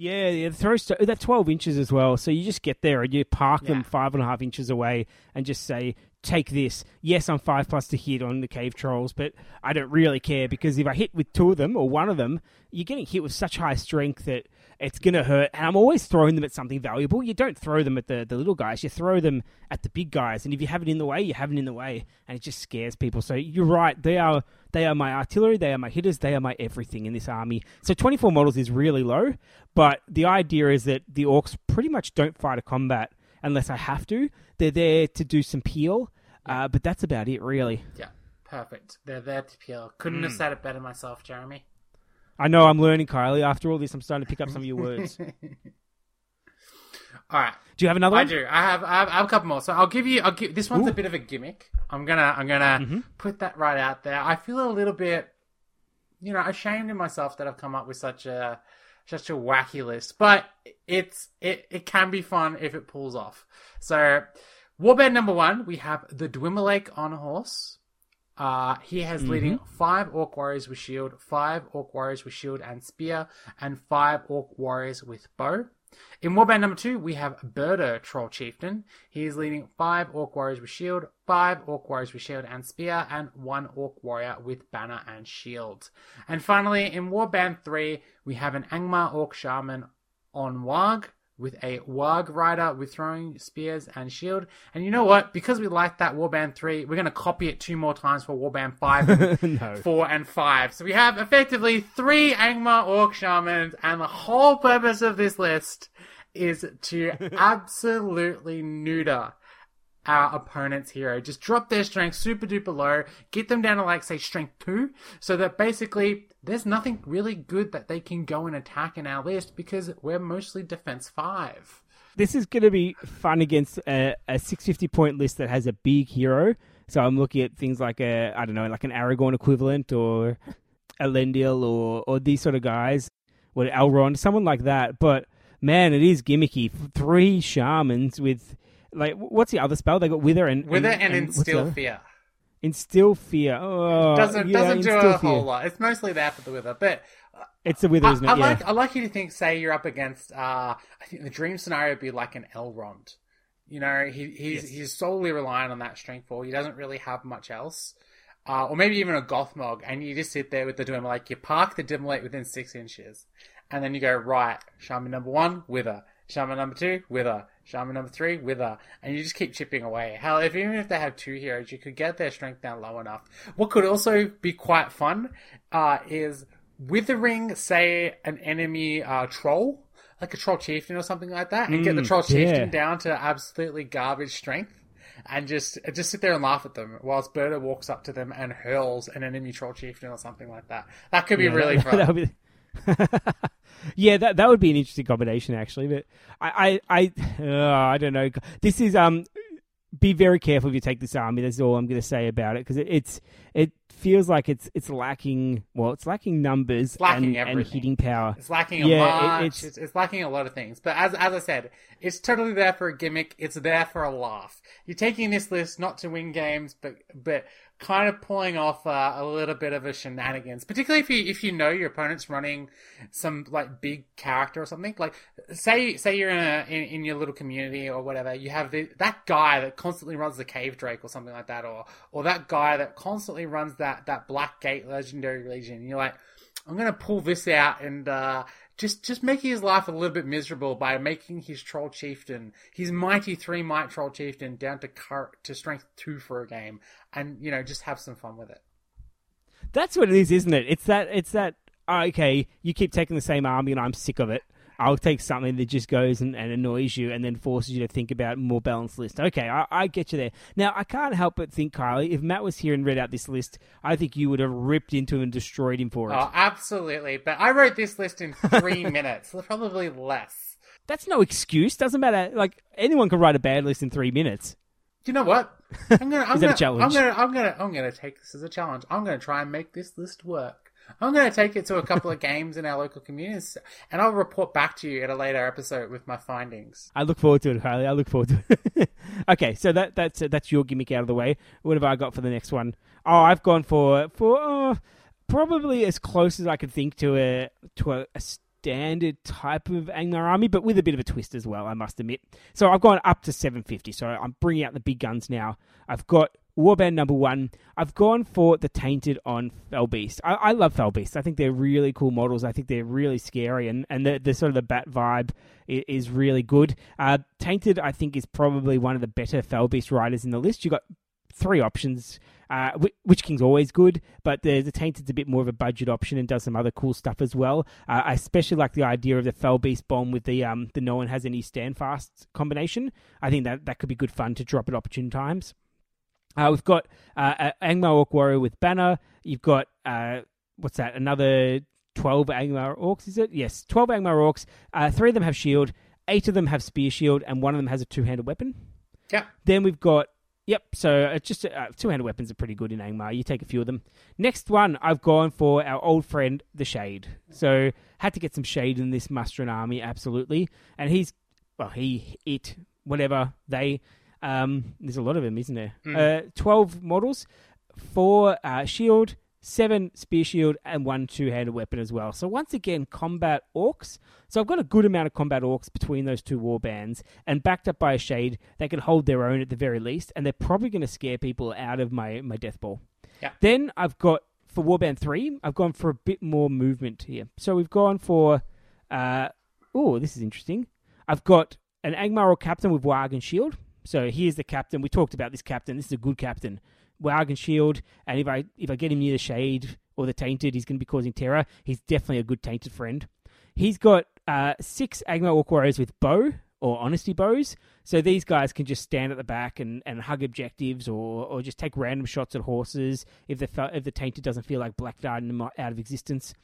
Yeah, yeah, the throw st- they're twelve inches as well, so you just get there and you park yeah. them five and a half inches away and just say, take this. Yes, I'm five plus to hit on the cave trolls, but I don't really care, because if I hit with two of them or one of them, you're getting hit with such high strength that it's going to hurt. And I'm always throwing them at something valuable. You don't throw them at the, the little guys. You throw them at the big guys. And if you have it in the way, you have it in the way. And it just scares people. So you're right. They are they are my artillery. They are my hitters. They are my everything in this army. So twenty-four models is really low. But the idea is that the orcs pretty much don't fight a combat unless I have to. They're there to do some peel. Yeah. Uh, but that's about it, really. Yeah, perfect. They're there to peel. Couldn't mm. have said it better myself, Jeremy. I know, I'm learning, Kylie. After all this, I'm starting to pick up some of your words. All right. Do you have another one? I do. I have, I have. I have a couple more. So I'll give you. I'll give. This one's Ooh. a bit of a gimmick. I'm gonna. I'm gonna mm-hmm. put that right out there. I feel a little bit, you know, ashamed of myself that I've come up with such a, such a wacky list. But it's it. It can be fun if it pulls off. So, warband number one, we have the Dwimmerlaik on a horse. Uh, he has mm-hmm. leading five Orc Warriors with shield, five Orc Warriors with shield and spear, and five Orc Warriors with bow. In warband number two, we have Búrðr Troll Chieftain. He is leading five Orc Warriors with shield, five Orc Warriors with shield and spear, and one Orc Warrior with banner and shield. And finally, in warband three, we have an Angmar Orc Shaman on Warg, with a Warg Rider with throwing spears and shield. And you know what? Because we like that Warband three, we're going to copy it two more times for Warband five, no. four, and five. So we have effectively three Angmar Orc Shamans, and the whole purpose of this list is to absolutely neuter our opponent's hero. Just drop their strength super duper low, get them down to, like, say, strength two, so that basically there's nothing really good that they can go and attack in our list, because we're mostly defense five. This is going to be fun against a, a six hundred fifty point list that has a big hero. So I'm looking at things like a, I don't know, like an Aragorn equivalent, or Elendil, or or these sort of guys, or Elrond, someone like that. But man, it is gimmicky. Three shamans with, like, what's the other spell? They got Wither and Wither and, and, and Instill Fear. Instill Fear. Oh, doesn't yeah, doesn't do a whole fear. lot. It's mostly there for the Wither, but it's the Wither, isn't it? I, I yeah. like I like you to think. Say you're up against. Uh, I think the dream scenario would be like an Elrond. You know, he he's yes. he's solely reliant on that strength ball. He doesn't really have much else. Uh, or maybe even a Gothmog, and you just sit there with the Dwimmerlaik. You park the Dwimmerlaik within six inches, and then you go, right, Shaman number one, Wither. Shaman number two, Wither. Shaman number three, Wither. And you just keep chipping away. Hell, if even if they have two heroes, you could get their strength down low enough. What could also be quite fun uh, is withering, say, an enemy uh, troll, like a troll chieftain or something like that, and mm, get the troll chieftain yeah. down to absolutely garbage strength, and just just sit there and laugh at them whilst Búrðr walks up to them and hurls an enemy troll chieftain or something like that. That could be yeah, really fun. That would be... yeah, that that would be an interesting combination, actually. But I, I, I, uh, I don't know. This is um, be very careful if you take this army. That's all I'm going to say about it, because it, it's it feels like it's it's lacking. Well, it's lacking numbers, it's lacking and, and hitting power. It's lacking a yeah, march. It, it's... It's, it's lacking a lot of things. But as as I said, it's totally there for a gimmick. It's there for a laugh. You're taking this list not to win games, but but kind of pulling off uh, a little bit of a shenanigans, particularly if you if you know your opponent's running some like big character or something. Like say say you're in a in, in your little community or whatever, you have the, that guy that constantly runs the Cave Drake or something like that, or or that guy that constantly runs that that Black Gate Legendary Legion, and you're like, I'm gonna pull this out and uh Just just making his life a little bit miserable by making his troll chieftain, his mighty three might troll chieftain, down to car- to strength two for a game, and you know just have some fun with it. That's what it is, isn't it? It's that it's that. Oh, okay, you keep taking the same army, and I'm sick of it. I'll take something that just goes and, and annoys you, and then forces you to think about a more balanced list. Okay, I, I get you there. Now I can't help but think, Kylie, if Matt was here and read out this list, I think you would have ripped into him and destroyed him for it. Oh, absolutely! But I wrote this list in three minutes, probably less. That's no excuse. Doesn't matter. Like anyone can write a bad list in three minutes. Do you know what? I'm gonna. I'm Is that gonna, a challenge? I'm gonna. I'm gonna. I'm gonna take this as a challenge. I'm gonna try and make this list work. I'm going to take it to a couple of games in our local communities, and I'll report back to you at a later episode with my findings. I look forward to it, Harley. I look forward to it. Okay, so that that's uh, that's your gimmick out of the way. What have I got for the next one? Oh, I've gone for for uh, probably as close as I could think to a to a, a standard type of Angmar army, but with a bit of a twist as well, I must admit. So I've gone up to seven fifty. So I'm bringing out the big guns now. I've got Warband number one. I've gone for the Tainted on Felbeast. I, I love Felbeast. I think they're really cool models. I think they're really scary, and, and the, the sort of the bat vibe is, is really good. Uh, Tainted, I think, is probably one of the better Felbeast riders in the list. You've got three options. Uh, Witch King's always good, but the, the Tainted's a bit more of a budget option and does some other cool stuff as well. Uh, I especially like the idea of the Felbeast bomb with the um the no one has any stand fast combination. I think that, that could be good fun to drop at opportune times. Uh, we've got uh, Angmar Orc Warrior with Banner. You've got, uh, what's that, another twelve Angmar Orcs, is it? Yes, twelve Angmar Orcs. Uh, three of them have shield, eight of them have spear shield, and one of them has a two-handed weapon. Yeah. Then we've got, yep, so uh, just uh, two-handed weapons are pretty good in Angmar. You take a few of them. Next one, I've gone for our old friend, the Shade. So had to get some Shade in this mustering army, absolutely. And he's, well, he, it, whatever, they... Um, there's a lot of them, isn't there? Mm. Uh, twelve models, four uh, shield, seven spear shield, and one two-handed weapon as well. So once again, combat orcs. So I've got a good amount of combat orcs between those two war bands, and backed up by a Shade, they can hold their own at the very least, and they're probably going to scare people out of my, my death ball. Yeah. Then I've got, for Warband three, I've gone for a bit more movement here. So we've gone for, uh, oh, this is interesting. I've got an Angmar or Captain with Warg and Shield. So here's the captain. We talked about this captain. This is a good captain. Warg and Shield, and if I if I get him near the Shade or the Tainted, he's going to be causing terror. He's definitely a good Tainted friend. He's got uh, six Angmar Orc Warriors with bow, or honesty bows. So these guys can just stand at the back and, and hug objectives, or or just take random shots at horses if the if the Tainted doesn't feel like Black Darden out of existence.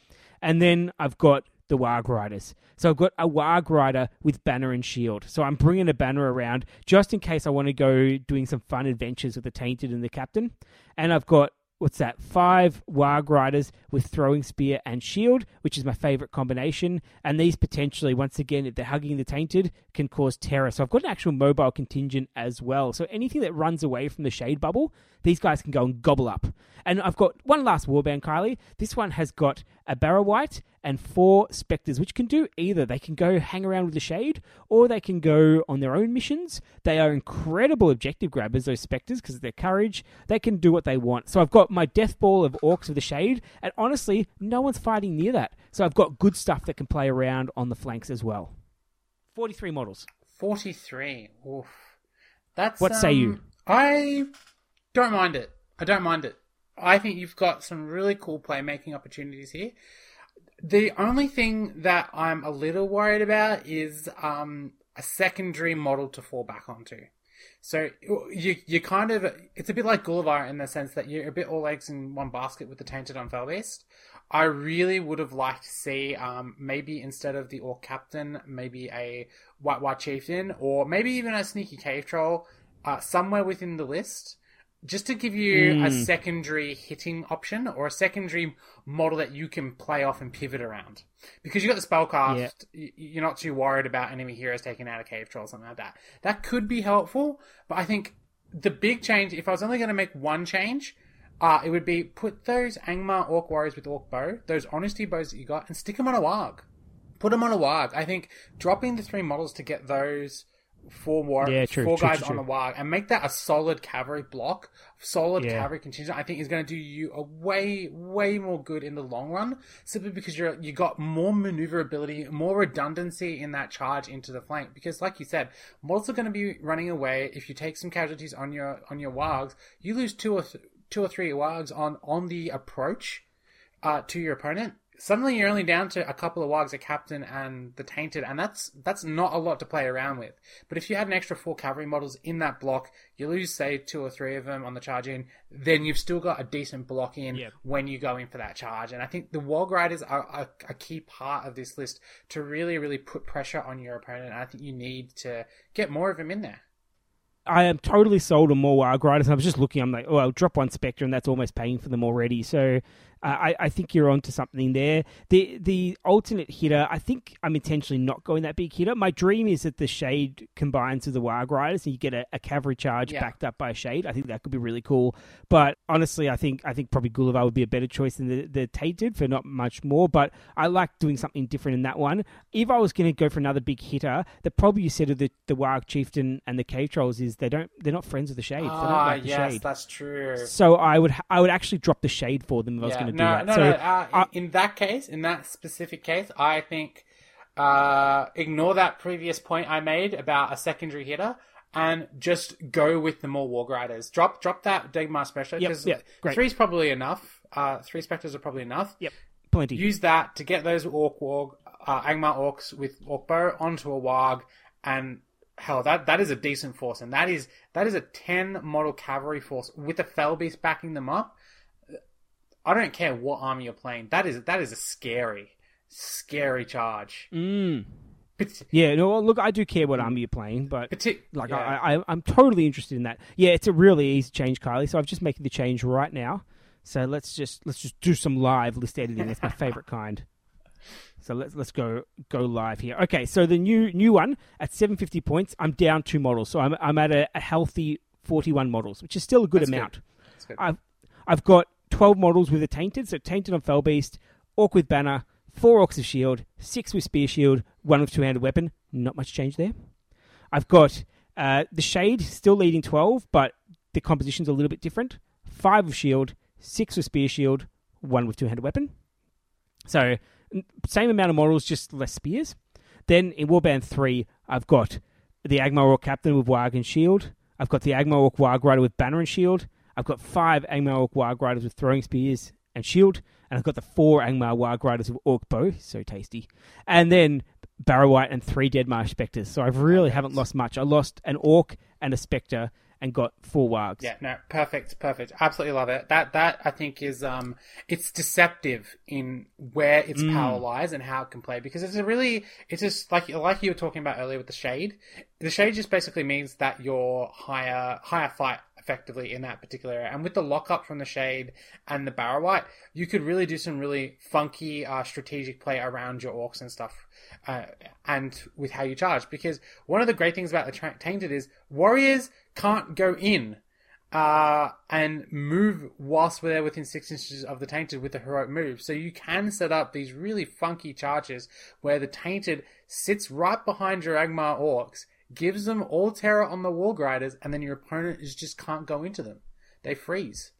And then I've got the Warg Riders. So I've got a Warg Rider with Banner and Shield. So I'm bringing a Banner around just in case I want to go doing some fun adventures with the Tainted and the Captain. And I've got, what's that, five Warg Riders with Throwing Spear and Shield, which is my favourite combination. And these potentially, once again, if they're hugging the Tainted, can cause terror. So I've got an actual mobile contingent as well. So anything that runs away from the Shade bubble, these guys can go and gobble up. And I've got one last warband, Kylie. This one has got a Barrow-wight and four Spectres, which can do either. They can go hang around with the Shade, or they can go on their own missions. They are incredible objective grabbers, those Spectres, because of their courage. They can do what they want. So I've got my death ball of Orcs with the Shade, and honestly, no one's fighting near that. So I've got good stuff that can play around on the flanks as well. forty-three models. forty-three. Oof. That's, what um, say you? I don't mind it. I don't mind it. I think you've got some really cool playmaking opportunities here. The only thing that I'm a little worried about is um, a secondary model to fall back onto. So you you kind of, it's a bit like Gulavhar in the sense that you're a bit all eggs in one basket with the Tainted on Felbeast. I really would have liked to see um, maybe instead of the Orc Captain, maybe a Wild Warg Chieftain, or maybe even a Sneaky Cave Troll uh, somewhere within the list. Just to give you mm. a secondary hitting option, or a secondary model that you can play off and pivot around. Because you've got the spellcast, yeah. You're not too worried about enemy heroes taking out a Cave Troll or something like that. That could be helpful, but I think the big change, if I was only going to make one change, Uh, it would be put those Angmar Orc Warriors with Orc Bow, those Honesty Bows that you got, and stick them on a Warg. Put them on a Warg. I think dropping the three models to get those four war- yeah, true, four true, guys true, true. on a Warg and make that a solid cavalry block, solid yeah. cavalry contingent, I think is going to do you a way, way more good in the long run, simply because you're you got more maneuverability, more redundancy in that charge into the flank. Because like you said, models are going to be running away. If you take some casualties on your on your Wargs, you lose two or th- two or three Wargs on on the approach uh, to your opponent. Suddenly you're only down to a couple of Wargs, a captain and the Tainted, and that's that's not a lot to play around with. But if you had an extra four cavalry models in that block, you lose, say, two or three of them on the charge in, then you've still got a decent block in yep. when you go in for that charge. And I think the Warg Riders are, are a key part of this list to really, really put pressure on your opponent. And I think you need to get more of them in there. I am totally sold on more Warg Riders. I was just looking, I'm like, oh, I'll drop one Spectre, and that's almost paying for them already. So uh, I, I think you're onto something there. The the alternate hitter, I think I'm intentionally not going that big hitter. My dream is that the Shade combines with the Warg Riders, and you get a, a cavalry charge yeah. backed up by a Shade. I think that could be really cool. But honestly, I think I think probably Gulavhar would be a better choice than the, the Tainted for not much more. But I like doing something different in that one. If I was going to go for another big hitter, the problem you said of the, the Warg Chieftain and the Cave Trolls is they don't they're not friends with the Shade. Ah, they don't like the yes, Shade. That's true. So I would I would actually drop the Shade for them if yeah. I was going to do no, that. No, so, no, uh, I, in that case, in that specific case, I think uh, ignore that previous point I made about a secondary hitter and just go with the more Warg Riders. Drop drop that Dead Marsh Spectre because yep, yep, three's probably enough. Uh, three Spectres are probably enough. Yep, plenty. Use that to get those Orc Warg uh, Angmar Orcs with Orc Bow onto a Warg and. Hell, that, that is a decent force, and that is that is a ten-model cavalry force with a Felbeast backing them up. I don't care what army you're playing. That is that is a scary, scary charge. Mm. But, yeah, no, look, I do care what army you're playing, but partic- like yeah. I, I, I'm totally interested in that. Yeah, it's a really easy change, Kylie, so I'm just making the change right now. So let's just let's just do some live list editing. That's my favourite kind. So let's let's go go live here. Okay, so the new new one at seven hundred fifty points, I'm down two models. So I'm I'm at a, a healthy forty-one models, which is still a good That's amount. Good. That's good. I've I've got twelve models with a Tainted, so Tainted on Felbeast, Orc with Banner, four Orcs of Shield, six with Spear Shield, one with two-handed weapon. Not much change there. I've got uh, the Shade still leading twelve, but the composition's a little bit different. Five with Shield, six with Spear Shield, one with two-handed weapon. So same amount of models, just less spears. Then in Warband three, I've got the Angmar Orc Captain with Warg and Shield. I've got the Angmar Orc Warg Rider with Banner and Shield. I've got five Angmar Orc Warg Riders with Throwing Spears and Shield. And I've got the four Angmar Warg Riders with Orc Bow. So tasty. And then Barrow-wight and three Dead Marsh Spectres. So I really haven't lost much. I lost an Orc and a Spectre and got four Wargs. Yeah, no, perfect, perfect. Absolutely love it. That, that I think, is... um, it's deceptive in where its mm. power lies and how it can play. Because it's a really... It's just, like like you were talking about earlier with the Shade. The Shade just basically means that you're higher, higher fight, effectively, in that particular area. And with the lockup from the Shade and the Barrow-wight, you could really do some really funky uh, strategic play around your Orcs and stuff. Uh, and with how you charge. Because one of the great things about the tra- Tainted is Warriors... can't go in uh, and move whilst we're there within six inches of the Tainted with the heroic move. So you can set up these really funky charges where the Tainted sits right behind your Angmar Orcs, gives them all terror on the Warg Riders, and then your opponent is just can't go into them. They freeze.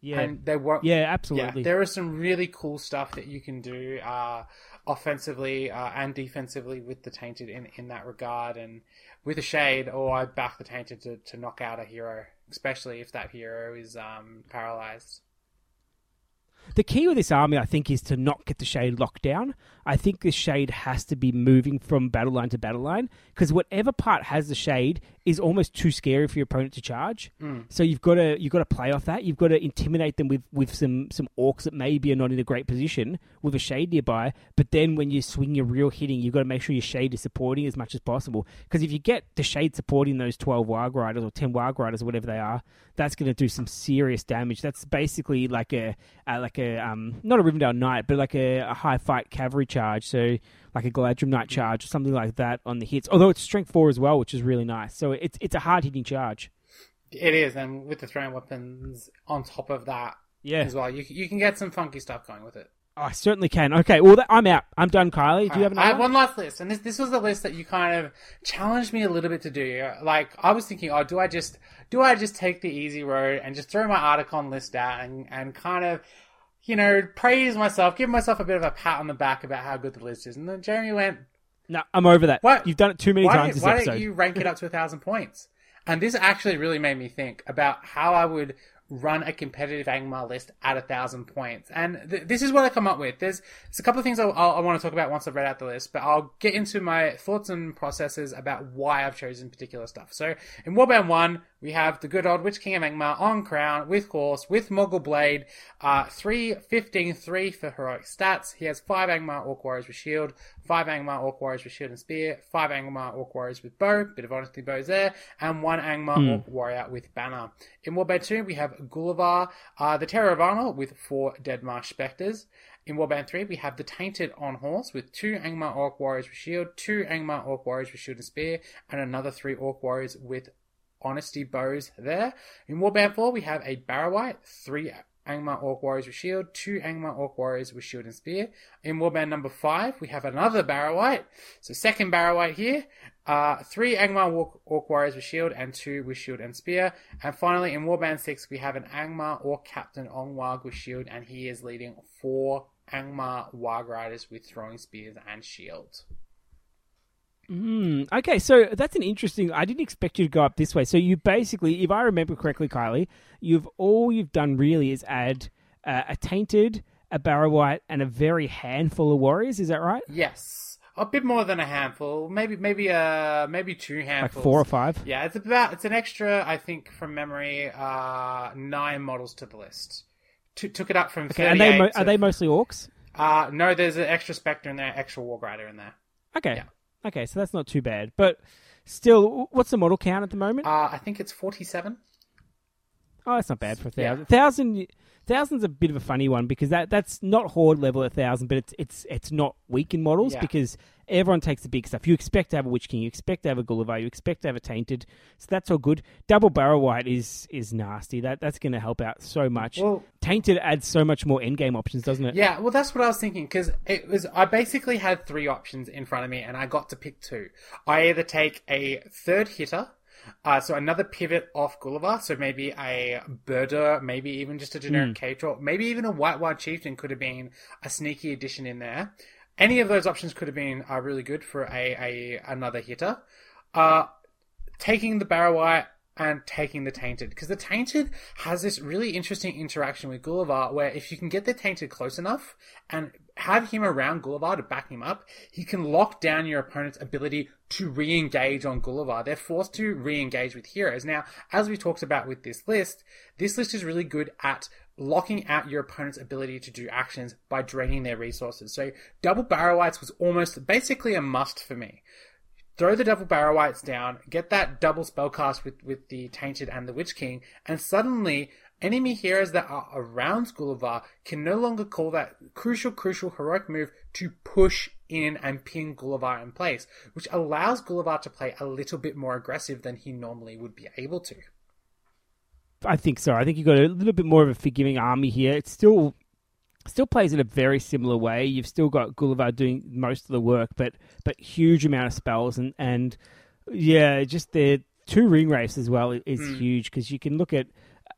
Yeah, and they won't, yeah, absolutely. Yeah, there is some really cool stuff that you can do uh, offensively uh, and defensively with the Tainted in, in that regard. And with a Shade, or oh, I back the Tainted to, to knock out a hero, especially if that hero is um, paralyzed. The key with this army, I think, is to not get the Shade locked down. I think the Shade has to be moving from battle line to battle line, because whatever part has the Shade is almost too scary for your opponent to charge. Mm. So you've got to you've got to play off that. You've got to intimidate them with, with some, some Orcs that maybe are not in a great position with a Shade nearby. But then when you swing your real hitting, you've got to make sure your Shade is supporting as much as possible. Because if you get the Shade supporting those twelve Warg Riders or ten Warg Riders or whatever they are, that's going to do some serious damage. That's basically like a... Uh, like A, um, not a Rivendell Knight, but like a, a high fight cavalry charge, so like a Galadrim Knight charge or something like that on the hits. Although it's strength four as well, which is really nice. So it's it's a hard hitting charge. It is, and with the throwing weapons on top of that yeah. as well, you you can get some funky stuff going with it. Oh, I certainly can. Okay, well, I'm out. I'm done, Kylie. Do All you have another? I have one last list, and this this was the list that you kind of challenged me a little bit to do. Like, I was thinking, oh, do I just do I just take the easy road and just throw my Articon list out and, and kind of, you know, praise myself, give myself a bit of a pat on the back about how good the list is. And then Jeremy went, no, I'm over that. What? You've done it too many why times did, this why episode. Why don't you rank it up to a thousand points? And this actually really made me think about how I would run a competitive Angmar list at a thousand points. And th- this is what I come up with. There's, there's a couple of things I, I'll, I want to talk about once I've read out the list, but I'll get into my thoughts and processes about why I've chosen particular stuff. So in Warband one, we have the good old Witch King of Angmar on Crown with Horse, with Mogul Blade, uh, three, fifteen, three for heroic stats. He has five Angmar Orc Warriors with Shield, five Angmar Orc Warriors with Shield and Spear, five Angmar Orc Warriors with Bow, bit of honesty bows there, and one Angmar mm. Orc Warrior with Banner. In Warband two, we have Gulavhar, uh, the Terror of Arnor with four Dead Marsh Spectres. In Warband three, we have the Tainted on Horse with two Angmar Orc Warriors with Shield, two Angmar Orc Warriors with Shield and Spear, and another three Orc Warriors with honesty bows there. In Warband four, we have a Barrow-wight, three Angmar Orc Warriors with Shield, two Angmar Orc Warriors with Shield and Spear. In Warband number five, we have another Barrow-wight, so second Barrow-wight here, uh, three Angmar Orc, Orc Warriors with Shield and two with Shield and Spear. And finally, in Warband six, we have an Angmar Orc Captain on Warg with Shield, and he is leading four Angmar Warg Riders with throwing spears and shields. Mm, okay, so that's an interesting... I didn't expect you to go up this way. So you basically, if I remember correctly, Kylie, you've all you've done really is add uh, a Tainted, a Barrow-wight, and a very handful of warriors. Is that right? Yes, a bit more than a handful. Maybe, maybe, uh, maybe two handfuls. Like four or five. Yeah, it's about it's an extra. I think from memory, uh, nine models to the list. T- took it up from okay, thirty-eight. They mo- to... Are they mostly orcs? Uh, no, there's an extra Spectre in there, extra Warg Rider in there. Okay. Yeah. Okay, so that's not too bad. But still, what's the model count at the moment? Uh, I think it's forty-seven. Oh, that's not bad for a thousand. Yeah. Thousand, thousand's a bit of a funny one because that, that's not Horde level at one thousand, but it's it's it's not weak in models yeah. because everyone takes the big stuff. You expect to have a Witch King, you expect to have a Gulavhar, you expect to have a Tainted. So that's all good. Double Barrow-wight is is nasty. That That's going to help out so much. Well, Tainted adds so much more endgame options, doesn't it? Yeah, well, that's what I was thinking because it was I basically had three options in front of me and I got to pick two. I either take a third hitter, Uh, so another pivot off Gulavhar, so maybe a Búrðr, maybe even just a generic mm. K-Trot, maybe even a Wild Warg Chieftain could have been a sneaky addition in there. Any of those options could have been uh, really good for a, a another hitter. Uh, taking the Barrow-wight and taking the Tainted, because the Tainted has this really interesting interaction with Gulavhar where if you can get the Tainted close enough and have him around Gulavhar to back him up, he can lock down your opponent's ability to re-engage on Gulavhar. They're forced to re-engage with heroes. Now, as we talked about with this list, this list is really good at locking out your opponent's ability to do actions by draining their resources. So double Barrow-wights was almost basically a must for me. Throw the double Barrow-wights down, get that double spellcast with, with the Tainted and the Witch King, and suddenly enemy heroes that are around Gulavhar can no longer call that crucial, crucial heroic move to push in and pin Gulavhar in place, which allows Gulavhar to play a little bit more aggressive than he normally would be able to. I think so. I think you've got a little bit more of a forgiving army here. It's still... still plays in a very similar way. You've still got Gulavhar doing most of the work, but but huge amount of spells. And, and yeah, just the two Ringwraiths as well is mm. huge because you can look at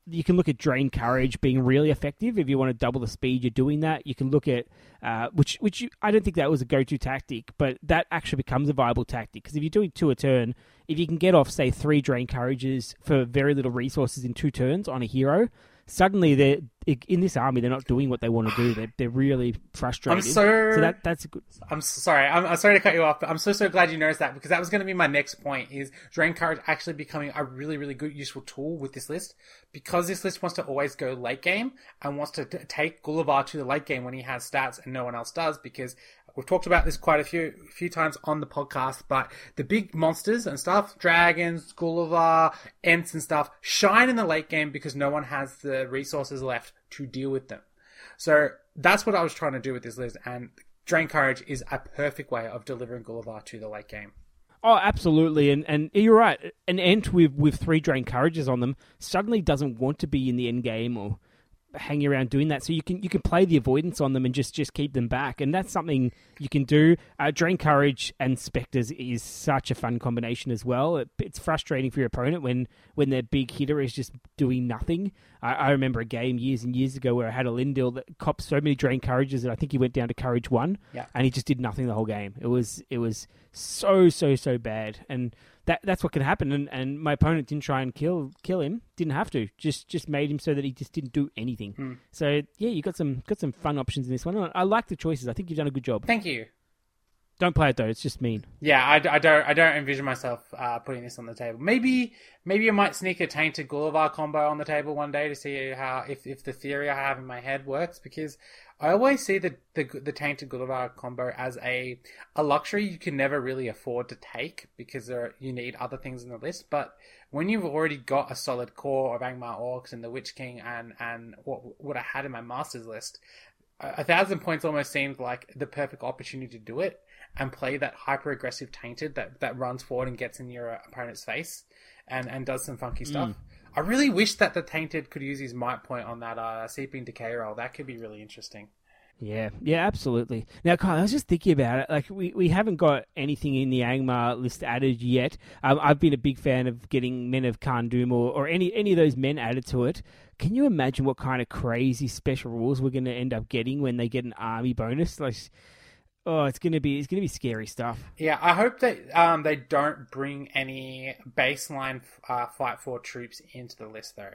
you can look at Drain Courage being really effective. If you want to double the speed, you're doing that. You can look at, uh, which which you, I don't think that was a go-to tactic, but that actually becomes a viable tactic because if you're doing two a turn, if you can get off, say, three Drain Courages for very little resources in two turns on a hero, suddenly, they're in this army. They're not doing what they want to do. They're they're really frustrated. I'm so, so that that's a good. I'm sorry. I'm, I'm sorry to cut you off, but I'm so so glad you noticed that because that was going to be my next point. Is Drain Courage actually becoming a really really good useful tool with this list because this list wants to always go late game and wants to t- take Gulavhar to the late game when he has stats and no one else does because. We've talked about this quite a few few times on the podcast, but the big monsters and stuff, dragons, Gulavhar, Ents and stuff, shine in the late game because no one has the resources left to deal with them. So that's what I was trying to do with this list, and Drain Courage is a perfect way of delivering Gulavhar to the late game. Oh, absolutely. And and you're right. An Ent with, with three Drain Courages on them suddenly doesn't want to be in the end game or hanging around doing that. So you can you can play the avoidance on them and just, just keep them back. And that's something you can do. Uh, Drain Courage and Spectres is such a fun combination as well. It, it's frustrating for your opponent when, when their big hitter is just doing nothing. I, I remember a game years and years ago where I had a Lindil that copped so many Drain Courages that I think he went down to Courage one, yeah. and he just did nothing the whole game. It was it was so, so, so bad. And that that's what can happen. And, and my opponent didn't try and kill kill him. Didn't have to. Just just made him so that he just didn't do anything. Mm. So, yeah, you got some got some fun options in this one. I like the choices. I think you've done a good job. Thank you. Don't play it, though. It's just mean. Yeah, I, I don't I don't envision myself uh, putting this on the table. Maybe maybe I might sneak a Tainted Gulavhar combo on the table one day to see how if, if the theory I have in my head works, because I always see the, the, the Tainted Gulavhar combo as a, a luxury you can never really afford to take because there are, you need other things in the list. But when you've already got a solid core of Angmar Orcs and the Witch King and, and what, what I had in my Masters list, a thousand points almost seemed like the perfect opportunity to do it and play that hyper-aggressive Tainted that, that runs forward and gets in your opponent's face and, and does some funky stuff. Mm. I really wish that the Tainted could use his might point on that uh, Seeping Decay roll. That could be really interesting. Yeah, yeah, absolutely. Now, Kyle, I was just thinking about it. Like, we, we haven't got anything in the Angmar list added yet. Um, I've been a big fan of getting Men of Khan Doom or, or any, any of those men added to it. Can you imagine what kind of crazy special rules we're going to end up getting when they get an army bonus? Like... Oh, it's gonna be it's gonna be scary stuff. Yeah, I hope that um they don't bring any baseline uh, Fight Four troops into the list though.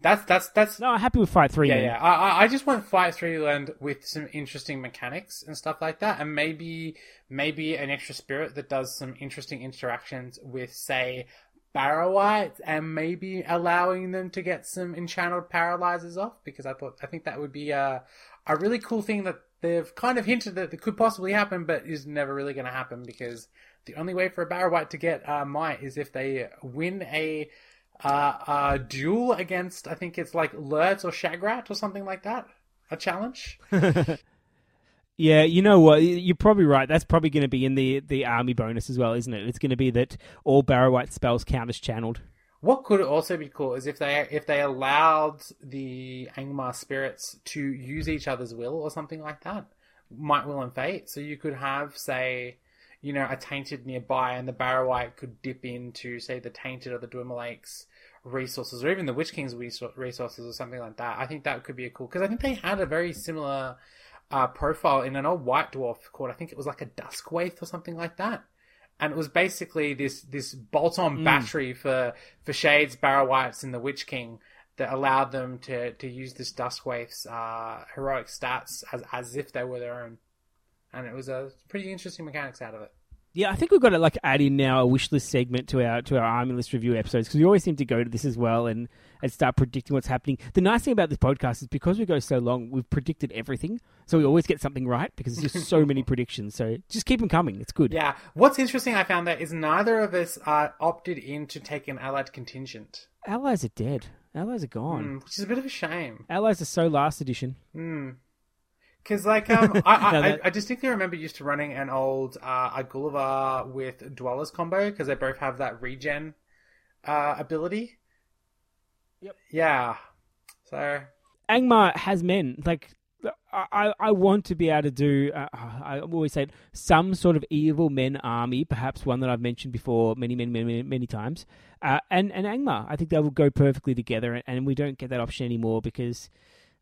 That's that's that's. No, I'm happy with Fight Three. Yeah, man. yeah. I I just want Fight Three land with some interesting mechanics and stuff like that, and maybe maybe an extra spirit that does some interesting interactions with, say, Barrow-wight, and maybe allowing them to get some enchanted paralyzes off, because I thought I think that would be a a really cool thing that they've kind of hinted that it could possibly happen, but is never really going to happen, because the only way for a Barrow-wight to get uh, might is if they win a, uh, a duel against, I think it's like Lurtz or Shagrat or something like that, a challenge. Yeah, you know what? You're probably right. That's probably going to be in the, the army bonus as well, isn't it? It's going to be that all Barrow-wight spells count as channeled. What could also be cool is if they if they allowed the Angmar spirits to use each other's will or something like that, might, will, and fate. So you could have, say, you know, a Tainted nearby, and the Barrow-wight could dip into, say, the Tainted or the Dwimmerlaik's resources, or even the Witch King's resources, or something like that. I think that could be a cool, because I think they had a very similar uh, profile in an old White Dwarf called, I think it was like a Duskwaith or something like that. And it was basically this, this bolt-on mm. battery for, for Shades, Barrow-wights, and the Witch King that allowed them to, to use this Duskwaith's uh, heroic stats as, as if they were their own. And it was a pretty interesting mechanics out of it. Yeah, I think we've got to like add in now a wish list segment to our to our army list review episodes, because we always seem to go to this as well and, and start predicting what's happening. The nice thing about this podcast is because we go so long, we've predicted everything, so we always get something right because there's just so many predictions. So just keep them coming; it's good. Yeah, what's interesting I found that is neither of us uh, opted in to take an allied contingent. Allies are dead. Allies are gone, mm, which is a bit of a shame. Allies are so last edition. Mm. Because, like, um, I, no, that... I I distinctly remember used to running an old uh, Gulavhar with Dwellers combo, because they both have that regen uh, ability. Yep. Yeah. So... Angmar has men. Like, I, I want to be able to do, uh, I always say, some sort of evil men army, perhaps one that I've mentioned before many, many, many, many times. Uh, and, and Angmar, I think they will go perfectly together, and, and we don't get that option anymore because...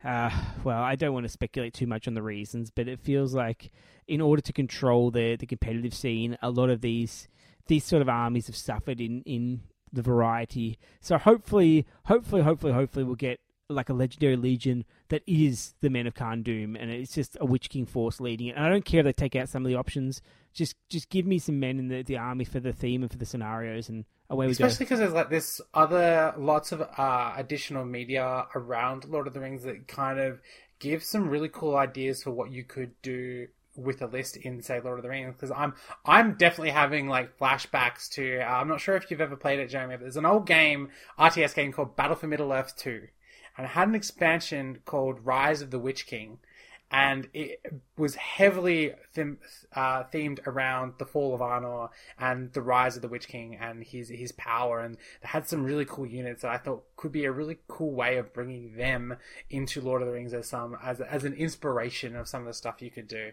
Uh, well, I don't want to speculate too much on the reasons, but it feels like in order to control the, the competitive scene, a lot of these these sort of armies have suffered in, in the variety. So hopefully, hopefully, hopefully, hopefully we'll get like a legendary legion that is the Men of Khan Doom, and it's just a Witch King force leading it. And I don't care if they take out some of the options. Just just give me some men in the, the army for the theme and for the scenarios, and away we go. Especially because there's like this other, lots of uh, additional media around Lord of the Rings that kind of gives some really cool ideas for what you could do with a list in, say, Lord of the Rings. Because I'm I'm definitely having like flashbacks to, uh, I'm not sure if you've ever played it, Jeremy, but there's an old game, R T S game called Battle for Middle-earth two. And it had an expansion called Rise of the Witch King. and it was heavily them, uh, themed around the fall of Arnor and the rise of the Witch King and his his power, and they had some really cool units that I thought could be a really cool way of bringing them into Lord of the Rings as some as as an inspiration of some of the stuff you could do.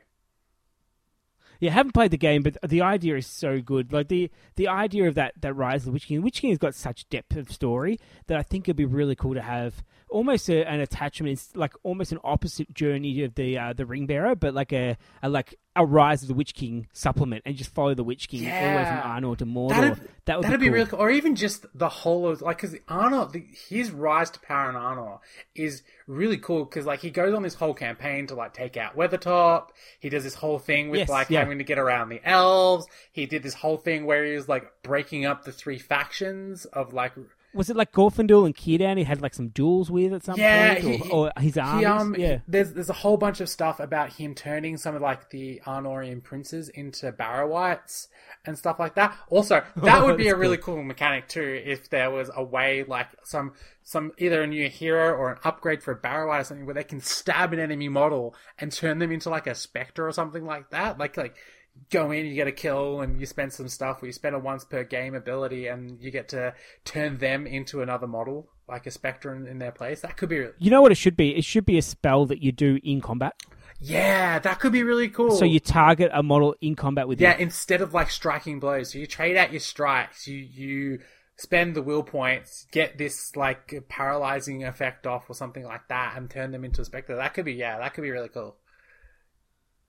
Yeah, I haven't played the game, but the idea is so good. Like the, the idea of that, that rise of the Witch King. The Witch King has got such depth of story that I think it'd be really cool to have almost a, an attachment. It's like almost an opposite journey of the uh, the Ringbearer, but like a, a like a rise of the Witch King supplement, and just follow the Witch King yeah. all the way from Arnor to Mordor. That'd, that would that'd be, cool. be really cool. Or even just the whole of like, because Arnor, the, his rise to power in Arnor is really cool, because like he goes on this whole campaign to like take out Weathertop. He does this whole thing with yes, like. Yeah. having to get around the elves. He did this whole thing where he was like breaking up the three factions of like... Was it like Gorfindel and Círdan he had like some duels with at some yeah, point? He, or, or his armies? He, um, yeah. There's there's a whole bunch of stuff about him turning some of like the Arnorian princes into Barrow-wights and stuff like that. Also, that oh, would be a really cool. cool mechanic too, if there was a way like some some either a new hero or an upgrade for a Barrow-wight or something where they can stab an enemy model and turn them into like a spectre or something like that. Like like go in, you get a kill, and you spend some stuff where you spend a once-per-game ability, and you get to turn them into another model, like a Spectre in, in their place. That could be... Really... You know what it should be? It should be a spell that you do in combat. Yeah, that could be really cool. So you target a model in combat with Yeah, you. Instead of, like, striking blows. So you trade out your strikes, you... you... spend the will points, get this like paralyzing effect off or something like that, and turn them into a spectre. That could be yeah, that could be really cool.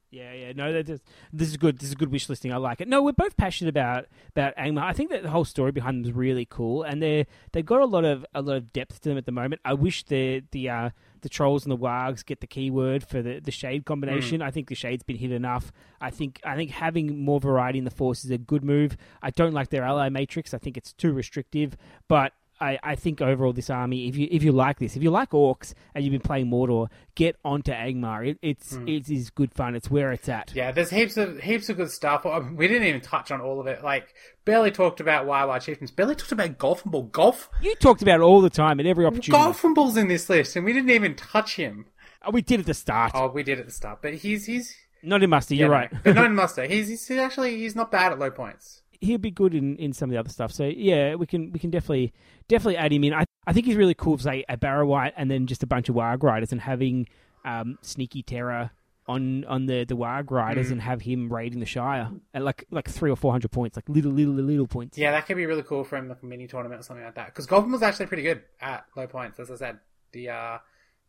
Yeah, yeah, no, that is, this is good. This is good wish listing. I like it. No, we're both passionate about about Angmar. I think that the whole story behind them is really cool, and they they've got a lot of a lot of depth to them at the moment. I wish the the uh, the trolls and the wargs get the keyword for the, the shade combination. Mm. I think the shade's been hit enough. I think I think having more variety in the force is a good move. I don't like their ally matrix. I think it's too restrictive, but. I, I think overall this army, if you if you like this, if you like orcs and you've been playing Mordor, get onto Angmar. It, it's mm. it is good fun. It's where it's at. Yeah, there's heaps of heaps of good stuff. We didn't even touch on all of it. Like barely talked about Wild Warg Chieftains. Barely talked about Golfenbull. Golf. You talked about it all the time at every opportunity. Golfenbull's in this list, and we didn't even touch him. Oh, we did at the start. Oh, we did at the start, but he's he's not in muster. You're yeah, right, but not in muster. He's, he's actually he's not bad at low points. He'd be good in, in some of the other stuff. So yeah, we can we can definitely definitely add him in. I I think he's really cool for say a Barrow-wight and then just a bunch of warg riders, and having um, sneaky terror on on the, the warg riders mm. and have him raiding the Shire at like like three or four hundred points, like little little little points. Yeah, that could be really cool for him, like a mini tournament or something like that. Because Golfenbull's actually pretty good at low points, as I said. The uh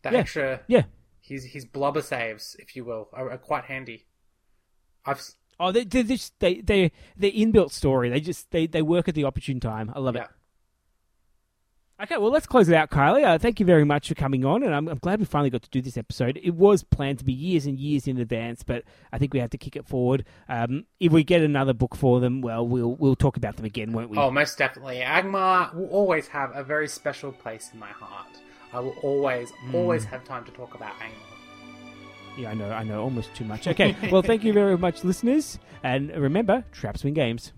that yeah. extra yeah his his blubber saves, if you will, are, are quite handy. I've. Oh, they they they they they're inbuilt story. They just they, they work at the opportune time. I love yeah. it. Okay, well, let's close it out, Kylie. Uh, thank you very much for coming on, and I'm, I'm glad we finally got to do this episode. It was planned to be years and years in advance, but I think we had to kick it forward. Um, if we get another book for them, well, we'll we'll talk about them again, won't we? Oh, most definitely. Angmar will always have a very special place in my heart. I will always mm. always have time to talk about Angmar. Yeah, I know, I know, almost too much. Okay, well, thank you very much, listeners. And remember, Traps Win Games.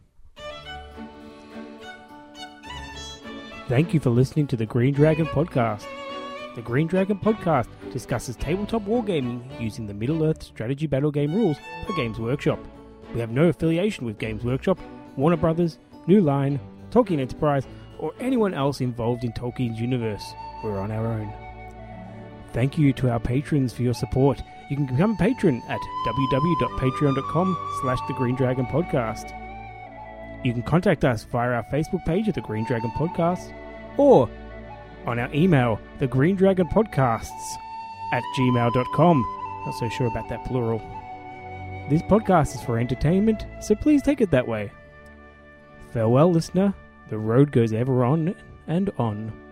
Thank you for listening to the Green Dragon Podcast. The Green Dragon Podcast discusses tabletop wargaming using the Middle-earth strategy battle game rules for Games Workshop. We have no affiliation with Games Workshop, Warner Brothers, New Line, Tolkien Enterprise, or anyone else involved in Tolkien's universe. We're on our own. Thank you to our patrons for your support. You can become a patron at w w w dot patreon dot com slash the Green Dragon Podcast. You can contact us via our Facebook page at The Green Dragon Podcast, or on our email, the green dragon podcasts at gmail dot com. Not so sure about that plural. This podcast is for entertainment, so please take it that way. Farewell, listener. The road goes ever on and on.